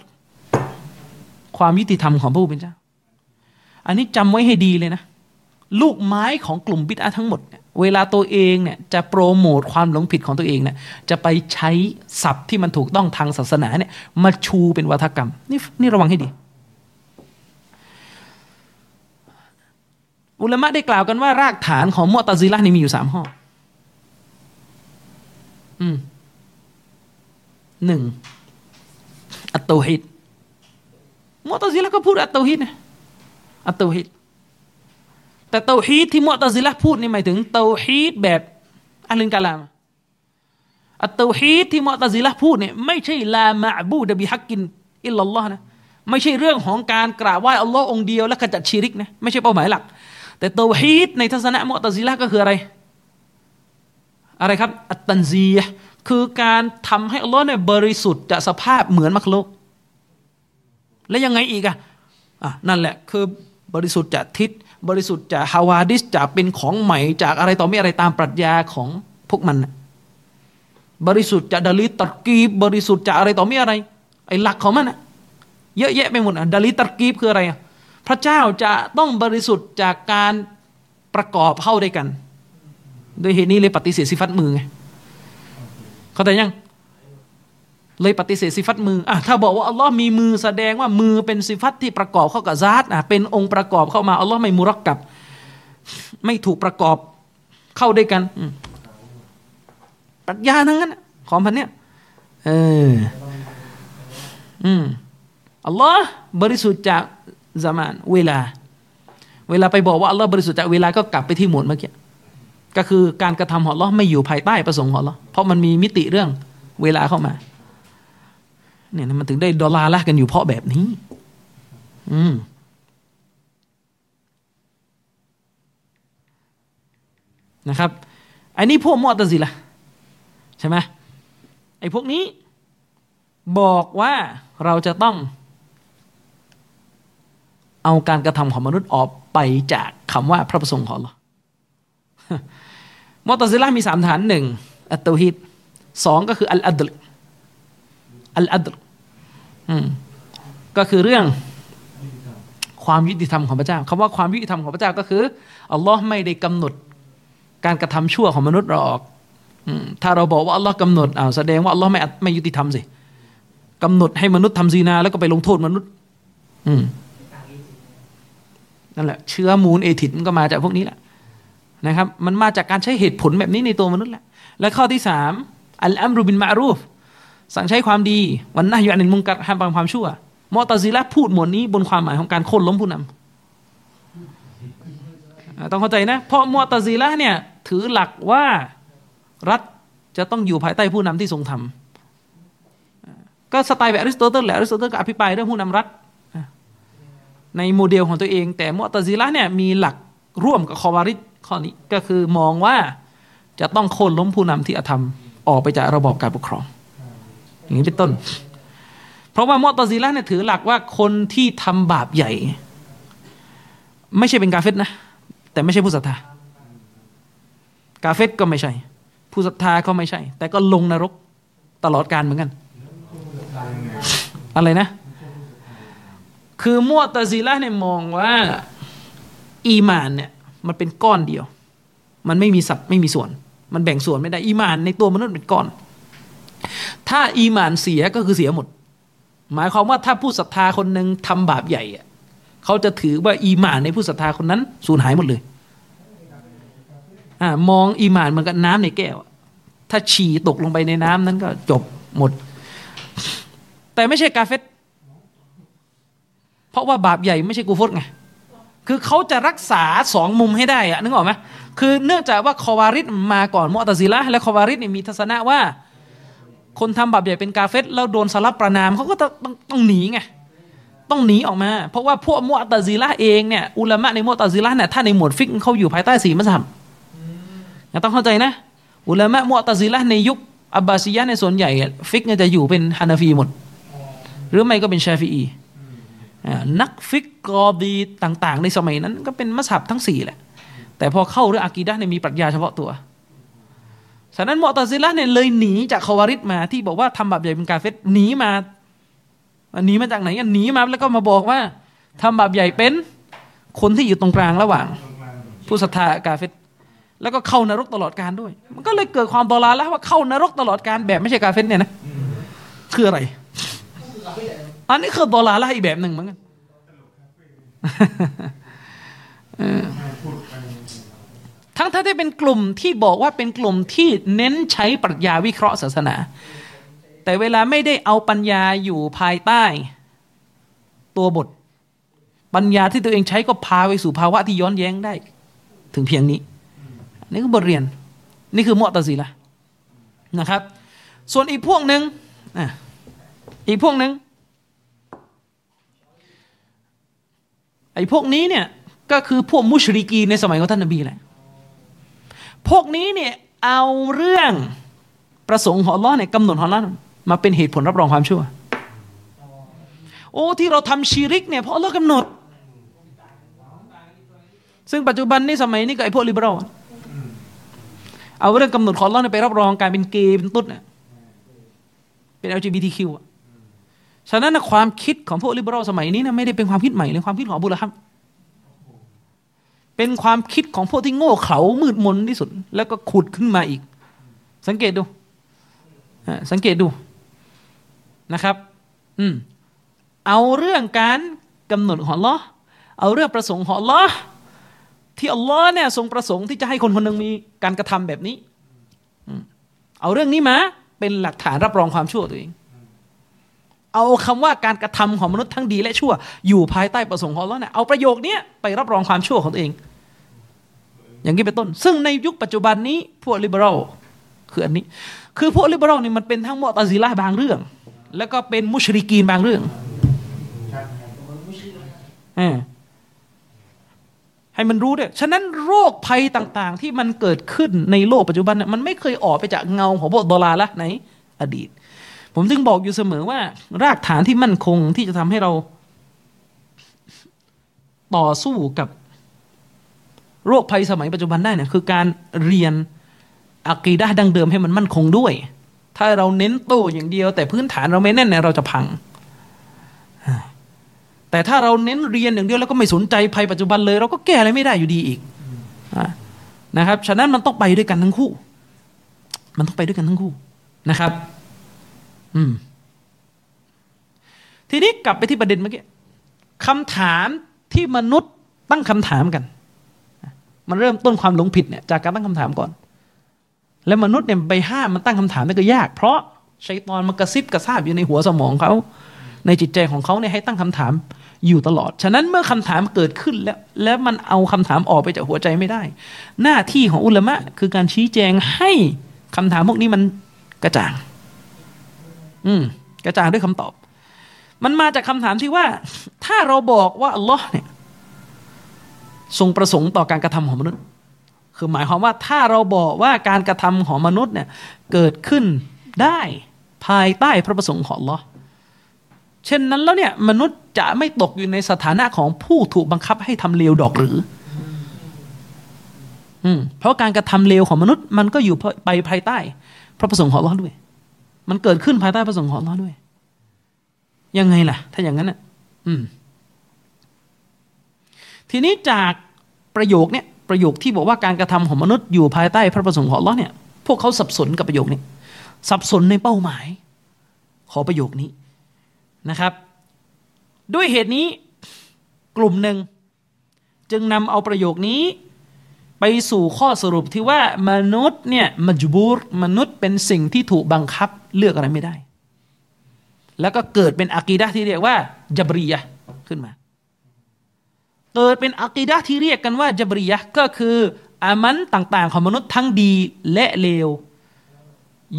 ความยุติธรรมของพระผู้เป็นเจ้าอันนี้จำไว้ให้ดีเลยนะลูกไม้ของกลุ่มบิดอะห์ทั้งหมดเนี่ยเวลาตัวเองเนี่ยจะโปรโมทความหลงผิดของตัวเองเนี่ยจะไปใช้ศัพท์ที่มันถูกต้องทางศาสนาเนี่ยมาชูเป็นวาทกรรมนี่นี่ระวังให้ดีอุลามะได้กล่าวกันว่ารากฐานของมุอ์ตะซิละห์นี่มีอยู่สามข้ออืมหนึ่งอัตเตาฮีดมุอ์ตะซิละห์ก็พูดอัตเตาฮีดนะอัตเตาฮีดแต่เตาฮีดที่มุอ์ตะซิละห์พูดนี่หมายถึงเตาฮีดแบบอะห์ลุลกะลามอัตเตาฮีดที่มุอ์ตะซิละห์พูดเนี่ยไม่ใช่ลามะอ์บูดะบิฮักกินอิลลัลลอฮ์นะ ไม่ใช่เรื่องของการกราบไหว้อัลลอฮ์องเดียวและขจัดชิริกนะไม่ใช่เป้าหมายหลักแต่เตาวฮีดในทัศนะมุอ์ตะซิละห์ก็คืออะไรอะไรครับอัตตันซียะห์คือการทำให้อัลลอฮ์เนี่ยบริสุทธิ์จากสภาพเหมือนมักลุกและยังไงอีกอ่ะอ่ะนั่นแหละคือบริสุทธิ์จากทิฏบริสุทธิ์จากฮาวาดิสจากเป็นของใหม่จากอะไรต่อมีอะไรตามปรัชญาของพวกมันบริสุทธิ์จากดะลีลตัรกีบบริสุทธิ์จากอะไรต่อมีอะไรไอ้หลักของมันนะเยอะแยะไปหมดอ่ะดะลีลตัรกีบคืออะไรอ่ะพระเจ้าจะต้องบริสุทธิ์จากการประกอบเข้าด้วยกันโดยเหตุนี้เลยปฏิเสธสิฟัตมือไงเข้าใจยังเลยปฏิเสธสิฟัตมืออ่ะถ้าบอกว่าอัลลอฮ์มีมือแสดงว่ามือเป็นสิฟัตที่ประกอบเข้ากับซาตอ่ะเป็นองค์ประกอบเข้ามาอัลลอฮ์ไม่มุรักกับไม่ถูกประกอบเข้าด้วยกันปรัชญาทั้งนั้นของพันเนี้ยเอออืมอัลลอฮ์บริสุทธิ์จากซะมานเวลาเวลาไปบอกว่าอัลลอฮ์บริสุทธิ์จากเวลาก็กลับไปที่หมวดเมื่อกี้ก็คือการกระทำของอัลลอฮ์ไม่อยู่ภายใต้ประสงค์ของอัลลอฮ์เพราะมันมีมิติเรื่องเวลาเข้ามาเนี่ยมันถึงได้ดอลลาร์ละกันอยู่เพราะแบบนี้อืมนะครับอันนี้พวกมุอ์ตะซิละห์ใช่ไหมไอ้พวกนี้บอกว่าเราจะต้องเอาการกระทำของมนุษย์ออกไปจากคำว่าพระประสงค์ของอัลลอฮ์มุอ์ตะซิละห์มีสามฐานหนึ่งอัตตะฮีดสองก็คืออัลอัดลอัลอัดลก็คือเรื่องความยุติธรรมของพระเจ้าคำว่าความยุติธรรมของพระเจ้าก็คืออัลลอฮ์ไม่ได้กำหนดการกระทำชั่วของมนุษย์เราออกถ้าเราบอกว่าอัลลอฮ์กำหนดอ้าวแสดงว่าอัลลอฮ์ไม่ไม่ยุติธรรมสิกำหนดให้มนุษย์ทำซีนาแล้วก็ไปลงโทษมนุษย์นั่นแหละเชื้อมูลเอทิดมันก็มาจากพวกนี้แหละนะครับมันมาจากการใช้เหตุผลแบบนี้ในตัวมนุษย์แหละและข้อที่สามอัลอัมรุบินมะรูฟสั่งใช้ความดีวันนะฮยุอันิลมุนกัรห้ามปรามความชั่วมุอ์ตะซิละห์พูดหมวดนี้บนความหมายของการโค่นล้มผู้นำต้องเข้าใจนะเพราะมุอ์ตะซิละห์เนี่ยถือหลักว่ารัฐจะต้องอยู่ภายใต้ผู้นำที่ทรงธรรมก็สไตล์แบบอริสโตเติลแหละอริสโตเติลก็อภิปรายเรื่องผู้นำรัฐในโมเดลของตัวเองแต่มุอ์ตะซิละห์เนี่ยมีหลักร่วมกับคอวาริจข้อนี้ก็คือมองว่าจะต้องโค่นล้มผู้นำที่อธรรมออกไปจากระบอบการปกครองอย่างนี้เป็นต้นเพราะว่ามุอ์ตะซิละห์เนี่ยถือหลักว่าคนที่ทำบาปใหญ่ไม่ใช่เป็นกาเฟรนะแต่ไม่ใช่ผู้ศรัทธากาเฟรก็ไม่ใช่ผู้ศรัทธาก็ไม่ใช่แต่ก็ลงนรกตลอดกาลเหมือนกันอะไรนะคือมุอ์ตะซิละห์เนี่ยมองว่าอีหม่านเนี่ยมันเป็นก้อนเดียวมันไม่มีสับไม่มีส่วนมันแบ่งส่วนไม่ได้อีหม่านในตัวมนุษย์เป็นก้อนถ้าอีหม่านเสียก็คือเสียหมดหมายความว่าถ้าผู้ศรัทธาคนนึงทำบาปใหญ่อ่ะเขาจะถือว่าอีหม่านในผู้ศรัทธาคนนั้นสูญหายหมดเลยอ่ามองอีหม่านเหมือนกับน้ำในแก้วถ้าฉี่ตกลงไปในน้ำนั้นก็จบหมดแต่ไม่ใช่กาเฟรเพราะว่าบาปใหญ่ไม่ใช่กูฟรไงคือเขาจะรักษาสองมุมให้ได้อะนึกออกไหมคือเนื่องจากว่าคอวาริดมาก่อนมุอ์ตะซิละห์และคอวาริดเนี่ยมีทัศนะว่าคนทำบาปใหญ่เป็นกาเฟรแล้วโดนสลับประนามเขาก็ต้องต้องหนีไงต้องหนีออกมาเพราะว่าพวกมุอ์ตะซิละห์เองเนี่ยอุลามะในมุอ์ตะซิละห์เนี่ยถ้าในหมวดฟิกเขาอยู่ภายใต้สี่มัซฮับต้องเข้าใจนะอุลามะมุอ์ตะซิละห์ในยุคอับบาซียะห์ในส่วนใหญ่ฟิกจะอยู่เป็นฮานาฟีหมดหรือไม่ก็เป็นชาฟิอีนักฟิกกอดีต่างๆในสมัยนั้นก็เป็นมัซฮับทั้งสี่แหละแต่พอเข้าเรื่องอากีดะห์เนี่ยมีปรัชญาเฉพาะตัวฉะนั้นมุอ์ตะซิละห์เนี่ยเลยหนีจากคอวาริดมาที่บอกว่าทำบาปใหญ่เป็นกาเฟรหนีมาหนีมาจากไหนกันหนีมาแล้วก็มาบอกว่าทำบาปใหญ่เป็นคนที่อยู่ตรงกลางระหว่างผู้ศรัทธากาเฟรแล้วก็เข้านรกตลอดกาลด้วยมันก็เลยเกิดความดอลาละห์ว่าเข้านรกตลอดกาลแบบไม่ใช่กาเฟรเนี่ยนะคืออะไรอันนี้คือดอลาละห์อีกแบบนึงเหมือนกันทั้งๆที่เป็นกลุ่มที่บอกว่าเป็นกลุ่มที่เน้นใช้ปรัชญาวิเคราะห์ศาสนาแต่เวลาไม่ได้เอาปัญญาอยู่ภายใต้ตัวบทปัญญาที่ตัวเองใช้ก็พาไปสู่ภาวะที่ย้อนแย้งได้ถึงเพียงนี้นี่คือบทเรียนนี่คือมุอ์ตะซิละห์นะครับส่วนอีกพวกนึงอ่ะอีกพวกนึง ไอ้พวกนี้เนี่ยก็คือพวกมุชริกีนในสมัยของท่านนบีแหละพวกนี้เนี่ยเอาเรื่องประสงค์ของอัลเลาะห์เนี่ยกำหนดของอัลเลาะห์มาเป็นเหตุผลรับรองความชั่วโอ้ที่เราทำชิริกเนี่ยเพราะอัลเลาะห์กำหนดซึ่งปัจจุบันนี่สมัยนี้ก็ไอ้พวกลิเบอรัลเอาเรื่องกำหนดของอัลเลาะห์เนี่ยไปรับรองการเป็นเกย์เป็นตุ๊ดเนี่ยเป็น แอล จี บี ที คิว อ่ะฉะนั้นนะความคิดของพวกลิเบอรัลสมัยนี้นะไม่ได้เป็นความคิดใหม่เลยความคิดของบุรฮัมเป็นความคิดของพวกที่โง่เขลามืดมนที่สุดแล้วก็ขุดขึ้นมาอีกสังเกตดูสังเกตดูนะครับอืมเอาเรื่องการกำหนดของอัลเลาะห์เอาเรื่องประสงค์ของอัลเลาะห์ที่อัลเลาะห์เนี่ยทรงประสงค์ที่จะให้คนคนนึงมีการกระทำแบบนี้อืมเอาเรื่องนี้มาเป็นหลักฐานรับรองความชั่วตัวเองเอาคำว่าการกระทำของมนุษย์ทั้งดีและชั่วอยู่ภายใต้ประสงค์ของอัลเลาะห์เนี่ยเอาประโยคนี้ไปรับรองความชั่วของตัวเองอย่างนี้เป็นต้นซึ่งในยุคปัจจุบันนี้พวกลิเบอรัลคืออันนี้คือพวกลิเบอรัลนี่มันเป็นทั้งมุอ์ตะซิละห์บางเรื่องแล้วก็เป็นมุชริกีนบางเรื่องให้มันรู้ด้วยฉะนั้นโรคภัยต่างๆที่มันเกิดขึ้นในโลกปัจจุบันเนี่ยมันไม่เคยออกไปจากเงาของพวกดอลาละในอดีตผมจึงบอกอยู่เสมอว่ารากฐานที่มั่นคงที่จะทำให้เราต่อสู้กับโรคภัยสมัยปัจจุบันได้เนี่ยคือการเรียนอะกีดะห์ดั้งเดิมให้มันมั่นคงด้วยถ้าเราเน้นโตอย่างเดียวแต่พื้นฐานเราไม่แน่นเนี่ยเราจะพังแต่ถ้าเราเน้นเรียนอย่างเดียวแล้วก็ไม่สนใจภัยปัจจุบันเลยเราก็แก้อะไรไม่ได้อยู่ดีอีกนะครับฉะนั้นมันต้องไปด้วยกันทั้งคู่มันต้องไปด้วยกันทั้งคู่นะครับทีนี้กลับไปที่ประเด็นเมื่อกี้คำถามที่มนุษย์ตั้งคำถามกันมันเริ่มต้นความหลงผิดเนี่ยจากการตั้งคำถามก่อนและมนุษย์เนี่ยไปห้ามมันตั้งคำถามนี่ก็ยากเพราะชัยฏอนมันกระซิบกระซาบอยู่ในหัวสมองเขาในจิตใจของเขาเนี่ยให้ตั้งคำถามอยู่ตลอดฉะนั้นเมื่อคำถามเกิดขึ้นแล้วแล้วมันเอาคำถามออกไปจากหัวใจไม่ได้หน้าที่ของอุลามะคือการชี้แจงให้คำถามพวกนี้มันกระจ่างอืมกระจ่างด้วยคำตอบมันมาจากคำถามที่ว่าถ้าเราบอกว่าอัลเลาะห์เนี่ยทรงประสงค์ต่อการกระทำของมนุษย์คือหมายความว่าถ้าเราบอกว่าการกระทำของมนุษย์เนี่ยเกิดขึ้นได้ภายใต้พระประสงค์ของอัลเลาะห์เช่นนั้นแล้วเนี่ยมนุษย์จะไม่ตกอยู่ในสถานะของผู้ถูกบังคับให้ทำเลวดอกหรืออืมเพราะการกระทำเลวของมนุษย์มันก็อยู่ไปภายใต้พระประสงค์ของอัลเลาะห์ด้วยมันเกิดขึ้นภายใต้ประสงค์ของอัลเลาะห์ด้วยยังไงล่ะถ้าอย่างนั้นน่ะอืมทีนี้จากประโยคเนี่ยประโยคที่บอกว่าการกระทำของมนุษย์อยู่ภายใต้พระประสงค์ของอัลเลาะห์เนี่ยพวกเขาสับสนกับประโยคนี้สับสนในเป้าหมายของประโยคนี้นะครับด้วยเหตุนี้กลุ่มหนึ่งจึงนำเอาประโยคนี้ไปสู่ข้อสรุปที่ว่ามนุษย์เนี่ยมัจบูรมนุษย์เป็นสิ่งที่ถูกบังคับเลือกอะไรไม่ได้แล้วก็เกิดเป็นอะกีดะห์ที่เรียกว่าญับรียะห์ขึ้นมาเกิดเป็นอะกีดะห์ที่เรียกกันว่าญับรียะห์ก็คืออามัลต่างๆของมนุษย์ทั้งดีและเลว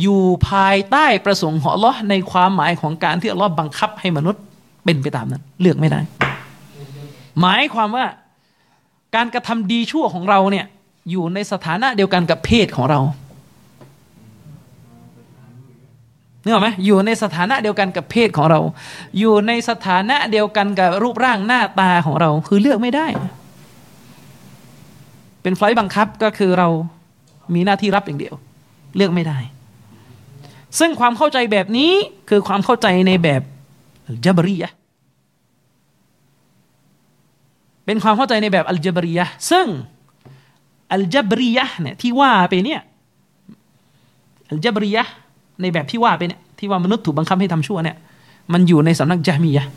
อยู่ภายใต้ประสงค์ของอัลเลาะห์ในความหมายของการที่อัลเลาะห์บังคับให้มนุษย์เป็นไปตามนั้นเลือกไม่ได้หมายความว่าการกระทำดีชั่วของเราเนี่ยอยู่ในสถานะเดียวกันกับเพศของเรานึกออกไหมอยู่ในสถานะเดียวกันกับเพศของเราอยู่ในสถานะเดียวกันกับรูปร่างหน้าตาของเราคือเลือกไม่ได้เป็นไฟล์บังคับก็คือเรามีหน้าที่รับอย่างเดียวเลือกไม่ได้ซึ่งความเข้าใจแบบนี้คือความเข้าใจในแบบอัลญับรียะห์เป็นความเข้าใจในแบบอัลญับรียะห์ซึ่งอัลญับรียะห์เนี่ยที่ว่าไปเนี่ยอัลญับรียะห์ในแบบที่ว่าไปเนี่ยที่ว่ามนุษย์ถูกบังคับให้ทำชั่วเนี่ยมันอยู่ในสำนักญะมียะห์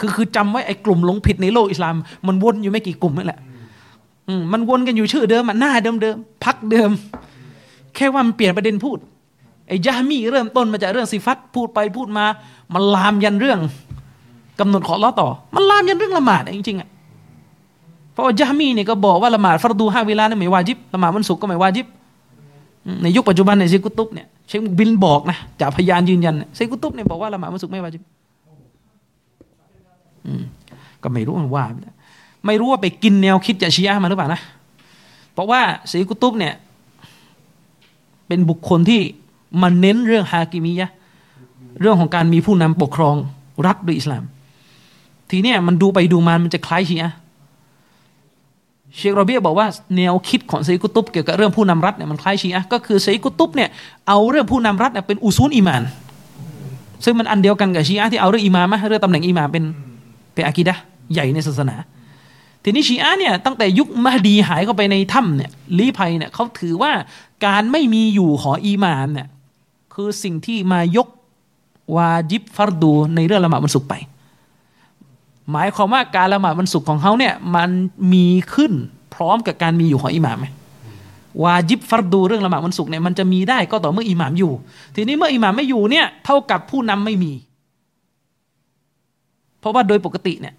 คือคือจำไว้ไอ้กลุ่มหลงผิดในโลกอิสลามมันวนอยู่ไม่กี่กลุ่มนั่นแหละมันวนกันอยู่ชื่อเดิมหน้าเดิมเดิมพักเดิมแค่ว่ามันเปลี่ยนประเด็นพูดไอ้ยะฮ์มีเริ่มต้นมาจากเรื่องซิฟัตพูดไปพูดมามันลามยันเรื่องกำหนดของอัลเลาะห์ต่อมันลามยันเรื่องละหมาดจริงๆอ่ะเพราะว่ายะฮ์มีเนี่ยก็บอกว่าละหมาดฟัรดูห้าเวลาเนี่ยไม่วาญิบละหมาดวันศุกร์ก็ไม่วาญิบในยุคปัจจุบันเนี่ยเชคกุตุบเนี่ยเชคบินบอกนะจากพยานยืนยันเชคกุตุบเนี่ยบอกว่าละหมาดวันศุกร์ไม่วาญิบ ก็ไม่รู้ว่าไม่รู้ว่าไปกินแนวคิดจากชีอะห์มาหรือเปล่านะเพราะว่าซีกุตุบเนี่ยเป็นบุคคลที่มาเน้นเรื่องฮากิมียะห์เรื่องของการมีผู้นำปกครองรัฐด้วยอิสลามทีเนี้ยมันดูไปดูมามันจะคล้ายชีอะห์เชคโรเบียบอกว่าแนวคิดของซีกุตุบเกี่ยวกับเรื่องผู้นำรัฐเนี่ยมันคล้ายชีอะห์ก็คือซีกุตุบเนี่ยเอาเรื่องผู้นำรัฐเนี่ยเป็นอุซูลอีมานซึ่งมันอันเดียวกันกับชีอะห์ที่เอาเรื่องอิหม่ามะห์เรื่องตำแหน่งอิหม่ามเป็นเป็นอากีดะห์ใหญ่ในศาสนาทีนี้ชีอะห์เนี่ยตั้งแต่ยุคมะฮดีหายเข้าไปในถ้ำเนี่ยลี้ภัยเนี่ยเขาถือว่าการไม่มีอยู่ของอิหม่ามเนี่ยคือสิ่งที่มายกวาญิบฟัรดูในเรื่องละหมาดวันศุกร์ไปหมายความว่าการละหมาดวันศุกร์ของเขาเนี่ยมันมีขึ้นพร้อมกับการมีอยู่ของอิหม่ามไหมวาญิบฟัรดูเรื่องละหมาดวันศุกร์เนี่ยมันจะมีได้ก็ต่อเมื่ออิหม่ามอยู่ทีนี้เมื่ออิหม่ามไม่อยู่เนี่ยเท่ากับผู้นำไม่มีเพราะว่าโดยปกติเนี่ย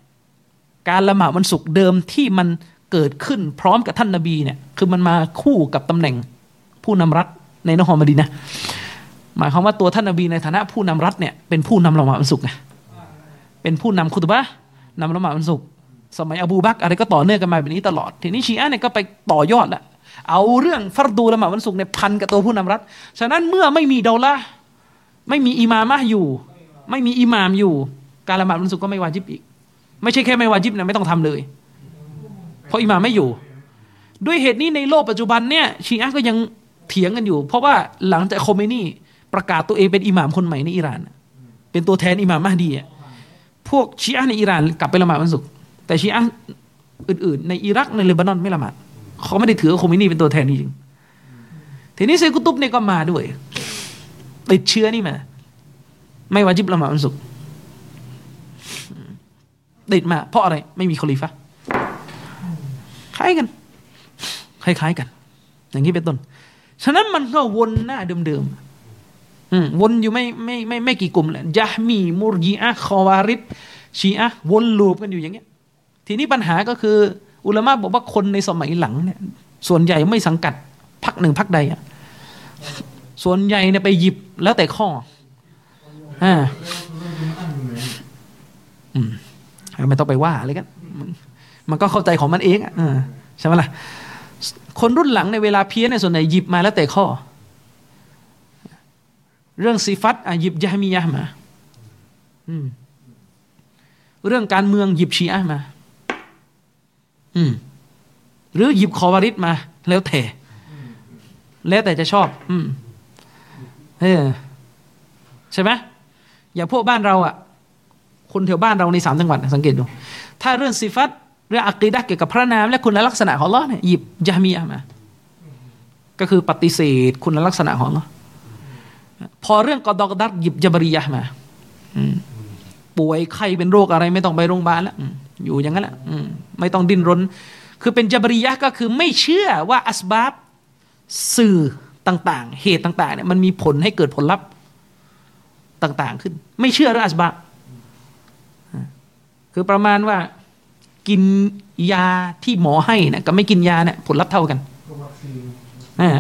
การละหมาดวันศุกร์เดิมที่มันเกิดขึ้นพร้อมกับท่านนบีเนี่ยคือมันมาคู่กับตำแหน่งผู้นำรัฐในนครมะดีนะห์หมายความว่าตัวท่านนบีในฐานะผู้นำรัฐเนี่ยเป็นผู้นำละหมาดวันศุกร์ไงเป็นผู้นำคุตบะห์นำละหมาดวันศุกร์สมัยอบูบักรอะไรก็ต่อเนื่องกันมาแบบนี้ตลอดทีนี้ชีอะห์เนี่ยก็ไปต่อยอดละเอาเรื่องฟัรดูละหมาดวันศุกร์เนี่ยพันกับตัวผู้นำรัฐฉะนั้นเมื่อไม่มีเดาละไม่มีอิมามะห์อยู่ไม่มีอิหม่ามอยู่การละหมาดวันศุกร์ก็ไม่วาญิบอีกไม่ใช่แค่ไม่วาญิบนะไม่ต้องทำเลยเพราะอิหม่ามไม่อยู่ด้วยเหตุนี้ในโลกปัจจุบันเนี่ยชีอะห์ก็ยังเถียงกันอยู่เพราะว่าหลังจากโคเมนีประกาศตัวเองเป็นอิหม่ามคนใหม่ในอิหร่านเป็นตัวแทนอิหม่ามมะฮดีอ่ะพวกชีอะห์ในอิหร่านกลับไปละหมาดวันศุกร์แต่ชีอะห์อื่นๆในอิรักในเลบานอนไม่ละหมาดเขาไม่ได้ถือโคเมนีเป็นตัวแทนจริงทีนี้ซีกุตุบเนี่ยก็มาด้วยติดเชื้อนี่มาไม่วาญิบละหมาดวันศุกร์ติดมาเพราะอะไรไม่มีคอลิฟะห์คล้ายกันคล้ายๆกันอย่างนี้เป็นต้นฉะนั้นมันก็วนหน้าเดิมๆวนอยู่ไม่ไม่ไม่ไม่กี่กลุ่มแหละยะห์มีมุรญิอะห์คอวาริดชีอะห์วนลูปกันอยู่อย่างเงี้ยทีนี้ปัญหาก็คืออุลามะห์บอกว่าคนในสมัยหลังเนี่ยส่วนใหญ่ไม่สังกัดพรรคหนึ่งพรรคใดอ่ะส่วนใหญ่เนี่ยไปหยิบแล้วแต่ข้ออ่าอืมไม่ต้องไปว่าอะไรกันมันก็เข้าใจของมันเองอ่ะใช่ไหมล่ะคนรุ่นหลังในเวลาเพี้ยนในส่วนไหนหยิบมาแล้วแต่ข้อเรื่องซิฟัตหยิบยะฮ์มียะห์มาเรื่องการเมืองหยิบชีอะห์มาหรือหยิบคอวาริดมาแล้วแต่แล้วแต่จะชอบเออใช่ไหมอย่างพวกบ้านเราอ่ะคนแถวบ้านเราในสามจังหวัดสังเกตดูถ้าเรื่องซิฟัตเรื่องอะกีดะห์เกี่ยวกับพระนามและคุณลักษณะของอัลเลาะห์เนี่ยหยิบญะฮ์มียะห์มาก็คือปฏิเสธคุณลักษณะของอัลเลาะห์พอเรื่องกอฎอกัดหยิบญับรียะห์มาป่วยไข้เป็นโรคอะไรไม่ต้องไปโรงพยาบาลแล้วอยู่อย่างนั้นแหละไม่ต้องดิ้นรนคือเป็นญับรียะห์ก็คือไม่เชื่อว่าอัสบาบสื่อต่างๆเหตุต่างๆเนี่ยมันมีผลให้เกิดผลลัพธ์ต่างๆขึ้นไม่เชื่อเรื่องอัสบาบคือประมาณว่ากินยาที่หมอให้นะกับไม่กินยาเนี่ยผลลัพธ์เท่ากันวัคซีนอ่า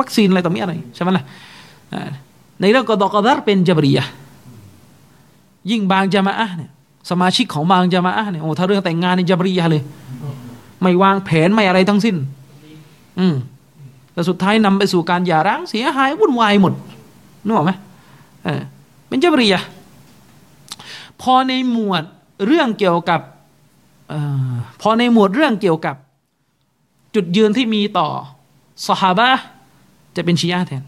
วัคซีนอะไรต่อมีอะไรใช่ไหมล่ะในเรื่องกอฎอกัดเป็นญับรียะห์ยิ่งบางญะมาอะห์เนี่ยสมาชิกของบางญะมาอะห์เนี่ยโอ้ถ้าเรื่องแต่งงานนี่ญับรียะห์เลยไม่วางแผนไม่อะไรทั้งสิ้นอืมแต่สุดท้ายนำไปสู่การหย่าร้างเสียหายวุ่นวายหมดนึกออกไหมเออเป็นญับรียะห์พอในหมวดเรื่องเกี่ยวกับออพอในหมวดเรื่องเกี่ยวกับจุดยืนที่มีต่อซอฮาบะห์จะเป็นชีอะห์แทน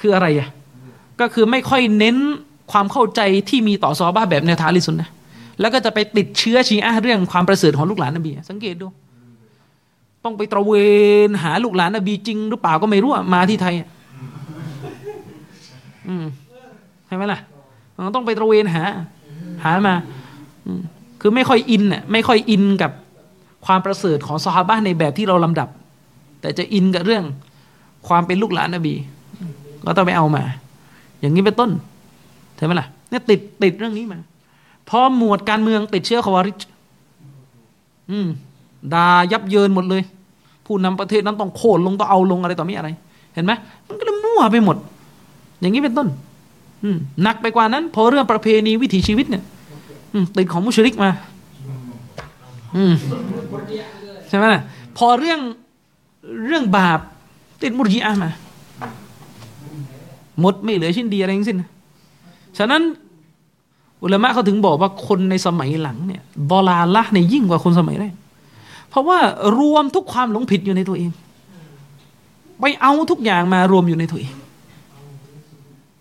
คืออะไรอ่ะก็คือไม่ค่อยเน้นความเข้าใจที่มีต่อซอฮาบะห์แบบแนวทางอะห์ลุซุนนะห์แล้วก็จะไปติดเชื้อชีอะห์เรื่องความประเสริฐของลูกหลานนบีสังเกตดูต้องไปตระเวนหาลูกหลานนบีจริงหรือเปล่าก็ไม่รู้มาที่ไทยอืมใช่มั้ยล่ะต้องไปตระเวนหาหามาคือไม่ค่อยอินน่ะไม่ค่อยอินกับความประเสริฐของซอฮาบะห์ในแบบที่เราลำดับแต่จะอินกับเรื่องความเป็นลูกหลานนบีก็ต้องไปเอามาอย่างนี้เป็นต้นใช่ไหมล่ะเนี่ยติดติดเรื่องนี้มาพอหมวดการเมืองติดเชื้อคอวาริจอืมด่ายับเยินหมดเลยผู้นำประเทศนั้นต้องโค่นลงต้องเอาลงอะไรต่อมีอะไรเห็นไหมมันก็เลยมั่วไปหมดอย่างนี้เป็นต้นหนักไปกว่านั้นพอเรื่องประเพณีวิถีชีวิตเนี่ย ติดของมุชริกมาใช่ไหมนะพอเรื่องเรื่องบาปติดมุรจิอะห์มาหมดไม่เหลือชิ้นดีอะไรทั้งสิ้นฉะนั้นอุลามะเขาถึงบอกว่าคนในสมัยหลังเนี่ยดอลาละห์เนี่ยยิ่งกว่าคนสมัยแรกเพราะว่ารวมทุกความหลงผิดอยู่ในตัวเองไปเอาทุกอย่างมารวมอยู่ในตัวเอง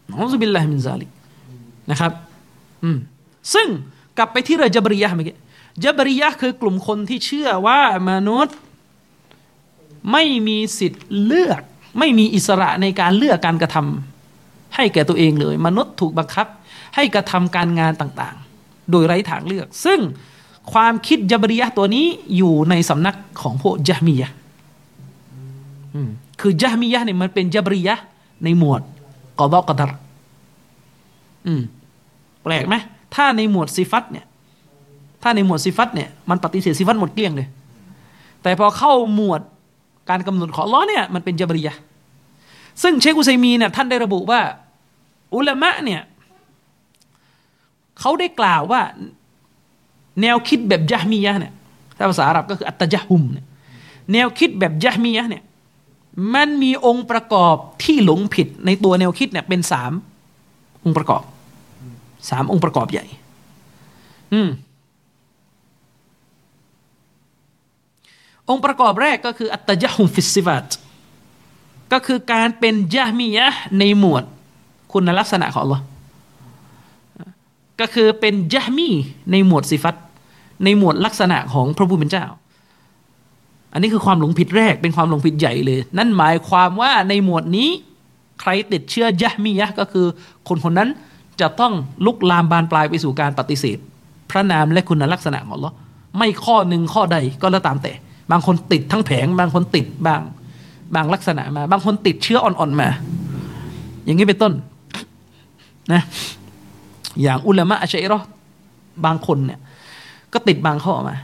นะอูซุบิลลาฮิมินซาลิกนะครับอืมซึ่งกลับไปที่เรื่องจับริยะห์เมื่อกี้จับริยะห์คือกลุ่มคนที่เชื่อว่ามนุษย์ไม่มีสิทธิ์เลือกไม่มีอิสระในการเลือกการกระทำให้แก่ตัวเองเลยมนุษย์ถูกบังคับให้กระทำการงานต่างๆโดยไร้ทางเลือกซึ่งความคิดจับริยะห์ตัวนี้อยู่ในสำนักของพวกญะฮ์มียะห์คือญะฮ์มียะห์เนี่ยมันเป็นจับริยะห์ในหมวดกอฎอกัดรอืมแปลกไหมถ้าในหมวดซิฟัตเนี่ยถ้าในหมวดซิฟัตเนี่ยมันปฏิเสธซิฟัตหมดเกลี้ยงเลยแต่พอเข้าหมวดการกำหนดของอัลเลาะห์เนี่ยมันเป็นจับริยะห์ซึ่งเชคอุซัยมีนเนี่ยท่านได้ระบุว่าอุลามะเนี่ยเขาได้กล่าวว่าแนวคิดแบบญะฮ์มียะห์เนี่ยถ้าภาษาอาหรับก็คืออัตตะญะฮุมเนี่ยแนวคิดแบบญะฮ์มียะห์เนี่ยมันมีองค์ประกอบที่หลงผิดในตัวแนวคิดเนี่ยเป็นสามองค์ประกอบสามองค์ประกอบใหญ่อืมองค์ประกอบแรกก็คืออัตตะญะฮุมฟิสซิฟาตก็คือการเป็นญะฮ์มียะห์ในหมวดคุณลักษณะของอัลเลาะห์ก็คือเป็นญะฮ์มีในหมวดซิฟัตในหมวดลักษณะของพระผู้เป็นเจ้าอันนี้คือความหลงผิดแรกเป็นความหลงผิดใหญ่เลยนั่นหมายความว่าในหมวดนี้ใครติดเชื้อญะฮ์มียะห์ก็คือคนคนนั้นจะต้องลุกลามบานปลายไปสู่การปฏิเสธพระนามและคุณลักษณะของอัลเลาะห์ไม่ข้อหนึ่งข้อใดก็แล้วตามแต่บางคนติดทั้งแผงบางคนติดบางบางลักษณะมาบางคนติดเชื้ออ่อนๆมาอย่างนี้เป็นต้นนะอย่างอุลามะอัชอะรีห์บางคนเนี่ยก็ติดบางข้อมา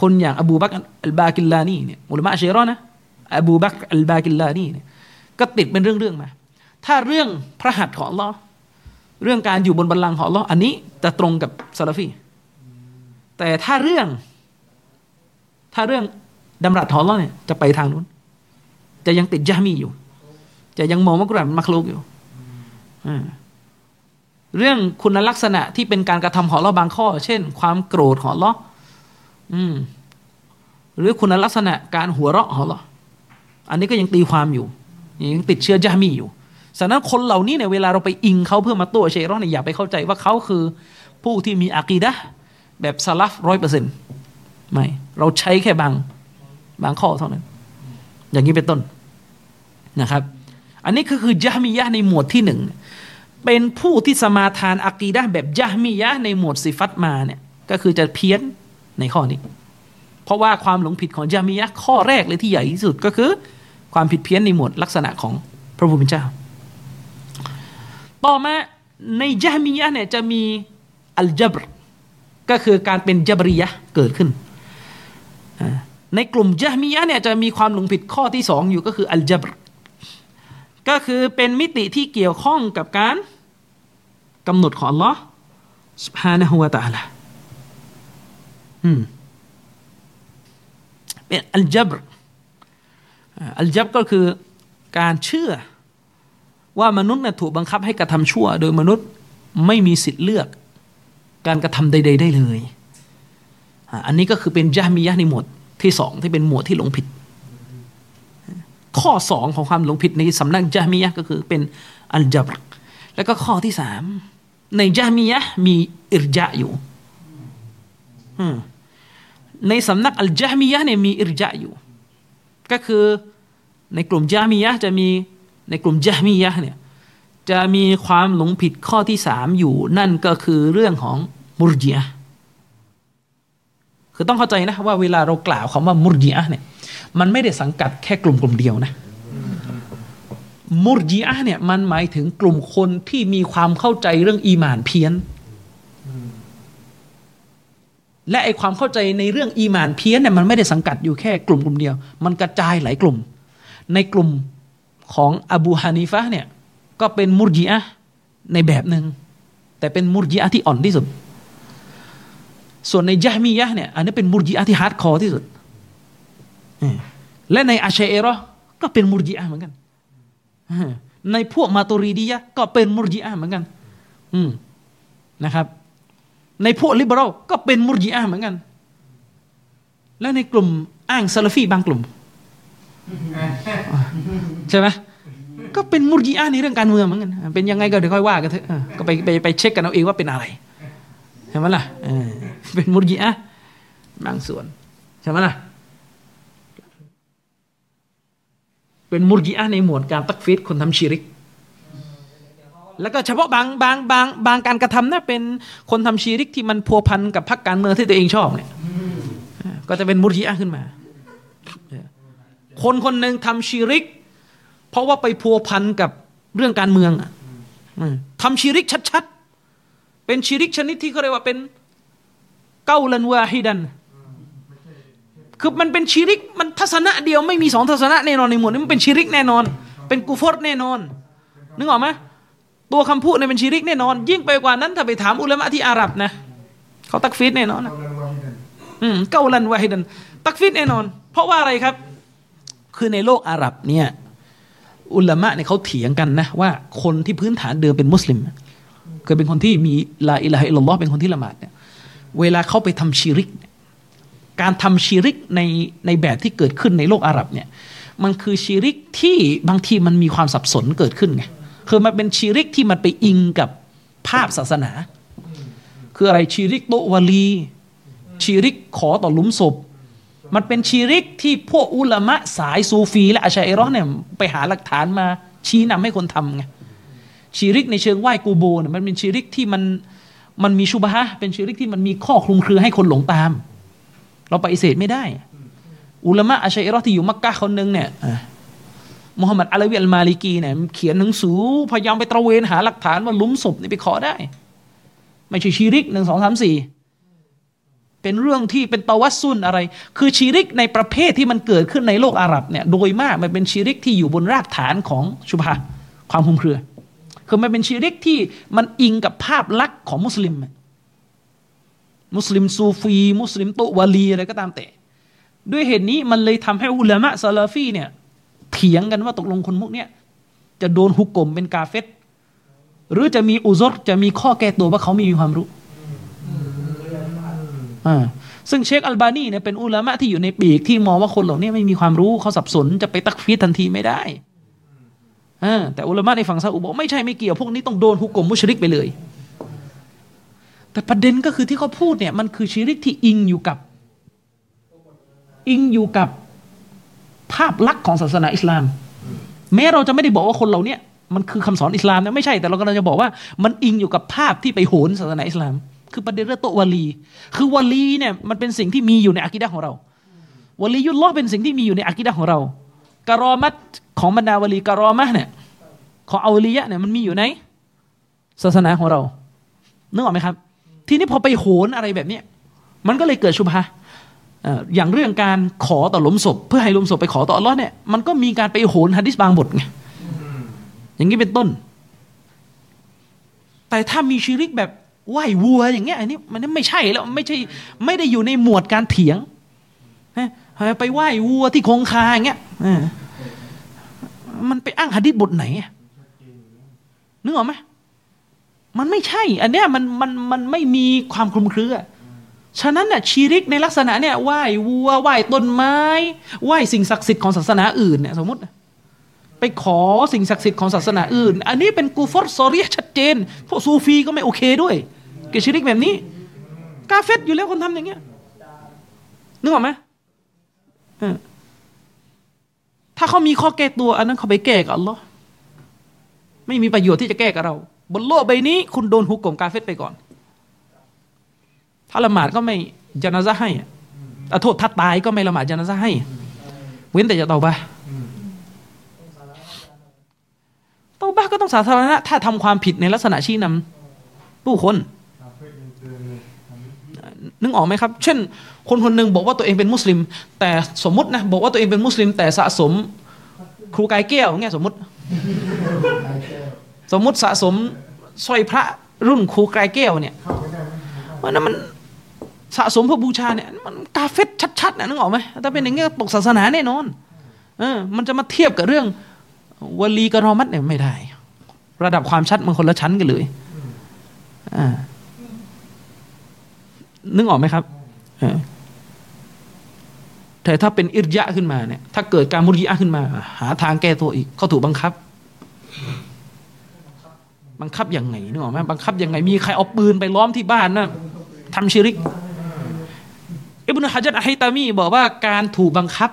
คนอย่างอบูบักรอัลบากิลลานีเนี่ยอุลามะอัชอะรีห์นะอบูบักรอัลบากิลลานีเนี่ยก็ติดเป็นเรื่องๆมาถ้าเรื่องพระหัตถ์ของอัลเลาะห์เรื่องการอยู่บนบัลลังก์ของอัลเลาะห์อันนี้จะตรงกับซะลาฟีแต่ถ้าเรื่องถ้าเรื่องดำรัสของอัลเลาะห์เนี่ยจะไปทางนู้นจะยังติดญะฮ์มีอยู่จะยังมองว่ากุรอานมักลุกอยู่อ่าเรื่องคุณลักษณะที่เป็นการกระทำของอัลเลาะห์บางข้อเช่นความโกรธของอัลเลาะห์อืมหรือคุณลักษณะการหัวเราะของอัลเลาะห์อันนี้ก็ยังตีความอยู่ยังติดเชื้อญะฮ์มีอยู่ฉะนั้นคนเหล่านี้เนี่ยเวลาเราไปอิงเขาเพื่อมาโต้เชรอห์เนี่ยอย่าไปเข้าใจว่าเขาคือผู้ที่มีอะกีดะห์แบบซะลัฟ ร้อยเปอร์เซ็นต์ไม่เราใช้แค่บางบางข้อเท่านั้นอย่างนี้เป็นต้นนะครับอันนี้ก็คือญะฮ์มียะห์ในหมวดที่หนึ่งเป็นผู้ที่สมาทานอะกีดะห์แบบญะฮ์มียะห์ในหมวดซิฟัตมาเนี่ยก็คือจะเพี้ยนในข้อนี้เพราะว่าความหลงผิดของญะฮ์มียะห์ข้อแรกเลยที่ใหญ่ที่สุดก็คือความผิดเพี้ยนในหมวดลักษณะของพระผู้เป็นเจ้าต่อมาในญะฮ์มียะห์เนี่ยจะมีอัลจับรก็คือการเป็นจับริยะห์เกิดขึ้นในกลุ่มญะฮ์มียะห์เนี่ยจะมีความหลงผิดข้อที่สองอยู่ก็คืออัลจับรก็คือเป็นมิติที่เกี่ยวข้องกับการกำหนดของอัลเลาะห์ซุบฮานะฮูวะตะอาลาอืมเป็นอัลจับรอัลจับรก็คือการเชื่อว่ามนุษย์น่ะถูกบังคับให้กระทำชั่วโดยมนุษย์ไม่มีสิทธิ์เลือกการกระทำใดๆได้เลยอันนี้ก็คือเป็นญะฮ์มียะห์ในหมวดที่สองที่เป็นหมวดที่หลงผิดข้อสองของความหลงผิดในสำนักญะฮ์มียะห์ก็คือเป็นอัลจับรแล้วก็ข้อที่สามในญะฮ์มียะห์มีอิรญะอยู่ในสำนักอัลญะฮ์มียะห์เนี่ยมีอิรญะอยู่ก็คือในกลุ่มญะฮ์มียะห์จะมีในกลุ่มญะฮ์มียะห์เนี่ยจะมีความหลงผิดข้อที่สามอยู่นั่นก็คือเรื่องของมุรญิอะห์คือต้องเข้าใจนะว่าเวลาเรากล่าวคำว่ามุรญิอะห์เนี่ยมันไม่ได้สังกัดแค่กลุ่มกลุ่มเดียวนะมุรญิอะห์เนี่ยมันหมายถึงกลุ่มคนที่มีความเข้าใจเรื่องอีหม่านเพี้ยนและไอความเข้าใจในเรื่องอีหม่านเพี้ยนเนี่ยมันไม่ได้สังกัดอยู่แค่กลุ่มกลุ่มเดียวมันกระจายหลายกลุ่มในกลุ่มของอบูฮานีฟะห์เนี่ยก็เป็นมุรญิอะห์ในแบบนึงแต่เป็นมุรญิอะห์ที่อ่อนที่สุด ส่วนในญะห์มียะห์เนี่ยอันนี้เป็นมุรญิอะห์ที่ฮาร์ดคอร์ที่สุดและในอัชัยเราะห์ก็เป็นมุรญิอะห์เหมือนกันในพวกมาตุริดียะห์ก็เป็นมุรญิอะห์เหมือนกันนะครับในพวกลิเบอรัลก็เป็นมุรญิอะห์เหมือนกันแล้วในกลุ่มอ้างซะลาฟีบางกลุ่มใช่ไหมก็เป็นมุรญิอะห์ในเรื่องการเมืองเหมือนกันเป็นยังไงก็เดี๋ยวค่อยว่ากันเถอะก็ไปไปไปเช็คกันเอาเองว่าเป็นอะไรใช่ไหมล่ะเป็นมุรญิอะห์บางส่วนใช่ไหมล่ะเป็นมุรญิอะห์ในหมวดการตักฟีรคนทำชิริกแล้วก็เฉพาะบางบางบางบางการกระทำนะเป็นคนทำชิริกที่มันพัวพันกับพรรคการเมืองที่ตัวเองชอบเนี่ยก็จะเป็นมุรญิอะห์ขึ้นมาคนคนหนึ่งทำชิริกเพราะว่าไปพัวพันกับเรื่องการเมืองทำชิริกชัดๆเป็นชิริกชนิดที่เขาเรียกว่าเป็นเก้าลันวาฮิดันคือมันเป็นชิริกมันทัศนะเดียวไม่มีสองทัศนะแน่นอนในหมวดนี้มันเป็นชิริกแน่นอนเป็นกุฟรแน่นอนนึกออกไหมตัวคำพูดเนี่ยเป็นชิริกแน่นอนยิ่งไปกว่านั้นถ้าไปถามอุลามะที่อาหรับนะเขาตักฟีรแน่นอนอืมเก้าลันวาฮิดันตักฟีรแน่นอนเพราะว่าอะไรครับคือในโลกอาหรับเนี่ยอุลามะเนี่ยเขาเถียงกันนะว่าคนที่พื้นฐานเดิมเป็นมุสลิมเคยเป็นคนที่มีลาอิลาฮะอิลลัลลอฮ์เป็นคนที่ละหมาดเนี่ยเวลาเขาไปทำชิริกการทำชิริกในในแบบที่เกิดขึ้นในโลกอาหรับเนี่ยมันคือชิริกที่บางทีมันมีความสับสนเกิดขึ้นไงคือมันเป็นชิริกที่มันไปอิงกับภาพศาสนาคืออะไรชิริกโตวาลีชิริกขอต่อหลุมศพมันเป็นชิริกที่พวกอุลามะสายซูฟีและอัชอะอิเราะห์เนี่ยไปหาหลักฐานมาชี้นำให้คนทำไงชิริกในเชิงไหว้กูโบเนี่ยมันเป็นชิริกที่มันมันมีชุบฮะห์เป็นชิริกที่มันมีข้อคลุมเครือให้คนหลงตามเราปฏิเสธไม่ได้อุลามะอัชอะอิเราะห์ที่อยู่มักกะห์คนนึงเนี่ยมุฮัมมัดอะลาวีอัลมาลิกีเนี่ยเขียนหนังสือพยายามไปตระเวนหาหลักฐานว่าหลุมศพนี่ไปขอได้ไม่ใช่ชิริกหนึ่ง สอง สาม สี่เป็นเรื่องที่เป็นตะวัสซุนอะไรคือชิริกในประเภทที่มันเกิดขึ้นในโลกอาหรับเนี่ยโดยมากมันเป็นชิริกที่อยู่บนรากฐานของชุบฮะห์ความคลุมเครือคือมันเป็นชิริกที่มันอิงกับภาพลักษณ์ของมุสลิมมุสลิมซูฟีมุสลิมโตวาลีอะไรก็ตามแต่ด้วยเหตุนี้มันเลยทำให้อุลามะซะลาฟีเนี่ยเถียงกันว่าตกลงคนพวกเนี้ยจะโดนหุกมเป็นกาเฟรหรือจะมีอุซรจะมีข้อแก้ตัวว่าเขาไม่มีความรู้ซึ่งเชคอัลบานีเนี่ยเป็นอุลามะที่อยู่ในปีกที่มองว่าคนเหล่านี้ไม่มีความรู้เขาสับสนจะไปตักฟีรทันทีไม่ได้แต่อุลามะในฝั่งซาอุบอกไม่ใช่ไม่เกี่ยวพวกนี้ต้องโดนฮุกกลมมุชริกไปเลยแต่ประเด็นก็คือที่เขาพูดเนี่ยมันคือชิริกที่อิงอยู่กับอิงอยู่กับภาพลักษณ์ของศาสนาอิสลามแม้เราจะไม่ได้บอกว่าคนเหล่านี้มันคือคำสอนอิสลามนะไม่ใช่แต่เรากำลังจะบอกว่ามันอิงอยู่กับภาพที่ไปโหนศาสนาอิสลามคือประเด็นเรื่องตัววลีคือวลีเนี่ยมันเป็นสิ่งที่มีอยู่ในอากีดะห์ของเราวลียุลลอฮ์เป็นสิ่งที่มีอยู่ในอากีดะห์ของเรากะรอมัตของบรรดาวลีกะรอมะห์เนี่ยของเอาลียะห์เนี่ยมันมีอยู่ในศาสนาของเรานึกออกไหมครับทีนี้พอไปโหนอะไรแบบนี้มันก็เลยเกิดชุบฮะห์อย่างเรื่องการขอต่อหลุมศพเพื่อให้หลุมศพไปขอต่ออัลเลาะห์เนี่ยมันก็มีการไปโหนหะดีษบางบทไงอย่างนี้เป็นต้นแต่ถ้ามีชิริกแบบไหว้วัวอย่างเงี้ยอันนี้มันไม่ใช่แล้วไม่ใช่ไม่ได้อยู่ในหมวดการเถียงไปไหว้วัวที่คงคาอย่างเงี้ยมันไปอ้างหะดีษบทไหนนึกออกไหมมันไม่ใช่อันเนี้ยมันมันมันไม่มีความคลุมเครือฉะนั้นน่ะชิริกในลักษณะเนี่ยไหว้วัวไหว้ต้นไม้ไหว้สิ่งศักดิ์สิทธิ์ของศาสนาอื่นเนี่ยสมมติไปขอสิ่งศักดิ์สิทธิ์ของศาสนาอื่นอันนี้เป็นกูฟรซอรีฮ์ชัดเจนพวกซูฟีก็ไม่โอเคด้วยกับชิริกแบบนี้กาเฟรอยู่แล้วคนทำอย่างเงี้ยนึกออกไหมถ้าเขามีข้อแก้ตัวอันนั้นเขาไปแก้กับอัลลอฮ์ไม่มีประโยชน์ที่จะแก้กับเราบนโลกใบนี้คุณโดนฮุกกลมกาเฟรไปก่อนถ้าละหมาดก็ไม่ญะนาซะฮ์ให้อ่ะโทษถ้าตายก็ไม่ละหมาดญะนาซะฮ์ให้เว้นแต่จะเตาบะห์เตาบะห์ก็ต้องสาธารณะถ้าทำความผิดในลักษณะชี้นำผู้คนนึกออกไหมครับเช่นคนคนหนึ่งบอกว่าตัวเองเป็นมุสลิมแต่สมมตินะบอกว่าตัวเองเป็นมุสลิมแต่สะสมครูกายแก้วเงี้ยสมมติสมมติสะสมสร้อยพระรุ่นครูกายแก้วเนี่ยมันมัน สะสมเพื่อบูชาเนี่ยมันกาเฟตชัดๆนะนึกออกไหมถ้าเป็นอย่างงี้ตกศาสนาแน่นอนเออมันจะมาเทียบกับเรื่องวลีกะรอมัตเนี่ยไม่ได้ระดับความชัดมันคนละชั้นกันเลยอ่านึกออกไหมครับแต่ถ้าเป็นอิรยะขึ้นมาเนี่ยถ้าเกิดการมุรยิอะห์ขึ้นมาหาทางแก้ตัวอีกเขาถูกบังคับบังคับยังไงนึกออกไหมบังคับยังไงมีใครเอาปืนไปล้อมที่บ้านน่ะทำชิริกอิบนุฮะญัรอะห์ไฮตามีบอกว่าการถูกบังคับ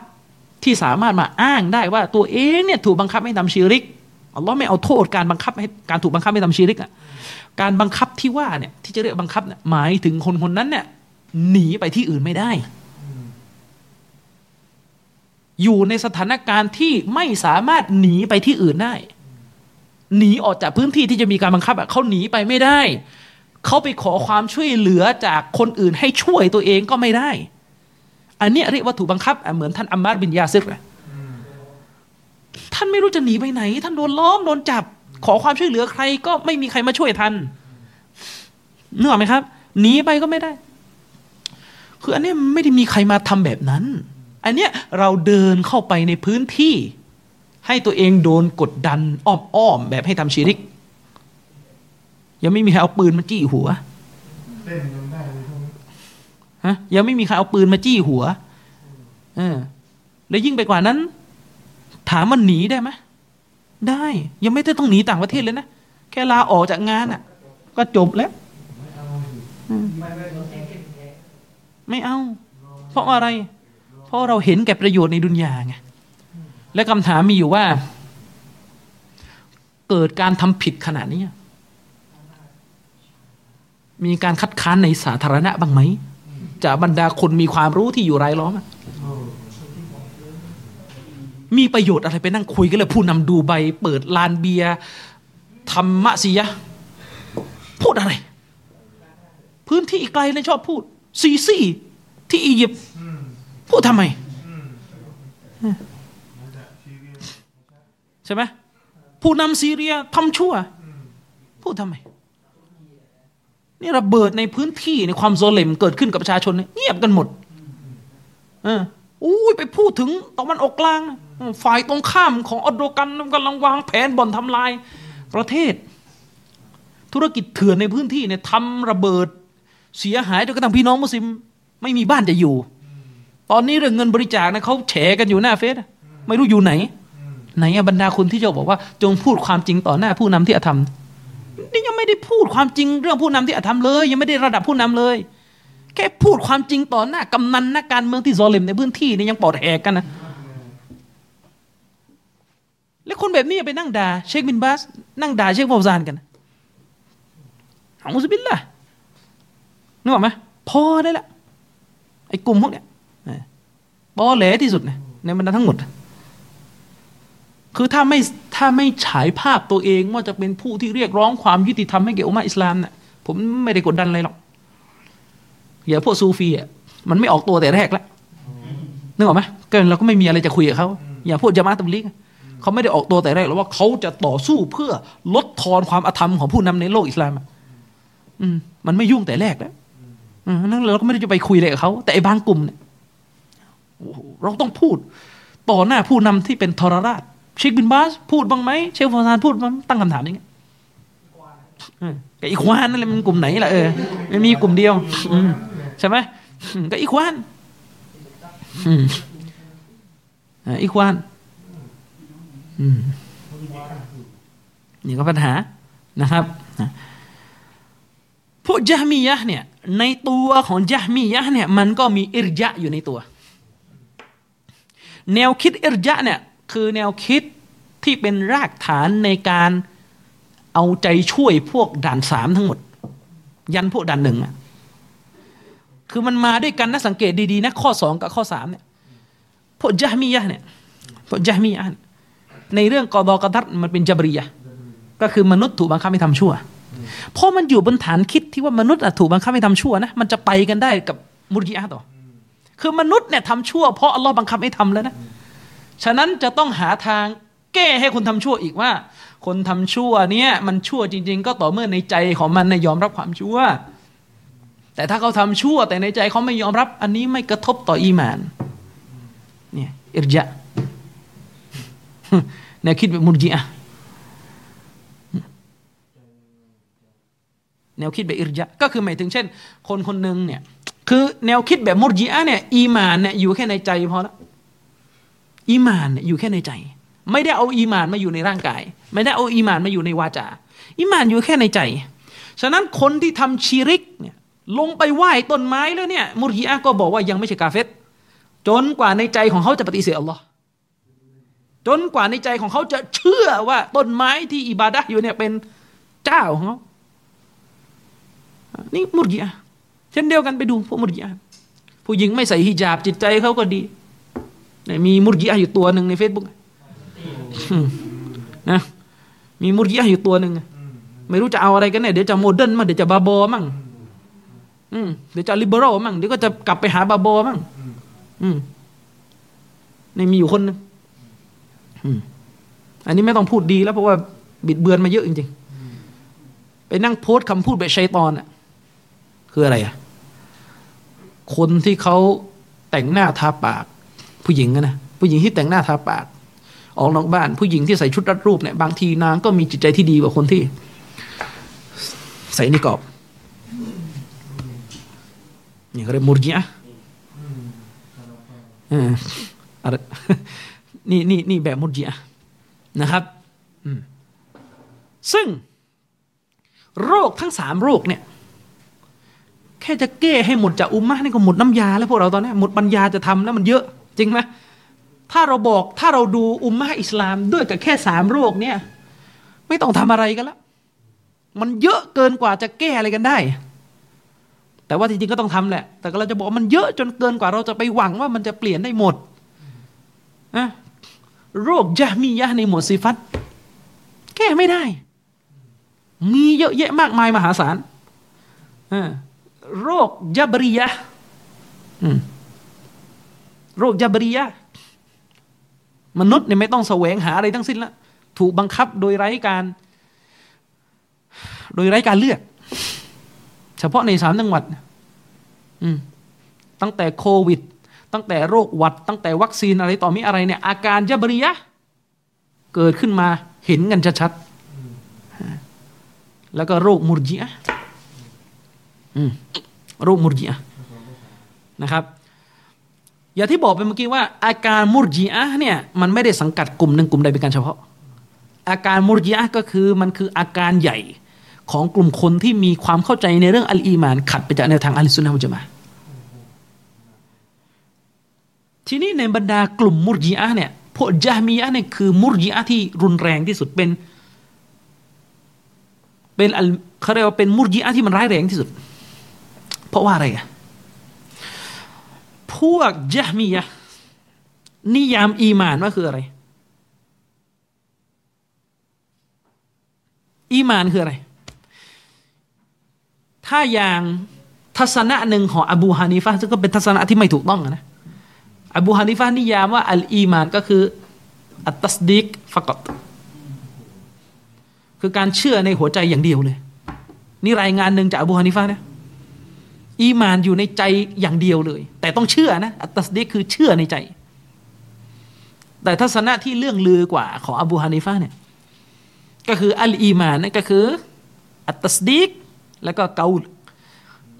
ที่สามารถมาอ้างได้ว่าตัวเองเนี่ยถูกบังคับให้ทำชิริกอัลเลาะห์ไม่เอาโทษการบังคับให้การถูกบังคับให้ทำชิริกอ่ะการบังคับที่ว่าเนี่ยที่จะเรียกบังคับเนี่ยหมายถึงคนคนนั้นเนี่ยหนีไปที่อื่นไม่ได้อยู่ในสถานการณ์ที่ไม่สามารถหนีไปที่อื่นได้หนีออกจากพื้นที่ที่จะมีการบังคับเขาหนีไปไม่ได้เขาไปขอความช่วยเหลือจากคนอื่นให้ช่วยตัวเองก็ไม่ได้อันนี้เรียกว่าถูกบังคับเหมือนท่านอัมมาร์บินยาซิรท่านไม่รู้จะหนีไปไหนท่านโดนล้อมโดนจับขอความช่วยเหลือใครก็ไม่มีใครมาช่วยท่านนึกออกไหมครับหนีไปก็ไม่ได้คืออันนี้ไม่ได้มีใครมาทำแบบนั้นอันเนี้ยเราเดินเข้าไปในพื้นที่ให้ตัวเองโดนกดดันอ้อมๆแบบให้ทำชิริกยังไม่มีใครเอาปืนมาจี้หัวเล่นกันได้ฮะยังไม่มีใครเอาปืนมาจี้หัวเออแล้วยิ่งไปกว่านั้นถามมันหนีได้ไหมได้ยังไม่ต้องหนีต่างประเทศเลยนะแค่ลาออกจากงานอ่ะก็จบแล้วไม่เอาเพราะอะไรเพราะเราเห็นแก่ประโยชน์ในดุนยาไงและคำถามมีอยู่ว่าเกิดการทำผิดขนาดนี้มีการคัดค้านในสาธารณะบ้างไหมจากบรรดาคนมีความรู้ที่อยู่รายล้อมมีประโยชน์อะไรไปนั่งคุยกันเลยผู้นำดูไบเปิดลานเบียร์ทำมะซียะพูดอะไรพื้นที่อีกไกลเลยชอบพูดซีซีที่อียิปต์พูดทำไมใช่ไหมผู้นำซีเรียทำชั่วพูดทำไมนี่ระเบิดในพื้นที่ในความโซเลมเกิดขึ้นกับประชาชนเงียบกันหมดเอออุ้ยไปพูดถึงตะวันออกกลางฝ่ายตรงข้ามของอัลโดกันกำลังวางแผนบ่อนทำลายประเทศธุรกิจเถื่อนในพื้นที่เนี่ยทำระเบิดเสียหายจนกระทั่งพี่น้องมุสลิมไม่มีบ้านจะอยู่ตอนนี้เรื่องเงินบริจาคนะเขาแฉกันอยู่หน้าเฟซไม่รู้อยู่ไหนไหนบรรดาคนที่จะบอกว่าจงพูดความจริงต่อหน้าผู้นำที่อธรรมนี่ยังไม่ได้พูดความจริงเรื่องผู้นำที่อธรรมเลยยังไม่ได้ระดับผู้นำเลยแค่พูดความจริงต่อหน้ากำนันนักการเมืองที่ซอเลมในพื้นที่นี่ยังปอดแหกกันนะแล้วคนแบบนี้ไปนั่งด่าเชคบินบาสนั่งด่าเชคฟาวซานกันเอาอุซบิลล่ะนึกออกไหมพอได้ละไอ้กลุ่มพวกเนี้ยบอแหลที่สุดนะในบรรดาทั้งหมดคือถ้าไม่ถ้าไม่ฉายภาพตัวเองว่าจะเป็นผู้ที่เรียกร้องความยุติธรรมให้แก่อุมมะห์อิสลามน่ะผมไม่ได้กดดันอะไรหรอกอย่าพวกซูฟีอ่ะมันไม่ออกตัวแต่แรกละนึกออกไหมก็เราก็ไม่มีอะไรจะคุยกับเขาอย่าพวกญะมาอะห์ตับลีฆเขาไม่ได้ออกตัวแต่แรกหรอกว่าเขาจะต่อสู้เพื่อลดทอนความอธรรมของผู้นำในโลกอิสลามอืมมันไม่ยุ่งแต่แรกแล้วอืมนั่นเราก็ไม่ได้จะไปคุยอะไรกับเขาแต่ไอ้บางกลุ่มเนี่ยเราต้องพูดต่อหน้าผู้นำที่เป็นทรราชเชคบินบาสพูดบ้างไหมเชคฟาวซานพูดบ้างตั้งคำถามอย่างเงี้ยกับอิควานนั่นแหละมันกลุ่มไหนล่ะเออไม่มีกลุ่มเดียวใช่ไหมกับอิควานอิควานนี่ก็ปัญหานะครับพวกญะฮ์มียะห์เนี่ยในตัวของญะฮ์มียะห์เนี่ยมันก็มีอิรยะห์อยู่ในตัวแนวคิดอิรยะห์เนี่ยคือแนวคิดที่เป็นรากฐานในการเอาใจช่วยพวกด่านสามทั้งหมดยันพวกด่านหนึ่งอ่ะคือมันมาด้วยกันนะสังเกตดีๆนะข้อสองกับข้อสามเนี่ยพวกญะฮ์มียะห์เนี่ยพวกญะฮ์มียะห์ในเรื่องกอฎอกอดัรมันเป็นญับรียะห์ก็คือมนุษย์ถูกบังคับให้ทำชั่วเพราะมันอยู่บนฐานคิดที่ว่ามนุษย์ถูกบังคับให้ทำชั่วนะมันจะไปกันได้กับมุรญิอะห์ต่อคือมนุษย์เนี่ยทำชั่วเพราะอัลลอฮ์บังคับให้ทำแล้วนะฉะนั้นจะต้องหาทางแก้ให้คนทำชั่วอีกว่าคนทำชั่วเนี่ยมันชั่วจริงๆก็ต่อเมื่อในใจของมันยอมรับความชั่ว แต่ถ้าเขาทำชั่วแต่ในใจเขาไม่ยอมรับอันนี้ไม่กระทบต่ออีหม่านเนี่ยอิรญะห์แนวคิดแบบมุรญิอะห์แนวคิดแบบอิรญะห์ก็คือหมายถึงเช่นคนคนนึงเนี่ยคือแนวคิดแบบมุรญิอะห์เนี่ยอีหม่านเนี่ยอยู่แค่ในใจพอละอีหม่านเนี่ยอยู่แค่ในใจไม่ได้เอาอีหม่านมาอยู่ในร่างกายไม่ได้เอาอีหม่านมาอยู่ในวาจาอีหม่านอยู่แค่ในใจฉะนั้นคนที่ทำชิริกเนี่ยลงไปไหว้ต้นไม้แล้วเนี่ยมุรญิอะห์ก็บอกว่ายังไม่ใช่กาเฟรจนกว่าในใจของเขาจะปฏิเสธอัลลอฮ์จนกว่าในใจของเขาจะเชื่อว่าต้นไม้ที่อิบาดะห์อยู่เนี่ยเป็นเจ้าของเขานี่มุรญิอะห์เช่นเดียวกันไปดูพวกมุรญิอะห์ผู้หญิงไม่ใส่ฮิญาบจิตใจเขาก็ดีมีมุรญิอะห์อยู่ตัวนึงใน Facebook นะมีมุรญิอะห์อยู่ตัวนึงไม่รู้จะเอาอะไรกันเนี่ยเดี๋ยวจะโมเดิร์นมั่งเดี๋ยวจะบาบอมั่งอืมเดี๋ยวจะลิเบอรัลมั่งเดี๋ยวก็จะกลับไปหาบาบอมั่งอืมนี่มีอยู่คนนึงอืมอันนี้ไม่ต้องพูดดีแล้วเพราะว่าบิดเบือนมาเยอะจริงๆไปนั่งโพสต์คำพูดแบบชัยฏอนน่ะคืออะไรอ่ะคนที่เขาแต่งหน้าทาปากผู้หญิงอ่ะนะผู้หญิงที่แต่งหน้าทาปากออกนอกบ้านผู้หญิงที่ใส่ชุดรัดรูปเนี่ยบางทีนางก็มีจิตใจที่ดีกว่าคนที่ใส่นิกอบนี่ก็เรียกมุรญิอะห์อืมอะไรนี่นี่นี่แบบมุรญิอะห์นะครับอืมซึ่งโรคทั้งสามโรคเนี่ยแค่จะแก้ให้หมดจากอุมมะห์นี่ก็หมดน้ำยาแล้วพวกเราตอนนี้หมดปัญญาจะทำแล้วมันเยอะจริงไหมถ้าเราบอกถ้าเราดูอุมมะห์อิสลามด้วยกับแค่สามโรคเนี่ยไม่ต้องทำอะไรกันละมันเยอะเกินกว่าจะแก้อะไรกันได้แต่ว่าจริงๆก็ต้องทำแหละแต่เราจะบอกมันเยอะจนเกินกว่าเราจะไปหวังว่ามันจะเปลี่ยนได้หมดนะโรคญะห์มียะห์ในหมวดซิฟัตแก้ไม่ได้มีเยอะแยะมากมายมหาศาลโรคญับริยะห์โรคญับริยะห์มนุษย์เนี่ยไม่ต้องแสวงหาอะไรทั้งสิ้นละถูกบังคับโดยไร้การโดยไร้การเลือกเฉพาะในสามจังหวัดตั้งแต่โควิดตั้งแต่โรคหวัดตั้งแต่วัคซีนอะไรต่อมีอะไรเนี่ยอาการญับริยะห์เกิดขึ้นมาเห็นกันชัดๆแล้วก็โรคมุรญิอะห์โรคมุรญิอะห์นะครับอย่างที่บอกไปเมื่อกี้ว่าอาการมุรญิอะห์เนี่ยมันไม่ได้สังกัดกลุ่มหนึ่งกลุ่มใดเป็นการเฉพาะอาการมุรญิอะห์ก็คือมันคืออาการใหญ่ของกลุ่มคนที่มีความเข้าใจในเรื่องอัลอีมานขัดไปจากแนวทางอัลซุนนะฮ์วัลญะมาอะห์ทีนี้ในบรรดากลุ่มมุรญิอะห์เนี่ยพวกญะห์มียะห์เนี่ยคือมุรญิอะห์ที่รุนแรงที่สุดเป็นเป็นเขาเรียกว่าเป็นมุรญิอะห์ที่มันร้ายแรงที่สุดเพราะว่าอะไรอ่ะพวกญะห์มียะห์นิยามอีหม่านว่าคืออะไรอีหม่านคืออะไรถ้าอย่างทัศนะหนึ่งของอบูฮานิฟะห์ซึ่งก็เป็นทัศนะที่ไม่ถูกต้องนะอบูฮานิฟะห์นิยามว่าอัลอีมานก็คืออัตตัสดีกฟะกัตคือการเชื่อในหัวใจอย่างเดียวเลยนี่รายงานหนึ่งจากอบูฮานิฟะห์นะอีมานอยู่ในใจอย่างเดียวเลยแต่ต้องเชื่อนะอัตตัสดีกคือเชื่อในใจแต่ทัศนะที่เลื่องลือกว่าของอบูฮานิฟะห์เนี่ยก็คืออัลอีมานนั่นก็คืออัตตัสดีกแล้วก็เกาล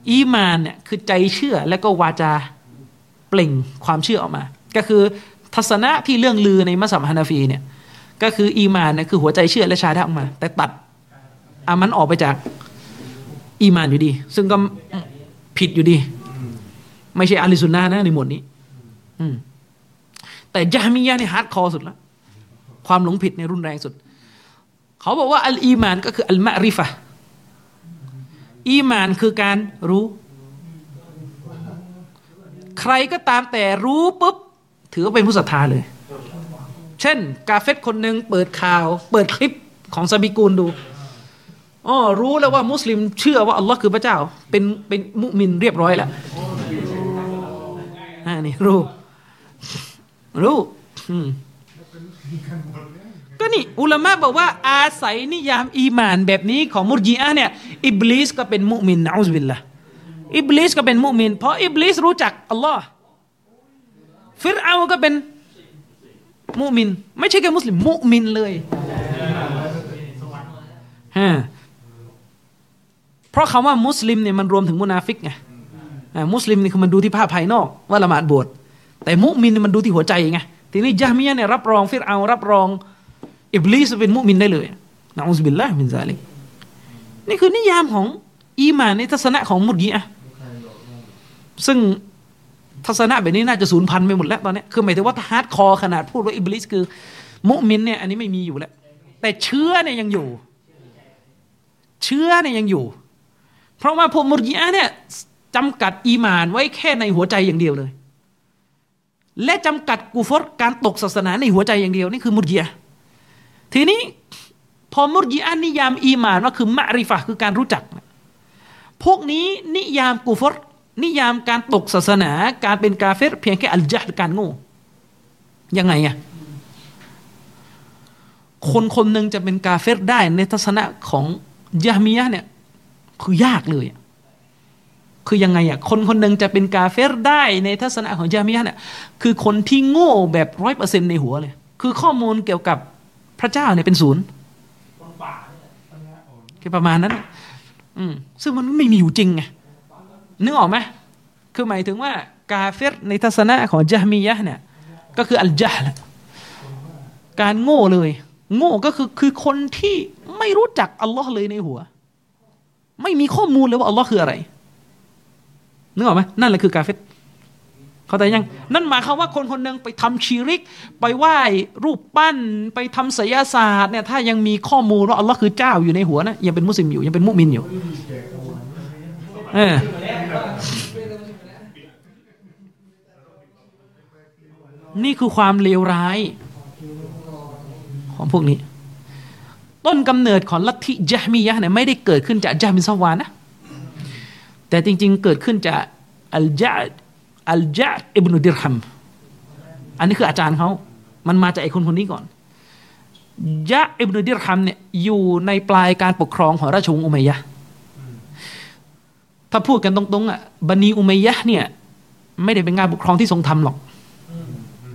อีมานเนี่ยคือใจเชื่อแล้วก็วาจาเปล่งความเชื่อออกมาก็คือทัศนะที่เรื่องลือในมัซฮับฮานาฟีเนี่ยก็คืออีมานเนี่ยคือหัวใจเชื่อและชาดะออกมาแต่ตัดอามันออกไปจากอีมานอยู่ดีซึ่งก็ผิดอยู่ดีไม่ใช่อะลิซุนนะห์นะในหมวดนี้แต่ญะห์มียะห์นี่ฮาร์ดคอร์สุดละความหลงผิดในรุนแรงสุดเขาบอกว่าอัลอีมานก็คืออัลมะริฟะห์อีมานคือการรู้ใครก็ตามแต่รู้ปุ๊บถือว่าเป็นผู้ศรัทธาเลยเช่นกาเฟรคนหนึ่งเปิดข่าวเปิดคลิปของซาบิกูลดูอ๋อรู้แล้วว่ามุสลิมเชื่อว่าอัลลอฮ์คือพระเจ้าเป็นเป็นมุมินเรียบร้อยแล้วอ่านี่รู้รู้ก็นี่อุลามะบอกว่าอาศัยนิยามอีหม่านแบบนี้ของมุรญิอะห์เนี่ยอิบลิสก็เป็นมุมินนะอูซบิลลาห์ อิบลิสก็เป็นมุมินเพราะอิบลิสรู้จักอัลลอฮ์ฟิรเอาก็เป็นมุมินไม่ใช่แค่มุสลิมมุมินเลยฮะเพราะคำว่ามุสลิมเนี่ยมันรวมถึงมุนาฟิกไงอ่ามุสลิมนี่คือมันดูที่ภาพภายนอกว่าละหมาดบวชแต่มุมินมันดูที่หัวใจไงทีนี้ญะฮ์มียะห์เนี่ยรับรองฟิรเอารับรองอิบลิสเป็นมุมินได้เลยนะอูซบิลลาฮ์มินซาลิกนี่คือนิยามของอีหม่านในทัศนะของมุรญิอะห์ซึ่งทัศนะแบบนี้น่าจะสูญพันธุ์ไปหมดแล้วตอนนี้คือหมายถึงว่าฮาร์ดคอร์ขนาดพูดว่าอิบลิสคือมุมินเนี่ยอันนี้ไม่มีอยู่แล้วแต่เชื้อเนี่ยยังอยู่เชื้อเนี่ยยังอยู่เพราะว่าพวกมุรญิอะห์เนี่ยจำกัดอีหม่านไว้แค่ในหัวใจอย่างเดียวเลยและจำกัดกุฟรการตกศาสนาในหัวใจอย่างเดียวนี่คือมุรญิอะห์ทีนี้พอมุรญิอะห์นิยามอีหม่านว่าคือมะริฟะห์คือการรู้จักพวกนี้นิยามกุฟรนิยามการตกศาสนาการเป็นกาเฟรเพียงแค่อัลญะห์การโง่ยังไงอ่ะคนคนหนึ่งจะเป็นกาเฟรได้ในทัศนะของญะฮ์มียะห์เนี่ยคือยากเลยคือยังไงอ่ะคนคนหนึ่งจะเป็นกาเฟรได้ในทัศนะของญะฮ์มียะห์เนี่ยคือคนที่โง่แบบ ร้อยเปอร์เซ็นต์ ในหัวเลยคือข้อมูลเกี่ยวกับพระเจ้าเนี่ยเป็นศูนย์คือประมาณนั้นอืมซึ่งมันไม่มีอยู่จริงไงนึกออกไหมคือหมายถึงว่ากาเฟรในทัศนะของญะฮ์มียะห์เนี่ยก็คืออัลญะห์ละการโง่เลยโง่ก็คือคือคนที่ไม่รู้จักอัลลอฮ์เลยในหัวไม่มีข้อมูลเลยว่าอัลลอฮ์คืออะไรนึกออกไหมนั่นแหละคือกาเฟรเขาแต่ยังนั่นหมายความว่าคนคนหนึ่งไปทำชิริกไปไหว้รูปปั้นไปทำไสยศาสตร์เนี่ยถ้ายังมีข้อมูลว่าอัลลอฮ์คือเจ้าอยู่ในหัวนะยังเป็นมุสลิมอยู่ยังเป็นมุมินอยู่เออนี่คือความเลวร้ายของพวกนี้ต้นกำเนิดของลัทธิญะฮ์มียะห์เนี่ยไม่ได้เกิดขึ้นจากญะฮ์บินซะวานะแต่จริงๆเกิดขึ้นจากอัลญะห์อัลญะห์อิบนุดิรฮัมอันนี้คืออาจารย์เขามันมาจากไอ้คนคนนี้ก่อนญะห์อิบนุดิรฮัมเนี่ยอยู่ในปลายการปกครองของราชวงศ์อุมัยยะห์ถ้าพูดกันตรงๆอ่ะบันีอุมัยยะห์เนี่ยไม่ได้เป็นการปกครองที่ทรงธรรมหรอก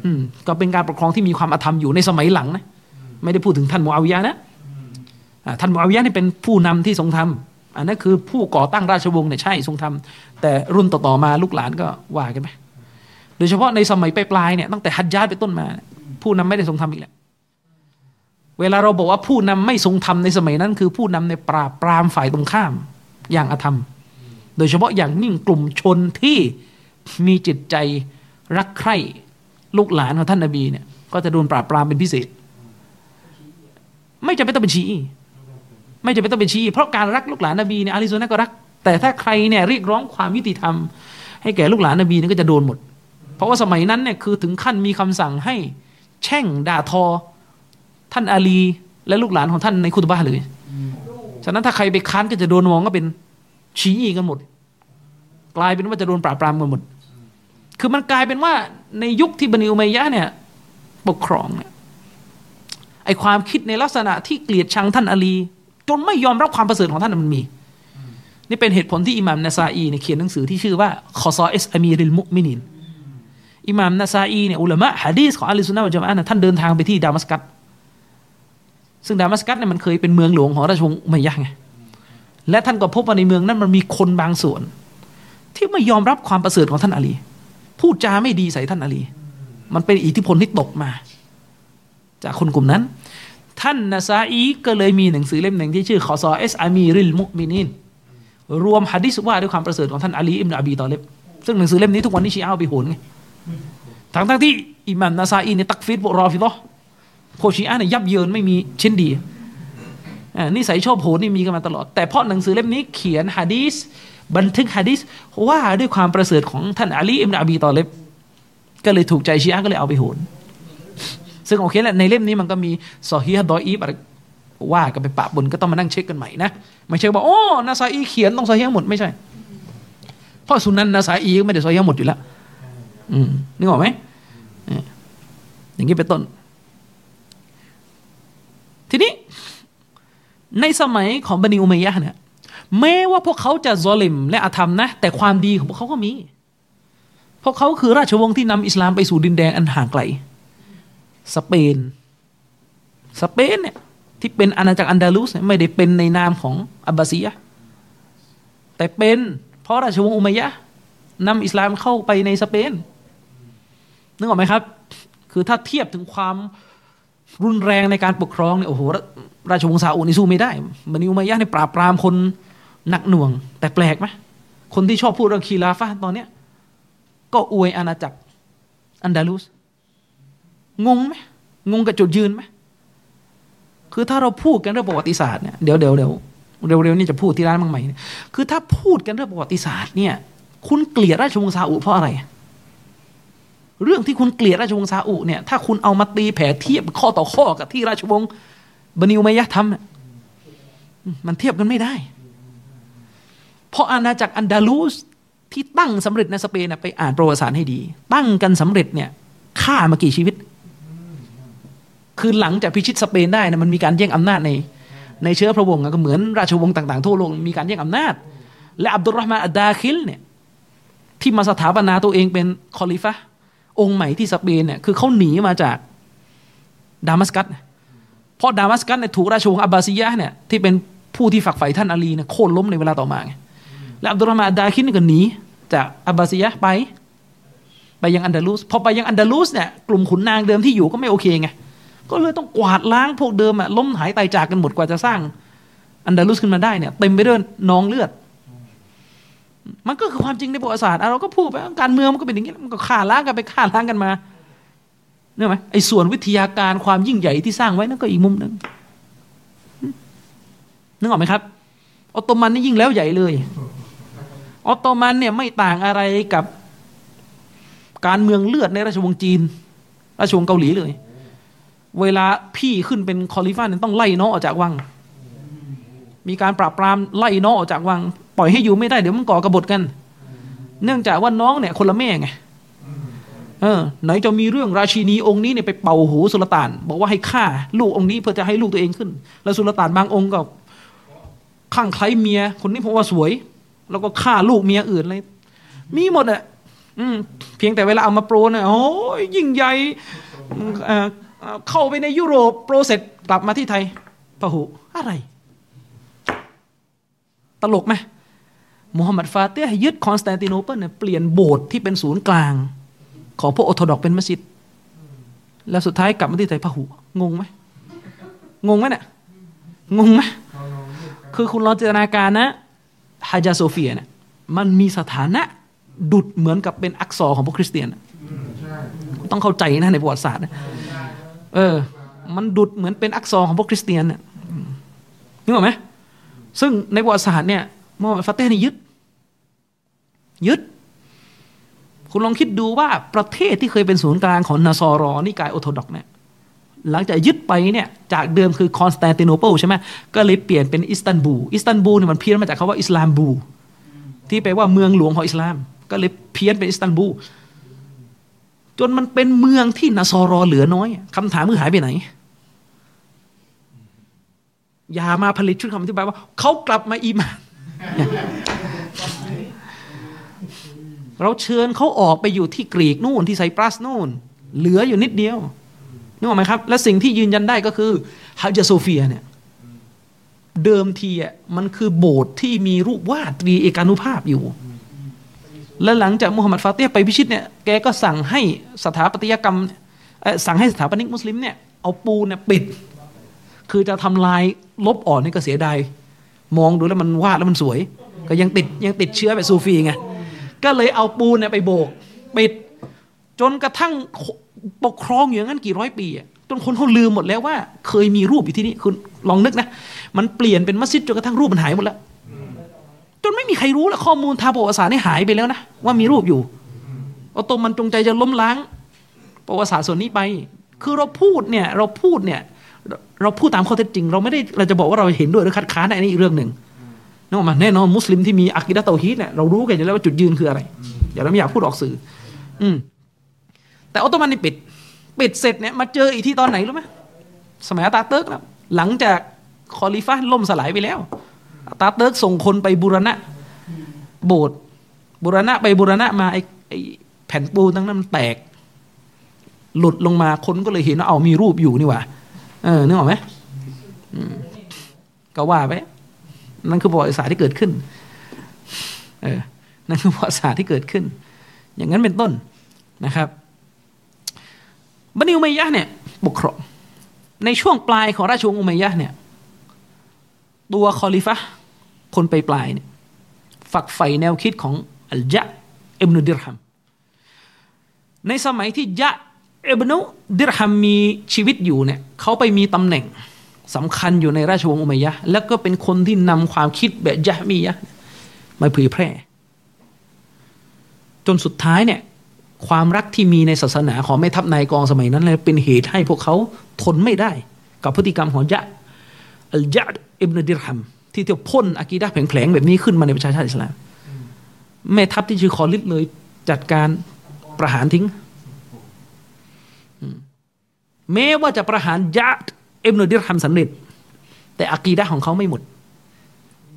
อืมก็เป็นการปกครองที่มีความอธรรมอยู่ในสมัยหลังนะไม่ได้พูดถึงท่านมูอาวิยะห์นะอ่าท่านมูอาวิยะห์นี่เป็นผู้นำที่ทรงธรรมอันนั้นคือผู้ก่อตั้งราชวงศ์เนี่ยใช่ทรงธรรมแต่รุ่นต่อๆมาลูกหลานก็ว่ากันไปโดยเฉพาะในสมัยปลายๆเนี่ยตั้งแต่ฮัจญาจเป็นต้นมาผู้นำไม่ได้ทรงธรรมอีกแล้วเวลาเราบอกว่าผู้นำไม่ทรงธรรมในสมัยนั้นคือผู้นำในปราบปรามฝ่ายตรงข้ามอย่างอธรรมโดยเฉพาะอย่างยิ่งกลุ่มชนที่มีจิตใจรักใคร่ลูกหลานของท่านนบีเนี่ยก็จะโดนปราบปรามเป็นพิเศษไม่จำเป็นต้องเป็นชีอีไม่จำเป็นต้องเป็นชีอีเพราะการรักลูกหลานนบีเนี่ยอาลีซุนนะห์ก็รักแต่ถ้าใครเนี่ยเรียกร้องความยุติธรรมให้แก่ลูกหลานนบีเนี่ยก็จะโดนหมดเพราะว่าสมัยนั้นเนี่ยคือถึงขั้นมีคำสั่งให้แช่งด่าทอท่านอาลีและลูกหลานของท่านในคุตบะห์เลยฉะนั้นถ้าใครไปค้านก็จะโดนมองว่าเป็นชี้อีกันหมดกลายเป็นว่าจะโดนปราบปรามกันหมดคือมันกลายเป็นว่าในยุคที่บันิอุมัยยะห์เนี่ยปกครองเนี่ยไอความคิดในลักษณะที่เกลียดชังท่านอาลีจนไม่ยอมรับความประเสริฐของท่านมันมีนี่เป็นเหตุผลที่อิหม่ามนะซาอีเนี่ยเขียนหนังสือที่ชื่อว่าคอซออิสอามีริลมุมินินอิหม่ามนะซาอีเนี่ยอุลามะหะดีษของอะลีซุนนะฮ์วัลญะมาอะฮ์เนี่ยท่านเดินทางไปที่ดามัสกัสซึ่งดามัสกัสเนี่ยมันเคยเป็นเมืองหลวงของราชวงศ์อุมัยยะห์ไงและท่านก็พบว่าในเมืองนั้นมันมีคนบางส่วนที่ไม่ยอมรับความประเสริฐของท่านอาลีพูดจาไม่ดีใส่ท่านอาลีมันเป็นอิทธิพลที่ตกมาจากคนกลุ่มนั้นท่านนะซาอีก็เลยมีหนังสือเล่มหนึ่งที่ชื่อคอซออิสอามีริลมุมินีนรวมหะดีษว่าด้วยความประเสริฐของท่านอาลีอิบนุอบีตอลิบซึ่งหนังสือเล่มนี้ทุกวันนี้ชีอะห์เอาไปโหนไงทั้งทั้งที่อิหม่ามนะซาอีเนี่ยตักฟีรพวกรอฟิฎอห์พวกชีอะห์เนี่ยยับเยินไม่มีชิ้นดีนิสัยชอบโหดนี่มีกันมาตลอดแต่เพราะหนังสือเล่มนี้เขียนหะดีษบันทึกหะดีษว่าด้วยความประเสริฐของท่านอาลีอิบนุอบีตอลิบก็เลยถูกใจชีอะห์ก็เลยเอาไปโหนซึ่งโอเคแหละในเล่มนี้มันก็มีซอฮีฮ์ดออีฟอะไรว่ากันไปปะบนก็ต้องมานั่งเช็คกันใหม่นะไม่ใช่ว่าโอ้นะซาอีเขียนต้องซอฮีฮ์หมดไม่ใช่เพราะสุนันนะซาอีก็ไม่ได้ซอฮีฮ์หมดอยู่แล้วอืมนึกออกมั้ยอย่างนี้เป็นต้นทีนี้ในสมัยของบันิอุมัยยะห์เนี่ย แม้ว่าพวกเขาจะซอลิมและอธรรมนะแต่ความดีของพวกเขาก็มีพวกเขาคือราชวงศ์ที่นำอิสลามไปสู่ดินแดนอันห่างไกลสเปนสเปนเนี่ยที่เป็นอาณาจักรอันดาลุสไม่ได้เป็นในนามของอับบาซียะแต่เป็นเพราะราชวงศ์อุมัยยะห์นำอิสลามเข้าไปในสเปนนึกออกไหมครับคือถ้าเทียบถึงความรุนแรงในการปกครองเนี่ยโอ้โหราชวงศ์ซาอุดนี่สู้ไม่ได้บนิอุมัยยะห์เนี่ยปราบปรามคนหนักหน่วงแต่แปลกไหมคนที่ชอบพูดเรื่องคีลาฟะห์ตอนเนี้ยก็อวยอาณาจักรอันดาลุสงงไหมงงกับจุดยืนไหมคือถ้าเราพูดกันเรื่องประวัติศาสตร์เนี่ยเดี๋ยวเดี๋ยวเดี๋ยวเร็วๆนี่จะพูดที่ร้านบางใหม่คือถ้าพูดกันเรื่องประวัติศาสตร์เนี่ยคุณเกลียดราชวงศ์ซาอุเพราะอะไรเรื่องที่คุณเกลียดราชวงศ์ซาอุเนี่ยถ้าคุณเอามาตีแผ่เทียบข้อต่อข้อกับที่ราชวงศ์บนิอุมัยยะห์ทำมันเทียบกันไม่ได้เพราะอาณาจักรอันดาลูสที่ตั้งสำเร็จในสเปนนะไปอ่านประวัติศาสตร์ให้ดีตั้งกันสำเร็จเนี่ยฆ่ามากี่ชีวิตคือหลังจากพิชิตสเปนได้นะมันมีการแย่งอำนาจในในเชื้อพระวงศ์ก็เหมือนราชวงศ์ต่างๆทั่วโลกมีการแย่งอำนาจและอับดุลเราะห์มานอัดดาคิลเนี่ยที่มาสถาปนาตัวเองเป็นคอลิฟะห์องค์ใหม่ที่สเปนเนี่ยคือเขาหนีมาจากดามัสกัสเพราะดามัสกัสเนี่ยถูกราชวงศ์อับบาซียะห์เนี่ยที่เป็นผู้ที่ฝักใฝ่ท่านอาลีเนี่ยโค่นล้มในเวลาต่อมาและอับดุลเราะห์มานอัดดาคิลก็หนีจากอับบาซียะห์ไปไปยังอันดาลูสพอไปยังอันดาลูสเนี่ยกลุ่มขุนนางเดิมที่อยู่ก็ไม่โอเคไงก็เลยต้องกวาดล้างพวกเดิมอะล้มหายตายจากกันหมดกว่าจะสร้างอันดาลุสขึ้นมาได้เนี่ยเต็มไปด้วยนองเลือดมันก็คือความจริงในประวัติศาสตร์เราก็พูดไปการเมืองมันก็เป็นอย่างนี้มันก็ฆ่าล้างกันไปฆ่าล้างกันมาเนี่ยไหมไอ้ส่วนวิทยาการความยิ่งใหญ่ที่สร้างไว้นั่นก็อีกมุมนึงนึกออกไหมครับออตโตมันนี่ยิ่งแล้วใหญ่เลยออตโตมันเนี่ยไม่ต่างอะไรกับการเมืองเลือดในราชวงศ์จีนราชวงศ์เกาหลีเลยเวลาพี่ขึ้นเป็นคอลิฟ่าเนี่ยต้องไล่น้องออกจากวังมีการปราบปรามไล่น้องออกจากวังปล่อยให้อยู่ไม่ได้เดี๋ยวมันก่อกบฏกันเนื่องจากว่าน้องเนี่ยคนละแม่ไงเออไหนจะมีเรื่องราชินีองค์นี้เนี่ยไปเป่าหูสุลต่านบอกว่าให้ฆ่าลูกองค์นี้เพื่อจะให้ลูกตัวเองขึ้นแล้วสุลต่านบางองค์ก็ข้างใครเมียคนนี้เพราะว่าสวยแล้วก็ฆ่าลูกเมียอื่นเลยมีหมดอ่ะอืมเพียงแต่เวลาเอามาโปรเนี่ยโอ้ยยิ่งใหญ่อ่าเข้าไปในยุโรปโปรเซสกลับมาที่ไทยพะหุอะไรตลกไหมมูฮัมหมัดฟาติห์ยึดคอนสแตนติโนเปิลเนี่ยเปลี่ยนโบสถ์ที่เป็นศูนย์กลางของพวกออร์โธดอกเป็นมัสยิดแล้วสุดท้ายกลับมาที่ไทยพะหุงงไหมงงไหมเนี่ยงงไหมคือคุณลองจินตนาการนะฮาญาโซเฟียเนี่ยมันมีสถานะดุจเหมือนกับเป็นอักษรของพวกคริสเตียนต้องเข้าใจนะในประวัติศาสตร์เออมันดุดเหมือนเป็นอักษรของพวกคริสเตียนน่ะนึกออกไหมซึ่งในประวัติศาสตร์เนี่ยมูฮัมหมัดฟาติห์นี่ยึดยึดคุณลองคิดดูว่าประเทศที่เคยเป็นศูนย์กลางของนาซอรอนิกายออร์โธดอกซ์เนี่ยหลังจากยึดไปเนี่ยจากเดิมคือคอนสแตนติโนเปิลใช่ไหมก็เลยเปลี่ยนเป็นอิสตันบูลอิสตันบูลเนี่ยมันเพี้ยนมาจากคำว่าอิสลามบูที่แปลว่าเมืองหลวงของอิสลามก็เลยเพี้ยนเป็นอิสตันบูลจนมันเป็นเมืองที่นาซอรอเหลือน้อยคำถามมือหายไปไหนอย่ามาผลิตชุดคำอธิบายว่าเขากลับมาอีมาน เราเชิญเขาออกไปอยู่ที่กรีกนู่นที่ไซปรัสนู่นเหลืออยู่นิดเดียวนึกออกไหมครับและสิ่งที่ยืนยันได้ก็คือฮาญาโซเฟียเนี่ยเดิมทีอ่ะมันคือโบสถ์ที่มีรูปวาดตรีเอกานุภาพอยู่และหลังจากมูฮัมหมัดฟาติห์ไปพิชิตเนี่ยแกก็สั่งให้สถาปัตยกรรมสั่งให้สถาปนิกมุสลิมเนี่ยเอาปูนเนี่ยปิดคือจะทำลายลบอ่อนนี่ก็เสียดายมองดูแล้วมันวาดแล้วมันสวยก็ยังติดยังติดเชื้อแบบซูฟีไงก็เลยเอาปูนเนี่ยไปโบกปิดจนกระทั่งปกครองอยู่งั้นกี่ร้อยปีอ่ะจนคนเขาลืมหมดแล้วว่าเคยมีรูปอยู่ที่นี่คุณลองนึกนะมันเปลี่ยนเป็นมัสยิดจนกระทั่งรูปมันหายหมดแล้วจนไม่มีใครรู้แล้วข้อมูลทางประวัติศาสตร์นี่หายไปแล้วนะว่ามีรูปอยู่ออตโตมันจงใจจะล้มล้างประวัติศาสตร์ส่วนนี้ไปคือเราพูดเนี่ยเราพูดเนี่ยเราพูดตามข้อเท็จจริงเราไม่ได้เราจะบอกว่าเราเห็นด้วยหรือคัดค้านในอีกเรื่องหนึ่งนึกออกมาแน่นอนมุสลิมที่มีอะกีดะห์เตาฮีดเนี่ยเรารู้กันอยู่แล้วว่าจุดยืนคืออะไรอย่าเราไม่อยากพูดออกสื่ออืมแต่ออตโตมันนี่ปิดปิดเสร็จเนี่ยมาเจออีกที่ตอนไหนรู้ไหมสมัยอาตาเติร์กแล้วหลังจากคอลิฟะห์ล่มสลายไปแล้ว ตาเติร์กส่งคนไปบูรณะโบสถ์บูรณะไปบูรณะมาไอ้ไอ้แผ่นปูนทั้งนั้นมันแตกหลุดลงมาคนก็เลยเห็นว่าเอามีรูปอยู่นี่หว่าเออนึกออกไหมก็ว่าไปนั่นคือประวัติศาสตร์ที่เกิดขึ้นเออนั่นคือประวัติศาสตร์ที่เกิดขึ้นอย่างนั้นเป็นต้นนะครับบันิอุมัยยะห์เนี่ยปกครองในช่วงปลายของราชวงศ์อุมัยยะห์เนี่ยตัวคอลิฟะห์คนปลายๆเนี่ยฝักใฝ่แนวคิดของอัลยะอิบนุดิรฮัมในสมัยที่ยะอิบนุดิรฮัมมีชีวิตอยู่เนี่ยเขาไปมีตำแหน่งสำคัญอยู่ในราชวงศ์อุมัยยะห์แล้วก็เป็นคนที่นำความคิดแบบยะมียะห์มาเผยแพร่จนสุดท้ายเนี่ยความรักที่มีในศาสนาของแม่ทัพนายกองสมัยนั้นเลยเป็นเหตุให้พวกเขาทนไม่ได้กับพฤติกรรมของยะอัลยะอิบนุดิรฮัมที่เที่ยวพ่นอะกีดะห์แผลงๆแบบนี้ขึ้นมาในประชาชาติอิสลามแม่ทัพที่ชื่อคอลิดเลยจัดการประหารทิ้งแม้ว่าจะประหารยะอิบนุดิรฮัมสำเร็จแต่อะกีดะห์ของเขาไม่หมด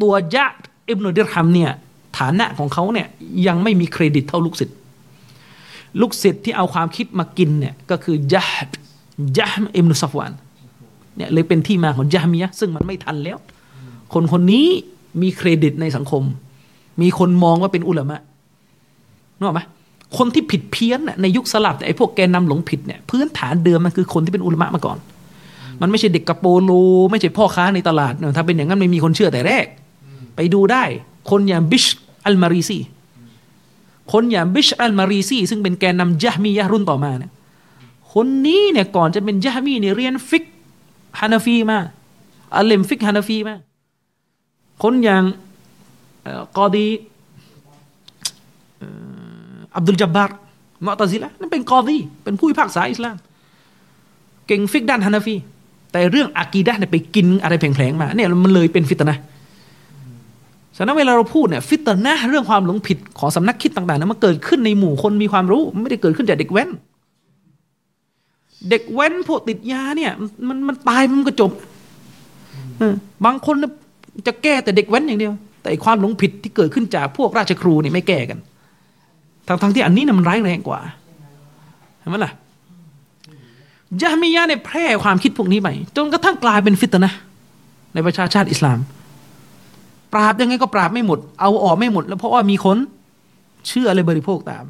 ตัวยะอิบนุดิรฮัมเนี่ยฐานะของเขาเนี่ยยังไม่มีเครดิตเท่าลูกศิษย์ลูกศิษย์ที่เอาความคิดมากินเนี่ยก็คือยะห์ยะห์อิบนุซัฟวานเนี่ยเลยเป็นที่มาของยะห์มียะห์ซึ่งมันไม่ทันแล้วคนคนนี้มีเครดิตในสังคมมีคนมองว่าเป็นอุลามะนึกออกไหมคนที่ผิดเพี้ยนในยุคสลับไอ้พวกแกนำหลงผิดเนี่ยพื้นฐานเดิมมันคือคนที่เป็นอุลามะมาก่อนมันไม่ใช่เด็กกระโปโลไม่ใช่พ่อค้าในตลาดถ้าเป็นอย่างนั้นไม่มีคนเชื่อแต่แรกไปดูได้คนอย่างบิชอัลมารีซีคนอย่างบิชอัลมารีซีซึ่งเป็นแกนนำยะห์มียะห์รุ่นต่อมาเนี่ยคนนี้เนี่ยก่อนจะเป็นยะห์มีเนี่ยเรียนฟิกห์ฮานาฟีมาอัลเลมฟิกห์ฮานาฟีมาคนอย่างกอดีอับดุลจับบาร์มุอ์ตะซิละห์นั่นเป็นกอดีเป็นผู้พิพากษาอิสลามเก่งฟิกด้านฮานาฟีแต่เรื่องอะกีดะห์เนี่ยไปกินอะไรแผลงๆมาเนี่ยมันเลยเป็นฟิตนะห์ฉะนั้นเวลาเราพูดเนี่ยฟิตนะห์เรื่องความหลงผิดของสำนักคิดต่างๆเนี่ยมันเกิดขึ้นในหมู่คนมีความรู้ไม่ได้เกิดขึ้นจากเด็กแว้นเด็กแว้นพวกติดยาเนี่ยมันมันตายมันก็จบบางคนจะแก้แต่เด็กแว้นอย่างเดียวแต่ความหลงผิดที่เกิดขึ้นจากพวกราชครูนี่ไม่แก้กันทั้งๆที่อันนี้มันร้ายแรงกว่าเห็นไหมล่ะยะห์มียะห์เนี่ยแพร่ความคิดพวกนี้ไปจนกระทั่งกลายเป็นฟิตนะห์ในประชาชาติอิสลามปราบยังไงก็ปราบไม่หมดเอาออกไม่หมดแล้วเพราะว่ามีคนเชื่อเลยบริโภคตาม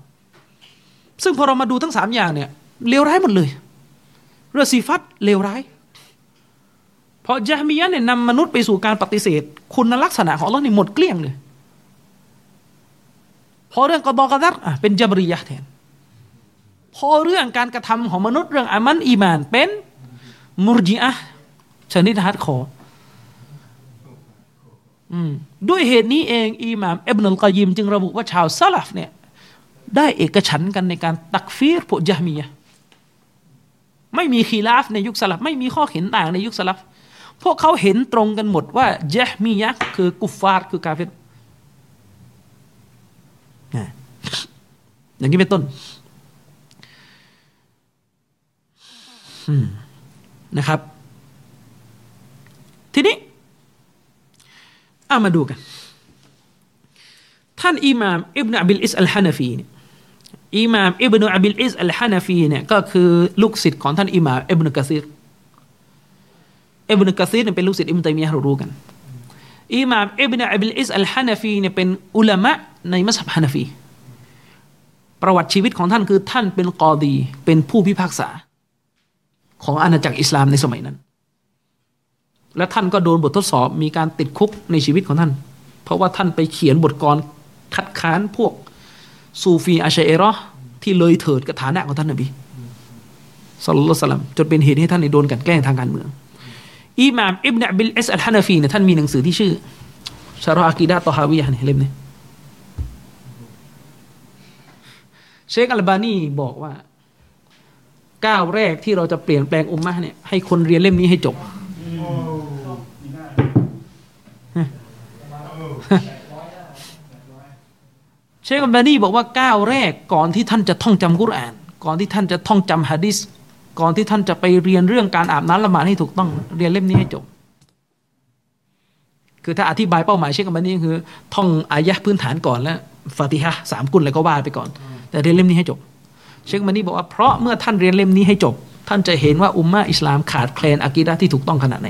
ซึ่งพอเรามาดูทั้งสามอย่างเนี่ยเลวร้ายหมดเลยเรื่องสีฟัดเลวร้ายเพราะยะห์มียะห์เนี่ยนำมนุษย์ไปสู่การปฏิเสธคุณลักษณะของอัลเลาะห์นี่หมดเกลี้ยงเลยพอเรื่องกอฎอกะดัรอ่ะเป็นญับรียะห์แทนพอเรื่องการกระทำของมนุษย์เรื่องอามันอีมานเป็นมุรจิอะห์ชนิดฮาร์ดคอร์ด้วยเหตุนี้เองอิหม่ามอิบนุลกอยยิมจึงระบุว่าชาวซะลัฟเนี่ยได้เอกฉันท์กันในการตักฟีรพวกญะห์มียะห์ไม่มีคีลาฟในยุคซะลัฟไม่มีข้อเห็นต่างในยุคซะลัฟพวกเขาเห็นตรงกันหมดว่าญะห์มียะห์คือกุฟฟาร์คือกาเฟรอย่างนี้เป็นต้นนะครับทีนี้มาดูกันท่านอิหม่ามอิบนุอับิลอิซอัลฮานาฟีเนี่ยอิหม่ามอิบนุอับิลอิซอัลฮานาฟีเนี่ยก็คือลูกศิษย์ของท่านอิหม่ามอิบนุกะซีรอิบนุกะซีรเนี่ยเป็นลูกศิษย์อิบนุตัยมียะห์รู้กันอิหม่ามอิบนุอับิลอิซอัลฮานาฟีเนี่ยเป็นอุลามะในมัซฮับฮานาฟีประวัติชีวิตของท่านคือท่านเป็นกอดีเป็นผู้พิพากษาของอาณาจักรอิสลามในสมัยนั้นและท่านก็โดนบททดสอบมีการติดคุกในชีวิตของท่านเพราะว่าท่านไปเขียนบทกรคัดค้านพวกซูฟีอาชะอิเราะห์ที่เลยเถิดกับฐานะของท่านนบีศ็อลลัลลอฮุอะลัยฮิวะซัลลัมจนเป็นเหตุให้ท่านโดนกลั่นแกล้งทางการเมืองอิหม่ามอิบนุอับิลอิซอัลฮานาฟีเนี่ยท่านมีหนังสือที่ชื่อชะรอห์อะกีดะห์ตอฮาวียะห์เนี่ยเล่มนี้เชคอัลบานีบอกว่าก้าวแรกที่เราจะเปลี่ยนแปลงอุมมะห์เนี่ยให้คนเรียนเล่มนี้ให้จบเชคอัลบานีบอกว่าก้าวแรกก่อนที่ท่านจะท่องจำกุรอานก่อนที่ท่านจะท่องจำหะดีษก่อนที่ท่านจะไปเรียนเรื่องการอาบน้ำละหมาดให้ถูกต้องเรียนเล่มนี้ให้จบ คือถ้าอธิบายเป้าหมายเชคอัลบานีคือท่องอายะห์พื้นฐานก่อนแล้วฟาติฮะห์สามกุลอะไรก็ว่าไปก่อนแต่เรียนเล่มนี้ให้จบเชคอัลบานีบอกว่าเพราะเมื่อท่านเรียนเล่มนี้ให้จบท่านจะเห็นว่าอุมมะห์อิสลามขาดแคลนอะกีดะห์ที่ถูกต้องขนาดไหน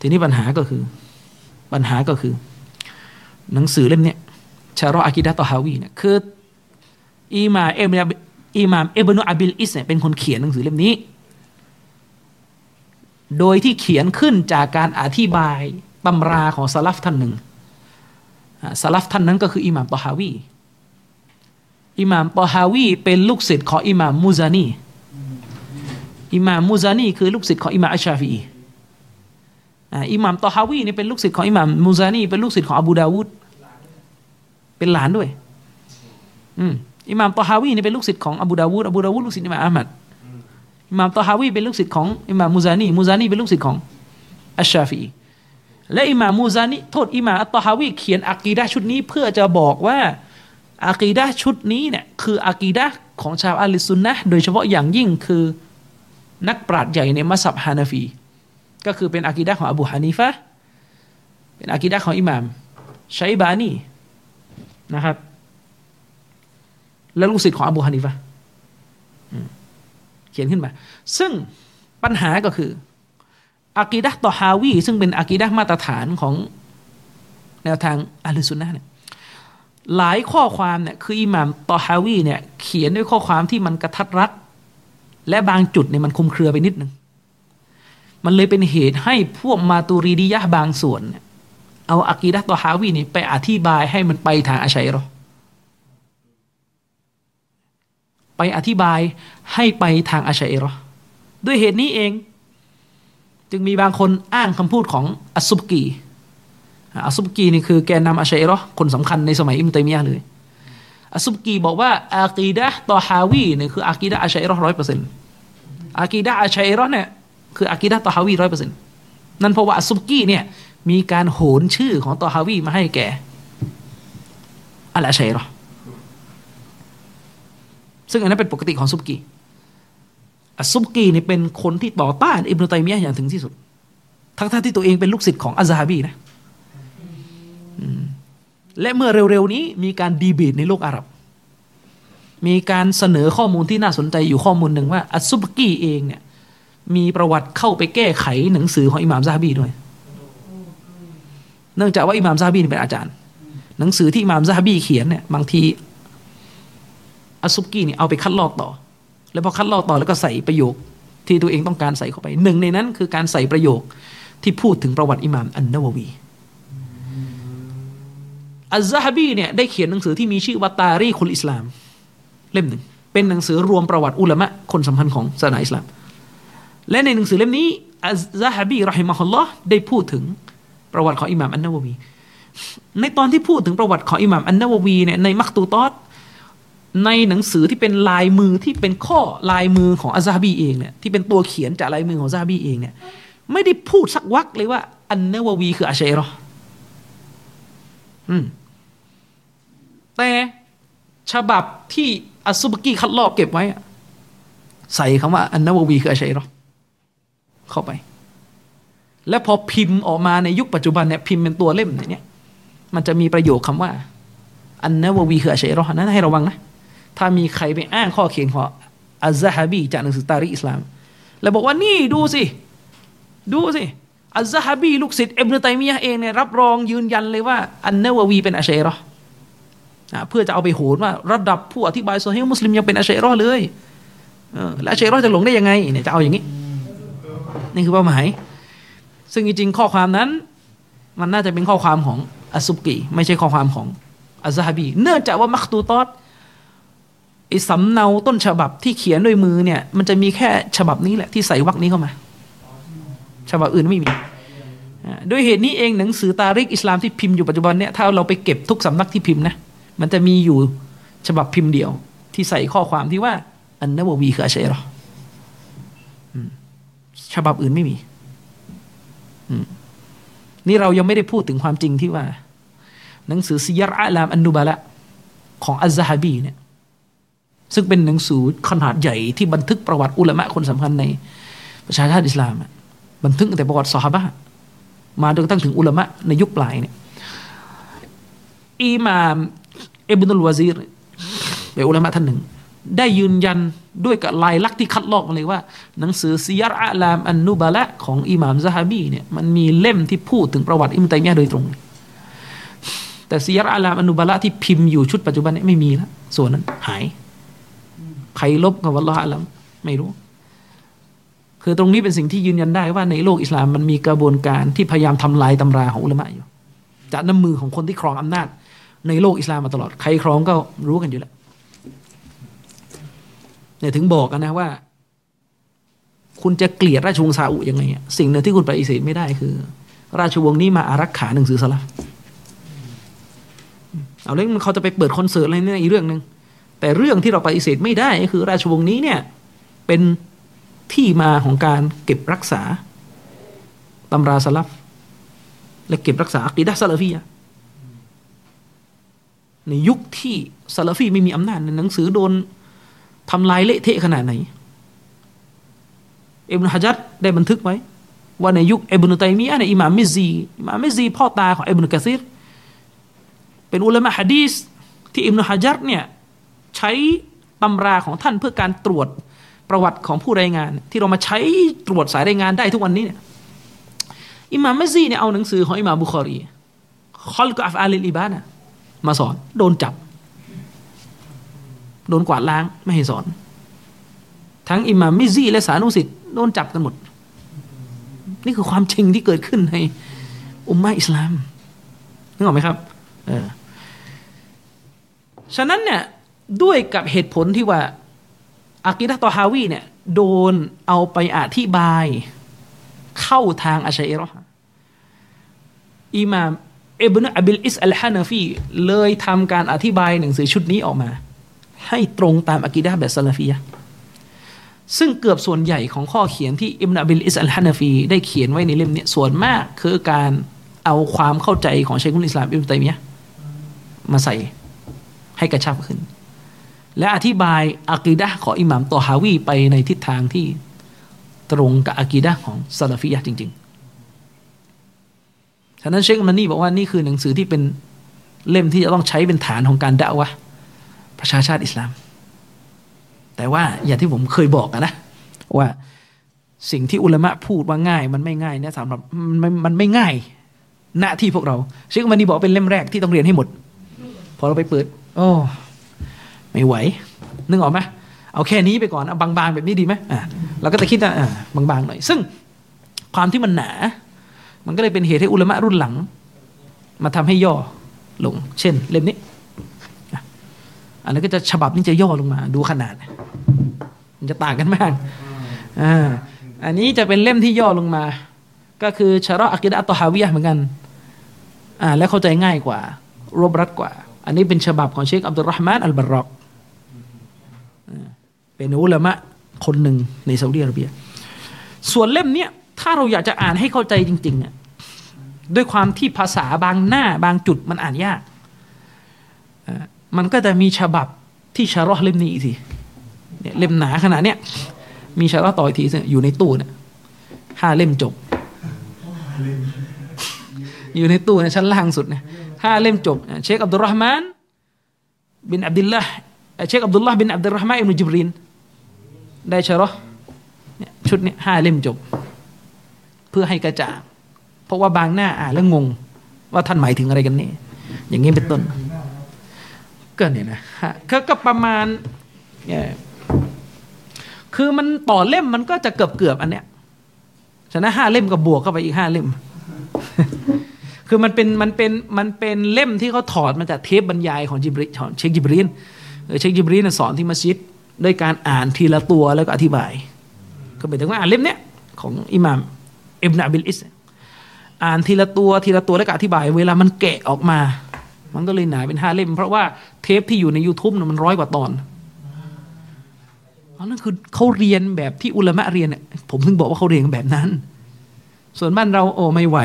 ทีนี้ปัญหาก็คือปัญหาก็คือหนังสือเล่มเนี้ยชะรออะกีดะห์ตอฮาวีเนี่ยคืออิหม่ามเอมอิหม่ามอิบนุอะบิลอิสเนี่ยเป็นคนเขียนหนังสือเล่มนี้โดยที่เขียนขึ้นจากการอธิบายตำราของซะลัฟท่านหนึ่งซะลัฟท่านนั้นก็คืออิหม่ามตอฮาวีอิหม่ามตอฮาวีเป็นลูกศิษย์ของอิหม่ามมูซานีอิหม่ามมูซานีคือลูกศิษย์ของอิหม่ามอัชชาฟีอีอิหม่ามตอฮาวีนี่เป็นลูกศิษย์ของอิหม่ามมูซานีเป็นลูกศิษย์ของอบูดาวูดเป็นหลานด้วยอืมอิหม่ามตอฮาวีนี่เป็นลูกศิษย์ของอบูดาวูดอบูดาวูดลูกศิษย์อิหม่ามอะห์มัดอิหม่ามตอฮาวีเป็นลูกศิษย์ของอิหม่ามมูซานีมูซานีเป็นลูกศิษย์ของอัชชาฟีอีและอิหม่ามมูซานีโทษอิหม่ามอัตตอฮาวีเขียนอะกีดะห์ชุดนี้เพื่อจะบอกว่าอะกีดะห์ชุดนี้เนี่ยคืออะกีดะห์ของชาวอะลิซุนนะห์โดยเฉพาะอย่างยิ่งคือนักปราชญ์ใหญ่ในมัซฮับฮานะฟีก็คือเป็นอะกีดะห์ของอบูฮานีฟะห์เป็นอะกีดะห์ของอิหม่ามชัยบานีนะครับและลูกศิษย์ของอบูฮานีฟะห์เขียนขึ้นมาซึ่งปัญหาก็คืออะกีดะห์ตอฮาวีซึ่งเป็นอะกีดะห์มาตรฐานของแนวทางอะห์ลุซุนนะห์เนี่ยหลายข้อความเนี่ยคืออิหม่ามตอฮาวีเนี่ยเขียนด้วยข้อความที่มันกระทัดรัดและบางจุดเนี่ยมันคลุมเครือไปนิดนึงมันเลยเป็นเหตุให้พวกมาตูริดียะห์บางส่วนเนี่ยเอาอะกีดะห์ตอฮาวีนี่ไปอธิบายให้มันไปทางอัชัยรอไปอธิบายให้ไปทางอัชอะรีเราะห์ด้วยเหตุนี้เองจึงมีบางคนอ้างคำพูดของอัสซุบกีอัสซุบกีนี่คือแกนนำอัชอะรีเราะห์คนสำคัญในสมัยอิบนุตัยมียะห์เลยอัสซุบกีบอกว่าอะกีดะห์ตอฮาวีนี่คืออะกีดะห์อัชอะรีเราะห์ ร้อยเปอร์เซ็นต์ อะกีดะห์อัชอะรีเราะห์เนี่ยคืออะกีดะห์ตอฮาวี ร้อยเปอร์เซ็นต์ นั่นเพราะว่าอัสซุบกีเนี่ยมีการโหนชื่อของตอฮาวีมาให้แก่อัลอัชอะรีเราะห์ซึ่งอันนั้นเป็นปกติของซุบกีอัสซุบกีนี่เป็นคนที่ต่อต้านอิบนุตัยมียะห์อย่างถึงที่สุดทั้งท่านที่ตัวเองเป็นลูกศิษย์ของอัซฮะบีนะและเมื่อเร็วๆนี้มีการดีเบตในโลกอาหรับมีการเสนอข้อมูลที่น่าสนใจอยู่ข้อมูลหนึ่งว่าอัสซุบกีเองเนี่ยมีประวัติเข้าไปแก้ไขหนังสือของอิหม่ามซะฮะบีด้วยเนื่องจากว่าอิหม่ามซะฮะบีเป็นอาจารย์หนังสือที่อิหม่ามซะฮะบีเขียนเนี่ยบางทีอัสซุบกีนี่เอาไปคัดลอกต่อแล้วพอคัดลอกต่อแล้วก็ใส่ประโยคที่ตัวเองต้องการใส่เข้าไปหนึ่งในนั้นคือการใส่ประโยคที่พูดถึงประวัติอิหม่ามอันนะวะวีอัซซะฮะบีเนี่ยได้เขียนหนังสือที่มีชื่อว่าตารีคุลอิสลามเล่มหนึ่งเป็นหนังสือรวมประวัติอุลามะคนสำคัญของศาสนาอิสลามและในหนังสือเล่มนี้อัซซะฮะบีเราะฮิมะฮุลลอฮ์ได้พูดถึงประวัติของอิหม่ามอันนะวะวีในตอนที่พูดถึงประวัติของอิหม่ามอันนะวะวีเนี่ยในมักตูตอตในหนังสือที่เป็นลายมือที่เป็นข้อลายมือของอัซซะฮะบีเองเนี่ยที่เป็นตัวเขียนจากลายมือของอัซซะฮะบีเองเนี่ยไม่ได้พูดสักวรรคเลยว่าอันนะวะวีคืออัชอะรีเราะห์อืมแต่ฉบับที่อัสซุบกีคัดลอกเก็บไว้ใส่คำว่าอันนะวะวีคืออัชอะรีเราะห์เข้าไปและพอพิมพ์ออกมาในยุคปัจจุบันเนี่ยพิมพ์เป็นตัวเล่มเนี่ยมันจะมีประโยคคำว่าอันนะวะวีคืออัชอะรีเราะห์นั้นให้ระวังนะถ้ามีใครไปอ้างข้อเขียนของอัซซะฮะบีจากหนังสือตาริอิสลามแล้วบอกว่านี่ดูสิดูสิอัซซะฮะบีลูกศิษย์อิบนุตัยมียะห์เองเนี่ยรับรองยืนยันเลยว่าอันนะวะวีเป็นอัชอะรีเราะห์อ่าเพื่อจะเอาไปโหนว่าระดับผู้อธิบายซอฮีฮ์มุสลิมยังเป็นอัชอะรีเราะห์เลยเออแล้วอัชอะรีเราะห์จะหลงได้ยังไงเนี่ยจะเอาอย่างงี้นี่คือเป้าหมายซึ่งจริงๆข้อความนั้นมันน่าจะเป็นข้อความของอัสซุบกีไม่ใช่ข้อความของอัซซะฮะบีเนื่องจากว่ามักตูตอตไอ้สำเนาต้นฉบับที่เขียนด้วยมือเนี่ยมันจะมีแค่ฉบับนี้แหละที่ใส่วรรคนี้เข้ามาฉบับอื่นไม่มีด้วยเหตุนี้เองหนังสือตาริกอิสลามที่พิมพ์อยู่ปัจจุบันเนี่ยถ้าเราไปเก็บทุกสำนักที่พิมพ์นะมันจะมีอยู่ฉบับพิมพ์เดียวที่ใส่ข้อความที่ว่าอันนะวะวีคืออัชอะรีเราะห์ฉบับอื่นไม่มีนี่เรายังไม่ได้พูดถึงความจริงที่ว่าหนังสือซิยาร์อะลามอันนุบะละของอัซซะฮะบีเนี่ยซึ่งเป็นหนังสือขนาดใหญ่ที่บันทึกประวัติอุลามะคนสำคัญในประชาชาติอิสลาม บันทึกแต่ประวัติซอฮาบะห์มาจนกระทั่งถึงอุลามะในยุคปลายเนี่ยอิหม่ามอิบนุลวะซีรเป็นอุลามะท่านหนึ่งได้ยืนยันด้วยกับลายลักษณ์ที่คัดลอกมาเลยว่าหนังสือซียาร์อะลามอันนุบะละของอิหม่ามซะฮาบีเนี่ยมันมีเล่มที่พูดถึงประวัติอิบนุตัยมียะห์โดยตรงแต่ซียาร์อะลามอันนุบะละที่พิมพ์อยู่ชุดปัจจุบันเนี่ยไม่มีแล้วส่วนนั้นหายใครลบก็วัลลอฮุอะลัมไม่รู้คือตรงนี้เป็นสิ่งที่ยืนยันได้ว่าในโลกอิสลามมันมีกระบวนการที่พยายามทำลายตำราของอุลามะอยู่จากน้ำมือของคนที่ครองอำนาจในโลกอิสลามมาตลอดใครครองก็รู้กันอยู่แล้วเนี่ยถึงบอกกันนะว่าคุณจะเกลียดราชวงศ์ซาอุยังไงสิ่งหนึ่งที่คุณปฏิเสธไม่ได้คือราชวงศ์นี้มาอารักขาหนังสือสลัฟเอาเรื่องมันเขาจะไปเปิดคอนเสิร์ตอะไรเนี่ยอีกเรื่องนึงแต่เรื่องที่เราปฏิเสธไม่ได้คือราชวงศ์นี้เนี่ยเป็นที่มาของการเก็บรักษาตำราสลัฟและเก็บรักษาอะกีดะห์ซะลาฟียะห์ในยุคที่ซะลาฟีไม่มีอำนาจในหนังสือโดนทำลายเละเทะขนาดไหนอิบนุฮะญัรได้บันทึกไว้ว่าในยุคอิบนุตัยมียะห์ในอิหม่ามมิซซีอิหม่ามมิซซีพ่อตาของอิบนุกะซีรเป็นอุลามะฮะดีษที่อิบนุฮะญัรเนี่ยใช้ตำราของท่านเพื่อการตรวจประวัติของผู้รายงานที่เรามาใช้ตรวจสายรายงานได้ทุกวันนี้เนี่ยอิหม่ามมิซซีเนี่ยเอาหนังสือของอิหม่ามบุคอรีคอลกอัฟอาลิลอิบาดะห์มาสอนโดนจับโดนกวาดล้างไม่ให้สอนทั้งอิหม่ามมิซซีและสานุสิทธิ์โดนจับกันหมดนี่คือความจริงที่เกิดขึ้นในอุมมะห์อิสลามนึกออกไหมครับเออฉะนั้นเนี่ยด้วยกับเหตุผลที่ว่าอะกีดะห์ตอฮาวีเนี่ยโดนเอาไปอธิบายเข้าทางอัชอะอิเราะฮ์อิหม่ามอิบนุอับิลอิสอัลฮานาฟีเลยทำการอธิบายหนังสือชุดนี้ออกมาให้ตรงตามอะกีดะห์แบบซะลาฟียะห์ซึ่งเกือบส่วนใหญ่ของข้อเขียนที่อิบนุอับิลอิสอัลฮานาฟีได้เขียนไว้ในเล่มนี้ส่วนมากคือการเอาความเข้าใจของชัยขุลอิสลามอิบนุตัยมียะห์มาใส่ให้กระชับขึ้นและอธิบายอะกีดะห์ของอิหม่ามตอฮาวีไปในทิศทางที่ตรงกับอะกีดะห์ของซะลาฟียะห์จริงๆฉะนั้นเชคมันนี่บอกว่านี่คือหนังสือที่เป็นเล่มที่จะต้องใช้เป็นฐานของการดะวะห์ประชาชาติอิสลามแต่ว่าอย่างที่ผมเคยบอกนะว่าสิ่งที่อุลามะพูดว่าง่ายมันไม่ง่ายนะสำหรับมันมันไม่ง่ายณที่พวกเราเชคมันนี่บอกเป็นเล่มแรกที่ต้องเรียนให้หมดพอเราไปเปิดโอ้ไม่ไหวนึกออกไหมเอาแค่นี้ไปก่อนเอาบางๆแบบนี้ดีไหมอ่ะเราก็จะคิดว่าอ่ะบางๆหน่อยซึ่งความที่มันหนามันก็เลยเป็นเหตุให้อุลามะรุ่นหลังมาทำให้ย่อลงเช่นเล่มนี้อันนั้นก็จะฉบับนี้จะย่อลงมาดูขนาดมันจะต่างกันมากอ่าอันนี้จะเป็นเล่มที่ย่อลงมาก็คือชะรออะกีดะห์ตอฮาวียะห์เหมือนกันอ่าและเข้าใจง่ายกว่ารวบรัดกว่าอันนี้เป็นฉบับของเชคอับดุลเราะห์มานอัลบะรอกเป็นอุลามะคนหนึ่งในซาอุดิอาระเบียส่วนเล่มเนี้ยถ้าเราอยากจะอ่านให้เข้าใจจริงๆอ่ะด้วยความที่ภาษาบางหน้าบางจุดมันอ่านยากมันก็จะมีฉบับที่ชะรอห์เล่มนี้อีกทีเนี่ยเล่มหนาขนาดเนี้ยมีชะรอห์ต่ออีกทีอยู่ในตู้เนี่ยห้าเล่มจบอยู่ในตู้ในชั้นล่างสุดเนี่ยห้าเล่มจบเชคอับดุลเราะห์มานบินอับดุลลาห์เชคอับดุลลาห์บินอับดุลเราะห์มานอิบนุจิบรีนได้ชะรอห์เนี่ยชุดนี้ห้าเล่มจบเพื่อให้กระจ่างเพราะว่าบางหน้าอ่านแล้วงงว่าท่านหมายถึงอะไรกันนี่อย่างงี้เป็นต้นก็เนี่ยนะก็ก็ประมาณเนี่ยคือมันต่อเล่มมันก็จะเกือบๆอันเนี้ยฉะนั้นห้าเล่มก็บวกเข้าไปอีกห้าเล่มคือมันเป็นมันเป็นมันเป็นเล่มที่เขาถอดมาจากเทปบรรยายของจิบรีของเชคจิบรีนเชคจิบรีนสอนที่มัสยิดด้วยการอ่านทีละตัวแล้วก็อธิบายก็หมายถึงว่าอ่านเล่มเนี้ยของอิหม่ามอิบนุอับิลอิสอ่านทีละตัวทีละตัวแล้วก็อธิบายเวลามันแกะออกมามันก็เลยหนาเป็นห้าเล่มเพราะว่าเทปที่อยู่ใน YouTube เนี่ยมันร้อยกว่าตอนนั่นคือเขาเรียนแบบที่อุลามะเรียนเนี่ยผมถึงบอกว่าเขาเรียนแบบนั้นส่วนบ้านเราโอ้ไม่ไหว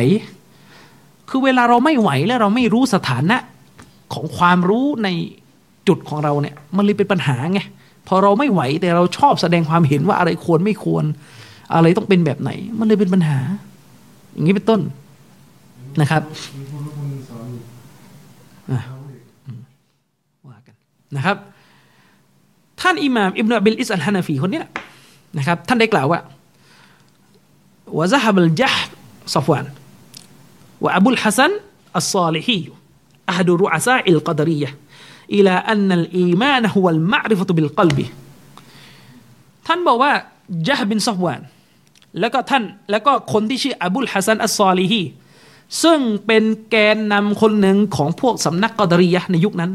คือเวลาเราไม่ไหวและเราไม่รู้สถานะของความรู้ในจุดของเราเนี่ยมันเลยเป็นปัญหาไงพอเราไม่ไหวแต่เราชอบแสดงความเห็นว่าอะไรควรไม่ควร อะไรต้องเป็นแบบไหนมันเลยเป็นปัญหาอย่างนี้เป็นต้นนะครับว่ากันนะครับท่านอิหม่ามอิบนุอับดุลอิสอัลฮานาฟีคนนี้นะครับท่านได้กล่าวว่าวะซะฮะบัลญะฮ์ศอฟวานวะอบูลฮะซันอัศศอลิฮีอะฮดุรุอะซาอิลกอดะรียะฮ์อิลาอันนัลอีมานฮุวัลมะอริฟะตุบิลกอลบิท่านบอกว่ายะฮ์บินซอฟวานแล้วก็ท่านแล้วก็คนที่ชื่ออบูลฮะซันอัศศอลิฮีซึ่งเป็นแกนนำคนหนึ่งของพวกสำนักกอดะรียะฮ์ในยุคนั้น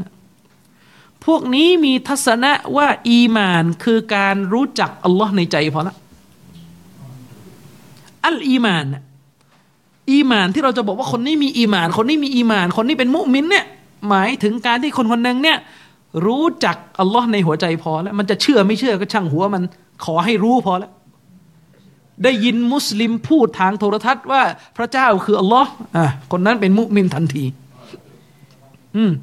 พวกนี้มีทัศนะว่าอีมานคือการรู้จักอัลลอฮ์ในใจพอละอัลอีมานอีมานที่เราจะบอกว่าคนนี้มีอีมานคนนี้มีอีมานคนนี้เป็นมุมินเนี่ยหมายถึงการที่คนคนนึงเนี่ยรู้จักอัลลอฮ์ในหัวใจพอแล้วมันจะเชื่อไม่เชื่อก็ช่างหัวมันขอให้รู้พอแล้วได้ยินมุสลิมพูดทางโทรทัศน์ว่าพระเจ้าคืออัลลอฮ์อ่ะคนนั้นเป็นมุมินทันทีอืม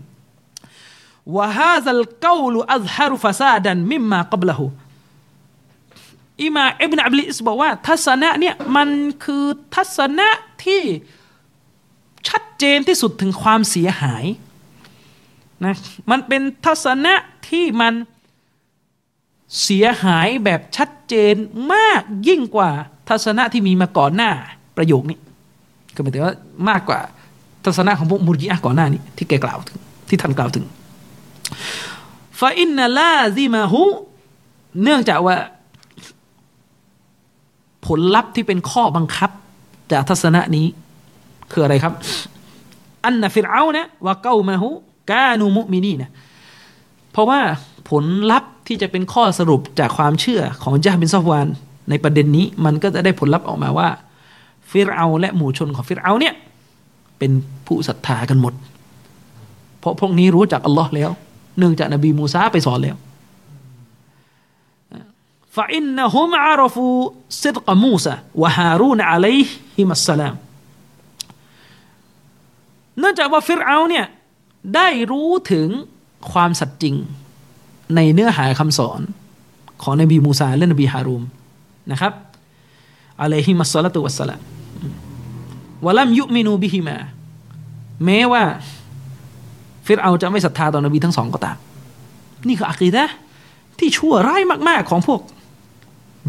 วะฮาซัลกอลุอัซฮารุฟะซาดันมิมมากับละฮูอิมาอิบนุอับดุลอิสบอกว่าทัศนะเนี่ยมันคือทัศนะที่ชัดเจนที่สุดถึงความเสียหายนะมันเป็นทัศนะที่มันเสียหายแบบชัดเจนมากยิ่งกว่าทัศนะที่มีมาก่อนหน้าประโยคนี้ก็หมายถึงว่ามากกว่าทัศนะของพวกมุรจิอะห์ก่อนหน้านี้ที่แกกล่าวถึงที่ท่านกล่าวถึงฟาอินนัลลาซิมาฮูเนื่องจากว่าผลลัพธ์ที่เป็นข้อบังคับจากทัศนะนี้คืออะไรครับอันนะฟิรเอานะวะกอมะฮูกานูมุมินีนะเพราะว่าผลลัพธ์ที่จะเป็นข้อสรุปจากความเชื่อของญะฮ์บินซอฟวานในประเด็นนี้มันก็จะได้ผลลัพธ์ออกมาว่าฟิรเอาและหมู่ชนของฟิรเอาเนี่ยเป็นผู้ศรัทธากันหมดเพราะพวกนี้รู้จักอัลลอฮ์แล้วเนื่องจากนบีมูซาไปสอนแล้วฟะอินนะฮุมอะรอฟูซิดกะมูซาวะฮารูนอะลัยฮิมัสสลามเนื่องจากว่าฟิรเอาเนี่ยได้รู้ถึงความสัตย์จริงในเนื้อหาคำสอนของนบีมูซาและนบีฮารูนนะครับอะลัยฮิมัสสลาตุวัสสลามวะลัมยุมินูบิฮิมาแม้ว่าฟิรเอาจะไม่ศรัทธาต่อนบีทั้งสองก็ตามนี่คืออะกีดะห์ที่ชั่วร้ายมากๆของพวก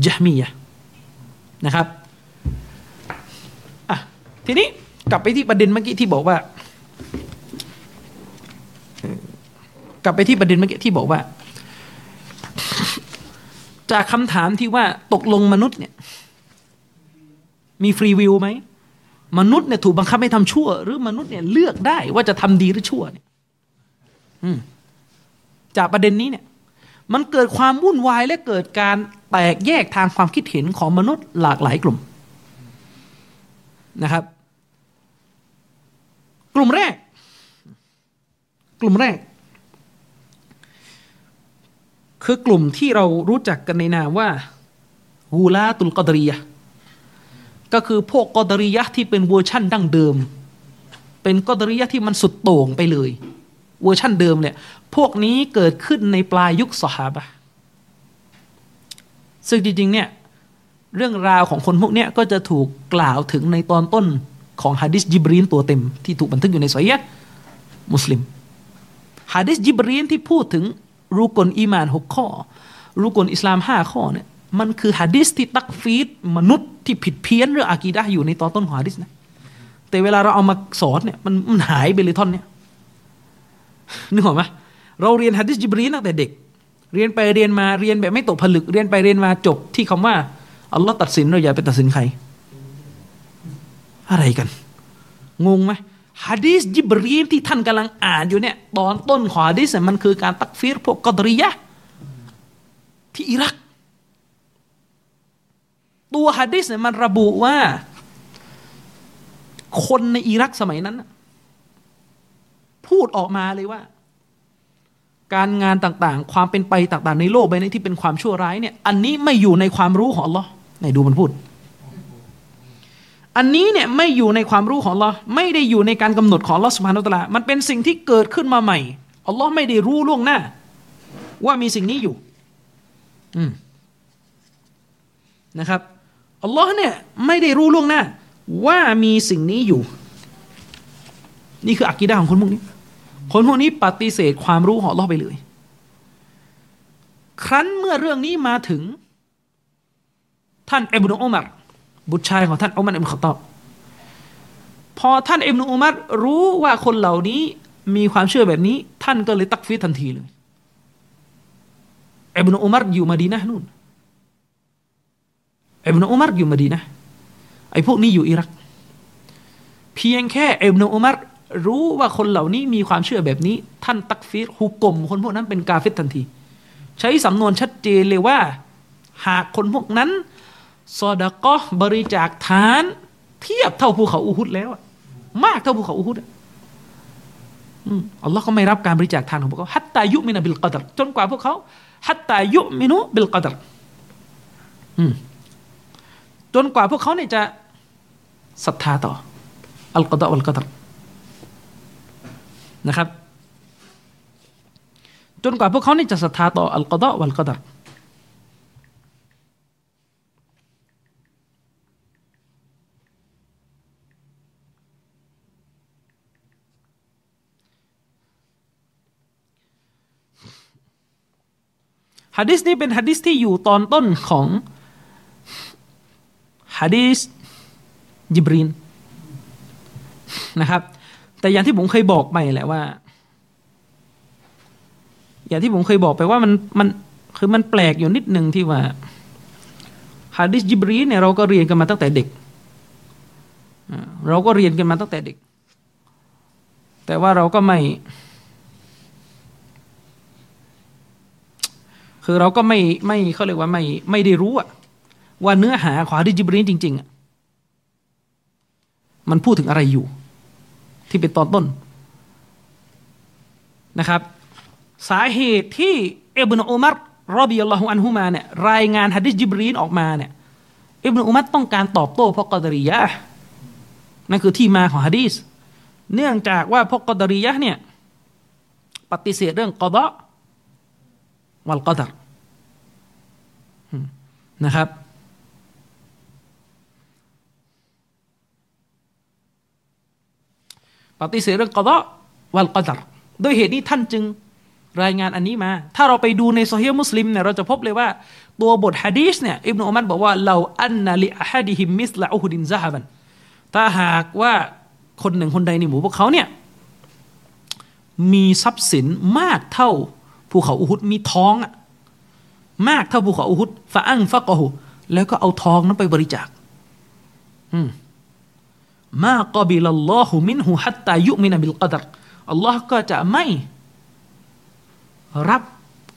ญะฮ์มียะห์นะครับอ่ะทีนี้กลับไปที่ประเด็นเมื่อกี้ที่บอกว่ากลับไปที่ประเด็นเมื่อกี้ที่บอกว่าจากคำถามที่ว่าตกลงมนุษย์เนี่ยมีฟรีวิลไหมมนุษย์เนี่ยถูกบังคับให้ทำชั่วหรือมนุษย์เนี่ยเลือกได้ว่าจะทำดีหรือชั่วเนี่ยจากประเด็นนี้เนี่ยมันเกิดความวุ่นวายและเกิดการแตกแยกทางความคิดเห็นของมนุษย์หลากหลายกลุ่มนะครับกลุ่มแรกกลุ่มแรกคือกลุ่มที่เรารู้จักกันในนามว่ากูลาตุลกอดรียะห์ก็คือพวกกอดรียะห์ที่เป็นเวอร์ชั่นดั้งเดิมเป็นกอดรียะห์ที่มันสุดโต่งไปเลยเวอร์ชั่นเดิมเนี่ยพวกนี้เกิดขึ้นในปลายยุคซอฮาบะห์ซึ่งจริงๆเนี่ยเรื่องราวของคนพวกเนี้ยก็จะถูกกล่าวถึงในตอนต้นของหะดีษจิบรีลตัวเต็มที่ถูกบันทึกอยู่ในซอฮีฮ์มุสลิมหะดีษจิบรีลที่พูดถึงรุกนอีมานหกข้อรุกนอิสลามห้าข้อเนี่ยมันคือหะดีษที่ตักฟีดมนุษย์ที่ผิดเพี้ยนเรื่องอากีดะห์อยู่ในตอนต้นของหะดีษนะแต่เวลาเราเอามาสอนเนี่ยมันมันหายไปเลยท่อนเนี่ยนึกออกไหมเราเรียนหะดีษจิบรีลตั้งแต่เด็กเรียนไปเรียนมาเรียนแบบไม่ตกผลึกเรียนไปเรียนมาจบที่คำว่าอัลลอฮ์ตัดสินเราอย่าไปตัดสินใครอะไรกันงงไหมหะดีษจิบรีลที่ท่านกำลังอ่านอยู่เนี่ยตอนต้นของหะดีษมันคือการตักฟีรพวกกอดรียะห์ที่อิรักตัวหะดีษเนี่ยมันระบุว่าคนในอิรักสมัยนั้นพูดออกมาเลยว่าการงานต่างๆความเป็นไปต่างๆในโลกใบนี้ที่เป็นความชั่วร้ายเนี่ยอันนี้ไม่อยู่ในความรู้ของอัลลอฮ์ไหนดูมันพูดอันนี้เนี่ยไม่อยู่ในความรู้ของอัลลอฮ์ไม่ได้อยู่ในการกำหนดของอัลลอฮ์ซุบฮานะฮูวะตะอาลามันเป็นสิ่งที่เกิดขึ้นมาใหม่อัลลอฮ์ไม่ได้รู้ล่วงหน้าว่ามีสิ่งนี้อยู่นะครับ อัลลอฮ์เนี่ยไม่ได้รู้ล่วงหน้าว่ามีสิ่งนี้อยู่นี่คืออะกีดะห์ของคนพวกนี้คนพวกนี้ปฏิเสธความรู้ของอัลลอฮ์ไปเลยครั้นเมื่อเรื่องนี้มาถึงท่านอิบนุอุมัรบุตรชายของท่านอุมัรอิบนุค็อฏฏอบพอท่านอิบนุอุมัรรู้ว่าคนเหล่านี้มีความเชื่อแบบนี้ท่านก็เลยตักฟีรทันทีเลยอิบนุอุมัรอยู่มะดีนะห์นู่นอิบนุอุมัรอยู่มะดีนะห์ไอ้พวกนี้อยู่อิรักเพียงแค่อิบนุอุมัรรู้ว่าคนเหล่านี้มีความเชื่อแบบนี้ท่านตักฟีรหุกมคนพวกนั้นเป็นกาเฟรทันทีใช้สำนวนชัดเจนเลยว่าหากคนพวกนั้นซอดะกอห์บริจาคทานเทียบเท่าภูเขาอูฮุดแล้วมากเท่าภูเขาอูฮุดอืมอัลลอฮ์ก็ไม่รับการบริจาคทานของพวกเขาฮัตตายุมินะบิลกอดรจนกว่าพวกเขาฮัตตายุมินุบิลกอดรอืมจนกว่าพวกเขาเนี่ยจะศรัทธาต่ออัลกอฎอวัลกอดรนะครับจนกว่าพวกเขานี่จะศรัทธาต่ออัลกอฎอวัลกอดรหะดีษนี้เป็นหะดีษที่อยู่ตอนต้นของหะดีษญิบรีลนะครับแต่อย่างที่ผมเคยบอกไปแหละว่าอย่างที่ผมเคยบอกไปว่ามันมันคือมันแปลกอยู่นิดนึงที่ว่าหะดีษญิบรีลเนี่ยเราก็เรียนกันมาตั้งแต่เด็กเราก็เรียนกันมาตั้งแต่เด็กแต่ว่าเราก็ไม่คือเราก็ไม่ไม่เขาเรียกว่าไม่ไม่ได้รู้อะว่าเนื้อหาของหะดีษญิบรีลจริงๆอะมันพูดถึงอะไรอยู่ที่เป็นตอนต้นนะครับสาเหตุที่อิบนุอุมัรรอฎิยัลลอฮุอันฮุมาเนี่ยรายงานหะดีษญิบรีลออกมาเนี่ยอิบนุอุมัรต้องการตอบโต้พวกกอฎอรียะห์นั่นคือที่มาของหะดีษเนื่องจากว่าพวกกอฎอรียะห์เนี่ยปฏิเสธเรื่องกอฎอวัลกอดรนะครับปฏิเสธเรื่องกอฎอวัลกอดรด้วยเหตุนี้ท่านจึงรายงานอันนี้มาถ้าเราไปดูในซอฮีฮ์มุสลิมเนี่ยเราจะพบเลยว่าตัวบทหะดีษเนี่ยอิบนุอุมัรบอกว่าเลาอันนะลิอะฮะดิฮิมมิสละอูฮุดินซะฮะบันถ้าหากว่าคนหนึ่งคนใดในหมู่พวกเขาเนี่ยมีทรัพย์สินมากเท่าภูเขาอูฮุดมีท้องอ่ะมากเท่าภูเขาอูฮุดฟะอังฟะกะฮูแล้วก็เอาทองนั้นไปบริจาคอืมมากอบิลัลลอฮุมินฮุฮัตตายุมินะบิลกอดรอัลลอฮ์ก็จะไม่รับ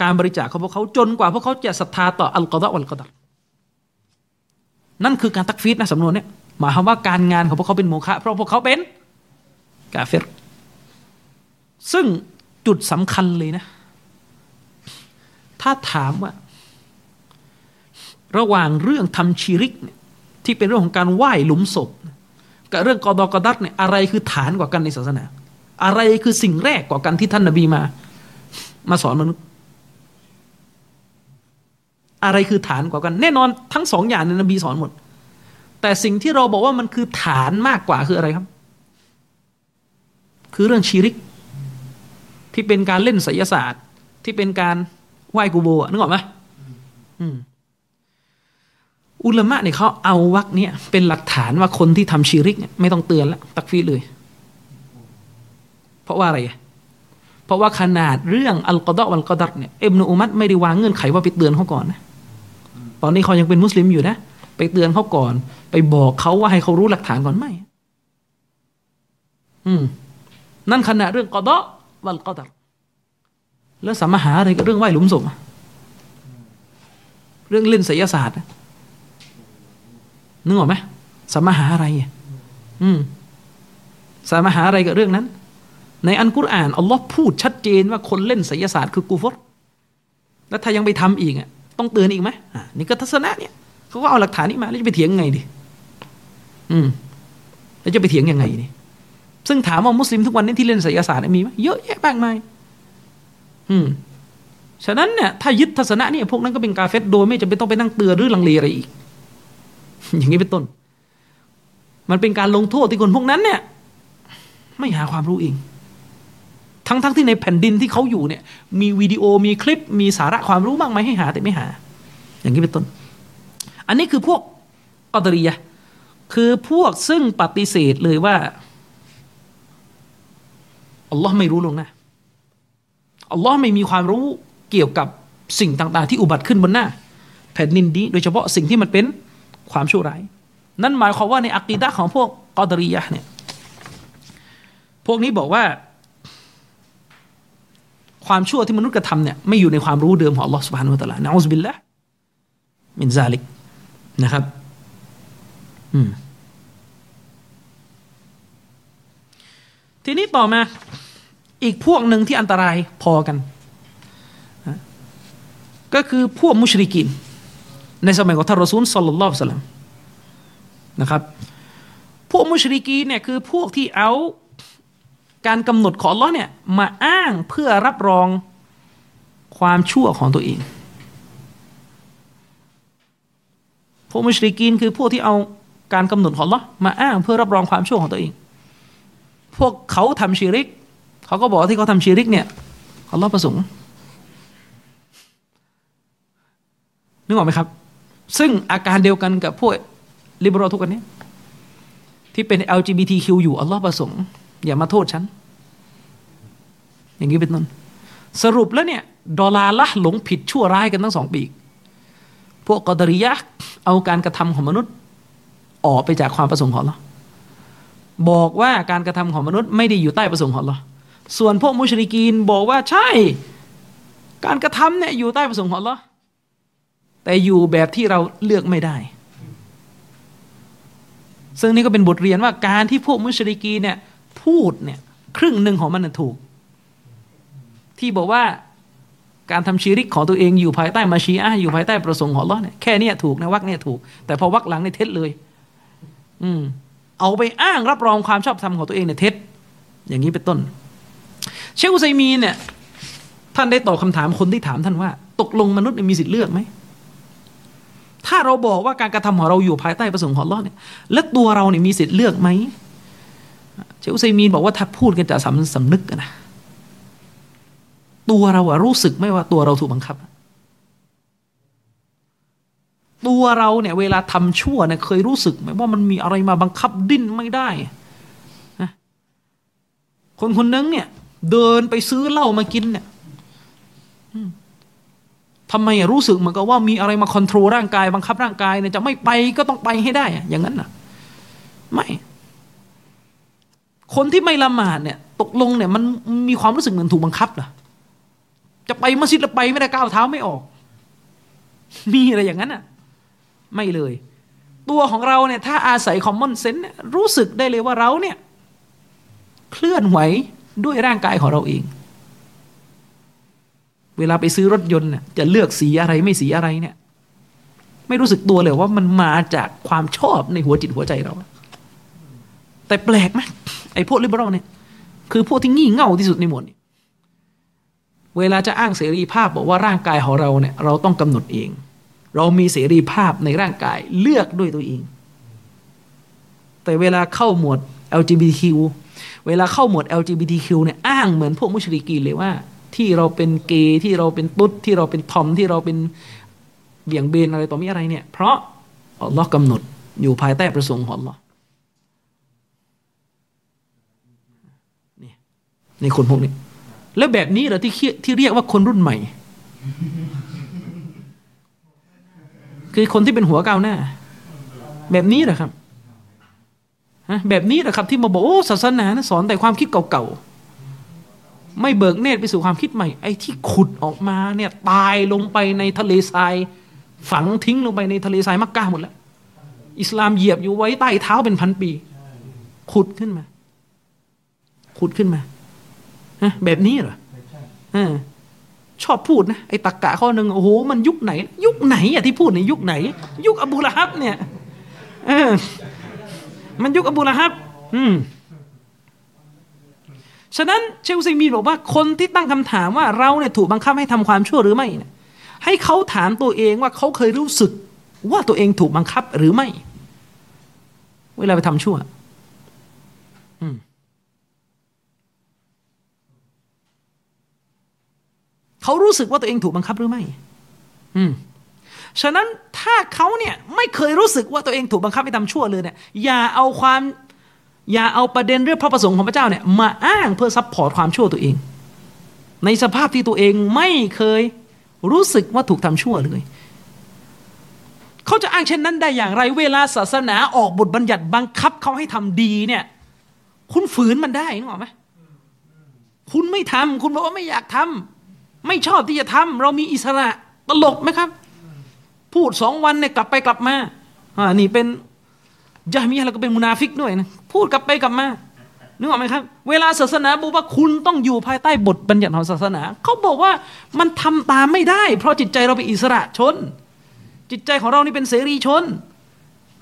การบริจาคของพวกเขาจนกว่าพวกเขาจะศรัทธาต่ออัลกอฎอวัลกอดรนั่นคือการตักฟีรนะสำนวนเนี่ยหมายความว่าการงานของพวกเขาเป็นโมฆะเพราะพวกเขาเป็นกาเฟรซึ่งจุดสำคัญเลยนะถ้าถามว่าระหว่างเรื่องทำชิริกเนี่ยที่เป็นเรื่องของการไหว้หลุมศพกับเรื่องกอฎอกอดัรเนี่ยอะไรคือฐานกว่ากันในศาสนาอะไรคือสิ่งแรกกว่ากันที่ท่านนบีมามาสอนมนุษย์อะไรคือฐานกว่ากันแน่นอนทั้งสองอย่างเนี่ยนบีสอนหมดแต่สิ่งที่เราบอกว่ามันคือฐานมากกว่าคืออะไรครับคือเรื่องชิริกที่เป็นการเล่นไสยศาสตร์ที่เป็นการไหว้กูโบนึกออกไหมอุลามะเนี่ยเขาเอาวรรคเนี่ยเป็นหลักฐานว่าคนที่ทำชิริกเนี่ยไม่ต้องเตือนแล้วตักฟีรเลยเพราะว่าอะไรเพราะว่าขนาดเรื่องอัลกอฎอวัลกอดรเนี่ยอิบนุอุมัรไม่ได้วางเงื่อนไขว่าไปเตือนเขาก่อนนะตอนนี้เขายังเป็นมุสลิมอยู่นะไปเตือนเขาก่อนไปบอกเขาว่าให้เขารู้หลักฐานก่อนไม่นั่นขนาดเรื่องกอฎอวัลกอดรแล้วสามารถหาอะไรกับเรื่องไหว้หลุมศพเรื่องเล่นไสยศาสตร์นึกออกไหมสามารถหาอะไรอืมสามารถหาอะไรกับเรื่องนั้นในอัลกุรอานอัลลอฮ์พูดชัดเจนว่าคนเล่นไสยศาสตร์คือกูฟรแล้วถ้ายังไปทำอีกอ่ะต้องเตือนอีกไหมอ่ะนี่ก็ทัศนะเนี่ยเขาก็เอาหลักฐานนี้มาแล้วจะไปเถียงยังไงดิอืมแล้วจะไปเถียงยังไงดิซึ่งถามว่ามุสลิมทุกวันนี้ที่เล่นไสยศาสตร์มีไหมเยอะแยะมากมายอืมฉะนั้นเนี่ยถ้ายึดทัศนะเนี่ยพวกนั้นก็เป็นกาเฟรโดยไม่จำเป็นต้องไปนั่งเตือนหรือลังเลอะไรอีก อย่างนี้เป็นต้นมันเป็นการลงโทษที่คนพวกนั้นเนี่ยไม่หาความรู้เองทั้งๆ ท, ที่ในแผ่นดินที่เขาอยู่เนี่ยมีวิดีโอมีคลิปมีสาระความรู้มากมายให้หาแต่ไม่หาอย่างนี้เป็นต้นอันนี้คือพวกกอฎอรียะห์คือพวกซึ่งปฏิเสธเลยว่าอัลลอฮ์ไม่รู้ลงหน้าอัลลอฮ์ไม่มีความรู้เกี่ยวกับสิ่งต่างๆที่อุบัติขึ้นบนหน้าแผ่นดินนี้โดยเฉพาะสิ่งที่มันเป็นความชั่วร้ายนั่นหมายความว่าในอะกีดะห์ของพวกกอฎอรียะห์เนี่ยพวกนี้บอกว่าความชั่วที่มนุษย์กระทำเนี่ยไม่อยู่ในความรู้เดิมของอัลลอฮ์ซุบฮานะฮูวะตะอาลานะอูซบิลลาห์มินซาลิกนะครับทีนี้ต่อมาอีกพวกหนึ่งที่อันตรายพอกันก็คือพวกมุชริกีนในสมัยของท่านรอซูลศ็อลลัลลอฮุอะลัยฮิวะซัลลัมนะครับพวกมุชริกีนเนี่ยคือพวกที่เอาการกำหนดของอัลเลาะห์เนี่ยมาอ้างเพื่อรับรองความชั่วของตัวเองพวกมุชริกีนคือพวกที่เอาการกำหนดของอัลเลาะห์มาอ้างเพื่อรับรองความชั่วของตัวเองพวกเขาทำชิริกเขาก็บอกที่เขาทำชิริกเนี่ยอัลเลาะห์ประสงค์นึกออกไหมครับซึ่งอาการเดียวกันกับพวกลิเบอรัลทุกคนนี้ที่เป็น แอล จี บี ที คิว อยู่อัลเลาะห์ประสงค์อย่ามาโทษฉันอย่างนี้เป็นต้นสรุปแล้วเนี่ยดอลาละหลงผิดชั่วร้ายกันทั้งสองปีกพวกกอฎอรียะห์เอาการกระทำของมนุษย์ออกไปจากความประสงค์ของอัลเลาะห์บอกว่าการกระทำของมนุษย์ไม่ได้อยู่ใต้ประสงค์ของอัลเลาะห์ส่วนพวกมุชริกีนบอกว่าใช่การกระทำเนี่ยอยู่ใต้ประสงค์ของอัลเลาะห์แต่อยู่แบบที่เราเลือกไม่ได้ซึ่งนี่ก็เป็นบทเรียนว่าการที่พวกมุชริกีนเนี่ยพูดเนี่ยครึ่งหนึ่งของมันถูกที่บอกว่าการทำชีริกของตัวเองอยู่ภายใต้มาชีอะห์อยู่ภายใต้ประสงค์ของอัลเลาะห์เนี่ยแค่นี้ถูกนะวรรคเนี่ยถูกแต่พอวรรคหลังเนี่ยเท็จเลยอืมเอาไปอ้างรับรองความชอบธรรมของตัวเองเนี่ยเท็จอย่างนี้เป็นต้นเชคอุซัยมีนเนี่ยท่านได้ตอบคำถามคนที่ถามท่านว่าตกลงมนุษย์มีสิทธิ์เลือกไหมถ้าเราบอกว่าการกระทำของเราอยู่ภายใต้ประสงค์ของอัลเลาะห์เนี่ยแล้วตัวเราเนี่ยมีสิทธิ์เลือกไหมเชคอุซัยมีนบอกว่าถ้าพูดกันจากสำสำนึกนะตัวเราอะรู้สึกไหมว่าตัวเราถูกบังคับตัวเราเนี่ยเวลาทำชั่วเนี่ยเคยรู้สึกไหมว่ามันมีอะไรมาบังคับดิ้นไม่ได้นะคนคนนึงเนี่ยเดินไปซื้อเหล้ามากินเนี่ยทำไมอะรู้สึกเหมือนกับว่ามีอะไรมาคอนโทรลร่างกายบังคับร่างกายเนี่ยจะไม่ไปก็ต้องไปให้ได้อย่างนั้นนะไม่คนที่ไม่ละหมาดเนี่ยตกลงเนี่ยมันมีความรู้สึกเหมือนถูกบังคับเหรอจะไปมัสยิดแล้วไปไม่ได้ก้าวเท้าไม่ออกมีอะไรอย่างนั้นอ่ะไม่เลยตัวของเราเนี่ยถ้าอาศัยคอมมอนเซนส์รู้สึกได้เลยว่าเราเนี่ยเคลื่อนไหวด้วยร่างกายของเราเองเวลาไปซื้อรถยนต์เนี่ยจะเลือกสีอะไรไม่สีอะไรเนี่ยไม่รู้สึกตัวเลยว่ามันมาจากความชอบในหัวจิตหัวใจเราแต่แปลกไหมไอ้พวกลิเบอรัลเนี่ยคือพวกที่งี่เง่าที่สุดในหมวดนี้เวลาจะอ้างเสรีภาพบอกว่าร่างกายของเราเนี่ยเราต้องกำหนดเองเรามีเสรีภาพในร่างกายเลือกด้วยตัวเองแต่เวลาเข้าหมวด แอล จี บี ที คิว เวลาเข้าหมวด แอล จี บี ที คิว เนี่ยอ้างเหมือนพวกมุชริกีนเลยว่าที่เราเป็นเกย์ที่เราเป็นตุ๊ดที่เราเป็นทอมที่เราเป็นเบี่ยงเบนอะไรต่อมีอะไรเนี่ยเพราะอัลเลาะห์กำหนดอยู่ภายใต้ประสงค์ของอัลเลาะห์ในคนพวกนี้แล้วแบบนี้เหรอที่ที่เรียกว่าคนรุ่นใหม่คือคนที่เป็นหัวก้าวหน้าแบบนี้เหรอครับฮะแบบนี้เหรอครับที่มาบอกโอ้ศาสนาสอนแต่ความคิดเก่าๆไม่เบิกเนตรไปสู่ความคิดใหม่ไอ้ที่ขุดออกมาเนี่ยตายลงไปในทะเลทรายฝังทิ้งลงไปในทะเลทรายมักกะหมดแล้วอิสลามเหยียบอยู่ไว้ใต้เท้าเป็นพันปีขุดขึ้นมาขุดขึ้นมาแบบนี้เหรอชอบพูดนะไอ้ตรรกะข้อนึงโอ้โหมันยุคไหนยุคไหนอ่ะที่พูดในยุคไหนยุคอบูละฮับเนี่ยเออมันยุคอบูละฮับอืมฉะนั้นเชคอุซัยมีนบอกว่าคนที่ตั้งคำถามว่าเราเนี่ยถูกบังคับให้ทำความชั่วหรือไม่ให้เขาถามตัวเองว่าเขาเคยรู้สึกว่าตัวเองถูกบังคับหรือไม่ เวลาไปทำชั่วอืมเขารู้สึกว่าตัวเองถูกบังคับหรือไม่อืมฉะนั้นถ้าเขาเนี่ยไม่เคยรู้สึกว่าตัวเองถูกบังคับให้ทำชั่วเลยเนี่ยอย่าเอาความอย่าเอาประเด็นเรื่องพระประสงค์ของพระเจ้าเนี่ยมาอ้างเพื่อซัพพอร์ตความชั่วตัวเองในสภาพที่ตัวเองไม่เคยรู้สึกว่าถูกทำชั่วเลยเขาจะอ้างเช่นนั้นได้อย่างไรเวลาศาสนาออกบทบัญญัติบังคับเขาให้ทำดีเนี่ยคุณฝืนมันได้นึกออกไหมคุณไม่ทำคุณบอกว่าไม่อยากทำไม่ชอบที่จะทำเรามีอิสระตลกไหมครับพูดสองวันเนี่ยกลับไปกลับมาอ่านี่เป็นญะฮ์มียะห์แล้วก็เป็นมุนาฟิกด้วยนะพูดกลับไปกลับมานึกออกไหมครับเวลาศาสนาบอกว่าคุณต้องอยู่ภายใต้บทบัญญัติของศาสนาเขาบอกว่ามันทำตามไม่ได้เพราะจิตใจเราเป็นอิสระชนจิตใจของเรานี่เป็นเสรีชน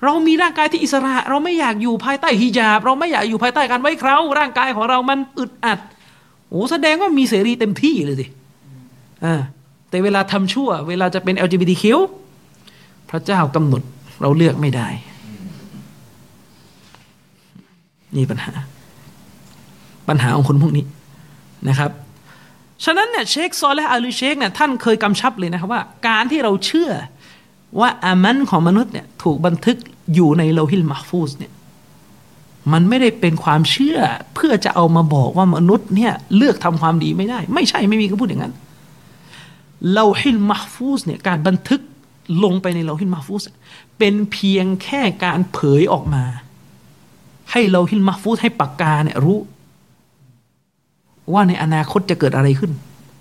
เรามีร่างกายที่อิสระเราไม่อยากอยู่ภายใต้ฮิญาบเราไม่อยากอยู่ภายใต้การไว้เคราร่างกายของเรามันอึดอัดโอ้แสดงว่ามีเสรีเต็มที่เลยสิอ่าแต่เวลาทำชั่วเวลาจะเป็น แอล จี บี ที คิว พระเจ้ากำหนดเราเลือกไม่ได้นี่ปัญหาปัญหาของคนพวกนี้นะครับฉะนั้นเนี่ยเชคซอและอาลีเชคเนี่ยท่านเคยกำชับเลยนะครับว่าการที่เราเชื่อว่าอามันของมนุษย์เนี่ยถูกบันทึกอยู่ในโลหิลมัหฟูซเนี่ยมันไม่ได้เป็นความเชื่อเพื่อจะเอามาบอกว่ามนุษย์เนี่ยเลือกทำความดีไม่ได้ไม่ใช่ไม่มีใครพูดอย่างนั้นโลหิลมัหฟูซเนี่ยการบันทึกลงไปในโลหิลมัหฟูซเป็นเพียงแค่การเผยออกมาให้โลหิลมัหฟูซให้ปากกาเนี่ยรู้ว่าในอนาคตจะเกิดอะไรขึ้น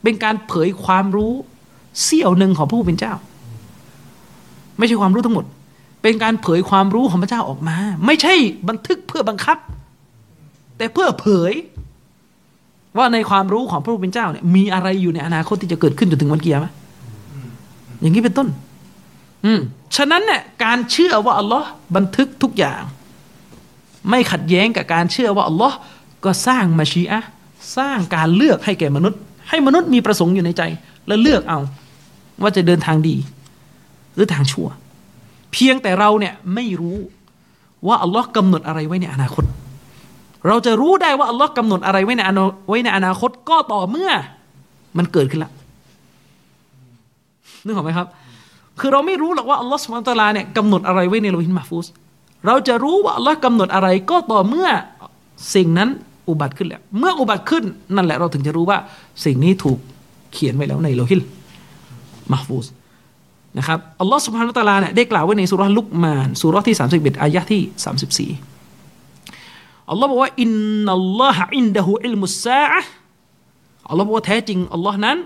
เป็นการเผยความรู้เสี้ยวหนึ่งของพระผู้เป็นเจ้าไม่ใช่ความรู้ทั้งหมดเป็นการเผยความรู้ของพระเจ้าออกมาไม่ใช่บันทึกเพื่อบังคับแต่เพื่อเผยว่าในความรู้ของพระผู้เป็นเจ้าเนี่ยมีอะไรอยู่ในอนาคตที่จะเกิดขึ้นจนถึงวันกิยามะห์อย่างนี้เป็นต้นอืมฉะนั้นเนี่ยการเชื่อว่าอัลลอฮ์บันทึกทุกอย่างไม่ขัดแย้งกับการเชื่อว่าอัลลอฮ์ก็สร้างมะชีอะห์สร้างการเลือกให้แก่มนุษย์ให้มนุษย์มีประสงค์อยู่ในใจและเลือกเอาว่าจะเดินทางดีหรือทางชั่วเพียงแต่เราเนี่ยไม่รู้ว่าอัลลอฮ์กำหนดอะไรไว้ในอนาคตเราจะรู้ได้ว่าอัลลอฮ์กำหนดอะไรไว้ในอนาไว้ในอนาคตก็ต่อเมื่อมันเกิดขึ้นละนึกออกไหมครับคือเราไม่รู้หรอกว่าอัลลอฮ์ซุบฮานะฮูวะตะอาลาเนี่ยกำหนดอะไรไว้ในโลหิตมัหฟูซเราจะรู้ว่าอัลลอฮ์กำหนดอะไรก็ต่อเมื่อสิ่งนั้นอุบัติขึ้นแล้วเมื่ออุบัติขึ้นนั่นแหละเราถึงจะรู้ว่าสิ่งนี้ถูกเขียนไว้แล้วในโลหิตมัหฟูซนะครับอัลลอฮฺซุบฮานะฮูวะตะอาลาเนี่ยได้กล่าวไว้ในซูเราะห์ลุกมานซูเราะห์ที่สามสิบเอ็ดอายะห์ที่สามสิบสี่อัลลอฮฺบอกว่าอินนัลลอฮะอินดะฮูอิลมุสซาอะห์อัลลอฮฺบอกว่าแท้จริงอัลลอฮฺนั้น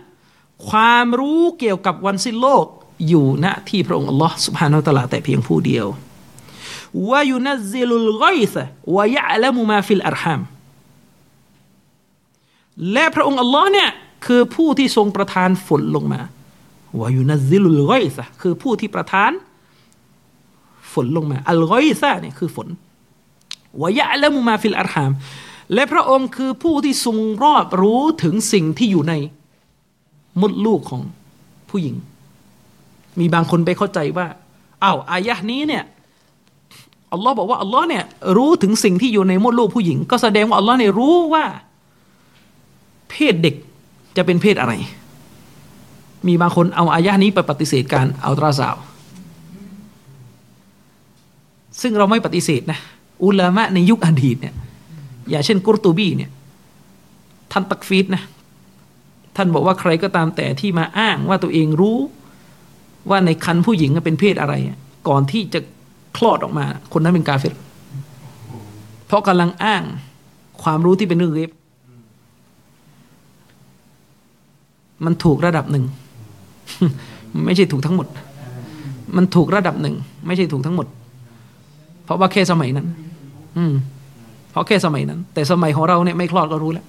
ความรู้เกี่ยวกับวันสิ้นโลกอยู่ณที่พระองค์อัลลอฮฺซุบฮานะฮูวะตะอาลาแต่เพียงผู้เดียววะยุนัซซิลุลฆอยซะวะยะอ์ละมุมาฟิลอัรฮามและพระองค์อัลลอฮฺเนี่ยคือผู้ที่ทรงประทานฝนลงมาวายุนัซซิลุลฆอยซะห์คือผู้ที่ประทานฝนลงมาอัลฆอยซะห์เนี่ยคือฝนวะยะอ์ละมุมาฟิลอัรฮามและพระองค์คือผู้ที่ทรงรอบรู้ถึงสิ่งที่อยู่ในมดลูกของผู้หญิงมีบางคนไปเข้าใจว่าอ้าวอายะห์นี้เนี่ยอัลลอฮ์บอกว่าอัลลอฮ์เนี่ยรู้ถึงสิ่งที่อยู่ในมดลูกผู้หญิงก็แสดงว่าอัลลอฮ์เนี่ยรู้ว่าเพศเด็กจะเป็นเพศอะไรมีบางคนเอาอายะนี้ไปปฏิเสธการอัลตราซาวด์ซึ่งเราไม่ปฏิเสธนะอุลามะในยุคอดีตเนี่ยอย่างเช่นกุรตูบีเนี่ยท่านตักฟีดนะท่านบอกว่าใครก็ตามแต่ที่มาอ้างว่าตัวเองรู้ว่าในครรภ์ผู้หญิงเป็นเพศอะไรก่อนที่จะคลอดออกมาคนนั้นเป็นกาเฟรเพราะกำลังอ้างความรู้ที่เป็นเรื่องเล็บมันถูกระดับหนึ่งไม่ใช่ถูกทั้งหมดมันถูกระดับหนึ่งไม่ใช่ถูกทั้งหมดเพราะว่าแค่สมัยนั้นอืมเพราะแค่สมัยนั้นแต่สมัยของเราเนี่ยไม่คลอดก็รู้แล้ว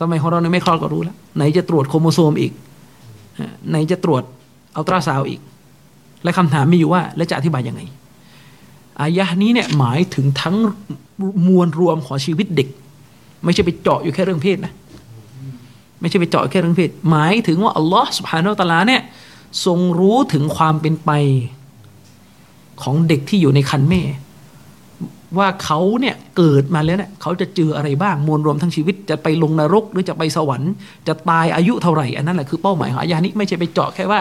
สมัยของเราเนี่ยไม่คลอดก็รู้แล้วไหนจะตรวจโครโมโซมอีกไหนจะตรวจอัลตราซาวด์อีกและคำถามมีอยู่ว่าแล้วจะอธิบายยังไงอายะห์นี้เนี่ยหมายถึงทั้งมวลรวมของชีวิตเด็กไม่ใช่ไปเจาะอยู่แค่เรื่องเพศนะไม่ใช่ไปเจาะแค่เรื่องเพศหมายถึงว่าอัลลอฮฺซุบฮานะฮูวะตะอาลาเนี่ยทรงรู้ถึงความเป็นไปของเด็กที่อยู่ในครรภ์แม่ ว่าเขาเนี่ยเกิดมาแล้วเนี่ยเขาจะเจออะไรบ้างมวลรวมทั้งชีวิตจะไปลงนรกหรือจะไปสวรรค์จะตายอายุเท่าไหร่อันนั้นแหละคือเป้าหมายของอายะนี้ไม่ใช่ไปเจาะแค่ว่า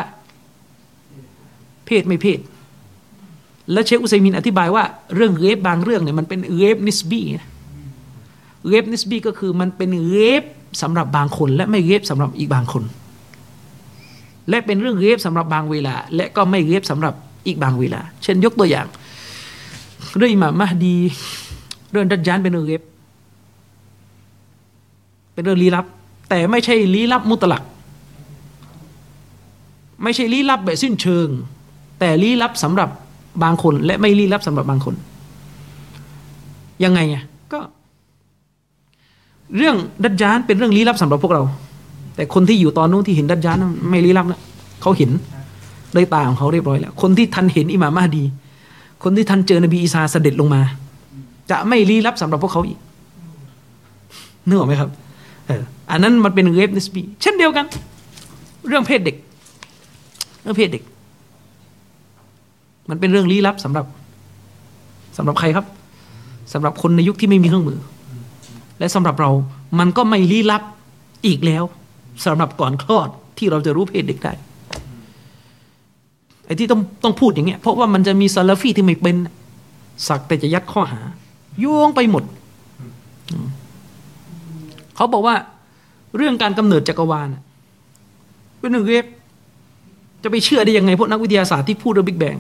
เพศไม่เพศและเชคอุซัยมินอธิบายว่าเรื่องเรฟบางเรื่องเนี่ยมันเป็นเรฟนิสบีเรฟนิสบีก็คือมันเป็นเรฟสำหรับบางคนและไม่เรฟสำหรับอีกบางคนและเป็นเรื่องเรฟสำหรับบางเวลาและก็ไม่เรฟสำหรับอีกบางเวลาเช่นยกตัวอย่างเรื่องอิหม่ามมะฮดีเรื่องดัจญาลเป็นเรื่องเรฟเป็นเรื่องลี้ลับแต่ไม่ใช่ลี้ลับมุตลักไม่ใช่ลี้ลับแบบสิ้นเชิงแต่ลี้ลับสำหรับบางคนและไม่ลี้ลับสำหรับบางคนยังไงเนี่ยก็เรื่องดัจญาลเป็นเรื่องลี้ลับสำหรับพวกเราแต่คนที่อยู่ตอนนู้นที่เห็นดัจญาลไม่ลี้ลับนะเขาเห็นด้วยตาของเขาเรียบร้อยแล้วคนที่ทันเห็นอิหม่ามมะฮดีคนที่ทันเจอนบีอีซาเสด็จลงมาจะไม่ลี้ลับสำหรับพวกเขาอีกนึกออกไหมครับเอออันนั้นมันเป็นเรฟนิสบีเช่นเดียวกันเรื่องเพศเด็กเรื่องเพศเด็กมันเป็นเรื่องลี้ลับสำหรับสำหรับใครครับสำหรับคนในยุคที่ไม่มีเครื่องมือและสำหรับเรามันก็ไม่ลี้ลับอีกแล้วสำหรับก่อนคลอดที่เราจะรู้เพศเด็กได้ไอ้ที่ต้องต้องพูดอย่างเงี้ยเพราะว่ามันจะมีซาลาฟีที่ไม่เป็นสักแต่จะยัดข้อหาโยงไปหมดเขาบอกว่าเรื่องการกำเนิดจักรวาลเป็นเรื่องเล็บจะไปเชื่อได้ยังไงพวกนักวิทยาศาสตร์ที่พูดเรื่องบิ๊กแบง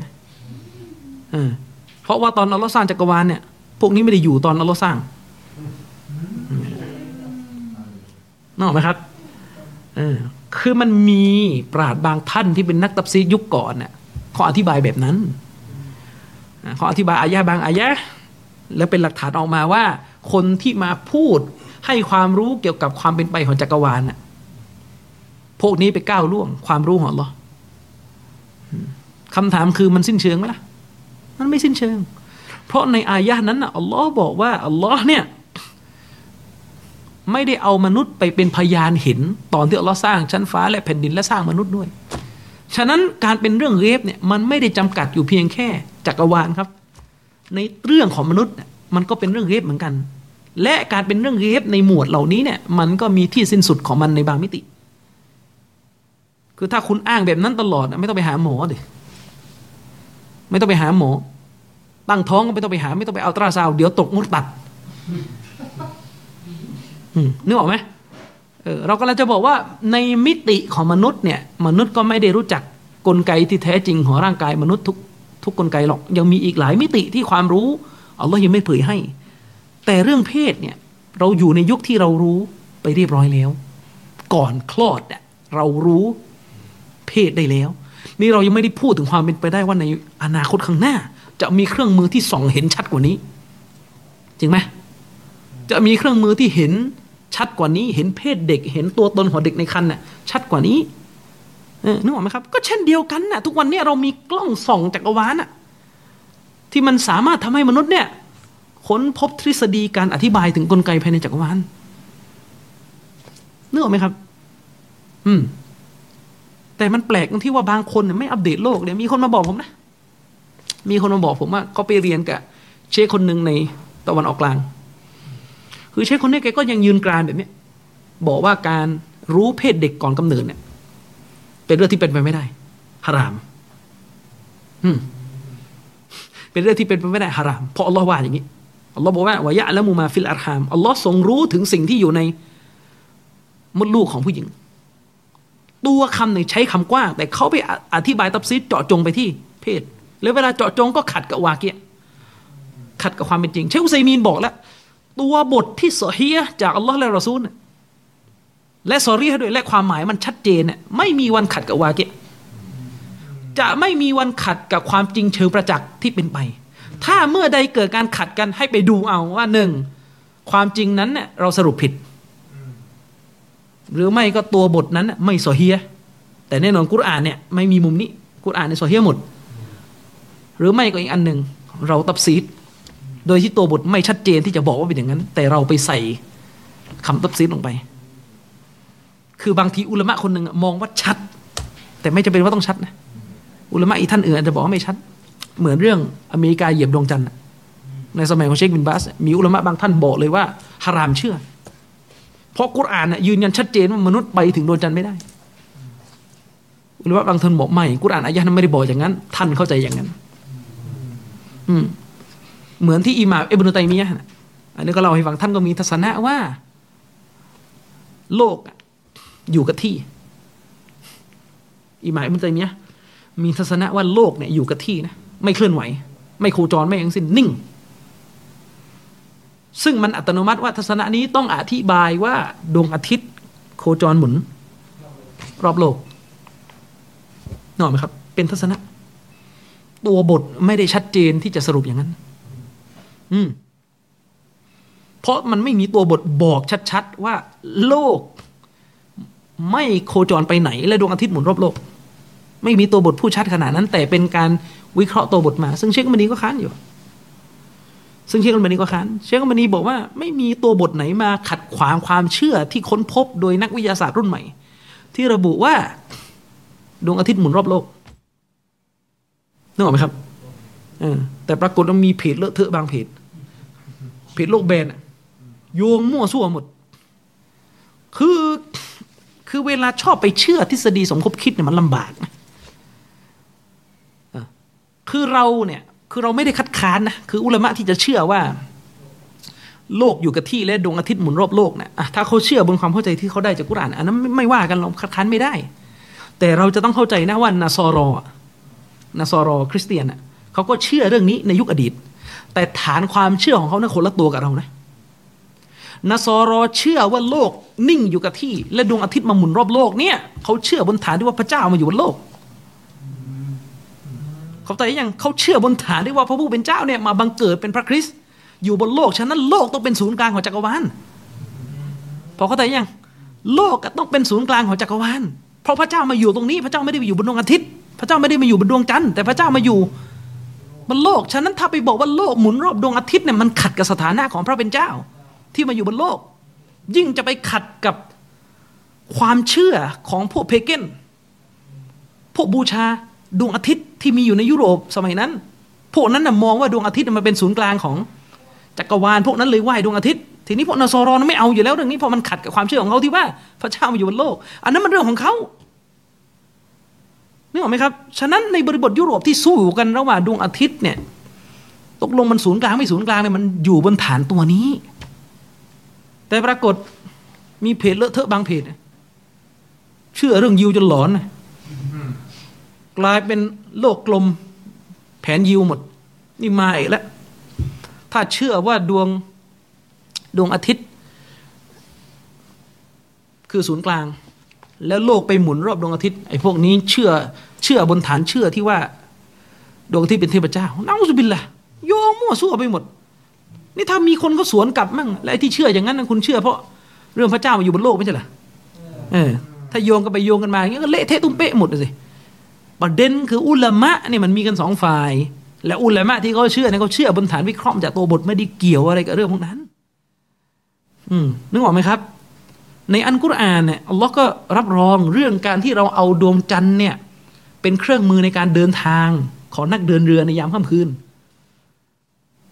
เพราะว่าตอนอัลเลาะห์สร้างจักรวาลเนี่ยพวกนี้ไม่ได้อยู่ตอนอัลเลาะห์สร้างนึกออกมั้ยครับเออคือมันมีปราชญ์บางท่านที่เป็นนักตัฟซีรยุคก่อนน่ะเขาอธิบายแบบนั้นเขาอธิบายอายะบางอายะแล้วเป็นหลักฐานออกมาว่าคนที่มาพูดให้ความรู้เกี่ยวกับความเป็นไปของจักรวาลน่ะพวกนี้ไปก้าวล่วงความรู้ของอัลเลาะห์คำถามคือมันสิ้นเชิงมั้ยล่ะมันไม่สิ้นเชิงเพราะในอายะห์นั้นน่ะอัลเลาะห์บอกว่าอัลเลาะห์เนี่ยไม่ได้เอามนุษย์ไปเป็นพยานเห็นตอนที่อัลเลาะห์สร้างชั้นฟ้าและแผ่นดินและสร้างมนุษย์ด้วยฉะนั้นการเป็นเรื่องเรฟเนี่ยมันไม่ได้จำกัดอยู่เพียงแค่จักรวาลครับในเรื่องของมนุษย์มันก็เป็นเรื่องเรฟเหมือนกันและการเป็นเรื่องเรฟในหมวดเหล่านี้เนี่ยมันก็มีที่สิ้นสุดของมันในบางมิติคือถ้าคุณอ้างแบบนั้นตลอดไม่ต้องไปหาหมอดิไม่ต้องไปหาหมอตั้งท้องก็ไม่ต้องไปหาไม่ต้องไปอัลตราซาวด์เดี๋ยวตกมดตัดนึกออกไหมเออเรากำลังจะบอกว่าในมิติของมนุษย์เนี่ยมนุษย์ก็ไม่ได้รู้จักกลไกที่แท้จริงของร่างกายมนุษย์ทุกทุกกลไกหรอกยังมีอีกหลายมิติที่ความรู้อัลเลาะห์ยังไม่เผยให้แต่เรื่องเพศเนี่ยเราอยู่ในยุคที่เรารู้ไปเรียบร้อยแล้วก่อนคลอดอ่ะเรารู้เพศได้แล้วนี่เรายังไม่ได้พูดถึงความเป็นไปได้ว่าในอนาคตข้างหน้าจะมีเครื่องมือที่ส่องเห็นชัดกว่านี้จริงไหมจะมีเครื่องมือที่เห็นชัดกว่านี้เห็นเพศเด็กเห็นตัวตนของเด็กในครรภ์น่ะชัดกว่านี้เออนึกออกไหมครับก็เช่นเดียวกันน่ะทุกวันนี้เรามีกล้องส่องจักรวาลน่ะที่มันสามารถทำให้มนุษย์เนี่ยค้นพบทฤษฎีการอธิบายถึงกลไกภายในจักรวาลนึกออกไหมครับอืมแต่มันแปลกตรงที่ว่าบางคนเนี่ยไม่อัปเดตโลกเนี่ยมีคนมาบอกผมนะมีคนมาบอกผมว่าเขาไปเรียนกับเชคคนหนึ่งในตะวันออกกลางคือเชคคนนี้แกก็ยังยืนกรานแบบนี้บอกว่าการรู้เพศเด็กก่อนกำเนิดเนี่ยเป็นเรื่องที่เป็นไปไม่ได้ฮารามเป็นเรื่องที่เป็นไปไม่ได้ฮารามเพราะอัลลอฮ์ว่าอย่างนี้อัลลอฮ์บอกว่าวะยะละมูมาฟิลอัรฮามอัลลอฮ์ทรงรู้ถึงสิ่งที่อยู่ในมดลูกของผู้หญิงตัวคำเนี่ยใช้คำกว้างแต่เขาไปอธิบายตัฟซีรเจาะจงไปที่เพศแล้วเวลาเจาะจงก็ขัดกับวาเกียขัดกับความเป็นจริงเชคอุซัยมีนบอกแล้วตัวบทที่ซอฮีฮ์จากอัลลอฮ์และรอซูลและซอรีฮ์ด้วยและความหมายมันชัดเจนน่ะไม่มีวันขัดกับวาเกียจะไม่มีวันขัดกับความจริงเชิงประจักษ์ที่เป็นไปถ้าเมื่อใดเกิดการขัดกันให้ไปดูเอาว่าหนึ่งความจริงนั้นน่ะเราสรุปผิดหรือไม่ก็ตัวบทนั้นน่ะไม่ซอฮีฮ์แต่แน่นอนกุรอานเนี่ยไม่มีมุมนี้กุรอานเนี่ยซอฮีฮ์หมดหรือไม่ก็อีกอันหนึ่งเราตัฟซีรโดยที่ตัวบทไม่ชัดเจนที่จะบอกว่าเป็นอย่างนั้นแต่เราไปใส่คำตัฟซีรลงไปคือบางทีอุลามะคนหนึ่งมองว่าชัดแต่ไม่จำเป็นว่าต้องชัดนะอุลามะอีกท่านอื่นอาจจะบอกว่าไม่ชัดเหมือนเรื่องอเมริกาเหยียบดวงจันทร์ ในสมัยของเชคบินบาสมีอุลามะบางท่านบอกเลยว่าฮารามเชื่อเพราะกุรอานน่ะยืนยันชัดเจนว่ามนุษย์ไปถึงดวงจันทร์ไม่ได้อุลามะบางท่านบอกไม่กุรอานอายะห์นั้นไม่ได้บอกอย่างนั้นท่านเข้าใจอย่างนั้นอืมเหมือนที่อิหม่ามอิบนุตัยมียะห์น่ะอันนี้ก็เล่าให้ฟังท่านก็มีทัศนะว่าโลกอยู่กับที่อิหม่ามอิบนุตัยมียะห์มีทัศนะว่าโลกเนี่ยอยู่กับที่นะไม่เคลื่อนไหวไม่โคจรไม่อย่างสิ้นนิ่งซึ่งมันอัตโนมัติว่าทัศนะนี้ต้องอธิบายว่าดวงอาทิตย์โคจรหมุนรอบโลกหน่อยไหมครับเป็นทัศนะตัวบทไม่ได้ชัดเจนที่จะสรุปอย่างนั้นอืมเพราะมันไม่มีตัวบทบอกชัดๆว่าโลกไม่โคจรไปไหนและดวงอาทิตย์หมุนรอบโลกไม่มีตัวบทผู้ชัดขนาดนั้นแต่เป็นการวิเคราะห์ตัวบทมาซึ่งเชคอัลบานีก็ค้านอยู่ซึ่งเชคอัลบานีก็ค้านเชคอัลบานีบอกว่าไม่มีตัวบทไหนมาขัดขวางความเชื่อที่ค้นพบโดยนักวิทยาศาสตร์รุ่นใหม่ที่ระบุว่าดวงอาทิตย์หมุนรอบโลกนึกออกไหมครับเออแต่ปรากฏว่ามีเพจเลอะเทอะบางเพจเพจโลกแบนอะโยงมั่วซั่วหมดคือคือเวลาชอบไปเชื่อทฤษฎีสมคบคิดเนี่ยมันลำบากนะคือเราเนี่ยคือเราไม่ได้คัดค้านนะคืออุลามะที่จะเชื่อว่าโลกอยู่กับที่และดวงอาทิตย์หมุนรอบโลกเนี่ยถ้าเขาเชื่อบนความเข้าใจที่เขาได้จากกุรอานอันนั้นไม่ว่ากันเราคัดค้านไม่ได้แต่เราจะต้องเข้าใจนะว่านาซอรอนาซอรอคริสเตียนอ่ะเขาก็เชื่อเรื่องนี้ในยุคอดีตแต่ฐานความเชื่อของเขาเนี่ยคนละตัวกับเรานะนาซอรอเชื่อว่าโลกนิ่งอยู่กับที่และดวงอาทิตย์มาหมุนรอบโลกเนี่ยเขาเชื่อบนฐานที่ว่าพระเจ้ามาอยู่บนโลกเขาแต่ยังเขาเชื่อบนฐานที่ว่าพระผู้เป็นเจ้าเนี่ยมาบังเกิดเป็นพระคริสต์อยู่บนโลกฉะนั้นโลกต้องเป็นศูนย์กลางของจักรวาลพอเขาแต่ยังโลกก็ต้องเป็นศูนย์กลางของจักรวาลเพราะพระเจ้ามาอยู่ตรงนี้พระเจ้าไม่ได้อยู่บนดวงอาทิตย์พระเจ้าไม่ได้มาอยู่บนดวงจันทร์แต่พระเจ้ามาอยู่บนโลกฉะนั้นถ้าไปบอกว่าโลกหมุนรอบดวงอาทิตย์เนี่ยมันขัดกับสถานะของพระเป็นเจ้าที่มาอยู่บนโลกยิ่งจะไปขัดกับความเชื่อของพวกเพเกนพวกบูชาดวงอาทิตย์ที่มีอยู่ในยุโรปสมัยนั้นพวกนั้นน่ะมองว่าดวงอาทิตย์มันเป็นศูนย์กลางของจักรวาลพวกนั้นเลยไหว้ดวงอาทิตย์ทีนี้พวกนาซอรอนไม่เอาอยู่แล้วเรื่องนี้เพราะมันขัดกับความเชื่อของเขาที่ว่าพระเจ้ามาอยู่บนโลกอันนั้นมันเรื่องของเขานึกออกไหมครับฉะนั้นในบริบทยุโรปที่สู้กันระหว่างดวงอาทิตย์เนี่ยตกลงมันศูนย์กลางไม่ศูนย์กลางเนี่ยมันอยู่บนฐานตัวนี้แต่ปรากฏมีเพจเลอะเทอะบางเพจเชื่อเรื่องยิวจนหลอนกลายเป็นโลกกลมแผนยิวหมดนี่มาอีกแล้วถ้าเชื่อว่าดวงดวงอาทิตย์คือศูนย์กลางแล้วโลกไปหมุนรอบดวงอาทิตย์ไอ้พวกนี้เชื่อเชื่อบนฐานเชื่อที่ว่าดวงอาทิตย์เป็นเทพเจ้านะอูซุบิลละโยงมั่วซั่วไปหมดนี่ถ้ามีคนก็สวนกลับมั่งและไอ้ที่เชื่ออย่างนั้นนะคุณเชื่อเพราะเรื่องพระเจ้ามาอยู่บนโลกไม่ใช่เหรอเออถ้าโยงกันไปโยงกันมาอย่างเงี้ยก็เละเทะตุ้มเป๊ะหมดเลยสิประเด็นคืออุลามะเนี่ยมันมีกันสองฝ่ายและอุลามะที่เขาเชื่อเนี่ยเขาเชื่อบนฐานวิเคราะห์จากตัวบทไม่ได้เกี่ยวอะไรกับเรื่องพวกนั้นอืมนึกออกไหมครับในอัลกุรอานเนี่ยอัลลอฮ์ก็รับรองเรื่องการที่เราเอาดวงจันทร์เนี่ยเป็นเครื่องมือในการเดินทางของนักเดินเรือในยามค่ำคืน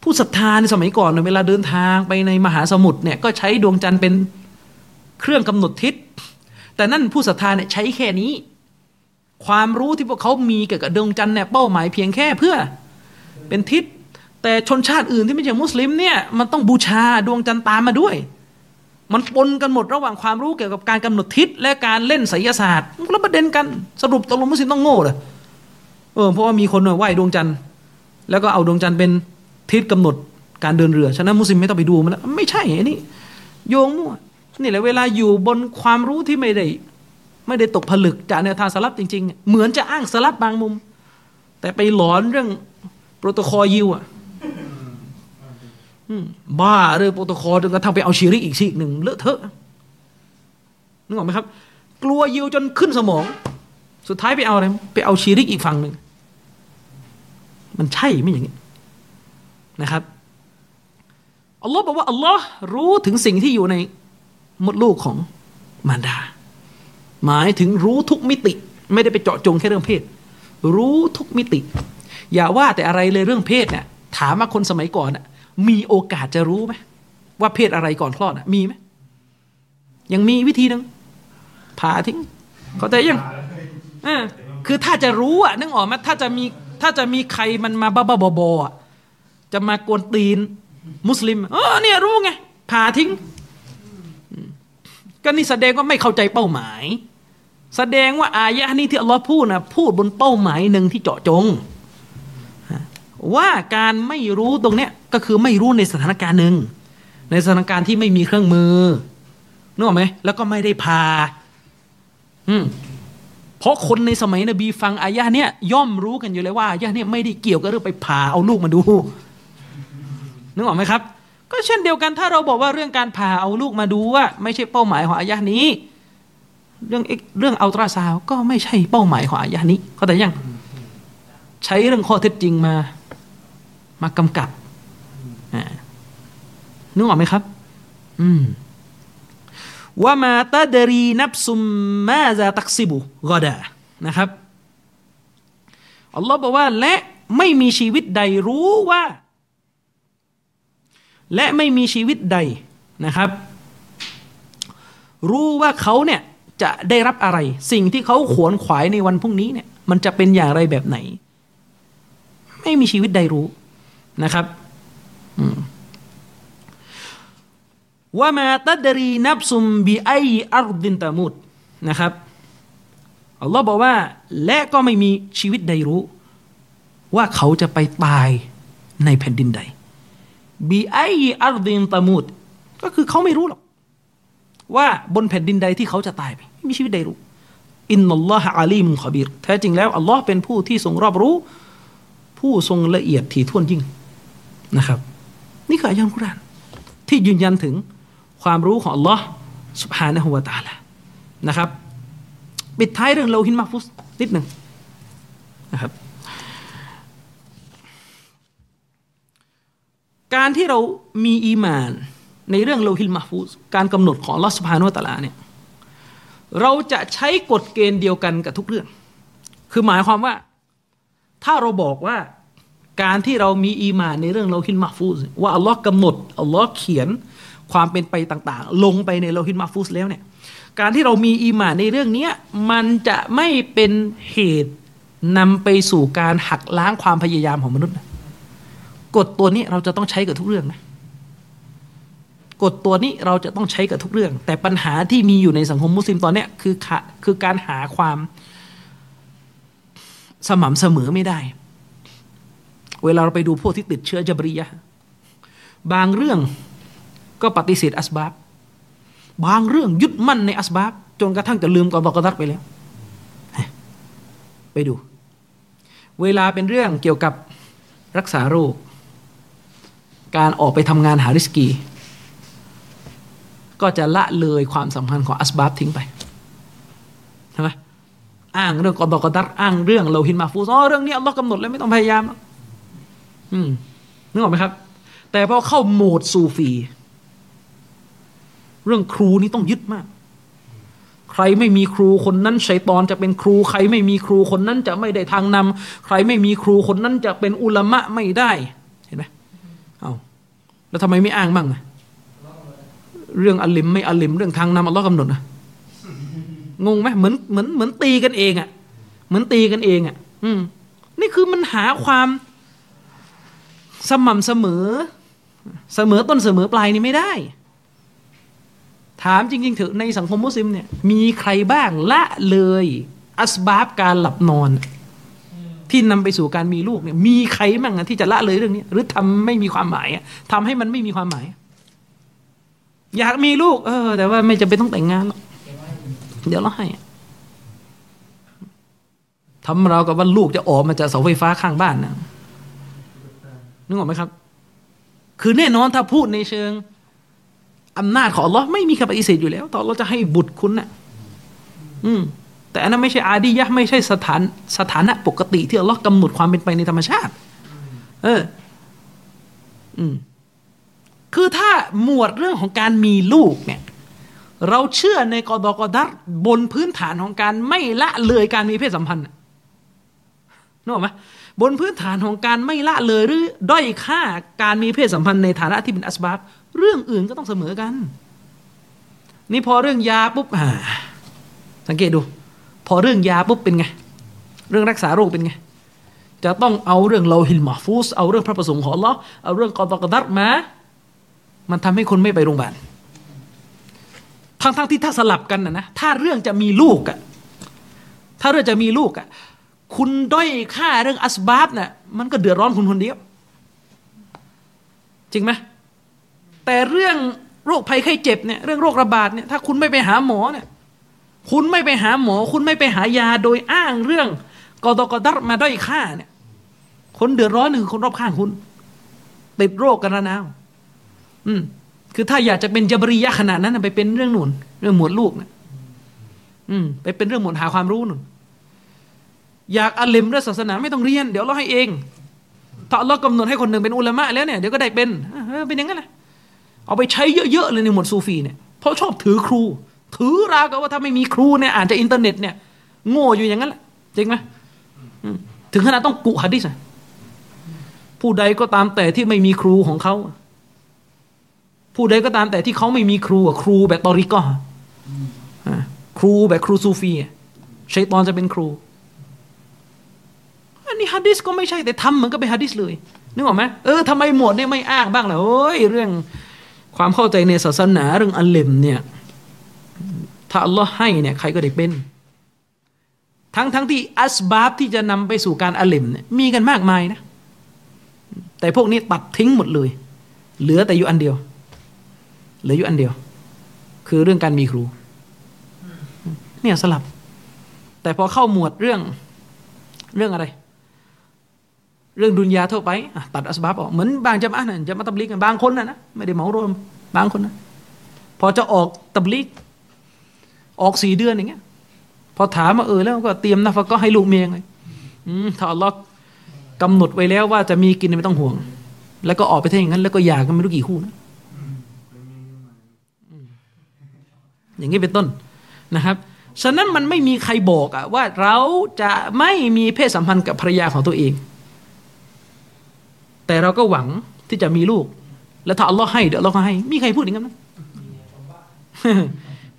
ผู้ศรัทธาในสมัยก่อนเนี่ยเวลาเดินทางไปในมหาสมุทรเนี่ยก็ใช้ดวงจันทร์เป็นเครื่องกำหนดทิศแต่นั่นผู้ศรัทธาเนี่ยใช้แค่นี้ความรู้ที่พวกเขามีเกี่ยวกับดวงจันทร์เนี่ยเป้าหมายเพียงแค่เพื่อเป็นทิศแต่ชนชาติอื่นที่ไม่ใช่มุสลิมเนี่ยมันต้องบูชาดวงจันทร์ตามมาด้วยมันปนกันหมดระหว่างความรู้เกี่ยวกับการกำหนดทิศและการเล่นไสยศาสตร์แล้วประเด็นกันสรุปตกลงมุสลิมต้องโง่เหรอเออเพราะว่ามีคนมาไหว้ดวงจันทร์แล้วก็เอาดวงจันทร์เป็นทิศกำหนดการเดินเรือฉะนั้นมุสลิมไม่ต้องไปดูมันแล้วไม่ใช่ไอ้นี่โยงมั่วนี่แหละเวลาอยู่บนความรู้ที่ไม่ได้ไม่ได้ตกผลึกจากแนวทางสลับจริงๆเหมือนจะอ้างสลับบางมุมแต่ไปหลอนเรื่องโปรโตคอลยิวอ่ะบ้าเลยโปรโตคอลจนกระทั่งไปเอาชีริกอีกซีกหนึ่งเลอะเทอะนึกออกไหมครับกลัวยิวจนขึ้นสมองสุดท้ายไปเอาอะไรไปเอาชีริกอีกฝั่งหนึ่งมันใช่ไม่อย่างนี้นะครับอัลลอฮ์บอกว่าอัลลอฮ์รู้ถึงสิ่งที่อยู่ในมดลูกของมารดาหมายถึงรู้ทุกมิติไม่ได้ไปเจาะจงแค่เรื่องเพศรู้ทุกมิติอย่าว่าแต่อะไรเลยเรื่องเพศเนี่ยถามว่าคนสมัยก่อนน่ะ มีโอกาสจะรู้ไหมว่าเพศอะไรก่อนคลอดอ่ะมีไหมยังมีวิธีนึงผ่าทิ้งเขาแต่ยังเออคือถ้าจะรู้อ่ะนึกออกไหมถ้าจะมีถ้าจะมีใครมันมาบ้าๆบอๆอ่ะจะมากวนตีนมุสลิมเออเนี่ยรู้ไงผ่าทิ้งก็นี่แสดงว่าไม่เข้าใจเป้าหมายแสดงว่าอายะห์นี้ที่อัลลอฮ์พูดนะพูดบนเป้าหมายหนึ่งที่เจาะจงว่าการไม่รู้ตรงเนี้ยก็คือไม่รู้ในสถานการณ์หนึ่งในสถานการณ์ที่ไม่มีเครื่องมือนึกออกไหมแล้วก็ไม่ได้พาอืมเพราะคนในสมัยนบีฟังอายะห์เนี้ยย่อมรู้กันอยู่เลยว่าอายะห์เนี้ยไม่ได้เกี่ยวกับเรื่องไปพาเอาลูกมาดูนึกออกไหมครับก็เช่นเดียวกันถ้าเราบอกว่าเรื่องการพาเอาลูกมาดูว่าไม่ใช่เป้าหมายของอายะห์นี้เรื่องเรื่องอัลตราซาวด์ก็ไม่ใช่เป้าหมายของอายะห์นี้เข้าใจยังใช้เรื่องข้อเท็จจริงมามากำกับอ่านึกออกไหมครับอืมว่ามาตะดรีนับซุมมาซาตักซิบุกอดานะครับอัลลอฮ์บอกว่าและไม่มีชีวิตใดรู้ว่าและไม่มีชีวิตใดนะครับรู้ว่าเขาเนี่ยจะได้รับอะไรสิ่งที่เขาขวนขวายในวันพรุ่งนี้เนี่ยมันจะเป็นอย่างไรแบบไหนไม่มีชีวิตใดรู้นะครับว่ามาตะดรีนับซุมบิไออัรดินตะมุดนะครับอัลลอฮ์บอกว่าและก็ไม่มีชีวิตใดรู้ว่าเขาจะไปตายในแผ่นดินใดบิไออัรดินตะมุดก็คือเขาไม่รู้หรอกว่าบนแผ่นดินใดที่เขาจะตายไปไม่มีชีวิตใดรู้อินนัลลอฮะอาลีมุนคอบีรแท้จริงแล้วอัลลอฮ์เป็นผู้ที่ทรงรอบรู้ผู้ทรงละเอียดถี่ถ้วนยิ่งนะครับนี่คืออายะห์อัลกุรอานที่ยืนยันถึงความรู้ของอัลลอฮ์ซุบฮานะฮูวะตะอาลานะครับปิดท้ายเรื่องลอฮิลมะห์ฟูซนิดหนึ่งนะครับการที่เรามีอีหม่านในเรื่องลอฮิลมะห์ฟูซการกำหนดของอัลลอฮ์ซุบฮานะฮูวะตะอาลาเนี่ยเราจะใช้กฎเกณฑ์เดียวกันกับทุกเรื่องคือหมายความว่าถ้าเราบอกว่าการที่เรามีอีหม่านในเรื่องลอฮิลมะห์ฟูซว่าอัลลอฮ์กำหนดอัลลอฮ์เขียนความเป็นไปต่างๆลงไปในลอฮิลมะห์ฟูซแล้วเนี่ยการที่เรามีอีหม่านในเรื่องนี้มันจะไม่เป็นเหตุนำไปสู่การหักล้างความพยายามของมนุษย์นะกฎตัวนี้เราจะต้องใช้กับทุกเรื่องนะกฎตัวนี้เราจะต้องใช้กับทุกเรื่องแต่ปัญหาที่มีอยู่ในสังคมมุสลิมตอนนี้คือคือการหาความสม่ำเสมอไม่ได้เวลาเราไปดูพวกที่ติดเชื้อจับรียะบางเรื่องก็ปฏิเสธอัสบาบบางเรื่องยึดมั่นในอัสบาบจนกระทั่งจะลืมกฎกฎักไปแล้วไปดูเวลาเป็นเรื่องเกี่ยวกับรักษาโรคการออกไปทำงานหาริสกีก็จะละเลยความสำคัญของอัสบาบทิ้งไปใช่ไหมอ้างเรื่องกฎกฎักอ้างเรื่องลอฮิลมะห์ฟูซอ๋อเรื่องนี้อัลลอฮ์กำหนดแล้วไม่ต้องพยายามอืมนึกออกไหมครับแต่พอเข้าโหมดซูฟีเรื่องครูนี่ต้องยึดมากใครไม่มีครูคนนั้นชัยฏอนจะเป็นครูใครไม่มีครูคนนั้นจะไม่ได้ทางนำใครไม่มีครูคนนั้นจะเป็นอุลามะไม่ได้เห็นไหมเอาแล้วทำไมไม่อ้างบ้างนะเรื่องอัลลิมไม่อัลลิมเรื่องทางนำอัลลอฮ์กำหนดนะงงไหมเหมือนเหมือนเหมือนตีกันเองอ่ะเหมือนตีกันเองอ่ะอืมนี่คือมันหาความสม่ำเสมอเสมอต้นเสมอปลายนี่ไม่ได้ถามจริงๆเถอะในสังคมมุสลิมเนี่ยมีใครบ้างละเลยอัสบาบการหลับนอนที่นำไปสู่การมีลูกเนี่ยมีใครบ้างอ่ะที่จะละเลยเรื่องนี้หรือทำไม่มีความหมายอ่ะทำให้มันไม่มีความหมายอยากมีลูกเออแต่ว่าไม่จำเป็นต้องแต่งงานหรอกเดี๋ยวเราให้ทำเรากับว่าลูกจะออกมาจากเสาไฟฟ้าข้างบ้านนะนึกออกไหมครับคือแน่นอนถ้าพูดในเชิงอำนาจของอัลลอฮ์ไม่มีคำปฏิเสธอยู่แล้วตอนเราจะให้บุตรคุณน่ะอืมแต่อันนั้นไม่ใช่อาดียะไม่ใช่สถานสถานะปกติที่อัลลอฮ์กำหนดความเป็นไปในธรรมชาติเอออืมคือถ้าหมวดเรื่องของการมีลูกเนี่ยเราเชื่อในกอฎอกอดัรบนพื้นฐานของการไม่ละเลยการมีเพศสัมพันธ์ นึกออกไหมบนพื้นฐานของการไม่ละเลยหรือด้อยค่าการมีเพศสัมพันธ์ในฐานะที่เป็นอัสบับเรื่องอื่นก็ต้องเสมอกันนี่พอเรื่องยาปุ๊บอ่าสังเกตดูพอเรื่องยาปุ๊บเป็นไงเรื่องรักษาโรคเป็นไงจะต้องเอาเรื่องเลาฮิลมะห์ฟูซเอาเรื่องพระประสงค์ของอัลเลาะห์เอาเรื่องกอฎอกอดัรมามันทำให้คนไม่ไปโรงพยาบาลทั้งๆที่ถ้าสลับกันนะนะถ้าเรื่องจะมีลูกอ่ะถ้าเรื่องจะมีลูกอ่ะคุณด้อยค่าเรื่องอัสบับน่ะมันก็เดือดร้อนคุณคนเดียวจริงไหมแต่เรื่องโรคภัยไข้เจ็บเนี่ยเรื่องโรคระบาดเนี่ยถ้าคุณไม่ไปหาหมอเนี่ยคุณไม่ไปหาหมอคุณไม่ไปหายาโดยอ้างเรื่องกอฎอกอดัรมาด้อยค่าเนี่ยคนเดือดร้อนคือคนรอบข้างคุณติดโรคกันระนาวอืมคือถ้าอยากจะเป็นจับรียะขนาดนั้นนะไปเป็นเรื่องนู่นเรื่องหมวดลูกนะอืมไปเป็นเรื่องหมวดหาความรู้นู่นอยากอาลิมเรื่องศาสนาไม่ต้องเรียนเดี๋ยวเราให้เองถ้าเรากำหนดให้คนหนึ่งเป็นอุลามะแล้วเนี่ยเดี๋ยวก็ได้เป็นเป็นอย่างนั้นแหละเอาไปใช้เยอะๆเลยในหมวดซูฟีเนี่ยเพราะชอบถือครูถือราวกับว่าถ้าไม่มีครูเนี่ยอ่านจากอินเทอร์เน็ตเนี่ยโง่อยู่อย่างนั้นแหละจริงไหมถึงขนาดต้องกุหะดิษอ่ะผู้ใดก็ตามแต่ที่ไม่มีครูของเขาผู้ใดก็ตามแต่ที่เขาไม่มีครูอะครูแบบตอริกะอ่ะครูแบบครูซูฟีชัยฏอนจะเป็นครูอันนี้หะดีษก็ไม่ใช่แต่ทำเหมือนกับเป็นหะดีษเลยนึกออกไหมเออทำไมหมวดเนี่ยไม่อ้างบ้างล่ะโอ้ยเรื่องความเข้าใจในศาสนาเรื่องอัลเลมเนี่ยถ้าอัลลอฮ์ให้เนี่ยใครก็ได้เป็นทั้งทั้งที่อัสบาบที่จะนำไปสู่การอัลเลมเนี่ยมีกันมากมายนะแต่พวกนี้ตัดทิ้งหมดเลยเหลือแต่อยู่อันเดียวเหลืออยู่อันเดียวคือเรื่องการมีครูเนี่ยสลับแต่พอเข้าหมวดเรื่องเรื่องอะไรเรื่องดุนยาทั่วไปตัดอัสบับออกเหมือนบางจามะห์น่ะจะมาตับลีกกันบางคนน่ะนะไม่ได้เหมารวมบางคนนะพอจะออกตับลีกออกสี่เดือนอย่างเงี้ยพอถามมาเออแล้วก็เตรียมนะฟะก็ให้ลูกเมียไงอืมถ้าอัลเลาะห์กำหนดไว้แล้วว่าจะมีกินไม่ต้องห่วงแล้วก็ออกไปเท่าอย่างนั้นแล้วก็หย่ากันไม่รู้กี่คู่นะอย่างนี้เป็นต้นนะครับฉะนั้นมันไม่มีใครบอกอะว่าเราจะไม่มีเพศสัมพันธ์กับภรรยาของตัวเองแต่เราก็หวังที่จะมีลูกแล้วถ้าอัลเลาะห์ให้เดี๋ยวอัลเลาะห์ก็ให้มีใครพูดอย่างนั้นมั้ย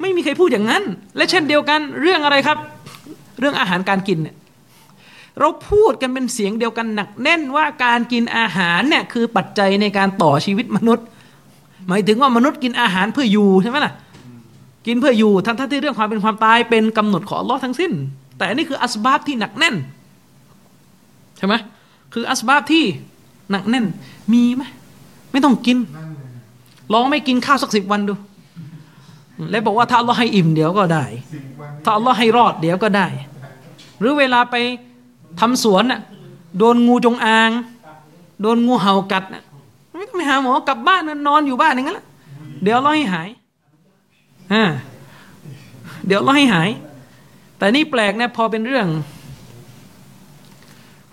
ไม่มีใครพูดอย่างนั้นและเช่นเดียวกันเรื่องอะไรครับเรื่องอาหารการกินเนี่ยเราพูดกันเป็นเสียงเดียวกันหนักแน่นว่าการกินอาหารเนี่ยคือปัจจัยในการต่อชีวิตมนุษย์หมายถึงว่ามนุษย์กินอาหารเพื่ออยู่ใช่มั้ยล่ะกินเพื่ออยู่ทั้งที่เรื่องความเป็นความตายเป็นกำหนดของอัลเลาะห์ทั้งสิ้นแต่อันนี้คืออัสบาบที่หนักแน่นใช่มั้ยคืออัสบาบที่หนักแน่นมีไหมไม่ต้องกินลองไม่กินข้าวสักสิบวันดูแล้วบอกว่าถ้าอัลเลาะห์ให้อิ่มเดี๋ยวก็ได้ถ้าอัลเลาะห์ให้รอดเดี๋ยวก็ได้หรือเวลาไปทำสวนน่ะโดนงูจงอางโดนงูเห่ากัดน่ะไม่ต้องไปหาหมอกลับบ้านนอนอยู่บ้านอย่างนั้นแหละเดี๋ยวอัลเลาะห์ให้หายอ่าเดี๋ยวอัลเลาะห์ให้หายแต่นี่แปลกนะพอเป็นเรื่อง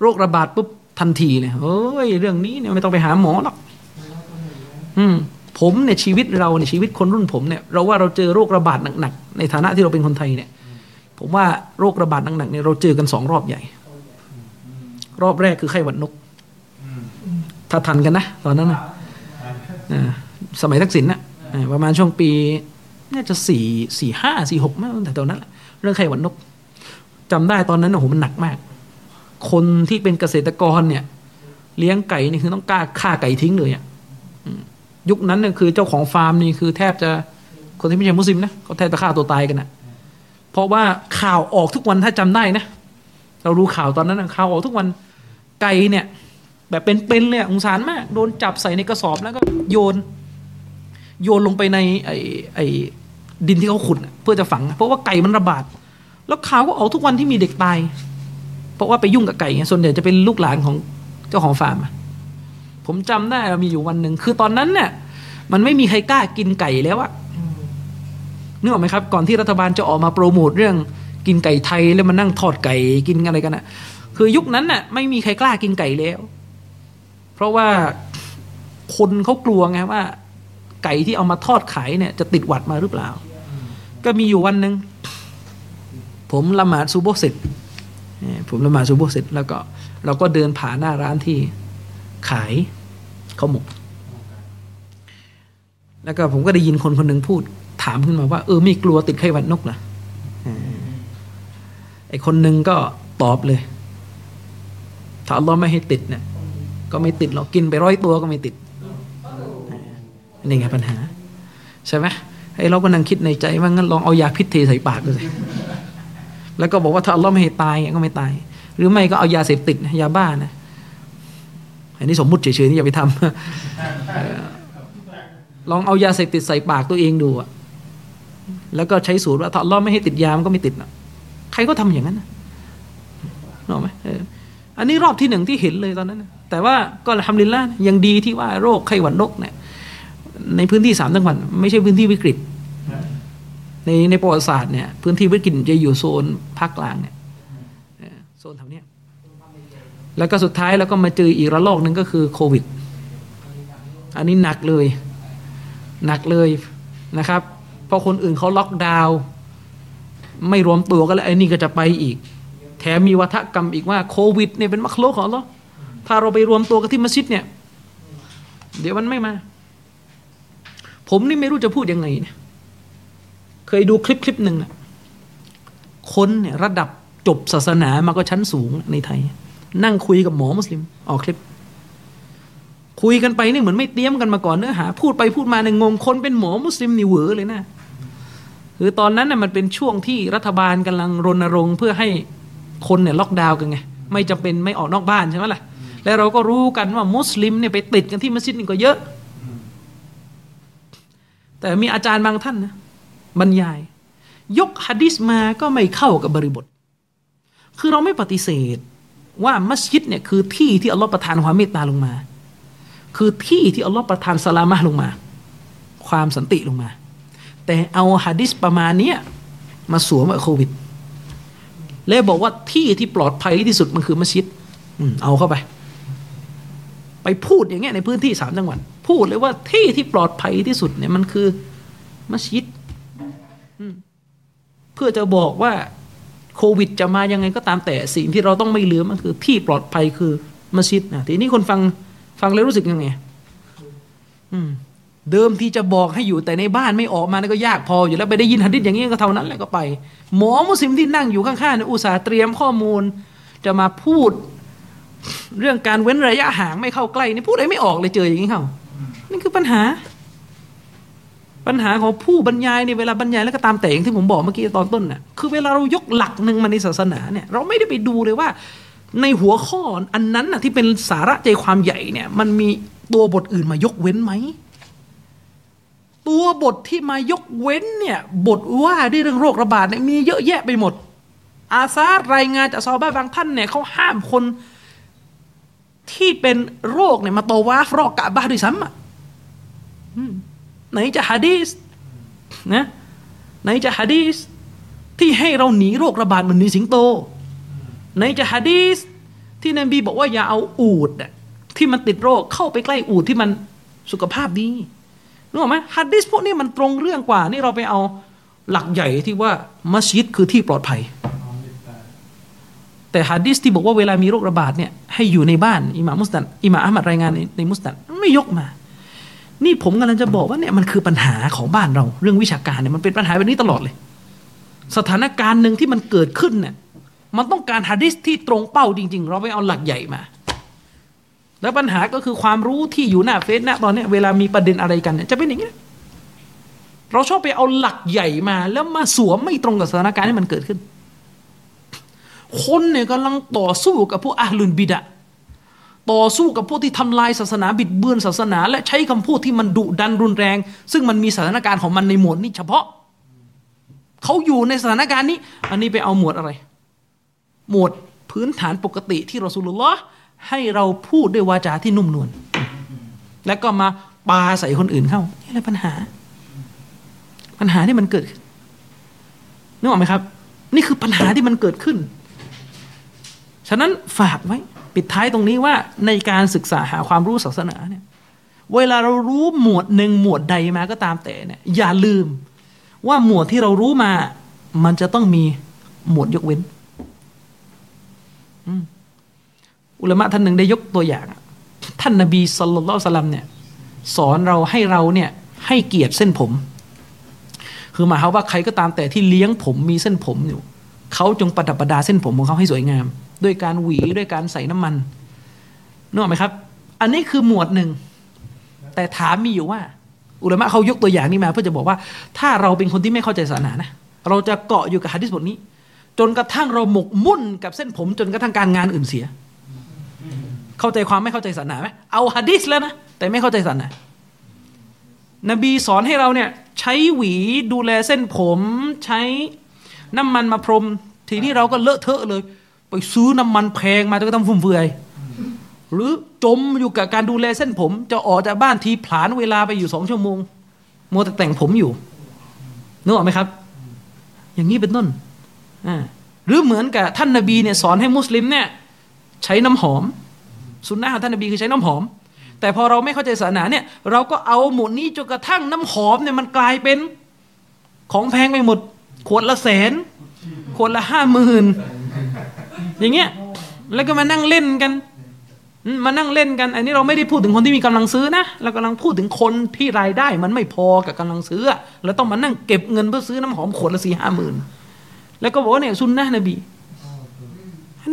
โรคระบาดปุ๊บทันทีเลยเฮ้ยเรื่องนี้เนี่ยไม่ต้องไปหาหมอหรอกอืมผมเนี่ยชีวิตเราเนี่ยชีวิตคนรุ่นผมเนี่ยเราว่าเราเจอโรคระบาดหนักๆในฐานะที่เราเป็นคนไทยเนี่ยผมว่าโรคระบาดหนักๆเนี่ยเราเจอกันสองรอบใหญ่รอบแรกคือไข้หวัดนกถ้าทันกันนะตอนนั้นนะสมัยทักษิณนะประมาณช่วงปีน่าจะสี่สี่ห้าสี่หกมั้งแต่ตอนนั้นเรื่องไข้หวัดนกจำได้ตอนนั้นโอ้โหมันหนักมากคนที่เป็นเกษตรกรเนี่ยเลี้ยงไก่นี่คือต้องกล้าฆ่าไก่ทิ้งเลยอ่ะยุคนั้นเนี่ยคือเจ้าของฟาร์มนี่คือแทบจะคนที่ไม่ใช่มุสลิมนะเขาแทบจะฆ่าตัวตายกันอ่ะเพราะว่าข่าวออกทุกวันถ้าจำได้นะเราดูข่าวตอนนั้นข่าวออกทุกวันไก่เนี่ยแบบเป็นๆ เ, เลยอ่ะสงสารมากโดนจับใส่ในกระสอบแล้วก็โยนโยนลงไปในไอ้ไอ้ดินที่เขาขุดเพื่อจะฝังเพราะว่าไก่มันระบาดแล้วข่าวก็ออกทุกวันที่มีเด็กตายเพราะว่าไปยุ่งกับไก่ส่วนใหญ่จะเป็นลูกหลานของเจ้าของฟาร์มผมจำได้เรามีอยู่วันหนึ่งคือตอนนั้นเนี่ยมันไม่มีใครกล้ากินไก่แล้วอะนึกออกไหมครับก่อนที่รัฐบาลจะออกมาโปรโมทเรื่องกินไก่ไทยแล้วมานั่งทอดไก่กินอะไรกันอะคือยุคนั้นน่ะไม่มีใครกล้ากินไก่แล้วเพราะว่าคนเขากลัวไงว่าไก่ที่เอามาทอดขายเนี่ยจะติดหวัดมาหรือเปล่าก็มีอยู่วันหนึ่งผมละหมาดซุบฮ์เสร็จ ผมละหมาดซุบฮ์เสร็จแล้วก็เราก็เดินผ่านหน้าร้านที่ขายข้าวหมกแล้วก็ผมก็ได้ยินคนคนหนึ่งพูดถามขึ้นมาว่าเออไม่กลัวติดไข้หวัดนกเหรอไอคนหนึ่งก็ตอบเลยถ้าอัลลอฮ์ไม่ให้ติดเนี่ยก็ไม่ติดหรอกกินไปร้อยตัวก็ไม่ติดนี่ไงปัญหาใช่ไหมไอ้เราก็นั่งคิดในใจว่างั้นลองเอายาพิษเทใส่ปากดูสิแล้วก็บอกว่าถ้าอัลลอฮ์ไม่ให้ตายก็ไม่ตายหรือไม่ก็เอายาเสพติดยาบ้านะอันนี้สมมุติเฉยๆนี่อย่าไปทำลองเอายาเสพติดใส่ปากตัวเองดูอะแล้วก็ใช้สูตรว่าถ้าอัลลอฮ์ไม่ให้ติดยามันก็ไม่ติดนะใครก็ทำอย่างนั้นนะเนาะไหมอันนี้รอบที่หนึ่งที่เห็นเลยตอนนั้นแต่ว่าก็อัลฮัมดุลิลละห์ยังดีที่ว่าโรคไข้หวัดนกเนี่ยในพื้นที่สามจังหวัดไม่ใช่พื้นที่วิกฤตในในประวัติศาสตร์เนี่ยพื้นที่วิกฤตจะอยู่โซนภาคกลางเนี่ยโซนแถวเนี้ยแล้วก็สุดท้ายแล้วก็มาเจออีกระลอกนึงก็คือโควิดอันนี้หนักเลยหนักเลยนะครับเพราะคนอื่นเขาล็อกดาวน์ไม่รวมตัวกันแล้วไอ้นี่ก็จะไปอีกแถมมีวาทกรรมอีกว่าโควิดเนี่ยเป็นมักโลกของอัลเลาะห์ถ้าเราไปรวมตัวกันที่มัสยิดเนี่ยเดี๋ยวมันไม่มาผมนี่ไม่รู้จะพูดยังไงเนี่ยเคยดูคลิปคลิปหนึ่งนะคนเนี่ยระดับจบศาสนามาก็ชั้นสูงในไทยนั่งคุยกับหมอมุสลิมออกคลิปคุยกันไปนี่เหมือนไม่เตรียมกันมาก่อนเนื้อหาพูดไปพูดมาเนี่ยงงคนเป็นหมอมุสลิมนี่เหวอเลยนะคือตอนนั้นน่ะมันเป็นช่วงที่รัฐบาลกำลังรณรงค์เพื่อให้คนเนี่ยล็อกดาวน์กันไงไม่จำเป็นไม่ออกนอกบ้านใช่ไหมล่ะและเราก็รู้กันว่ามุสลิมเนี่ยไปติดกันที่มัสยิดนี่ก็เยอะแต่มีอาจารย์บางท่านนะบรรยายยกหะดีษมาก็ไม่เข้ากับบริบทคือเราไม่ปฏิเสธว่ามัสยิดเนี่ยคือที่ที่อัลลอฮ์ประทานความเมตตาลงมาคือที่ที่อัลลอฮ์ประทานสลามะห์ลงมาความสันติลงมาแต่เอาหะดีษประมาณเนี้ยมาสวมกับโควิดแล้วบอกว่าที่ที่ปลอดภัยที่สุดมันคือมัสยิดเอาเข้าไปไปพูดอย่างเงี้ยในพื้นที่สามจังหวัดพูดเลยว่าที่ที่ปลอดภัยที่สุดเนี่ยมันคือมัสยิดเพื่อจะบอกว่าโควิดจะมายังไงก็ตามแต่สิ่งที่เราต้องไม่ลืมมันคือที่ปลอดภัยคือมัสยิดนะทีนี้คนฟังฟังแล้วรู้สึกยังไงเดิมที่จะบอกให้อยู่แต่ในบ้านไม่ออกมาก็ยากพออยู่แล้วไปได้ยินหะดีษอย่างนี้ก็เท่านั้นแหละก็ไปหมอมุสลิมที่นั่งอยู่ข้างๆเนี่ยอุตส่าห์เตรียมข้อมูลจะมาพูดเรื่องการเว้นระยะห่างไม่เข้าใกล้นี่พูดอะไรไม่ออกเลยเจออย่างนี้เข้านี่คือปัญหาปัญหาของผู้บรรยายในเวลาบรรยายแล้วก็ตามแต่อย่างที่ผมบอกเมื่อกี้ตอนต้นน่ะคือเวลาเรายกหลักหนึ่งมาในศาสนาเนี่ยเราไม่ได้ไปดูเลยว่าในหัวข้ออันนั้นน่ะที่เป็นสาระใจความใหญ่เนี่ยมันมีตัวบทอื่นมายกเว้นไหมตัวบทที่มายกเว้นเนี่ยบทว่าด้วยเรื่องโรคระบาดเนี่ยมีเยอะแยะไปหมดอาซารายงานจากซอฮาบะห์บางท่านเนี่ยเขาห้ามคนที่เป็นโรคเนี่ยมาตอวาฟรอบกะบะห์ด้วยซ้ำอ่ะไหนจะหะดีษนะไหนจะหะดีษที่ให้เราหนีโรคระบาดเหมือนหนีสิงโตไหนจะหะดีษที่นบีบอกว่าอย่าเอาอูฐที่มันติดโรคเข้าไปใกล้อูฐที่มันสุขภาพดีรู้ไหมหะดีษพวกนี้มันตรงเรื่องกว่านี่เราไปเอาหลักใหญ่ที่ว่ามัสยิดคือที่ปลอดภัยแต่หะดีษที่บอกว่าเวลามีโรคระบาดเนี่ยให้อยู่ในบ้านอิหม่ามมุสตัดอิหม่ามอะห์มัดรายงานในมุสตัดไม่ยกมานี่ผมกำลังจะบอกว่าเนี่ยมันคือปัญหาของบ้านเราเรื่องวิชาการเนี่ยมันเป็นปัญหาแบบนี้ตลอดเลยสถานการณ์หนึ่งที่มันเกิดขึ้นเนี่ยมันต้องการหะดีษที่ตรงเป้าจริงๆเราไปเอาหลักใหญ่มาแล้วปัญหาก็คือความรู้ที่อยู่หน้าเฟซนะตอนนี้เวลามีประเด็นอะไรกันเนี่ยจะเป็นอย่างนี้เราชอบไปเอาหลักใหญ่มาแล้วมาสวมไม่ตรงกับสถานการณ์ที่มันเกิดขึ้นคนเนี่ยกำลังต่อสู้กับพวกอะห์ลุลบิดะห์ต่อสู้กับพวกที่ทำลายศาสนาบิดเบือนศาสนาและใช้คำพูดที่มันดุดันรุนแรงซึ่งมันมีสถานการณ์ของมันในหมวดนี้เฉพาะเขาอยู่ในสถานการณ์นี้อันนี้ไปเอาหมวดอะไรหมวดพื้นฐานปกติที่รอซูลุลลอฮ์ให้เราพูดด้วยวาจาที่นุ่มนวลแล้วก็มาปาใส่คนอื่นเข้านี่แหละปัญหาปัญหาที่มันเกิดขึ้นนึกออกไหมครับนี่คือปัญหาที่มันเกิดขึ้นฉะนั้นฝากไว้ปิดท้ายตรงนี้ว่าในการศึกษาหาความรู้ศาสนาเนี่ยเวลาเรารู้หมวดหนึ่งหมวดใดมาก็ตามแต่เนี่ยอย่าลืมว่าหมวดที่เรารู้มามันจะต้องมีหมวดยกเว้น อุลามะท่านหนึ่งได้ยกตัวอย่างท่านนบีศ็อลลัลลอฮุอะลัยฮิวะซัลลัมเนี่ยสอนเราให้เราเนี่ยให้เกียรติเส้นผมคือหมายความว่าใครก็ตามแต่ที่เลี้ยงผมมีเส้นผมอยู่เขาจงประดับประดาเส้นผมของเขาให้สวยงามด้วยการหวีด้วยการใส่น้ำมันนึกออกไหมครับอันนี้คือหมวดหนึ่งแต่ถามมีอยู่ว่าอุลามะเขายกตัวอย่างนี้มาเพื่อจะบอกว่าถ้าเราเป็นคนที่ไม่เข้าใจศาสนานะเราจะเกาะอยู่กับหะดีษบทนี้จนกระทั่งเราหมกมุ่นกับเส้นผมจนกระทั่งการงานอื่นเสียเข้าใจความไม่เข้าใจศาสนาไหมเอาหะดีษแล้วนะแต่ไม่เข้าใจศาสนานบีสอนให้เราเนี่ยใช้หวีดูแลเส้นผมใช้น้ำมันมาพรมทีนี้เราก็เลอะเทอะเลยไปซื้อน้ำมันแพงมาจนกระทั่งฟุ่มเฟือยหรือจมอยู่กับการดูแลเส้นผมจะออกจากบ้านทีผลาญเวลาไปอยู่สองชั่วโมงมัวแต่แต่งผมอยู่นึกออกไหมครับอย่างนี้เป็นต้นอ่าหรือเหมือนกับท่านนบีเนี่ยสอนให้มุสลิมเนี่ยใช้น้ำหอมสุนนะของท่านนบีคือใช้น้ำหอมแต่พอเราไม่เข้าใจศาสนาเนี่ยเราก็เอาหมดนี้จนกระทั่งน้ำหอมเนี่ยมันกลายเป็นของแพงไปหมดขวดละแสนขวดละห้าหมื่นอย่างเงี้ยแล้วก็มานั่งเล่นกันมานั่งเล่นกันอันนี้เราไม่ได้พูดถึงคนที่มีกำลังซื้อนะเรากำลังพูดถึงคนที่รายได้มันไม่พอกับกำลังซื้อแล้วต้องมานั่งเก็บเงินเพื่อซื้อน้ำหอมขวดละสี่ห้าหมื่นแล้วก็บอกว่าเนี่ยซุนนะห์นบี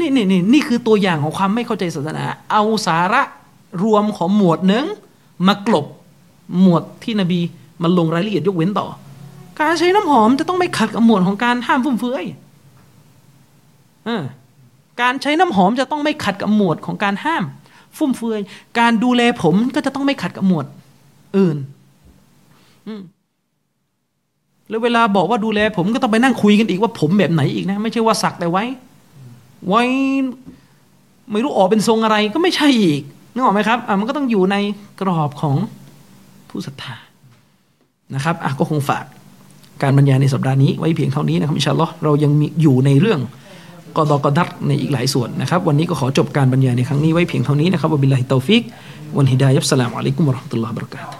นี่นี่นี่นี่คือตัวอย่างของความไม่เข้าใจศาสนาเอาสาระรวมของหมวดหนึ่งมากลบหมวดที่นบีมาลงรายละเอียดยกเว้นต่อการใช้น้ำหอมจะต้องไม่ขัดกับหมวดของการห้ามฟุ่มเฟือยการใช้น้ำหอมจะต้องไม่ขัดกับหมวดของการห้ามฟุ่มเฟือยการดูแลผมก็จะต้องไม่ขัดกับหมวดอื่นแล้วเวลาบอกว่าดูแลผมก็ต้องไปนั่งคุยกันอีกว่าผมแบบไหนอีกนะไม่ใช่ว่าสักแต่ไว้ไว้ไม่รู้ออกเป็นทรงอะไรก็ไม่ใช่อีกนึกออกไหมครับอ่ะมันก็ต้องอยู่ในกรอบของผู้ศรัทธานะครับอ่ะก็คงฝากการบรรยายในสัปดาห์นี้ไว้เพียงเท่านี้นะครับอินชาอัลเลาะห์เรายังมีอยู่ในเรื่องกอฎอกอดัรในอีกหลายส่วนนะครับวันนี้ก็ขอจบการบรรยายในครั้งนี้ไว้เพียงเท่านี้นะครับวะบิลลาฮิตเตาฟิกวัลฮิดายะฮ์อัสสลามุอะลัยกุมวะเราะห์มะตุลลอฮิวะบะเราะกาตุฮ์